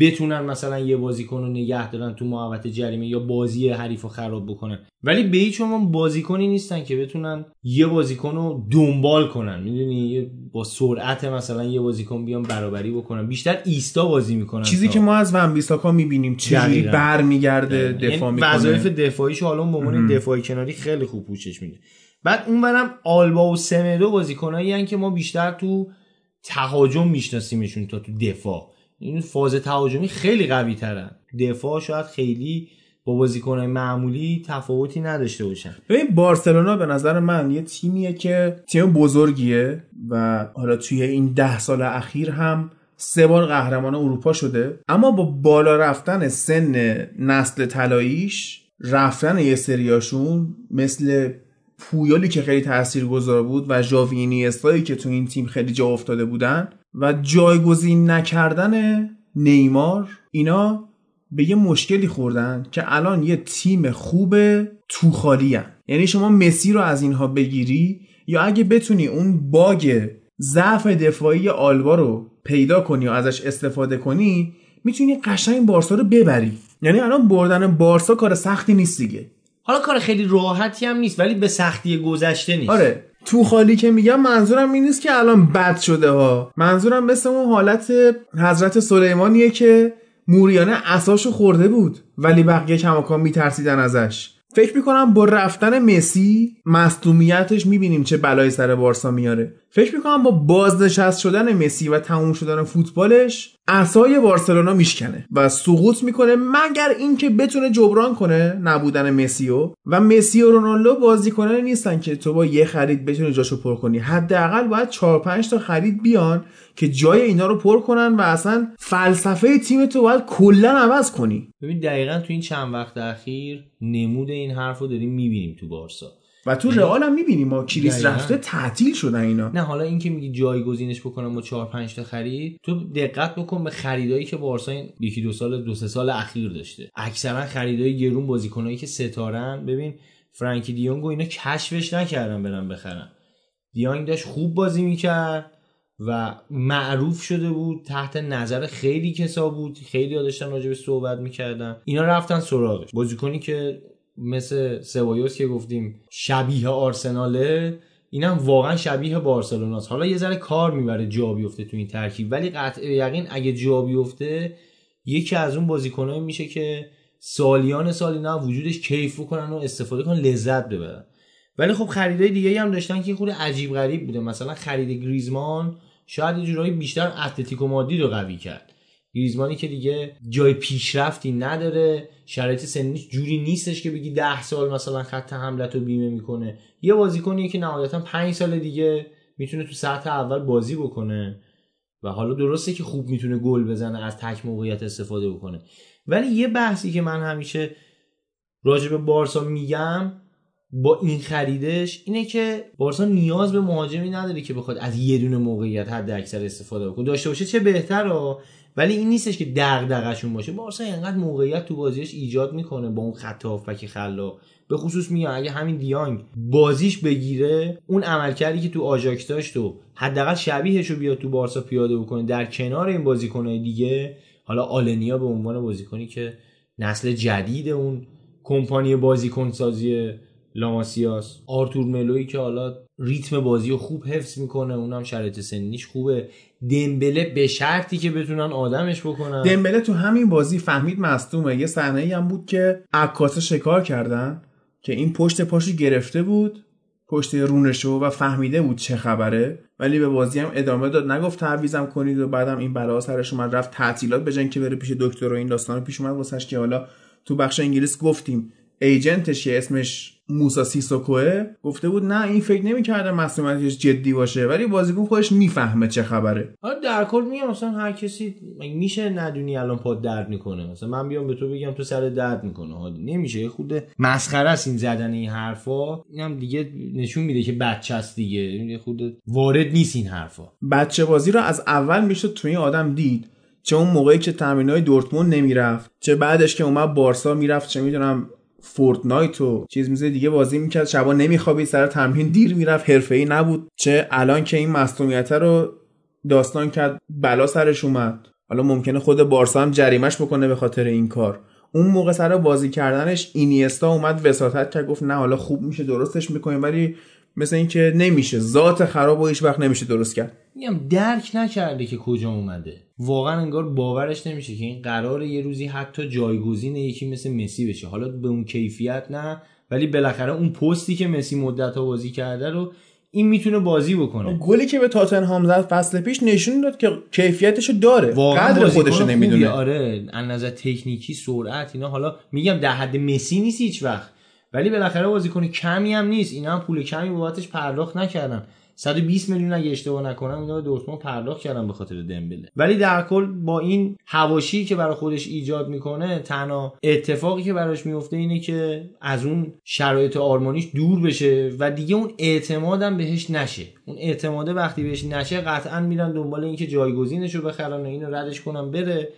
بتونن مثلا یه بازیکن رو نگه دارن تو محوطه جریمه یا بازی حریف رو خراب بکنن، ولی به هیچ عنوان بازیکنی نیستن که بتونن یه بازیکن رو دنبال کنن، میدونی با سرعت مثلا یه بازیکن بیان برابری بکنن، بیشتر ایستا بازی میکنن. چیزی تا... که ما از ون بیساکا میبینیم چجوری برمیگرده دفاع میکنه، وظایف دفاعیش حالا به عنوان دفاعی کناری خیلی خوب پوشش میده. بعد اونورم آلبا و سمدو بازیکنایی ان که ما بیشتر تو تهاجم میشناسیمشون تا تو دفاع، این فاز تهاجمی خیلی قوی ترن، دفاع شاید خیلی با بازیکن‌های معمولی تفاوتی نداشته باشن. ببین بارسلونا به نظر من یه تیمیه که تیم بزرگیه و حالا توی این ده سال اخیر هم سه بار قهرمان اروپا شده، اما با بالا رفتن سن نسل طلاییش رفتن یه سریاشون مثل پویالی که خیلی تاثیرگذار بود و ژاوینی استایی که تو این تیم خیلی جا افتاده بودن و جایگزین نکردن نیمار، اینا به یه مشکلی خوردن که الان یه تیم خوب تو خالی هن. یعنی شما مسی رو از اینها بگیری یا اگه بتونی اون باگ ضعف دفاعی آلبا رو پیدا کنی و ازش استفاده کنی میتونی قشنگ بارسا رو ببری. یعنی الان بردن بارسا کار سختی نیست دیگه، حالا کار خیلی راحتی هم نیست ولی به سختی گذشته نیست. آره تو خالی که میگم منظورم این نیست که الان بد شده ها، منظورم مثل اون حالت حضرت سلیمانیه که موریانه عصاشو خورده بود ولی بقیه کماکان میترسیدن ازش. فکر میکنم با رفتن مسی مصدومیتش میبینیم چه بلایی سر بارسا میاره، فکر میکنم با بازنشست شدن مسی و تموم شدن فوتبالش عصای بارسلونا میشکنه و سقوط میکنه، مگر اینکه بتونه جبران کنه نبودن مسیو. و مسی و رونالدو بازیکنان نیستن که تو با یه خرید بتونی جاشو پر کنی، حداقل باید چهار پنج تا خرید بیان که جای اینا رو پر کنن و اصلا فلسفه تیم تو باید کلا عوض کنی. ببین دقیقاً تو این چند وقت اخیر نمود این حرفو داریم میبینیم تو بارسا و تو رئال هم میبینیم، ما کریس رفته تعطیل شدن اینا. نه حالا این که میگی جایگزینش بکنم با چهار پنج تا خرید، تو دقت بکن به خریدایی که بارسا این یکی دو سال دو سه سال اخیر داشته، اکثرا خریدای گرون، بازیکنایی که ستارن. ببین فرانکی دیونگ اینا کشفش نکردن برن بخرن، دیونگ داشت خوب بازی میکرد و معروف شده بود، تحت نظر خیلی کسا بود، خیلی ها داشتن راجع به صحبت میکردن، اینا رفتن سراغش. بازیکنی که مثل سبایوس که گفتیم شبیه آرسناله، اینم واقعا شبیه بارسلوناست. حالا یه ذره کار میبره جا بیفته تو این ترکیب، ولی قطع یقین اگه جا بیفته یکی از اون بازیکنایی میشه که سالیان سالی نه وجودش کیف کنن و استفاده کنن، لذت ببرن. ولی خب خریدای دیگه هم داشتن که خود عجیب غریب بوده، مثلا خرید گریزمان شاید یه جورایی بیشتر اتلتیکو مادرید رو قوی کرد. گریزمانی که دیگه جای پیشرفتی نداره، شرایط سنیش جوری نیستش که بگی ده سال مثلا خط حملت رو بیمه میکنه، یه بازیکنیه که نهایتا پنج سال دیگه میتونه تو سطح اول بازی بکنه و حالا درسته که خوب میتونه گل بزنه، از تک موقعیت استفاده بکنه. ولی یه بحثی که من همیشه راجع به بارسا میگم با این خریدش اینه که بارسا نیاز به مهاجمی نداره که بخواد از یه دونه موقعیت حد اکثر استفاده بکنه، داشته باشه چه بهتره، ولی این نیستش که دغدغه‌شون باشه. بارسا اینقدر موقعیت تو بازیش ایجاد میکنه با اون خط هافبک خلاق، به خصوص میگم اگه همین دیانگ بازیش بگیره، اون عملکردی که تو آژاکس داشت و حداقل شبیهش رو بیاد تو بارسا پیاده بکنه در کنار این بازیکن‌های دیگه. حالا آلنیا به عنوان بازیکنی که نسل جدید اون کمپانی بازیکن‌سازی لاماسیاس، آرتور ملوی که حالا ریتم بازی رو خوب حفظ میکنه، اونم شرایط سنیش خوبه، دمبله به شرطی که بتونن آدمش بکنن. دمبله تو همین بازی فهمید مصدومه، یه صحنه‌ای هم بود که عکاسا شکار کردن که این پشت پاشو گرفته بود، پشت رونشو، و فهمیده بود چه خبره ولی به بازی هم ادامه داد، نگفت تعویضم کنید و بعدم این بلا سرش اومد رفت تعطیلات بجن که بره پیش دکتر و این داستانا پیش اومد واسش که حالا تو بخش انگلیس گفتیم ایجنتش که اسمش موسا سیسوکوه گفته بود نه این فکر نمی‌کرده مسئولیتش جدی باشه، ولی بازیکن خودش میفهمه چه خبره. آره در کل میگم مثلا هر کسی میشه ندونی الان پاد درد میکنه، مثلا من بیام به تو بگم تو سر درد میکنه حالی نمیشه، خوده مسخره است این زدن این حرفا. اینم دیگه نشون میده که بچه است دیگه، خوده وارد نیست این حرفا. بچه بازی رو از اول میشه تو این آدم دید، چه اون موقعی که تمرینای دورتموند نمیرفت، چه بعدش که اومد بارسا میرفت، چه میدونم فورتنایت و چیز میزه دیگه بازی میکرد، شبا نمیخوابید، سر تمرین دیر میرفت، حرفه‌ای نبود. چه الان که این مصونیت رو داستان کرد بلا سرش اومد، حالا ممکنه خود بارسا هم جریمه‌اش بکنه به خاطر این کار. اون موقع سر بازی کردنش اینیستا اومد وساطت کرد، گفت نه حالا خوب میشه درستش میکنیم، ولی مثل اینکه نمیشه، ذات خرابو هیچ وقت نمیشه درست کرد. میگم درک نکرده که کجا اومده، واقعا انگار باورش نمیشه که این قراره یه روزی حتی جایگزین یکی مثل مسی بشه، حالا به اون کیفیت نه، ولی بالاخره اون پستی که مسی مدت‌ها بازی کرده رو این میتونه بازی بکنه. گلی که به تاتنهام زد فصل پیش نشون داد که کیفیتشو داره، قدر خودشو نمیدونه. آره از نظر تکنیکی، سرعت، اینا، حالا میگم در حد مسی نیست هیچ وقت، ولی بالاخره بازیکن کمی هم نیست، اینا هم پول کمی بابتش پرداخت نکردن، صد و بیست میلیون اگه اشتباه نکنم اینا دورتموند پرداخت کردن به خاطر دمبله. ولی در کل با این حواشی که برای خودش ایجاد میکنه، تنها اتفاقی که براش میفته اینه که از اون شرایط آرمانیش دور بشه و دیگه اون اعتمادم بهش نشه. اون اعتماده وقتی بهش نشه قطعا میرن دنبال اینکه جایگزینش رو بخرن و اینو ردش کنن بره،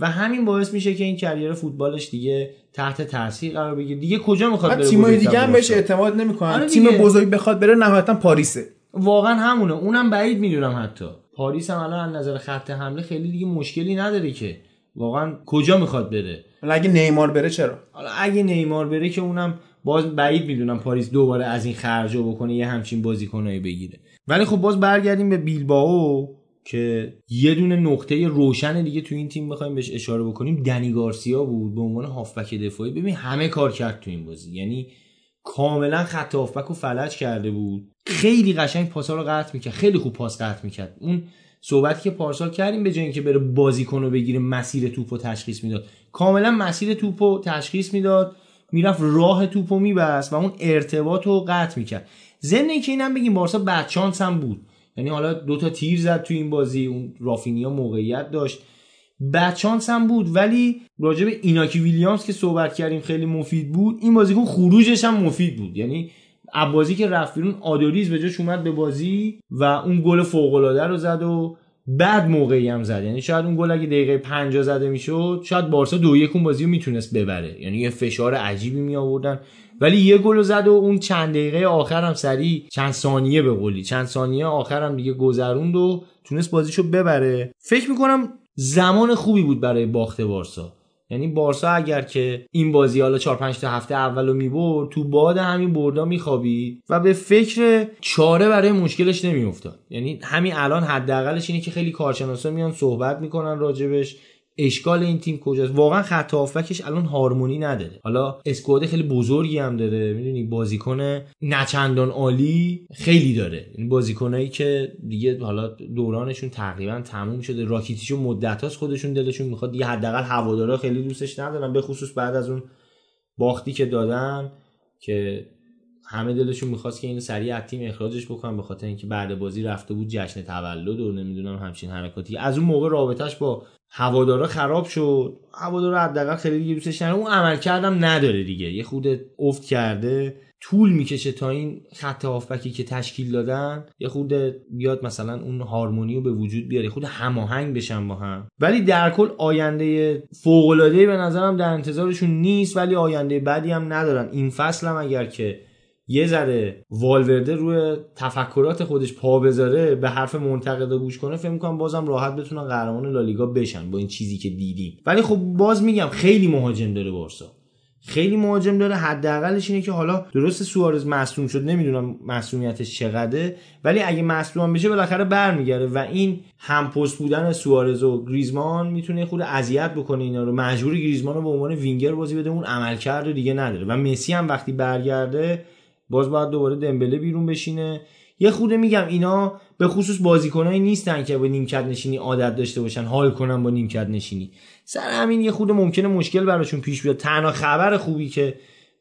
و همین باعث میشه که این کریر فوتبالش دیگه تحت تاثیر قرار بگیره. دیگه کجا میخواد بره؟ تیمای دیگه هم بهش اعتماد نمیکنن. تیم بزرگ بخواد بره نهایتا پاریسه. واقعا همونه، اونم بعید میدونم. حتی پاریس هم الان از نظر خط حمله خیلی دیگه مشکلی نداره که واقعا کجا میخواد بره. اگه نیمار بره چرا؟ اگه نیمار بره که اونم باز بعید میدونم پاریس دوباره از این خرجا بکنه یه همچین بازیکنایی بگیره. ولی خب باز برگردیم به بیلبائو که یه دونه نقطه روشن دیگه تو این تیم بخوایم بهش اشاره بکنیم، دنی گارسیا بود به عنوان هافبک دفاعی. ببین همه کار کرد تو این بازی، یعنی کاملا خط هافبک رو فلج کرده بود، خیلی قشنگ پاسا رو قطع میکرد، خیلی خوب پاس قطع میکرد. اون صحبتی که پارسال کردیم به جای اینکه بره بازیکن رو بگیره مسیر توپو تشخیص میداد، کاملا مسیر توپو تشخیص میداد، میرفت راه توپو میبست و اون ارتباطو قطع میکرد. ضمن اینکه اینم بگیم بارسا بچانس هم بود، یعنی حالا دوتا تیر زد تو این بازی، اون رافینیا موقعیت داشت، بچانس هم بود. ولی راجع به ایناکی ویلیامز که صحبت کردیم خیلی مفید بود، این بازیکن خروجش هم مفید بود، یعنی عبازی که رفت بیرون آدوریز به جاش اومد به بازی و اون گل فوق‌العاده رو زد و بعد موقعی هم زد، یعنی شاید اون گل اگه دقیقه پنجاه زده میشد شاید بارسا دو یک اون بازی رو میتونست ببره، یعنی یه فشار عجیبی می آوردن، ولی یه گل زد و اون چند دقیقه آخر هم سریع چند ثانیه به قولی چند ثانیه آخر هم دیگه گذروند و تونست بازیشو ببره. فکر میکنم زمان خوبی بود برای باخت بارسا، یعنی بارسا اگر که این بازی حالا چهار پنج تا هفته اولو میبرد تو باد همین بردا میخوابید و به فکر چاره برای مشکلش نمیافتاد. یعنی همین الان حداقلش اینه که خیلی کارشناسا میان صحبت میکنن راجبش، اشکال این تیم کجاست. واقعا خط هافبکش الان هارمونی نداره، حالا اسکواد خیلی بزرگی هم داره، میدونی بازیکن نچندان عالی خیلی داره، این بازیکنایی که دیگه حالا دورانشون تقریبا تموم شده، راکیتیچو مدت‌هاست خودشون دلشون میخواد دیگه، حداقل هوادارا خیلی دوستش ندارن، به خصوص بعد از اون باختی که دادن که همه دلشون میخواست که اینو سریع از تیم اخراجش بکنن به خاطر اینکه بعد بازی رفته بود جشن تولد و نمیدونم همچین حرکاتی. از اون موقع رابطش با هوادارا خراب شد، هوادارا حداقل خیلی دیگه دوستش نداره، اون عملکردم نداره دیگه، یه خود افت کرده، طول میکشه تا این خط هافبکی که تشکیل دادن یه خود بیاد مثلا اون هارمونیو به وجود بیاره، خود هماهنگ بشن با هم. ولی در کل آینده فوق العاده به نظرم در انتظارشون نیست، ولی آینده بدی هم ندارن. این فصل هم اگر که یه ذره والورده روی تفکرات خودش پا بذاره، به حرف منتقدا گوش کنه، فکر می‌کنم بازم راحت بتونن قهرمان لالیگا بشن با این چیزی که دیدیم. ولی خب باز میگم خیلی مهاجم داره بارسا، خیلی مهاجم داره، حداقلش اینه که حالا درست سوارز مصدوم شد، نمیدونم مصدومیتش چقدره، ولی اگه مصدوم بشه بالاخره برمیگره و این همپست بودن سوارز و گریزمان میتونه خود اذیت بکنه اینا رو، مجبور گریزمان رو به عنوان وینگر بازی بده، اون عملکرد دیگه نداره. و مسی هم وقتی برگرده باز باید دوباره دمبله بیرون بشینه. یه خود میگم اینا به خصوص بازیکنایی نیستن که با نیمکت نشینی عادت داشته باشن، حال کنن با نیمکت نشینی، سر همین یه خود ممکنه مشکل براشون پیش بیاد. تنها خبر خوبی که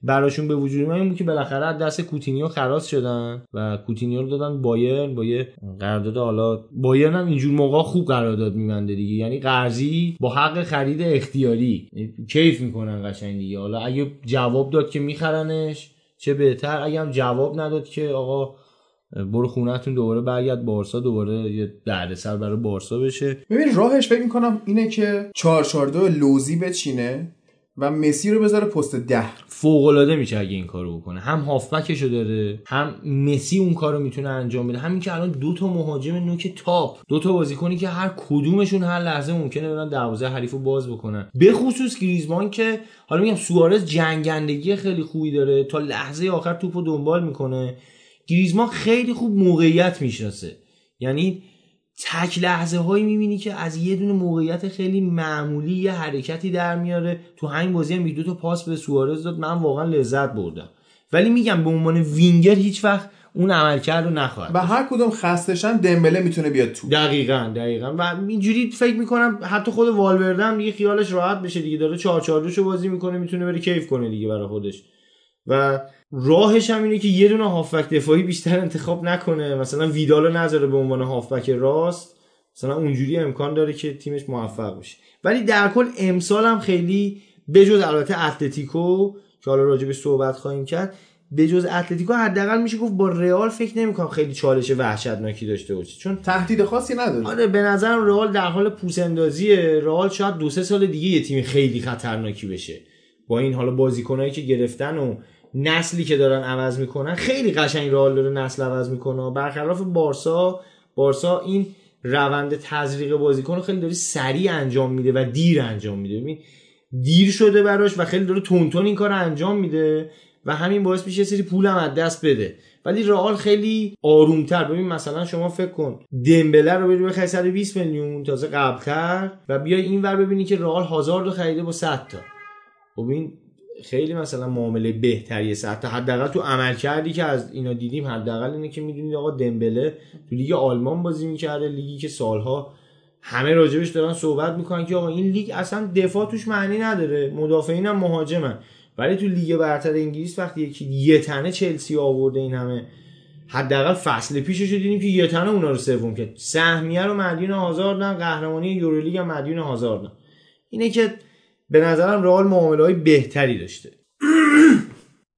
براشون به وجود میاد که بالاخره دست کوتینیو خلاص شدن و کوتینیو رو دادن بایرن با یه قرارداد. حالا بایرن هم اینجور موقع خوب قرارداد می‌بنده دیگه، یعنی قرضی با حق خرید اختیاری، کیف میکنن قشنگ دیگه. حالا اگه جواب داد که میخرنش چه بهتر، اگه هم جواب نداد که آقا برو خونه‌تون دوباره برگرد بارسا، دوباره یه دردسر برای بارسا بشه. ببین راهش فکر می‌کنم اینه که چهار چهار دو لوزی بچینه و مسی رو بذاره پست ده. فوق‌العاده میشه اگه این کارو بکنه، هم هافبکشو داره، هم مسی اون کارو میتونه انجام بده. همین که الان دو تا مهاجم نوک تاپ، دو تا بازیکنی که هر کدومشون هر لحظه ممکنه برن دروازه حریفو باز بکنن، به خصوص گریزمان که حالا میگم سوارز جنگندگی خیلی خوبی داره، تا لحظه آخر توپو دنبال میکنه. گریزمان خیلی خوب موقعیت میشناسه، یعنی تک لحظه هایی میبینی که از یه دونه موقعیت خیلی معمولی یه حرکتی در میاره. تو همین بازی هم دو تا پاس به سوارز داد، من واقعا لذت بردم. ولی میگم به عنوان وینگر هیچ وقت اون عملکرد رو نخواهد و هر کدوم خستشن دمبله میتونه بیاد تو. دقیقاً دقیقاً و اینجوری فکر میکنم حتی خود والورده هم دیگه خیالش راحت بشه دیگه، داره چهار چهار دو شو بازی میکنه، میتونه بره کیف کنه دیگه برای خودش. و راهش هم اینه که یه دونه هافبک دفاعی بیشتر انتخاب نکنه، مثلا ویدالو نذاره به عنوان هافبک راست، مثلا اونجوری امکان داره که تیمش موفق بشه. ولی در کل امسال هم خیلی بجز البته اتلتیکو که حالا راجع به صحبت خواهیم کرد، بجز اتلتیکو حداقل میشه گفت با رئال فکر نمی‌کنم خیلی چالش وحشتناکی داشته باشه، چون تهدید خاصی نداره. آره به نظرم رئال در حال پوسندازیه. رئال شاید دو سه سال دیگه یه تیم خیلی خطرناکی بشه با این حالا بازیکنایی که گرفتن و نسلی که دارن عوض میکنن. خیلی قشنگ رئال داره نسل عوض میکنه، برخلاف بارسا. بارسا این روند تزریق بازیکن رو خیلی داره سریع انجام میده و دیر انجام میده، ببین دیر شده براش و خیلی داره تونتون این کار انجام میده و همین باعث میشه یه سری پول هم از دست بده. ولی رئال خیلی آرومتر، ببین مثلا شما فکر کن دمبله رو بری بخری صد و بیست میلیون تازه قبل‌تر و بیای اینور ببینی که رئال هازاردو خریده با صد تا، ببین خیلی مثلا معامله بهتریه. حتی حداقل تو عملکردی که از اینا دیدیم حداقل اینه که میدونید آقا دمبله تو لیگ آلمان بازی میکرده، لیگی که سالها همه راجبش دارن صحبت میکنن که آقا این لیگ اصلا دفاع توش معنی نداره، مدافعین هم مهاجمن. ولی تو لیگ برتر انگلیس وقتی یکی یه تنه چلسی آورده این همه، حداقل فصل پیشش رو دیدیم که یه تنه اونا رو سوم کرد، سهمیه رو مدیون هازاردن، قهرمانی یورولیگ هم مدیون هازاردن. اینه که به نظرم رئال معامله‌های بهتری داشته.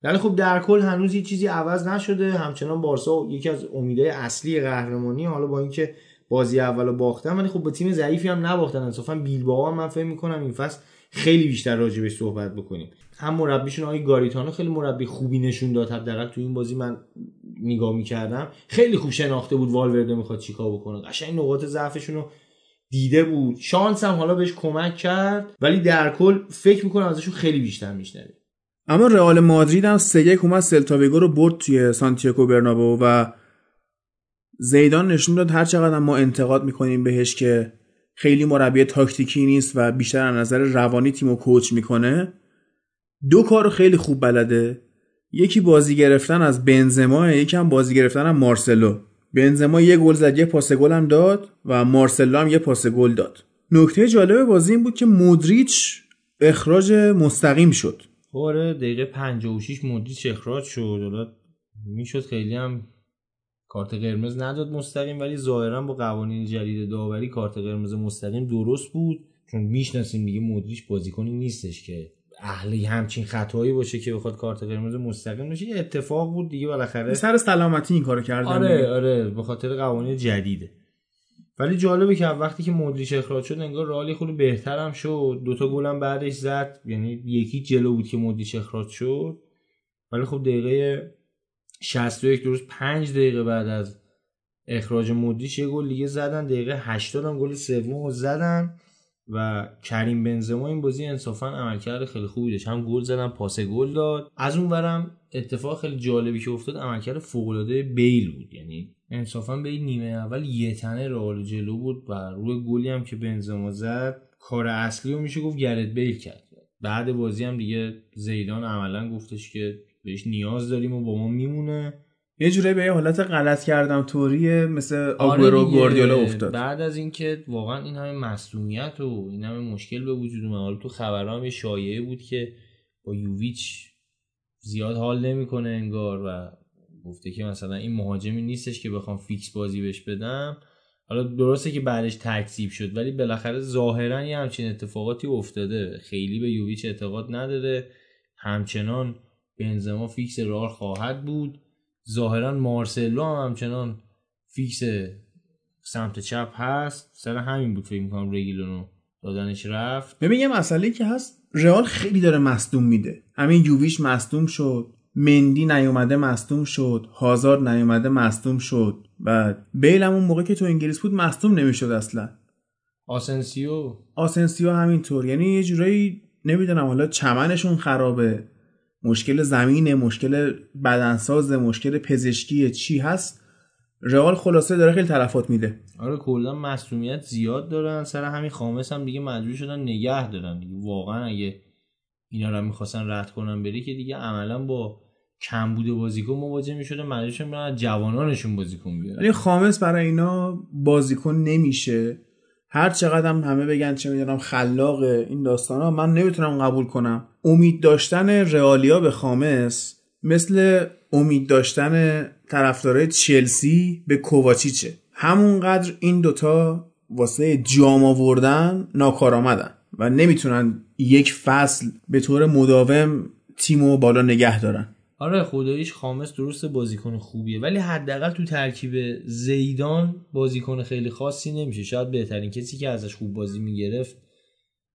ولی خب در کل هنوز هیچ چیزی عوض نشده، همچنان بارسا یکی از امیدهای اصلی قهرمانی، حالا با اینکه بازی اولو باختن ولی خب با تیم ضعیفی هم نباختن. انصافا بیلبائو هم من فکر می‌کنم این فصل خیلی بیشتر راجعش صحبت بکنیم. هم مربیشون آقای گاریتانو خیلی مربی خوبی نشون داد، حداقل تو این بازی من نگاه می‌کردم خیلی خوب شناخته بود والورده می‌خواد چیکار بکنه، قشنگ نقاط ضعفشون رو دیده بود، شانس هم حالا بهش کمک کرد. ولی در کل فکر میکنم ازشون خیلی بیشتر میشنویم. اما رئال مادرید هم سه یک اومد سلتا ویگو رو برد توی سانتیاگو برنابو و زیدان نشون داد هر چقدر ما انتقاد میکنیم بهش که خیلی مربی تاکتیکی نیست و بیشتر از نظر روانی تیمو کوچ میکنه، دو کارو خیلی خوب بلده، یکی بازی گرفتن از بنزما، یکی هم بازی گرفتن از مارسلو. بنزما یه گل زد، یه پاس گل هم داد و مارسلو هم یه پاس گل داد. نکته جالب بازی این بود که مودریچ اخراج مستقیم شد. آره دقیقه پنجاه و شش مودریچ اخراج شد. میشد خیلی هم کارت قرمز نداد مستقیم، ولی ظاهرا با قوانین جدید داوری کارت قرمز مستقیم درست بود، چون میشناسیم دیگه مودریچ بازیکنی نیستش که اهل همچین خطایی باشه که بخواد کارت قرمز مستقیم بشه. یه اتفاق بود دیگه بالاخره، سر سلامتی این کارو کردن. آره آره به خاطر قوانین جدیده. ولی جالبه که وقتی که مودریچ اخراج شد انگار رئال خیلی بهتر هم شد، دوتا گل هم بعدش زد، یعنی یکی جلو بود که مودریچ اخراج شد. ولی خب دقیقه شصت و یک درست پنج دقیقه بعد از اخراج مودریچ یه گل دیگه زدن، دقیقه هشتاد هم گل سومو زدن و کریم بنزما این بازی انصافا عملکرد خیلی خوبی داشت، هم گل زدن پاس گل داد. از اونورم اتفاق خیلی جالبی که افتاد عملکرد فوق العاده بیل بود، یعنی انصافا بیل نیمه اول یه تنه رئال جلو بود و روی گلی هم که بنزما زد کار اصلی رو میشه گفت گرت بیل کرد. بعد بازی هم دیگه زیدان عملا گفتش که بهش نیاز داریم و با ما میمونه، یه جوری به حالت غلط کردم توریه مثل آگورو گواردیولا افتاد. بعد از اینکه واقعا این همه مصدومیت و این همه مشکل به وجود اومد، حالا تو خبرام یه شایعه بود که با یوویچ زیاد حال نمیکنه انگار و گفته که مثلا این مهاجمی نیستش که بخوام فیکس بازی بهش بدم. حالا درسته که بعدش تکذیب شد ولی بالاخره ظاهرا یه همچین اتفاقاتی افتاده. خیلی به یوویچ اعتقاد نداره، همچنان بنزما فیکس رئال خواهد بود، ظاهرا مارسلو هم همچنان فیکس سمت چپ هست. سر همین بود فکر می‌کنم رگیلونو دادنش رفت. ببینم مسئله که هست رئال خیلی داره مصدوم میده، همین یوویچ مصدوم شد، مندی نیومده مصدوم شد، هازارد نیومده مصدوم شد و بیل هم اون موقع که تو انگلیس بود مصدوم نمیشد اصلا. آسنسیو آسنسیو همینطور. یعنی یه جورایی نمیدونم حالا چمنشون خرابه، مشکل زمینه، مشکل بدنسازه، مشکل پزشکیه، چی هست؟ رئال خلاصه داره خیلی تلفات میده. آره کلا مصدومیت زیاد دارن. سر همین خامس هم دیگه مجبور شدن نگه دارن دیگه. واقعا اگه اینا رو می‌خواستن رد کنن بری که دیگه عملا با کمبود بازیکن مواجه می‌شدن، مجبورشون می‌شدن جوانانشون بازیکن بیارن. ولی خامس برای اینا بازیکن نمیشه. هر چقدر هم همه بگن چه میدونم خلاق این داستانا، من نمیتونم قبول کنم. امید داشتن رئالیا به خامس مثل امید داشتن طرفدارای چلسی به کوواچیچه. همونقدر این دوتا واسه جام آوردن ناکارآمدن و نمیتونن یک فصل به طور مداوم تیمو بالا نگه دارن. آره خداییش خامس درست بازیکن خوبیه ولی حداقل تو ترکیب زیدان بازیکن خیلی خاصی نمیشه. شاید بهترین کسی که ازش خوب بازی میگرفت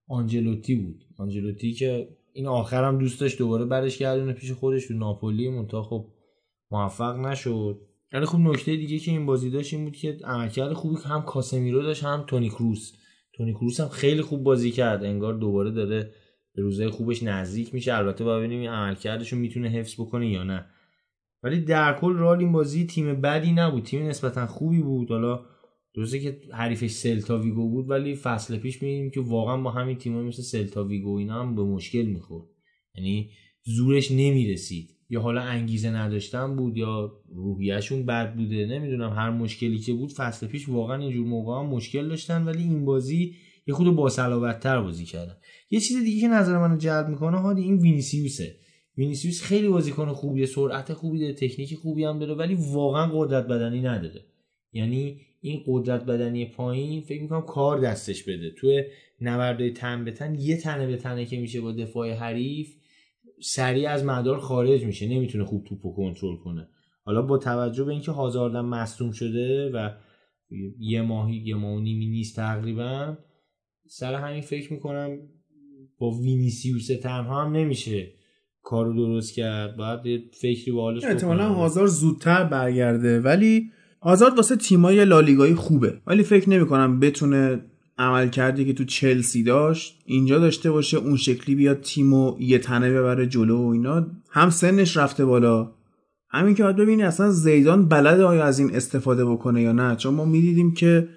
آنجلوتی بود. آنجلوتی که این آخرم دوست داشت دوباره برش گردونه پیش خودش تو ناپولی، منتها خب موفق نشد. ولی خب نکته دیگه که این بازی داشت این بود که عملکرد خوبی هم کاسمیرو داشت هم تونی کروس. تونی کروس هم خیلی خوب بازی کرد، انگار دوباره داره به روزای خوبش نزدیک میشه. البته باید ببینیم عملکردش رو میتونه حفظ بکنه یا نه. ولی در کل رئال این بازی تیم بدی نبود، تیم نسبتا خوبی بود. حالا درسته که حریفش سلتا ویگو بود ولی فصل پیش می‌دیدیم که واقعا با همین تیم‌ها مثل سلتا ویگو اینا هم به مشکل می‌خورد، یعنی زورش نمی‌رسید، یا حالا انگیزه نداشتن بود یا روحیه‌شون بد بوده، نمیدونم هر مشکلی که بود. فصل پیش واقعا اینجور موقعا مشکل داشتن ولی این بازی یه خود باصلابت‌تر بازی کردن. یه چیز دیگه که نظر منو جلب می‌کنه هادی این وینیسیوسه. وینیسیوس خیلی بازیکن خوبیه، سرعت خوبی داره، تکنیک خوبی هم داره ولی واقعا قدرت بدنی نداره. یعنی این قدرت بدنی پایین فکر می‌کنم کار دستش بده. توی نبردای تن به تن یه تنه به تنه که میشه با دفاع حریف سریع از مدار خارج میشه، نمیتونه خوب توپو کنترل کنه. حالا با توجه به اینکه هازارد مصدوم شده و یه ماهی یه ماه و نیمی نیست تقریبا، سر همین فکر میکنم با وینیسیوس تنها هم نمیشه کارو درست کرد، باید یه فکری به حالش بکنم. احتمالاً هازارد زودتر برگرده ولی هازارد واسه تیمای لالیگایی خوبه ولی فکر نمیکنم بتونه عمل کرده که تو چلسی داشت اینجا داشته باشه، اون شکلی بیاد تیمو یه تنه ببره جلو و اینا. هم سنش رفته بالا، همین که باید ببینی اصلا زیدان بلد آیا از این استفاده بکنه یا نه، چون ما میدیدیم که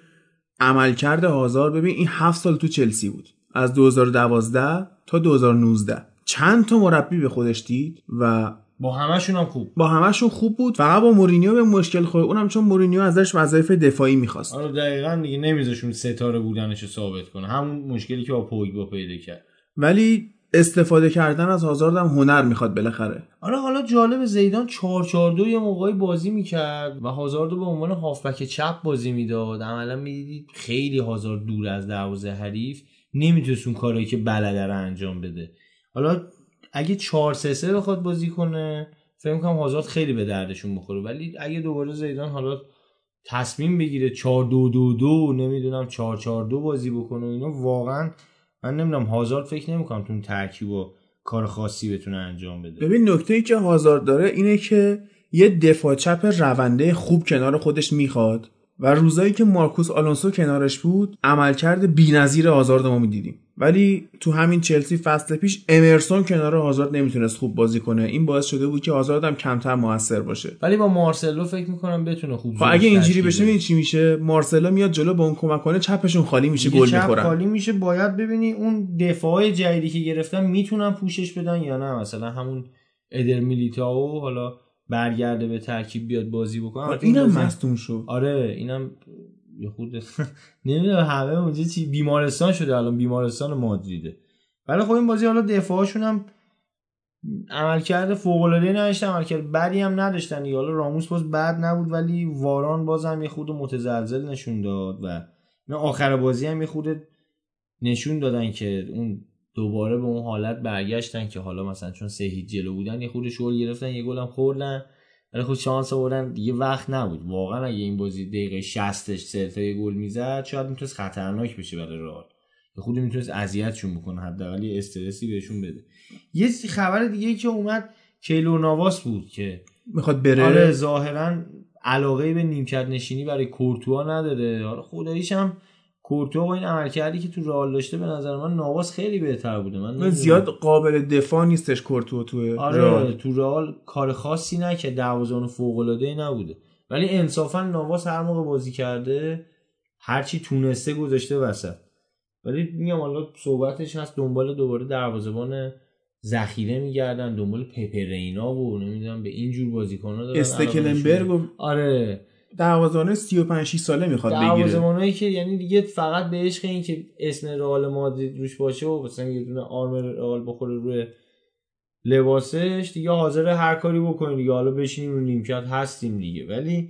عمل کرده هازارد ببین این هفت سال تو چلسی بود، از دو هزار و دوازده تا دو هزار و نوزده چند تا مربی به خودش دید و با همشون هم خوب با همشون خوب بود، فقط با مورینیو به مشکل خورد، اونم چون مورینیو ازش وظایف دفاعی می‌خواست. آره دقیقاً دیگه نمی‌ذاشون ستاره بودنشو ثابت کنه، همون مشکلی که با پوگبا پیدا کرد. ولی استفاده کردن از هازارد هم هنر می‌خواد بالاخره. آره حالا جالب زیدان چهار چهار دو یه موقعی بازی می‌کرد و هازارد رو به عنوان هافبک چپ بازی میداد. عملاً می‌دیدید خیلی هازارد دور از دروازه حریف، نمی‌تونست اون کارایی که بلده رو انجام بده. حالا اگه چهار سه سه بخواد بازی کنه فکر می‌کنم هازارد خیلی به دردشون بخوره، ولی اگه دوباره زیدان حالا تصمیم بگیره چهار دو دو دو نمیدونم چهار چهار دو بازی بکنه اینا، واقعا من نمیدونم هازارد فکر نمی‌کنم تو ترکیب و کار خاصی بتونه انجام بده. ببین نکته‌ای که هازارد داره اینه که یه دفاع چپ رونده خوب کنار خودش می‌خواد و روزایی که مارکوس آلونسو کنارش بود عملکرد بی‌نظیر هازارد ما می‌دیدیم. ولی تو همین چلسی فصل پیش امرسون کنار هازارد نمیتونست خوب بازی کنه، این باعث شده بود که هازارد هم کمتر موثر باشه. ولی با مارسلو فکر میکنم بتونه خوب بازی کنه. اگه اینجوری بشه ببین چی میشه، مارسلو میاد جلو به اون کمک کنه، چپشون خالی میشه، گل میخورن. چپ خالی میشه، باید ببینی اون دفاعای جدیدی که گرفتن میتونن پوشش بدن یا نه. مثلا همون ادر میلیتائو حالا برگرده به ترکیب بیاد بازی بکنه. اینم مستون شد. آره اینم یه خود نمیدونم همه اونجا چی بیمارستان شده الان، بیمارستان مادریده. ولی خب این بازی حالا دفاعشون هم عملکرد فوق‌العاده‌ای نداشتن، عملکرد بدی هم نداشتن. حالا راموس باز بد نبود ولی واران باز هم یه خود متزلزل نشون داد و اینا آخر بازی هم یه خود نشون دادن که اون دوباره به اون حالت برگشتن که حالا مثلا چون سه هیچ جلو بودن یه خود شل گرفتن، یه گل هم خوردن، ولی خود شانس آوردن. دیگه وقت نبود واقعا. اگه این بازی دقیقه شصتش سرتا یه گل میزد شاید میتونست خطرناک بشه برای رئال، خودم میتونست اذیتشون بکنه، حداقل یه استرسی بهشون بده. یه خبر دیگه که اومد کیلور نواس بود که میخواد بره. آره ظاهرا علاقه به نیمکت نشینی برای کورتوا نداره. آره خداییش هم کورتوا با این عملکردی که تو رئال داشته به نظر من نواس خیلی بهتر بوده. من, من زیاد قابل دفاع نیستش کورتوا تو. آره رئال تو رئال کار خاصی نکرد، دروازه‌بان فوق‌العاده‌ای نبوده، ولی انصافا نواس هر موقع بازی کرده هر چی تونسته گذاشته وسط. ولی میگم حالا صحبتش هست دنبال دوباره دروازه‌بان ذخیره میگردن، دنبال پپرینا و نمیدونم به این جور بازیکن‌ها دارن. استکلنبرگ آره دروازه‌بان سی و پنج شش ساله میخواد بگیره، دروازه‌بانایی که یعنی دیگه فقط به عشق این که اسم رئال مادرید روش باشه و مثلا یه دونه آرم رئال بخوره روی لباسش دیگه حاضر هر کاری بکنه دیگه. حالا بشینیم رو نیمکت هستیم دیگه، ولی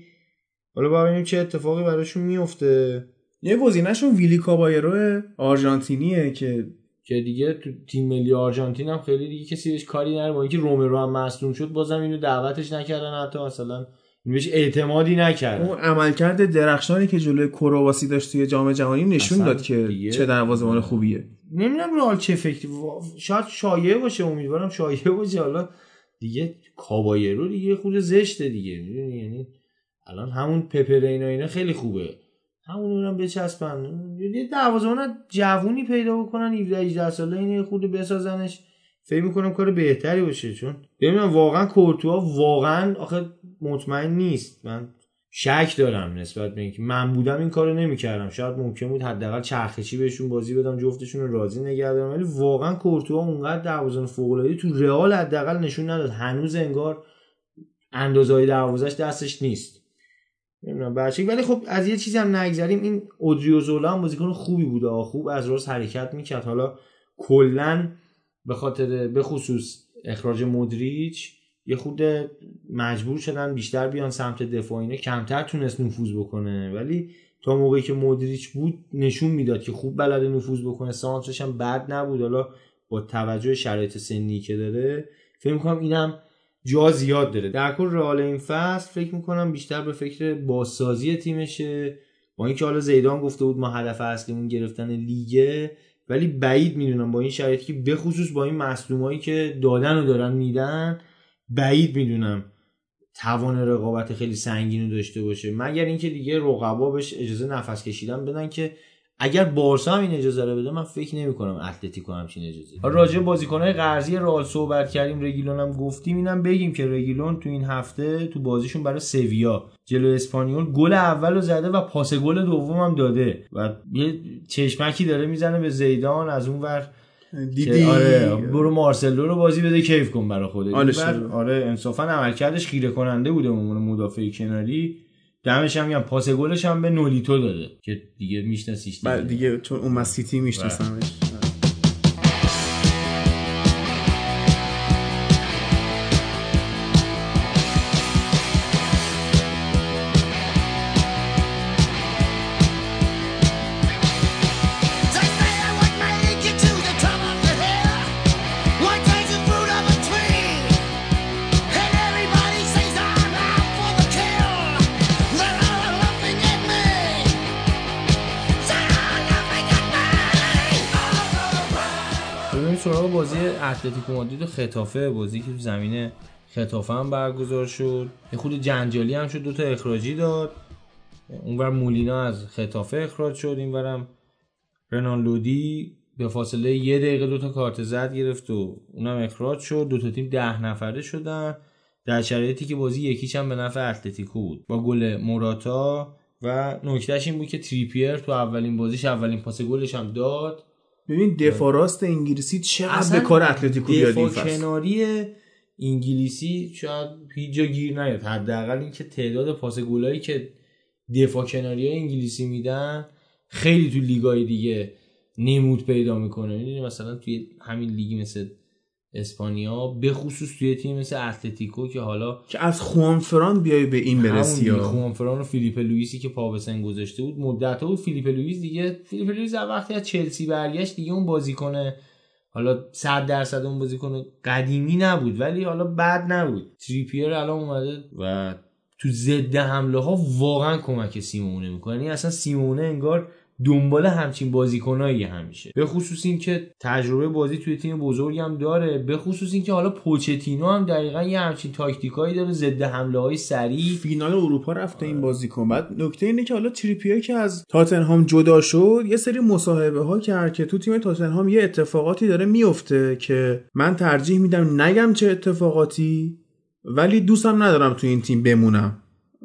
حالا ببینیم چه اتفاقی براشون میفته. یه گزینه‌شون ویلی کابایرو آرژانتینیه که که دیگه تو تیم ملی آرژانتین هم خیلی دیگه کسی بهش کاری نداره، با اینکه رومرو هم مصدوم شد بازم اینو دعوتش نکردن، حتی مثلا بهش اعتمادی نکردن. اون عملکرد درخشانی که جلوی کرواسی داشت توی جام جهانی نشون داد که چه دروازه‌بان خوبیه. نمیدونم رئال چه فکری، شاید شایعه باشه، امیدوارم شایعه باشه. حالا دیگه کابایرو دیگه خود زشته دیگه، میدونی یعنی الان همون پپرینا اینا خیلی خوبه، همون رو هم بچسبن، یه دروازه‌بان جوونی پیدا بکنن هفده هجده ساله اینو خود بسازنش، فکر می‌کنم کار بهتری باشه. چون ببینم واقعا کورتوا واقعا آخه مطمئن نیست، من شک دارم نسبت به اینکه من بودم این کارو نمی‌کردم، شاید ممکن بود حداقل چرخشی بهشون بازی بدم جفتشون رو راضی نگه دارم، ولی واقعا کورتوا اونقدر دروازه‌بان فوق‌العاده‌ای تو رئال حداقل نشون نداد، هنوز انگار اندازه‌ای دروازه‌اش دستش نیست، نمیدونم بچه. ولی خب از یه چیزی هم نگذریم، این اودریوزولا هم بازیکن خوبی بوده، خوب از راست حرکت میکرد. حالا کلا به خاطر به خصوص اخراج مودریچ یه خود مجبور شدن بیشتر بیان سمت دفاع، اینا کمتر تونست نفوذ بکنه، ولی تا موقعی که مودریچ بود نشون میداد که خوب بلده نفوذ بکنه، سانترش هم بد نبود. حالا با توجه شرایط سنی که داره فکر می‌کنم اینم جا زیاد داره. در کل رئال این فصل فکر میکنم بیشتر به فکر بازسازی تیمشه، با اینکه حالا زیدان گفته بود ما هدف اصلیمون گرفتن لیگه، ولی بعید میدونم با این شرایطی که به خصوص با این مصدومایی که دادن و دارن میدن بعید میدونم توان رقابت خیلی سنگینو داشته باشه، مگر اینکه دیگه رقبا بهش اجازه نفس کشیدن بدن، که اگر بارسا هم این اجازه رو بده من فکر نمی کنم اتلتیکو همچین اجازه. راجع به بازیکن‌های قرضی رئال صحبت کردیم، رگیلون هم گفتیم، اینم بگیم که رگیلون تو این هفته تو بازیشون برای سویا جلو اسپانیول گل اولو زده و پاس گل دومم داده و یه چشمکی داره میزنه به زیدان از اون ور دیدی. آره برو مارسلو رو بازی بده کیف کن برای خودت. آره انصافا عملکردش خیره کننده بوده، اون مدافع کناری دمش هم میگم، پاس گلش هم به نولیتو داده که دیگه میشناسیش دیگه. دیگه چون اون مسیتی میشناسمش. اتلتیکو مادرید خطافه، بازی که تو زمین خطافه هم برگزار شد، یه خود جنجالی هم شد، دوتا اخراجی داد، اونور مولینا از خطافه اخراج شد، اینورم رنان لودی به فاصله یه دقیقه دوتا کارت زرد گرفت و اونم اخراج شد. دوتا تیم ده نفره شدن در شرایطی که بازی یکیش هم به نفع اتلتیکو بود با گل موراتا، و نکتهش این بود که تریپیر تو اولین بازیش اولین پاس گلش هم داد. ببین دفاع راست انگلیسی چقدر به کار اتلتیکو بیاد این فصل. دفاع کناری انگلیسی شاید هیچ جا گیر نیاد، حداقل اینکه تعداد پاس گلایی که دفاع کناری انگلیسی میدن خیلی تو لیگای دیگه نمود پیدا میکنه. میدونی مثلا توی همین لیگی مثل اسپانیا، به خصوص توی تیم مثل اتلتیکو که حالا که از خوانفران بیای به این برسی، خوانفران و فیلیپ لوئیسی که پا به سن گذاشته بود مدت‌ها بود. فیلیپ لوئیس دیگه، فیلیپ لوئیس از وقتی از چلسی برگشت دیگه اون بازیکن حالا صد درصد اون بازیکن قدیمی نبود ولی حالا بد نبود. تریپیر الان اومده و تو ضد حمله ها واقعا کمک سیمونه میکنه، یعنی اصلا سیمونه انگار دنبال همچین بازیکنایی همیشه، به خصوص این که تجربه بازی توی تیم بزرگی هم داره، به خصوص این که حالا پوچتینو هم دقیقاً یه همچین تاکتیکایی داره، ضد حمله‌های سریع. فینال اروپا رفته این بازیکن. بعد نکته اینه که حالا تریپیه که از تاتنهام جدا شد یه سری مصاحبه ها کرد که تو تیم تاتنهام یه اتفاقاتی داره میفته که من ترجیح میدم نگم چه اتفاقاتی، ولی دوستم ندارم تو این تیم بمونم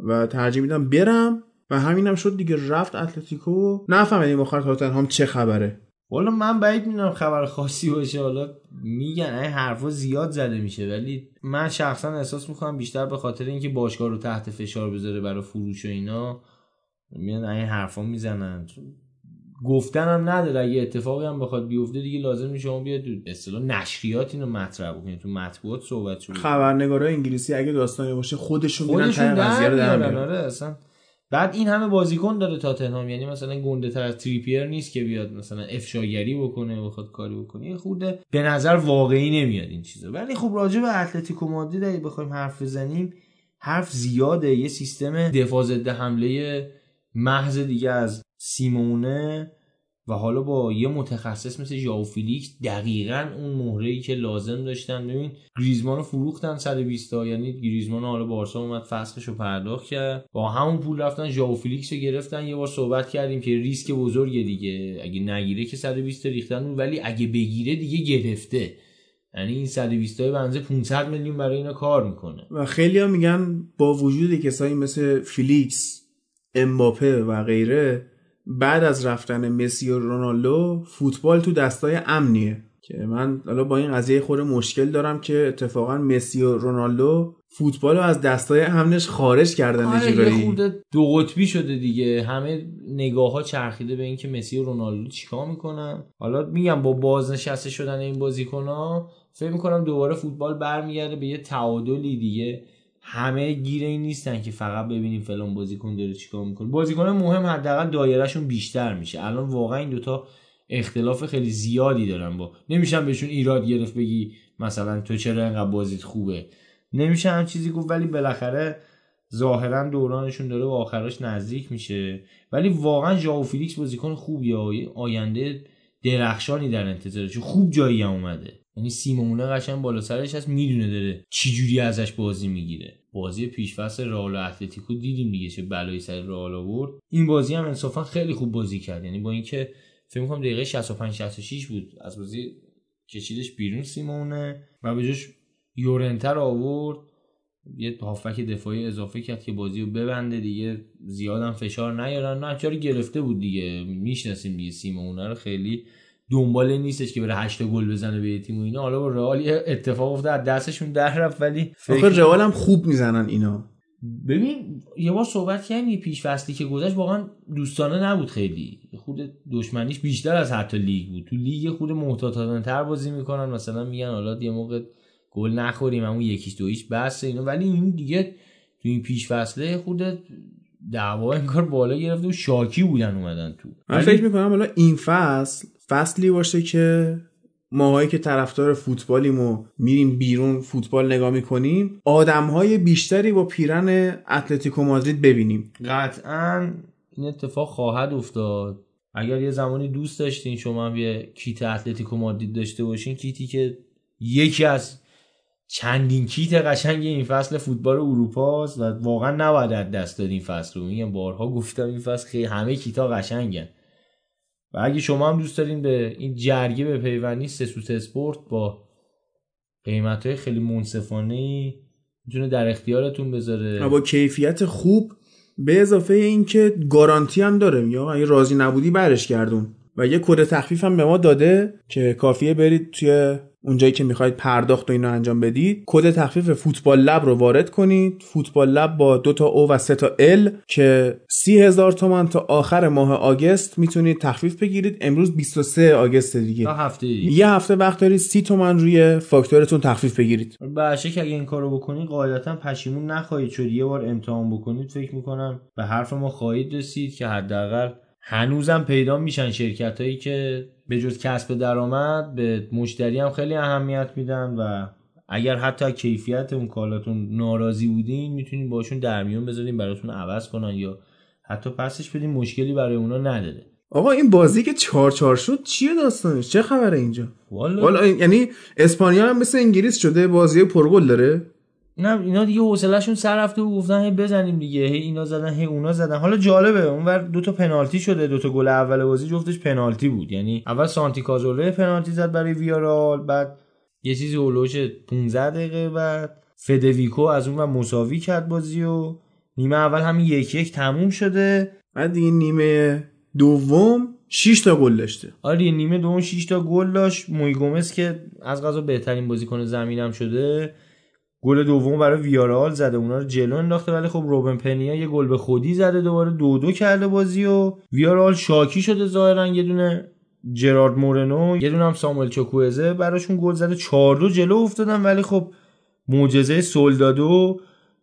و ترجیح میدم برم و همینم شد دیگه، رفت اتلتیکو. نفهمیدیم آخر تاتنهام چه خبره. والا من بعید میدونم خبر خاصی باشه، حالا میگن این حرفا زیاد زده میشه ولی من شخصا احساس میکنم بیشتر به خاطر اینکه باشگاه رو تحت فشار بذاره برای فروش و اینا میان این حرفا میزنن، گفتن هم نداره. اگه اتفاقی هم بخواد بیفته دیگه لازم میشه شما بیاد به اصطلاح نشریات اینو مطرح بکنید، تو مطبوعات صحبت شده، خبرنگارای انگلیسی اگه داستانی باشه خودشون میرن تا قضیه رو در میارن. آره اصلا بعد این همه بازیکن داره تاتنهام، یعنی مثلا گنده تر از تریپیر نیست که بیاد مثلا افشاگری بکنه و بخواد کاری بکنه، خوده به نظر واقعی نمیاد این چیزا. ولی خب راجع به اتلتیکو مادرید اگه بخوایم حرف بزنیم حرف زیاده. یه سیستم دفاع ضد حمله محض دیگه از سیمونه و حالا با یه متخصص مثل ژائو فیلیکس دقیقاً اون مهره‌ای که لازم داشتن. ببین گریزمانو فروختن صد و بیست تا، یعنی گریزمانو حالا بارسا اومد فسخشو پرداخت کرد، با همون پول رفتن ژائو فیلیکسو گرفتن. یه بار صحبت کردیم که ریسک بزرگه دیگه، اگه نگیره که صد و بیست تا ریختن، ولی اگه بگیره دیگه گرفته، یعنی این صد و بیست تا بنزه پانصد میلیون برای اینا کار میکنه. و خیلی‌ها میگن با وجود کسایی مثل فیلیکس، امباپه و غیره بعد از رفتن مسی و رونالدو فوتبال تو دستای امنیه، که من حالا با این قضیه خود مشکل دارم که اتفاقا مسی و رونالدو فوتبال رو از دستای امنش خارج کردن. آره یه خورده دو قطبی شده دیگه، همه نگاه ها چرخیده به این که مسی و رونالدو چیکار میکنن. حالا میگم با بازنشسته شدن این بازیکن ها فکر میکنم دوباره فوتبال برمیگرده به یه تعادلی دیگه، همه گیره این نیستن که فقط ببینیم فلان بازیکن داره چیکار میکنه. بازیکن مهم حداقل دایرهشون بیشتر میشه. الان واقعا این دوتا اختلاف خیلی زیادی دارن، با نمیشن بهشون ایراد گرفت بگی مثلا تو چرا اینقدر بازیت خوبه، نمیشه هم چیزی گفت، ولی بالاخره ظاهرا دورانشون داره و آخرش نزدیک میشه. ولی واقعا ژائو فیلیکس بازیکن خوبیه، آینده درخشانی در انتظارشه، خوب جایی هم اومده، یعنی سیمونه قشنگ بالا سرش هست، میدونه داره چی جوری ازش بازی میگیره. بازی پیش‌فصل رئال و اتلتیکو دیدیم دیگه چه بلایی سر رئال آورد، این بازی هم انصافا خیلی خوب بازی کرد، یعنی با اینکه فکر می‌کنم دقیقه شصت و پنج شصت و شش بود از بازی کشیدش بیرون سیمونه و به جاش یورنته رو آورد، یه هافبک دفاعی اضافه کرد که بازیو ببنده دیگه، زیادم فشار نیارن. نه چاره گرفته بود دیگه، میشناسیم دیگه سیمونه رو، خیلی دنبال نیستش که بره هشت گل بزنه به تیم و اینا. حالا با رئال اتفاق افتاد دستشون در رفت، ولی فکر رئال هم خوب میزنن اینا. ببین یه بار صحبت کردیم پیش فصلی که گذشت واقعا دوستانه نبود، خیلی خود دشمنیش بیشتر از حتی لیگ بود، تو لیگ خود محتاطانه تر بازی میکنن، مثلا میگن حالا یه موقع گل نخوریم همون یکیش دویش بس اینا، ولی این دیگه تو این پیش فصله خود دعوا انگار بالا گرفته و شاکی بودن اومدن تو. من ولی... فکر میکنم حالا این فصل فصلی باشه که ماهایی که طرفدار فوتبالیم و میریم بیرون فوتبال نگاه میکنیم آدمهای بیشتری با پیرن اتلتیکو مادرید ببینیم. قطعاً این اتفاق خواهد افتاد. اگر یه زمانی دوست داشتین شما هم یه کیت اتلتیکو مادرید داشته باشین، کیتی که یکی از چندین کیت قشنگ این فصل فوتبال اروپا است و واقعا نباید از دست داد این فصل رو. میگم بارها گفتم این فصل خیلی همه کیتا قشنگن و اگه شما هم دوست دارین به این جرگه به پیوندین، سسوت اسپورت با قیمت‌های خیلی منصفانه میتونه در اختیارتون بذاره با کیفیت خوب، به اضافه اینکه گارانتی هم داره، یا اگه راضی نبودی برش گردون، و یه کد تخفیف هم به ما داده که کافیه برید توی اونجایی که میخواید پرداخت و اینا انجام بدید، کد تخفیف فوتبال لب رو وارد کنید. فوتبال لب با دو تا او و سه تا ال که سی هزار تومان تا آخر ماه آگست میتونید تخفیف بگیرید. امروز بیست و سه آگوست دیگه، تا هفته یه هفته وقت دارید سی تومان روی فاکتورتون تخفیف بگیرید. باشه که اگه این کارو بکنید غالبا پشیمون نخواهید شد. یه بار امتحان بکنید فکر میکنم به حرف ما خواهید رسید که حداقل هنوزم پیدا میشن شرکتایی که به جز کسب درآمد به مشتری هم خیلی اهمیت میدن و اگر حتی کیفیت اون کالاتون ناراضی بودین میتونین باشون درمیون بذارین براتون عوض کنن یا حتی پسش بدین، مشکلی برای اونا نداره. آقا این بازی که چهار چهار شد چیه داستانش؟ چه خبره اینجا؟ والا, والا یعنی اسپانیا هم مثل انگلیس شده، بازی پرگل داره. نه اینا دیگه حوصله‌شون سر رفته و گفتن هی بزنیم دیگه، هی اینا زدن هی اونا زدن. حالا جالبه اونور دو تا پنالتی شده، دو تا گل اول بازی جفتش پنالتی بود. یعنی اول سانتی کازوله پنالتی زد برای ویارال، بعد یه چیزی اولوش پانزده دقیقه، بعد فدویکو از اون و مساوی کرد بازی و نیمه اول همین یک یک تموم شده. بعد دیگه نیمه دوم شش تا گل داشته. آره نیمه دوم شش تا گل داشت. موی گومز که از قضا بهترین بازیکن زمینم شده گل دوم برای ویارال زده، اونا رو جلو انداخته. ولی خب روبن پنیا یه گل به خودی زده، دوباره دو دو کرده بازی و ویارال شاکی شده ظاهرا. یه دونه جرارد مورنو، یه دونه هم ساموئل چکوئزه براشون گل زده، چهار دو جلو افتادن. ولی خب معجزه سولدادو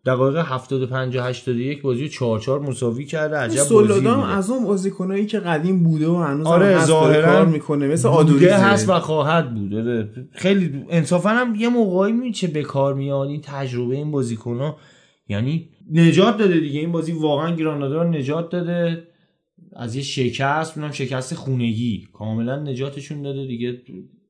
دقیقه هفتاد و پنج هشتاد و یک بازی چهار چهار مساوی کرده. عجب بازی. سولدادو از اون بازیکنایی که قدیم بوده و هنوز آره ظاهرا کار میکنه، مثل آدوریه هست و خواهد بوده. خیلی انصافا هم یه موقعی میچه به کار میاد این تجربه این بازیکن‌ها، یعنی نجات داده دیگه. این بازی واقعا گرانادا رو نجات داده از یه شکست، اونم شکست خونگی، کاملا نجاتشون داده دیگه.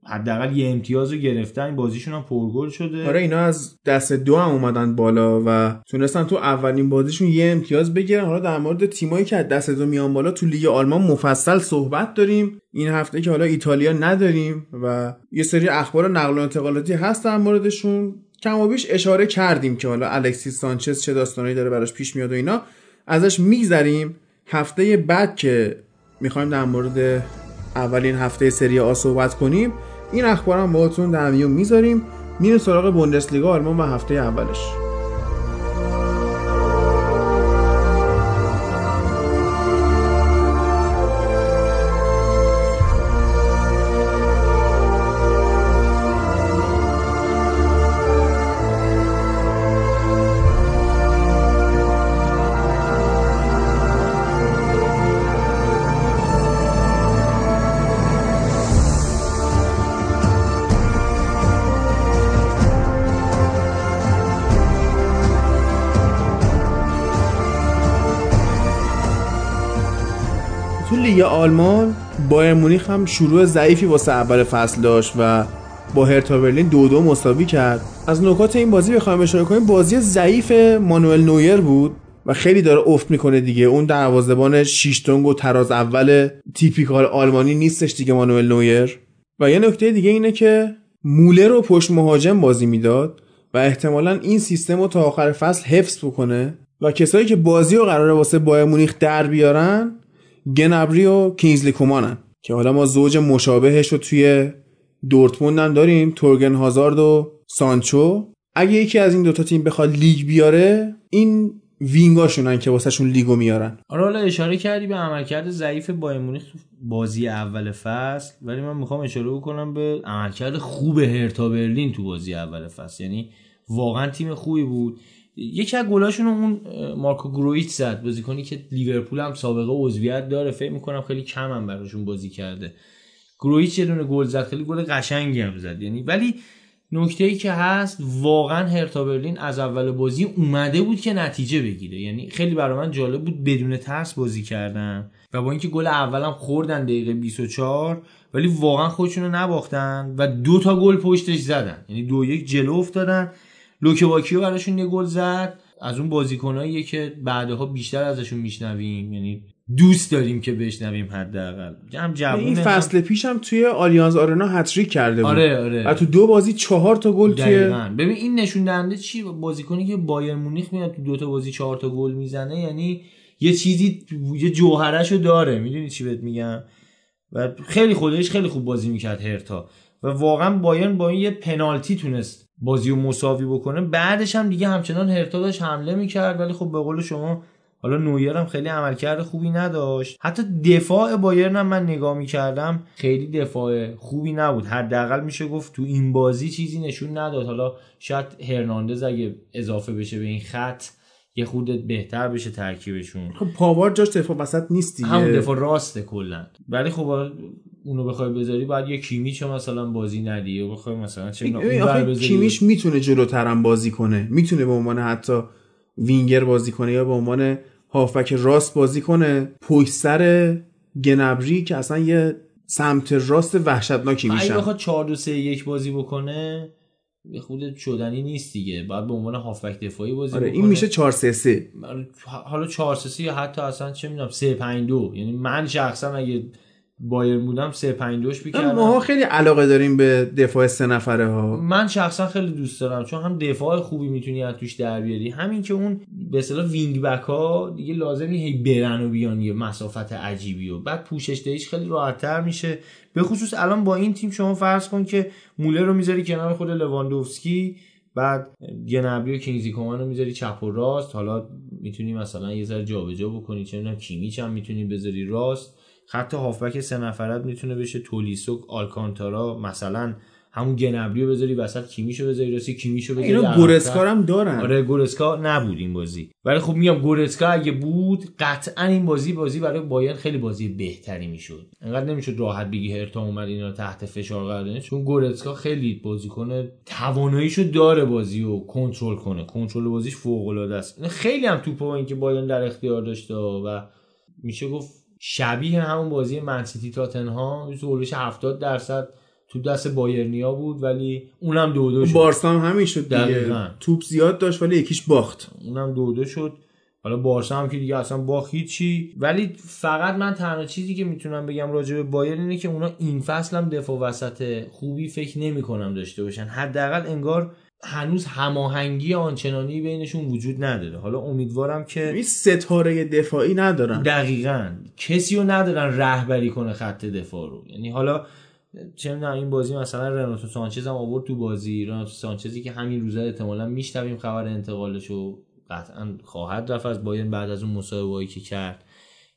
حداقل یه امتیاز رو گرفتن، بازیشون هم پرگل شده. آره اینا از دست دو هم اومدن بالا و تونستن تو اولین بازیشون یه امتیاز بگیرن. حالا در مورد تیمایی که از دست دو میان بالا تو لیگ آلمان مفصل صحبت داریم این هفته که حالا ایتالیا نداریم و یه سری اخبار نقل و انتقالاتی هست در موردشون. کم و بیش اشاره کردیم که حالا الکسیس سانچز چه داستانی داره براش پیش میاد و اینا، ازش میگذریم. هفته بعد که می‌خوایم در مورد اولین هفته سری آ صحبت کنیم این اخبارم باهاتون در میون میذاریم. میریم سراغ بوندسلیگا آلمان و هفته اولش. لیگ آلمان بایر مونیخ هم شروع ضعیفی واسه اول فصل داشت و با هرتا برلین دو دو مساوی کرد. از نکات این بازی بخوایم اشاره کنیم، بازی ضعیف مانوئل نویر بود و خیلی داره افت میکنه دیگه. اون دروازه‌بان شیش تونگ و تراز اول تیپیکال آلمانی نیستش دیگه مانوئل نویر. و یه نکته دیگه اینه که مولر رو پشت مهاجم بازی میداد و احتمالاً این سیستم رو تا آخر فصل حفظ بکنه و کسایی که بازی رو قراره واسه بایر مونیخ در بیارن گنبری و کینزلی کومانن که حالا ما زوج مشابهش رو توی دورتموند هم داریم، تورگن هازارد و سانچو. اگه یکی از این دوتا تیم بخواد لیگ بیاره این وینگاشونن که واسه شون لیگو میارن. آره حالا اشاره کردی به عملکرد ضعیف بایر مونیخ بازی اول فصل، ولی من میخوام اشاره بکنم به عملکرد خوب هرتا برلین تو بازی اول فصل. یعنی واقعا تیم خوبی بود. یکی از گلاشون اون مارکو گرویت زد، بازیکنی که لیورپول هم سابقه عضویت داره، فکر می‌کنم خیلی کم هم براشون بازی کرده. گرویت یه دونه گل زد، خیلی گل قشنگی هم زد. یعنی ولی نکته‌ای که هست واقعا هرتا برلین از اول بازی اومده بود که نتیجه بگیره. یعنی خیلی برای من جالب بود، بدون ترس بازی کردن و با اینکه گل اولام خوردن دقیقه بیست و چهار ولی واقعا خودشونو نباختن و دو تا گل پشتش زدن. یعنی دو یک جلو افتادن. لوکه واکیو براشون یه گل زد، از اون بازیکناییه که بعدها بیشتر ازشون میشنویم، یعنی دوست داریم که بشنویم حداقل. هم جوونه این فصل هم... پیشم توی آلیانز آرنا هتریک کرده بود. آره آره. و تو دو بازی چهار تا گل توی. ببین این نشون دهنده چی، بازیکنی که بایر مونیخ میاد تو دو تا بازی چهار تا گل میزنه، یعنی یه چیزی یه جوهرشو داره. میدونی چی بهت میگم؟ و خیلی خودش خیلی خوب بازی میکرد هرتا. و واقعا بایرن با این یه پنالتی تونست بازیو مساوی بکنه. بعدش هم دیگه همچنان هرتا داشت حمله میکرد، ولی خب به قول شما حالا نویر هم خیلی عملکرد خوبی نداشت. حتی دفاع بایرن هم من نگاه میکردم خیلی دفاع خوبی نبود، حداقل میشه گفت تو این بازی چیزی نشون نداد. حالا شاید هرناندز اگه اضافه بشه به این خط یه خودت بهتر بشه ترکیبشون. خب پاور جاش دفاع وسط نیست دیگه، همون دفاع راسته کلا. ولی خب اونو بخوای بذاری بعد یه کیمیچ مثلا بازی ندی، یا بخوای مثلا چه اون کیمیچ میتونه جلوترم بازی کنه، میتونه به عنوان حتی وینگر بازی کنه یا به عنوان هافک راست بازی کنه پشت سر گنبری که اصلا یه سمت راست وحشتناکی میشه. اگه بخواد چهار دو سه یک بازی بکنه به خودت شدنی نیست دیگه، بعد به عنوان هافبک دفاعی بازی آره بکنه. این میشه چهار سه سه. حالا چهار سه سه یا حتی اصلا چه میدونم سه پنج دو، یعنی من شخصا اگه بایرن بودم سه پنج دوش می‌کردم. ماها خیلی علاقه داریم به دفاع سه نفره ها، من شخصا خیلی دوست دارم، چون هم دفاع خوبی میتونی از توش در بیاری، همین که اون به اصطلاح وینگ بک ها دیگه لازمی هی برن و بیان یه مسافت عجیبی و بعد پوشش دهیش خیلی راحت‌تر میشه. به خصوص الان با این تیم شما فرض کن که مولر رو میذاری کنار خود لواندوفسکی، بعد گنبری و کینگزی کومان رو میذاری چپ و راست، حالا میتونی مثلا یه ذره جابجا بکنی، چه می‌دونم کیمیچ هم میتونی بذاری راست، خط هافبک سه نفرت میتونه بشه تولیسو، آلکانتارا، مثلا همون گنبریو بذاری وسط، کیمیشو بذاری راست، کیمیشو بذاری. اینا گورسکا هم دارن. آره گورسکا نبود این بازی، ولی خب میگم گورسکا اگه بود قطعا این بازی بازی برای بایرن خیلی بازی بهتری میشد. انقدر نمیشد راحت بگی هرتا اومد اینا تحت فشار قرار دادن، چون گورسکا خیلی بازیکن تواناییشو داره بازیو کنترل کنه، کنترل بازیش فوق العاده است. خیلی هم توپ اون که بایرن در اختیار داشته و میشه گفت شبیه همون بازی منسیتی تاتنهام حدود هفتاد درصد تو دست بایرنیا بود، ولی اونم دو دو شد. بارسا هم همین شد دیگه، توپ زیاد داشت ولی یکیش باخت، اونم دو دو شد. حالا بارسا هم که دیگه اصلا باخت هیچی. ولی فقط من تنها چیزی که میتونم بگم راجع به بایرن اینه که اونا این فصل هم دفاع وسط خوبی فکر نمی‌کنم داشته باشن، حداقل انگار هنوز هماهنگی آنچنانی بینشون وجود نداره. حالا امیدوارم که این ستاره دفاعی ندارن، دقیقاً کسی رو ندارن رهبری کنه خط دفاع رو. یعنی حالا چه می‌دونم این بازی مثلا رناتو سانچز هم آورد تو بازی، رناتو سانچزی که همین روزا احتمالاً میشتویم خبر انتقالشو، قطعاً خواهد رفت از بایرن بعد از اون مصاحبه‌ای که کرد،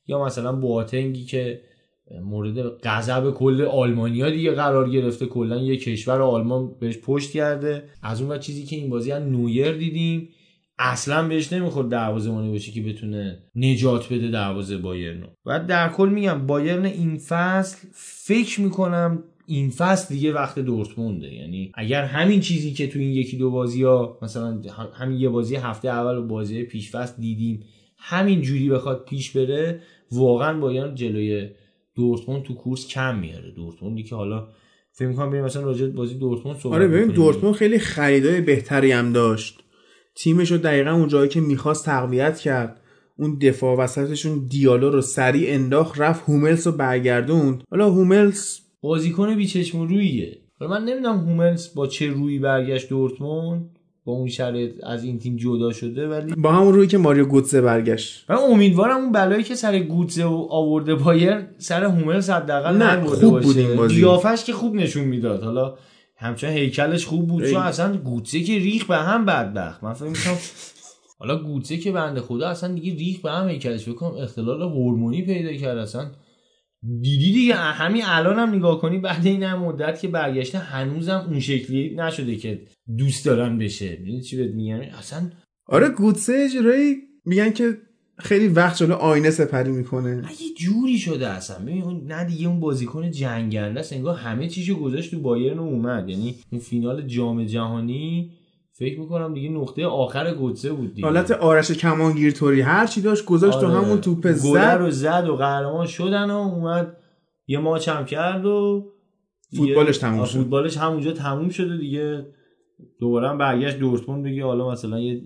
یا مثلا بواتنگی که مورد غضب کل آلمانیا دیگه قرار گرفته، کلا یه کشور آلمان بهش پشت کرده. از اون وقت چیزی که این بازی از نویر دیدیم اصلا بهش نمیخورد دروازه‌بانی باشه که بتونه نجات بده دروازه بایرنو. و در کل میگم بایرن این فصل فکر میکنم این فصل دیگه وقت دورتمونده، یعنی اگر همین چیزی که تو این یکی دو بازی‌ها مثلا همین یه بازی هفته اول و بازی پیش فصل دیدیم همین جوری بخواد پیش بره، واقعا بایرن جلوی دورتموند تو کورس کم میاره. دورتموندی که حالا فکر می‌کنم بریم مثلا راجع بازی دورتموند صحبت آره ببین دورتموند خیلی خریدای بهتری هم داشت، تیمشو دقیقاً اون جایی که می‌خواست تقویت کرد، اون دفاع وسطشون دیالو رو سریع انداخت رفت هوملس رو برگردوند. حالا هوملس بازیکن بیچشم رویه، من نمیدونم هوملس با چه رویی برگشت دورتموند، با اون شرط از این تیم جدا شده، ولی با همون رویی که ماریو گوتزه برگشت. من امیدوارم اون بلایی که سر گوتزه و آورده بایر سر هوملز حداقل نمورده باشه. دیافش که خوب نشون میداد، حالا همچنان هیکلش خوب بود، چون اصلا گوتزه که ریخ به هم بدبخت. من فکر می‌کنم حالا گوتزه که بنده خدا اصلا دیگه ریخ به هم هیکلش، فکر کنم اختلال هورمونی پیدا کرد. اصلا دیدی دیگه همین الان هم نگاه کنی بعد این هم مدت که برگشته هنوزم اون شکلی نشده که دوست دارن بشه. میدونی چی بهت میگم؟ اصلا آره گوتسه جرایی میگن که خیلی وقت جلو آینه سپری میکنه، یه جوری شده اصلا. ببین اون نه دیگه اون بازیکن جنگنده است، انگار همه چیزو گذاشت تو بایرن و اومد. یعنی اون فینال جام جهانی فکر میکنم دیگه نقطه آخر گوتسه بود دیگه، حالت آرش کمانگیرتوری هر چی داشت گذاشت تو همون توپ زد، گل رو زد و قهرمان شدن و اومد یه ماچ هم کرد و فوتبالش تموم شد، فوتبالش همونجا تموم شد و دیگه دوباره برگشت دورتموند دیگه. حالا مثلا یه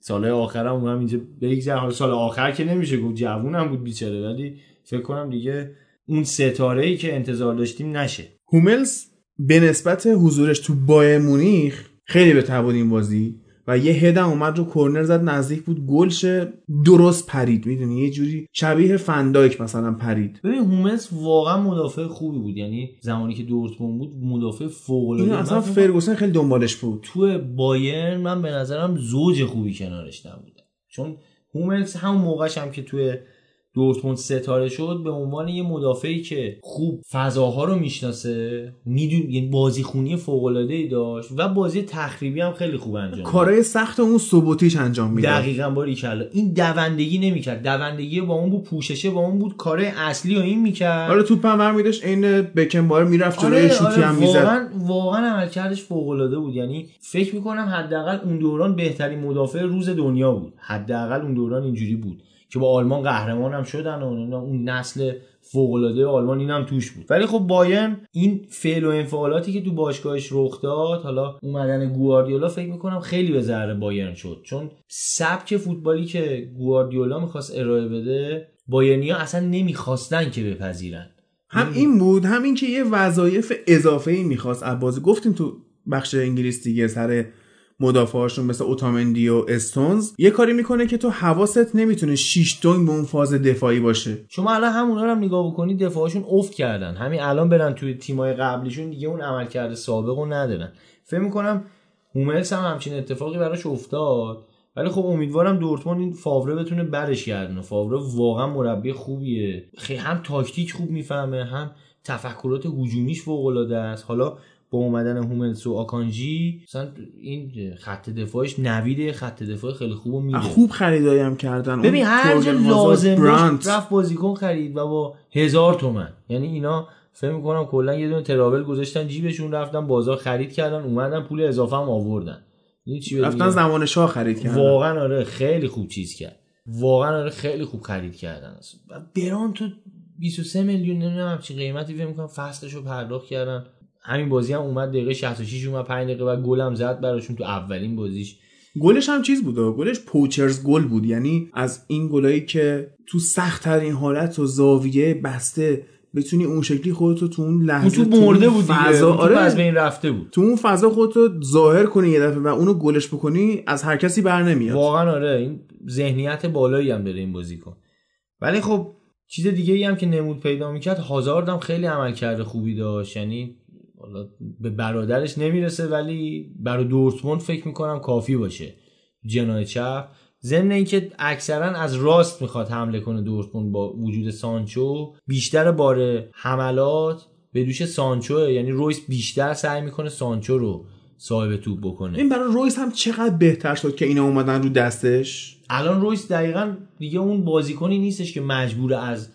سال آخرم اونم اینجا بگذره، حالا سال آخر که نمیشه گفت جوونم بود بیچاره، ولی فکر کنم دیگه اون ستاره‌ای که انتظار داشتیم نشه. هوملز به نسبت حضورش تو بایر مونیخ خیلی به تبون این بازی و یه هدم اومد رو کورنر زد نزدیک بود گل شه، درست پرید، میدونی یه جوری شبیه فندایک مثلا پرید. ببین هوملز واقعا مدافع خوبی بود، یعنی زمانی که دورتموند بود مدافع فوق العاده، اصلا فرگوسن خیلی دنبالش بود. تو بایرن من به نظرم زوج خوبی کنارش نبود، چون هوملز همون موقعش هم که توی دورتموند ستاره شد به عنوان یه مدافعی که خوب فضاها رو میشناسه، میدون یعنی بازی خونی فوق العاده‌ای داشت و بازی تخریبی هم خیلی خوب انجام می‌داد. کارهای سخت اون سوبوتیش انجام می‌داد. دقیقاً باریکلا. این دوندگی نمی‌کرد. دوندگی با اون بود، پوششه با اون بود، کارهای اصلی رو این می‌کرد. آره توپم برمی داشت، عین بکنباور میرفت جلوی آره، شوتی آره، هم می‌زد. واقعاً واقعاً عملکردش فوق العاده بود. یعنی فکر می‌کنم حداقل اون دوران بهترین مدافع روز دنیا بود. حداقل اون دوران اینجوری بود. که با آلمان قهرمان هم شدن و اون نسل فوق‌العاده آلمان اینم توش بود. ولی خب بایرن این فعل و انفعالاتی که تو باشگاهش رخ داد، حالا اومدن گواردیولا فکر میکنم خیلی به ضرر بایرن شد، چون سبک فوتبالی که گواردیولا میخواست ارائه بده بایرنیا اصلا نمیخواستن که بپذیرن. هم این بود هم این که یه وظایف اضافه‌ای میخواست عباس، گفتیم تو بخش انگلیس دیگه، سر مدافعاشون مثل اوتامندی و استونز یه کاری میکنه که تو حواست نمیتونه شیش دونگ به اون فاز دفاعی باشه. شما الان همونا رو هم نگاه بکنی دفاعشون افت کردن، همین الان برن توی تیمای قبلیشون دیگه اون عملکرد سابقو ندارن. فکر میکنم هوملز هم همچین اتفاقی براش افتاد، ولی خب امیدوارم دورتموند این فاوره بتونه برش گردونه. فاوره واقعا مربی خوبیه، خیلی هم تاکتیک خوب میفهمه، هم تفکرات هجومیش فوق العاده است. حالا با اومدن هوملز و آکانجی مثلا این خط دفاعش نوید خط دفاع خیلی خوبو میده. خوب خریدایی هم کردن. ببین هر جا لازم رفت بازیکن خرید و با هزار تومن، یعنی اینا فهم می‌کنم کلا یه دونه تراول گذاشتن جیبشون، رفتن بازار خرید کردن، اومدن پول اضافه هم آوردن. این چی رفتن زمان شاه خرید کردن. واقعا آره خیلی خوب چیز کرد. واقعا آره خیلی خوب خرید کردن. بران تو بیست و سه میلیون نمیدونم چه قیمتی فهم می‌کنم فصلشو پرداخت کردن. همین بازی هم اومد دقیقه شصت و شش اومد پنج دقیقه و گل هم زد براشون تو اولین بازیش. گلش هم چیز بود، گلش پوچرز گل بود، یعنی از این گلایی که تو سخت ترین حالت و زاویه بسته بتونی اون شکلی خودتو تو اون لحظه تو مرده بود فضا، آره از بین رفته بود، تو اون فضا خودتو ظاهر کنی یه دفعه و اونو گلش بکنی از هر کسی بر نمیاد. واقعا آره این ذهنیت بالایی هم داره این بازیکن. ولی خب چیز دیگه ای هم که نمود پیدا میکرد، هازارد هم خیلی عملکرد خوبی داشت، یعنی حالا به برادرش نمیرسه ولی برای دورتموند فکر میکنم کافی باشه. جناح چپ ضمن اینکه اکثرا از راست میخواد حمله کنه دورتموند با وجود سانچو، بیشتر بار حملات به دوش سانچو، یعنی رویس بیشتر سعی میکنه سانچو رو صاحب توپ بکنه. این برای رویس هم چقدر بهتر شد که اینا اومدن رو دستش. الان رویس دقیقاً دیگه اون بازیکنی نیستش که مجبور از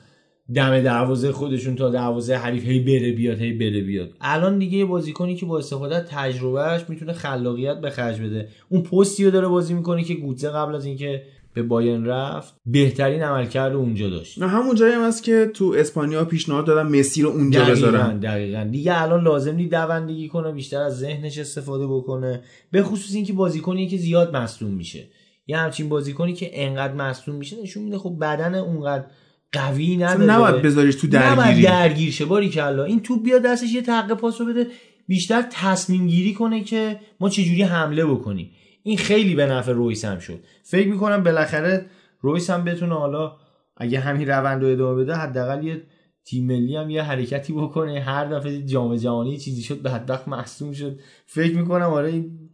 دم دروازه خودشون تا دروازه حریف هی بره بیاد هی بره بیاد. الان دیگه یه بازیکنی که با استفاده از تجربهش میتونه خلاقیت به خرج بده. اون پستی رو داره بازی میکنه که گوتزه قبل از اینکه به بایرن رفت بهترین عملکرد اونجا داشت. نه همون جایی هم هست که تو اسپانیا پیشنهاد دادن مسی رو اونجا بذارن. دقیقاً دیگه الان لازم نی دوندگی کنه، بیشتر از ذهنش استفاده بکنه، به خصوص اینکه بازیکنی که زیاد مصدوم میشه، یا همچین بازیکنی که انقدر مصدوم میشه نشون میده خب بدن اونقدر قوی نداره، نباید بذاریش تو درگیری، نباید درگیر شه. باریکلا این توپ بیاد دستش یه تقه پاس رو بده، بیشتر تصمیم گیری کنه که ما چجوری حمله بکنیم. این خیلی به نفع رویس هم شد. فکر میکنم بالاخره رویس هم بتونه حالا اگه همین روند رو ادامه بده حداقل یه تیم ملی هم یه حرکتی بکنه. هر دفعه جام جهانی چیزی شد بدبخت مصدوم شد. فکر میکنم آره این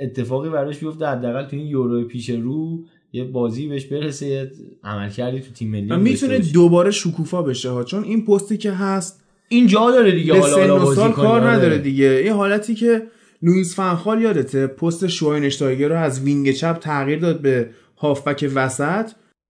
اتفاقی براش بیفته، حداقل تو این یورو پیش رو یه بازی بهش برسه، یه عملکردی تو تیم ملی میتونه دوباره شکوفا بشه ها، چون این پستی که هست اینجا داره دیگه، حالا حالا بازی کار نداره دیگه. این حالتی که لوئیس فان خال یادته پست شواینشتایگر رو از وینگ چپ تغییر داد به هافبک وسط،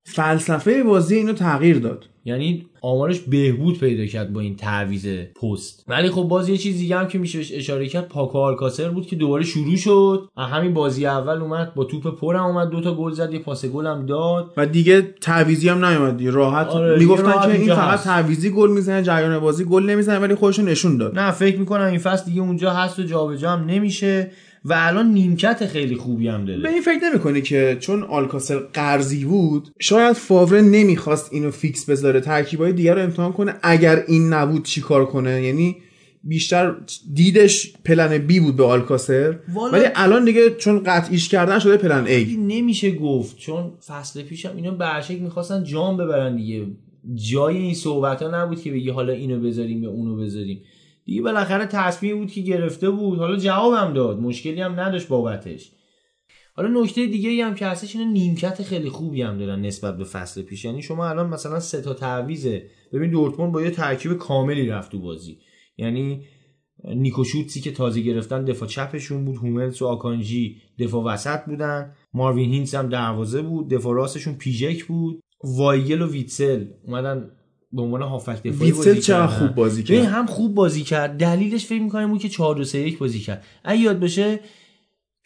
فلسفه بازی اینو تغییر داد، یعنی آمارش بهبود پیدا کرد با این تعویض پست. ولی خب باز یه چیز دیگه هم که میشه اشاره کرد پاکو آلکاسر بود که دوباره شروع شد. همین بازی اول اومد با توپ پر هم اومد، دوتا گل زد، یه پاس گل هم داد و دیگه تعویضی هم نیومد راحت. آره میگفتن که این فقط تعویضی گل میزنه، جریان بازی گل نمیزنه، ولی خودش نشون داد. نه فکر میکنم این فصل دیگه اونجا هست و جابجا هم نمیشه و الان نیمکت خیلی خوبی هم داره. به این فکر نمی‌کنی که چون آلکاسر قرضی بود شاید فاوره نمیخواست اینو فیکس بذاره، ترکیبای دیگه رو امتحان کنه، اگر این نبود چیکار کنه، یعنی بیشتر دیدش پلن بی بود به آلکاسر، ولی الان دیگه چون قطعیش کردن شده پلن ای. نمیشه گفت چون فصل پیشم اینا به هر شکل می‌خواستن جام ببرن دیگه، جای این صحبت‌ها نبود که بگی حالا اینو بذاریم یا اونو بذاریم دیگه. بالاخره تصمیم بود که گرفته بود، حالا جوابم داد، مشکلی هم نداشت بابتش. حالا نکته دیگه‌ای هم که هستش اینه، نیمکت خیلی خوبی هم دارن نسبت به فصل پیش. یعنی شما الان مثلا سه تا تعویزه، ببین دورتموند با یه ترکیب کاملی رفت تو بازی، یعنی نیکوشوتسی که تازه گرفتن دفاع چپشون بود، هوملز و آکانجی دفاع وسط بودن، ماروین هینز هم دروازه بود، دفاع راستشون پیژک بود، وایگل و ویتسل اومدن به عنوان هافک دفاعی بازی کردن. ویتسل چه خوب بازی کرد. ببین هم خوب بازی کرد، دلیلش فکر می‌کنم بود که چهار دو سه یک بازی کرد. اگه یاد باشه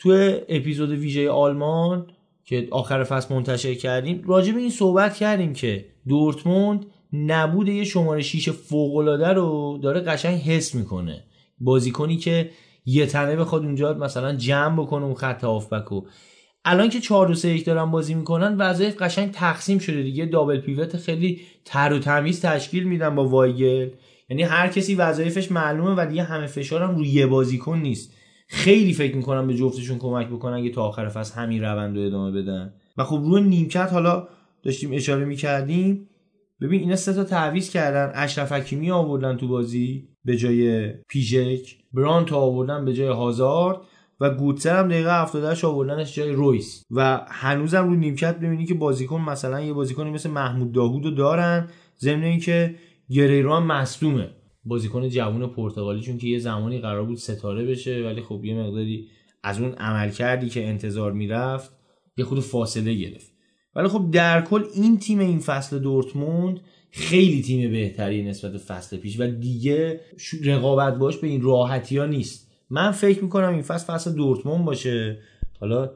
تو اپیزود ویژه آلمان که آخر فصل منتشر کردیم راجع به این صحبت کردیم که دورتموند نبود یه شماره شیش فوق‌العاده رو داره قشنگ حس میکنه، بازیکنی که یه تنه بخواد اونجا مثلا جمع بکنه اون خط هافبکو. الان که چهار دو سه یک دارن بازی میکنن وظایف قشنگ تقسیم شده دیگه، دابل پیوت خیلی تر و تمیز تشکیل میدن با وایگل، یعنی هر کسی وظایفش معلومه و دیگه همه فشارم روی یه بازیکن نیست. خیلی فکر میکنم به جفتشون کمک بکنن اگه تا آخر فصل همین روند رو ادامه بدن. و خب روی نیمکت حالا داشتیم اشاره میکردیم، ببین اینا سه تا تعویض کردن، اشرف حکیمی آوردن تو بازی به جای پیژک، برانت آوردن به جای هازارد و گوتسر هم دقیقه هفتاد و هشت آوردنش جای رویس. و هنوزم روی نیمکت ببینی که بازیکن مثلا یه بازیکنی مثل محمود داوودو دارن، ضمن اینکه گریرو هم مصدومه، بازیکن جوان پرتغالی، چون که یه زمانی قرار بود ستاره بشه ولی خب یه مقداری از اون عملکردی که انتظار میرفت یه خود فاصله گرفت. ولی خب در کل این تیم این فصل دورتموند خیلی تیم بهتری نسبت به فصل پیش و دیگه رقابت باش به این راحتی ها نیست. من فکر میکنم این فصل فصل دورتموند باشه، حالا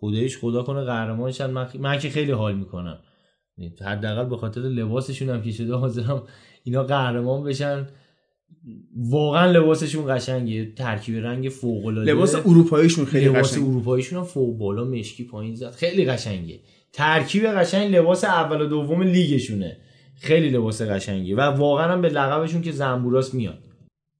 خداییش خدا کنه قهرمانش. من, من که خیلی حال میکنم، حداقل به خاطر لباسشون هم که شده حاضرم اینا قهرمان بشن. واقعا لباسشون قشنگه، ترکیب رنگ فوق‌العاده، لباس اروپاییشون خیلی قشنگه، لباس اروپاییشون هم فوق بالا مشکی پایین زد خیلی قشنگه، ترکیب قشنگ لباس اول و دوم لیگشونه، خیلی لباس قشنگه و واقعا هم به لقبشون که زنبوراس میاد.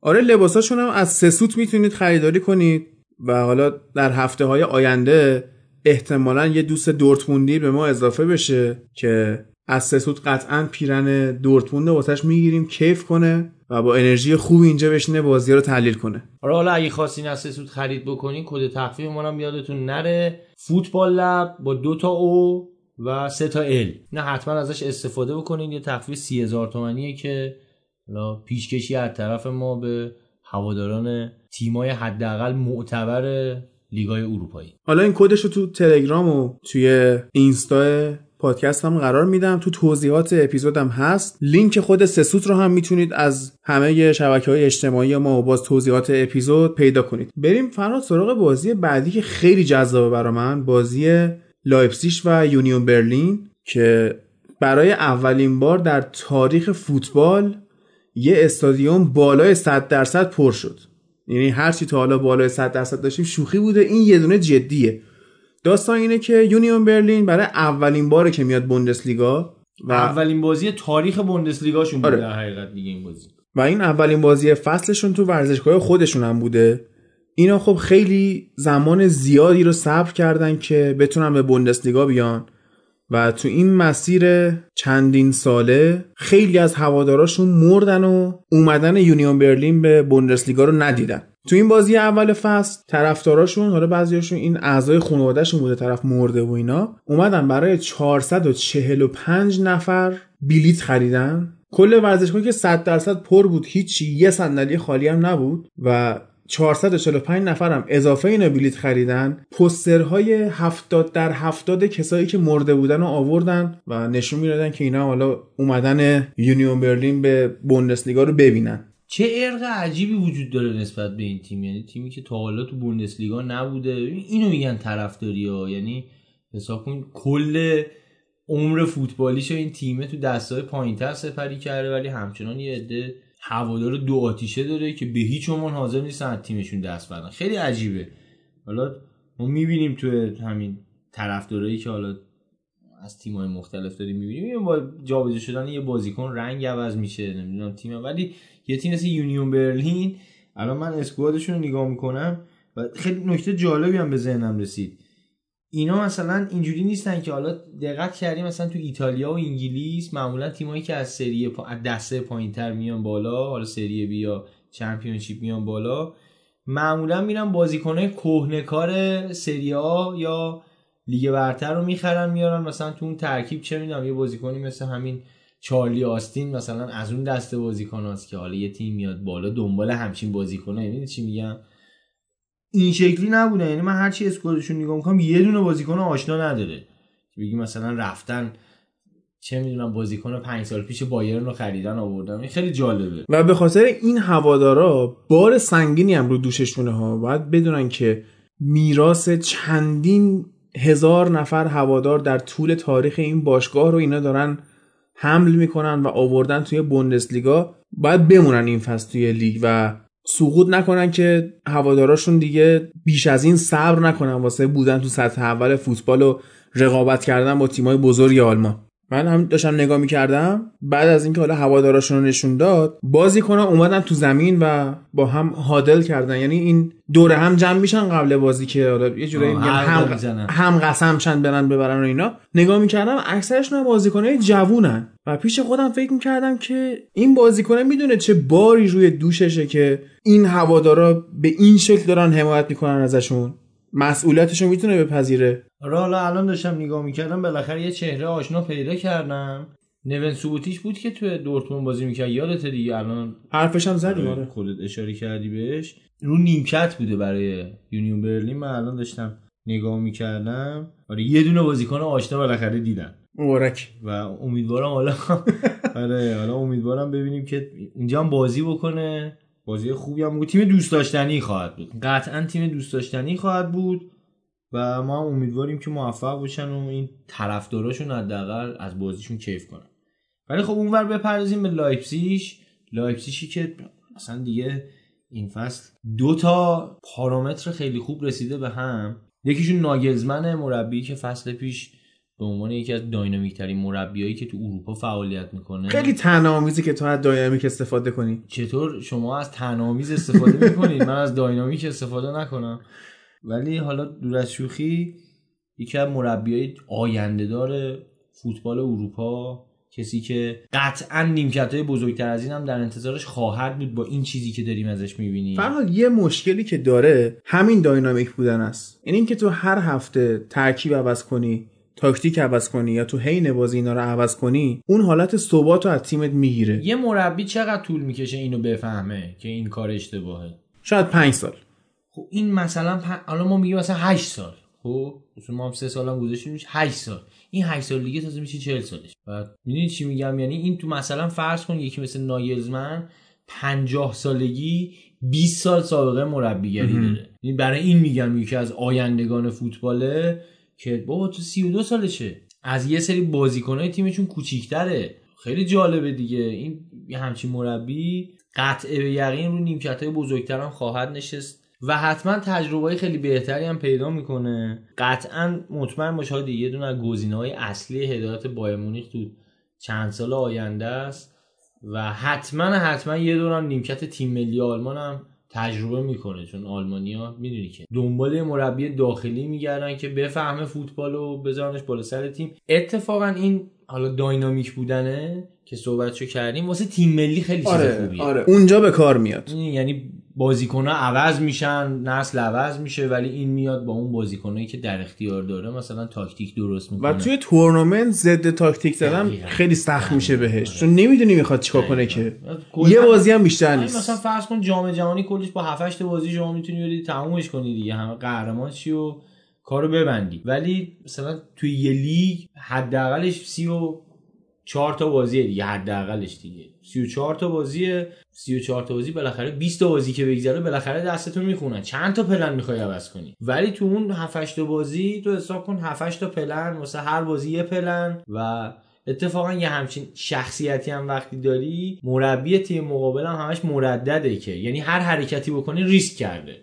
آره لباساشون هم از سسوت میتونید خریداری کنید و حالا در هفته‌های آینده احتمالاً یه دوست دورتموندی به ما اضافه بشه که از سسوت قطعاً پیرن دورتموند واسش میگیریم کیف کنه و با انرژی خوب اینجا بشینه بازی رو تحلیل کنه. آره حالا اگه خواستین از سسوت خرید بکنین کد تخفیف ما هم یادتون نره، فوتبال لب با دو تا او و سه تا ال، نه حتما ازش استفاده بکنین. یه تخفیف سی هزار تومانیه که حالا پیشکشی از طرف ما به هواداران تیمای حداقل معتبر لیگای اروپایی. حالا این کدش رو تو تلگرام و توی اینستا پادکست هم قرار میدم، تو توضیحات اپیزودم هست. لینک خود سسوت رو هم میتونید از همه شبکه‌های اجتماعی ما و باز توضیحات اپیزود پیدا کنید. بریم فراد سراغ بازی بعدی که خیلی جذابه برای من، بازی لایپزیگ و یونیون برلین که برای اولین بار در تاریخ فوتبال یه استادیوم بالای صد درصد پر شد. یعنی هر چی تا حالا بالای صد درصد داشتیم شوخی بوده، این یه دونه جدیه. داستان اینه که یونیون برلین برای اولین باره که میاد بوندسلیگا و اولین بازی تاریخ بوندسلیگاشون بوده. آره. در حقیقت دیگه این بازی و این اولین بازی فصلشون تو ورزشگاه خودشون هم بوده. اینا خب خیلی زمان زیادی رو صبر کردن که بتونن به بوندسلیگا بیان و تو این مسیر چندین ساله خیلی از هواداراشون مردن و اومدن یونیون برلین به بوندسلیگا رو ندیدن. تو این بازی اول فصل طرفداراشون، حالا بعضیاشون این اعضای خانواده‌شون بوده طرف مرده و اینا، اومدن برای چهارصد و چهل و پنج نفر بلیت خریدن. کل ورزشگاهی که صد درصد پر بود، هیچ یه صندلی خالی هم نبود و چهارصد و چهل و پنج نفر هم اضافه اینا بلیت خریدن. پوسترهای هفتاد در هفتاد کسایی که مرده بودن رو آوردن و نشون میدادن که اینا حالا اومدن یونیون برلین به بوندسلیگا رو ببینن. چه ارق عجیبی وجود داره نسبت به این تیم، یعنی تیمی که تا حالا تو بوندسلیگا نبوده. اینو میگن طرفداری‌ها، یعنی حساب کن کل عمر فوتبالیشو این تیمه تو دستای پایین‌تر سپری کرده ولی همچنان یه عده هوادار دو آتیشه داره که به هیچ عنوان حاضر نیستن تیمشون دست بدن. خیلی عجیبه. حالا ما میبینیم تو همین طرفدارایی که حالا از تیم‌های مختلف داریم می‌بینیم، با جابجا شدن یه بازیکن رنگ عوض میشه نمیدونم تیم، ولی یه تیم مثل یونیون برلین الان من اسکوادشون رو نگاه میکنم و خیلی نکته جالبی هم به ذهنم رسید. اینا مثلا اینجوری نیستن که حالا دقت کردیم مثلا تو ایتالیا و انگلیس معمولا تیمایی که از سری پا... از دسته پایین‌تر میان بالا، حالا سری بی یا چمپیونشیپ میان بالا، معمولا میرن بازیکنای کهنه‌کار سری آ یا لیگ برتر رو میخرن میارن مثلا تو اون ترکیب، چه میدونم یه بازیکنی مثل همین چارلی آستین مثلا از اون دسته بازیکناست که حالا یه تیم میاد بالا دنبال همچین بازیکن‌ها. یعنی چی میگم؟ این شکلی نبوده. یعنی من هرچی اسکوادشون نگاه میکنم یه دونه بازیکن آشنا نداره که بگی مثلا رفتن چه میدونم بازیکن پنج سال پیش بایرن رو خریدن آوردن. این خیلی جالبه و به خاطر این هوادارا بار سنگینی هم رو دوششونه ها. باید بدونن که میراث چندین هزار نفر هوادار در طول تاریخ این باشگاه رو اینا دارن حمل میکنن و آوردن توی بوندسلیگا، باید بمونن این فصل توی لیگ و سقوط نکنن که هواداراشون دیگه بیش از این صبر نکنن واسه بودن تو سطح اول فوتبال و رقابت کردن با تیمای بزرگ آلمان. من هم داشتم نگاه می‌کردم بعد از اینکه حالا هواداراشون رو نشون داد، بازیکن‌ها اومدن تو زمین و با هم هادل کردن، یعنی این دوره هم جمع میشن قبل بازی که حالا یه جوری میگن هم هم قسم شن برن ببرن و اینا. نگاه می‌کردم اکثرشون بازیکن‌های جوونن و پیش خودم فکر می‌کردم که این بازیکن میدونه چه باری روی دوششه که این هوادارا به این شکل دارن حمایت می‌کنن ازشون، مسئولیتشو میتونه بپذیره. حالا الان داشتم نگاه میکردم بالاخره یه چهره آشنا پیدا کردم، نون سوبوتیچ بود که تو دورتموند بازی میکرد، یادته دیگه، الان حرفش هم زدی خودت اشاره کردی بهش، رو نیمکت بوده برای یونیون برلین. من الان داشتم نگاه میکردم آره یه دونه بازیکن آشنا بالاخره دیدم، مبارک. و امیدوارم حالا آره حالا امیدوارم ببینیم که اینجا هم بازی بکنه، بازی خوبی هم بود، تیم دوست داشتنی خواهد بود، قطعا تیم دوست داشتنی خواهد بود و ما هم امیدواریم که موفق بشن و این طرفداراشون حداقل از بازیشون کیف کنن. ولی خب اونور بپردازیم به لایپزیگ، لایپزیگی که مثلا دیگه این فصل دو تا پارامتر خیلی خوب رسیده به هم، یکیشون ناگلزمن مربی که فصل پیش به عنوان یکی از داینامیک ترین مربیایی که تو اروپا فعالیت میکنه، خیلی تنامیزی که تو از داینامیک استفاده کنی. چطور شما از تنامیز استفاده میکنید؟ من از داینامیک استفاده نکنم. ولی حالا دور از شوخی، یکی از مربیای آینده دار فوتبال اروپا، کسی که قطعا نیمکت‌های بزرگتر از این هم در انتظارش خواهد بود با این چیزی که داریم ازش می‌بینیم. فرهاد یه مشکلی که داره همین داینامیک بودن است، یعنی اینکه تو هر هفته ترکیب عوض کنی، تاکتیک عوض کنی یا تو حین بازی اینا رو عوض کنی، اون حالت ثبات رو از تیمت میگیره. یه مربی چقدر طول میکشه اینو بفهمه که این کار اشتباهه؟ شاید پنج سال. خب این مثلا الان پن... ما میگیم مثلا هشت سال، خب مثلا ما هم سه سالم گذاشتیم میشه هشت سال، این هشت سال دیگه تازه میشه چهل سالش. بعد میدونی چی میگم؟ یعنی این تو مثلا فرض کن یکی مثل ناگلزمن پنجاه سالگی بیست سال سابقه مربیگری داره. یعنی برای این میگم یکی از آیندگان فوتباله که بابا تو سی و دو سالشه، از یه سری بازیکنای تیمشون کوچیک‌تره. خیلی جالبه دیگه، این همچین مربی قطعه به یقین رو نیمکت‌های بزرگتر هم خواهد نشست و حتما تجربه‌های خیلی بهتری هم پیدا میکنه. قطعا مطمئن باشه یه دونه از گزینه‌های اصلی هدایت بایر مونیخ تو چند سال آینده است و حتما حتما یه دوران نیمکت تیم ملی آلمان هم تجربه میکنه، چون آلمانی‌ها میدونی که دنبال مربی داخلی میگردن که بفهمه فوتبال و بذارنش بالا سر تیم. اتفاقا این حالا داینامیک بودنه که صحبتشو کردیم واسه تیم ملی خیلی چیز آره، خوبیه. آره اونجا به کار میاد، یعنی بازیکن‌ها عوض میشن، نسل عوض میشه، ولی این میاد با اون بازیکنایی که در اختیار داره مثلا تاکتیک درست میکنه و توی تورنمنت ضد تاکتیک زدن خیلی سخت میشه بهش، چون نمیدونی میخواد چیکار کنه که یه بازی هم بیشتر نیست. مثلا فرض کن جام جهانی کلش با هفت هشت بازی شما میتونی ولی تمومش کنی دیگه، همه قهرمان شی و کارو ببندی. ولی مثلا توی یه لیگ حداقلش سی و چهار تا بازیه دیگه، حداقلش دیگه سی و چهار تا بازیه، سی و چهار تا بازی بالاخره بیست تا بازی که بگذره بالاخره دستتو میخونن، چند تا پلن میخوای عوض کنی. ولی تو اون هفت هشت تا بازی تو حساب کن هفت هشت تا پلن، واسه هر بازی یه پلن. و اتفاقا یه همچین شخصیتی هم وقتی داری، مربی تیم مقابل هم همش مردده که یعنی هر حرکتی بکنی ریسک کرده،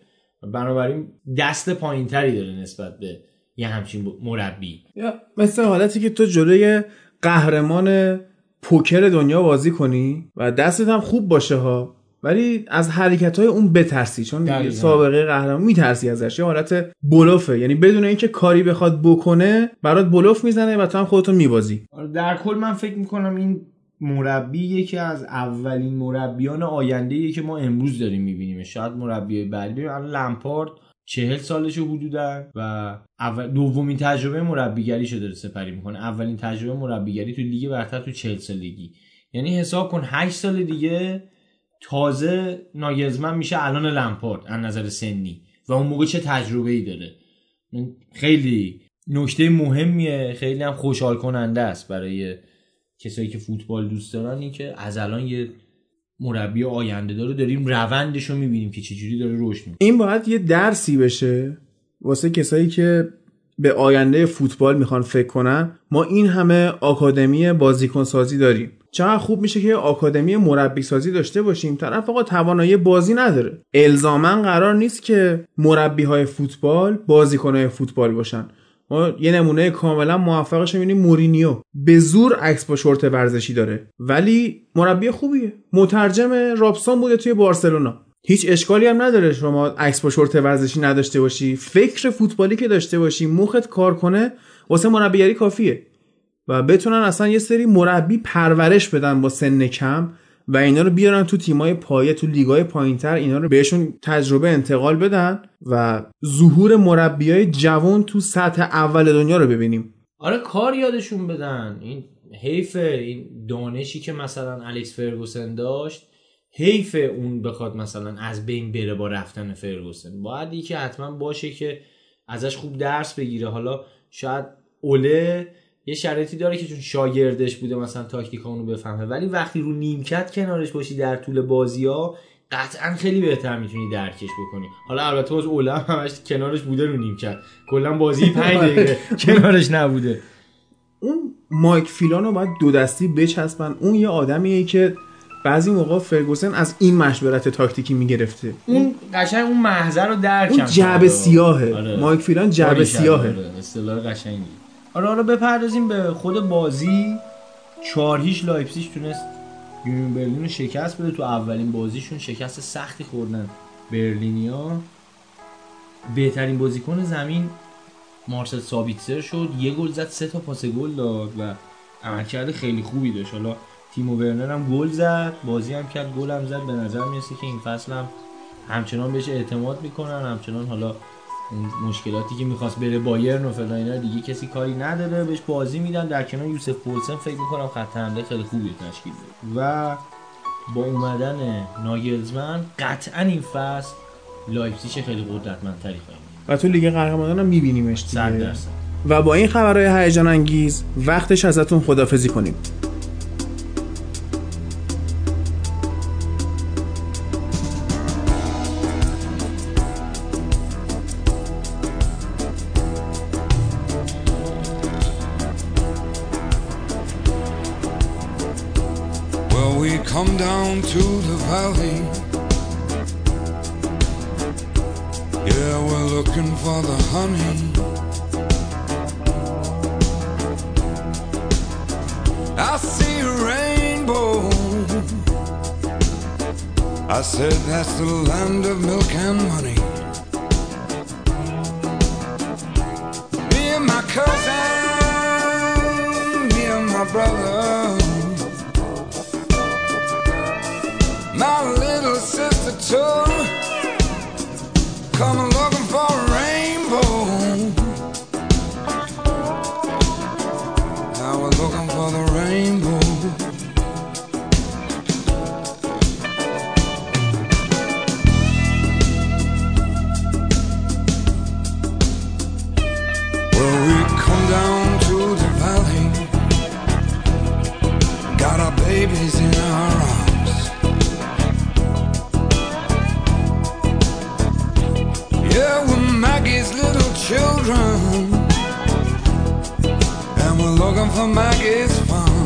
بنابراین دست پایینتری داره نسبت به یه همچین مربی، یا مثل حالتی که تو جلوی قهرمان پوکر دنیا بازی کنی و دستت هم خوب باشه ها، ولی از حرکت‌های اون بترسی، چون سابقه قهرمان میترسی ازش. یه حالت بلوفه، یعنی بدون اینکه کاری بخواد بکنه برات بلوف میزنه و تو هم خودتو میبازی. در کل من فکر میکنم این مربی یکی از اولین مربیان آینده‌ایه که ما امروز داریم میبینیم. شاید مربی بعدی الان لمپارد چهل سالشه حدوداً و اول دومین تجربه مربیگریشو داره سپری میکنه. اولین تجربه مربیگری تو لیگ برتر تو چهل سالگی، یعنی حساب کن هشت سال دیگه تازه ناگلزمن میشه الان لمپارد از نظر سنی و اون موقع چه تجربه‌ای داره. خیلی نکته مهمیه، خیلی هم خوشحال کننده است برای کسایی که فوتبال دوست دارن این که از الان یه مربی آینده داره داریم روندشو میبینیم که چجوری داره رشد میکنه. این باید یه درسی بشه واسه کسایی که به آینده فوتبال میخوان فکر کنن. ما این همه آکادمی بازیکن سازی داریم، چقدر خوب میشه که آکادمی مربی سازی داشته باشیم. طرف فقط توانایی بازی نداره، الزاماً قرار نیست که مربی‌های فوتبال بازیکن‌های فوتبال باشن. ما یه نمونه کاملا موفقش می‌بینیم، مورینیو به زور عکس با شورت ورزشی داره ولی مربی خوبیه. مترجم رابسون بوده توی بارسلونا، هیچ اشکالی هم نداره شما عکس با شورت ورزشی نداشته باشی، فکر فوتبالی که داشته باشی مخت کار کنه واسه مربیگری کافیه و بتونن اصلا یه سری مربی پرورش بدن با سن کم و اینا رو بیارن تو تیمای پایه، تو لیگای پایینتر اینا رو بهشون تجربه انتقال بدن و ظهور مربیای جوان تو سطح اول دنیا رو ببینیم. آره کار یادشون بدن. این حیف این دانشی که مثلا الکس فرگوسن داشت، حیف اون بخواد مثلا از بین بره با رفتن فرگوسن. باید یکی حتما باشه که ازش خوب درس بگیره. حالا شاید اوله یه شرایطی داره که چون شاگردش بوده مثلا تاکتیکا اونو بفهمه، ولی وقتی رو نیمکت کنارش باشی در طول بازی‌ها قطعاً خیلی بهتر میتونی درکش بکنی. حالا البته باز اولم همش کنارش بوده رو نیمکت، کلا بازی پنج دقیقه کنارش نبوده. اون مایک فیلانو باید دو دستی بچسبن. اون یه آدمیه که بعضی موقع فرگوسن از این مشورت تاکتیکی میگرفته، اون قشنگ اون محضر رو درک کنه. اون جعبه سیاهه، مایک فیلان جعبه سیاهه، اصطلاح قشنگی. آره آره بپردازیم به خود بازی. چهار هیچ لایپزیگ تونست یونیون برلین رو شکست بده. تو اولین بازیشون شکست سختی خوردن برلینیا. بهترین بازیکن زمین مارسل سابیتزر شد، یه گل زد، سه تا پاس گل داد و عملکرد خیلی خوبی داشت. حالا تیمو ورنر هم گل زد، بازی هم کرد، گل هم زد. به نظر میرسه که این فصل هم همچنان بهش اعتماد میکنن، همچنان حالا مشکلاتی که میخواست بره بایرن و فلان دیگه کسی کاری نداره، بهش بازی میدن. در کنار یوسف پولسن فکر میکنم خط حمله خیلی خوبی تشکیل بده و با اومدن ناگلزمن قطعا این فصل لایپزیگ خیلی قدرتمندتری خواهیم و تو لیگ قهرمانان هم میبینیمش دیگه. و با این خبرهای هیجان انگیز وقتش ازتون خداحافظی کنیم. Come down to the valley. Yeah, we're looking for the honey. I see a rainbow. I said that's the land of milk and honey. Me and my cousin, me and my brother, my little sister too, coming looking for a rainbow. Now we're looking for the rainbow. Well, we come down to the valley, got our babies in our arms. Children, and we're looking for Maggie's farm.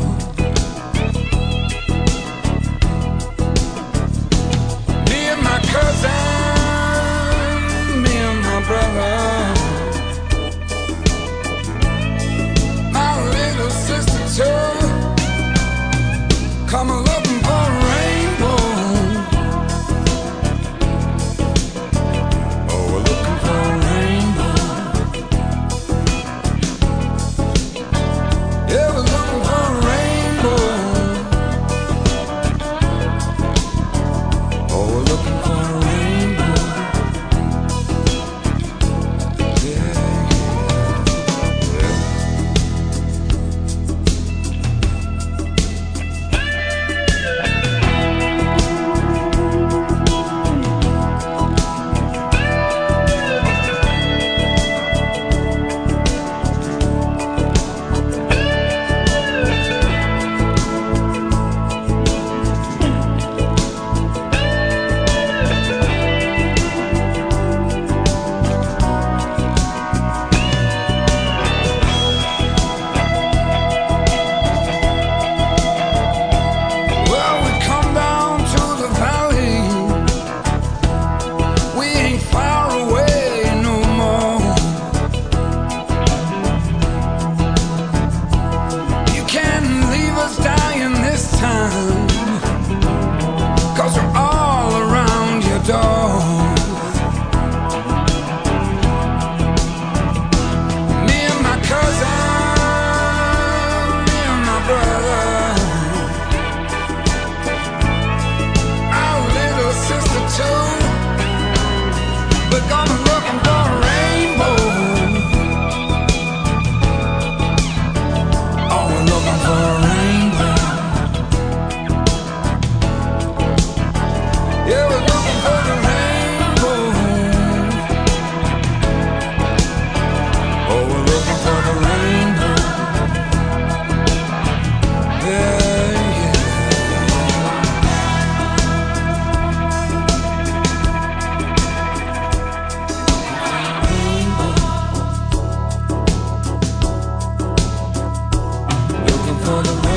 کنم.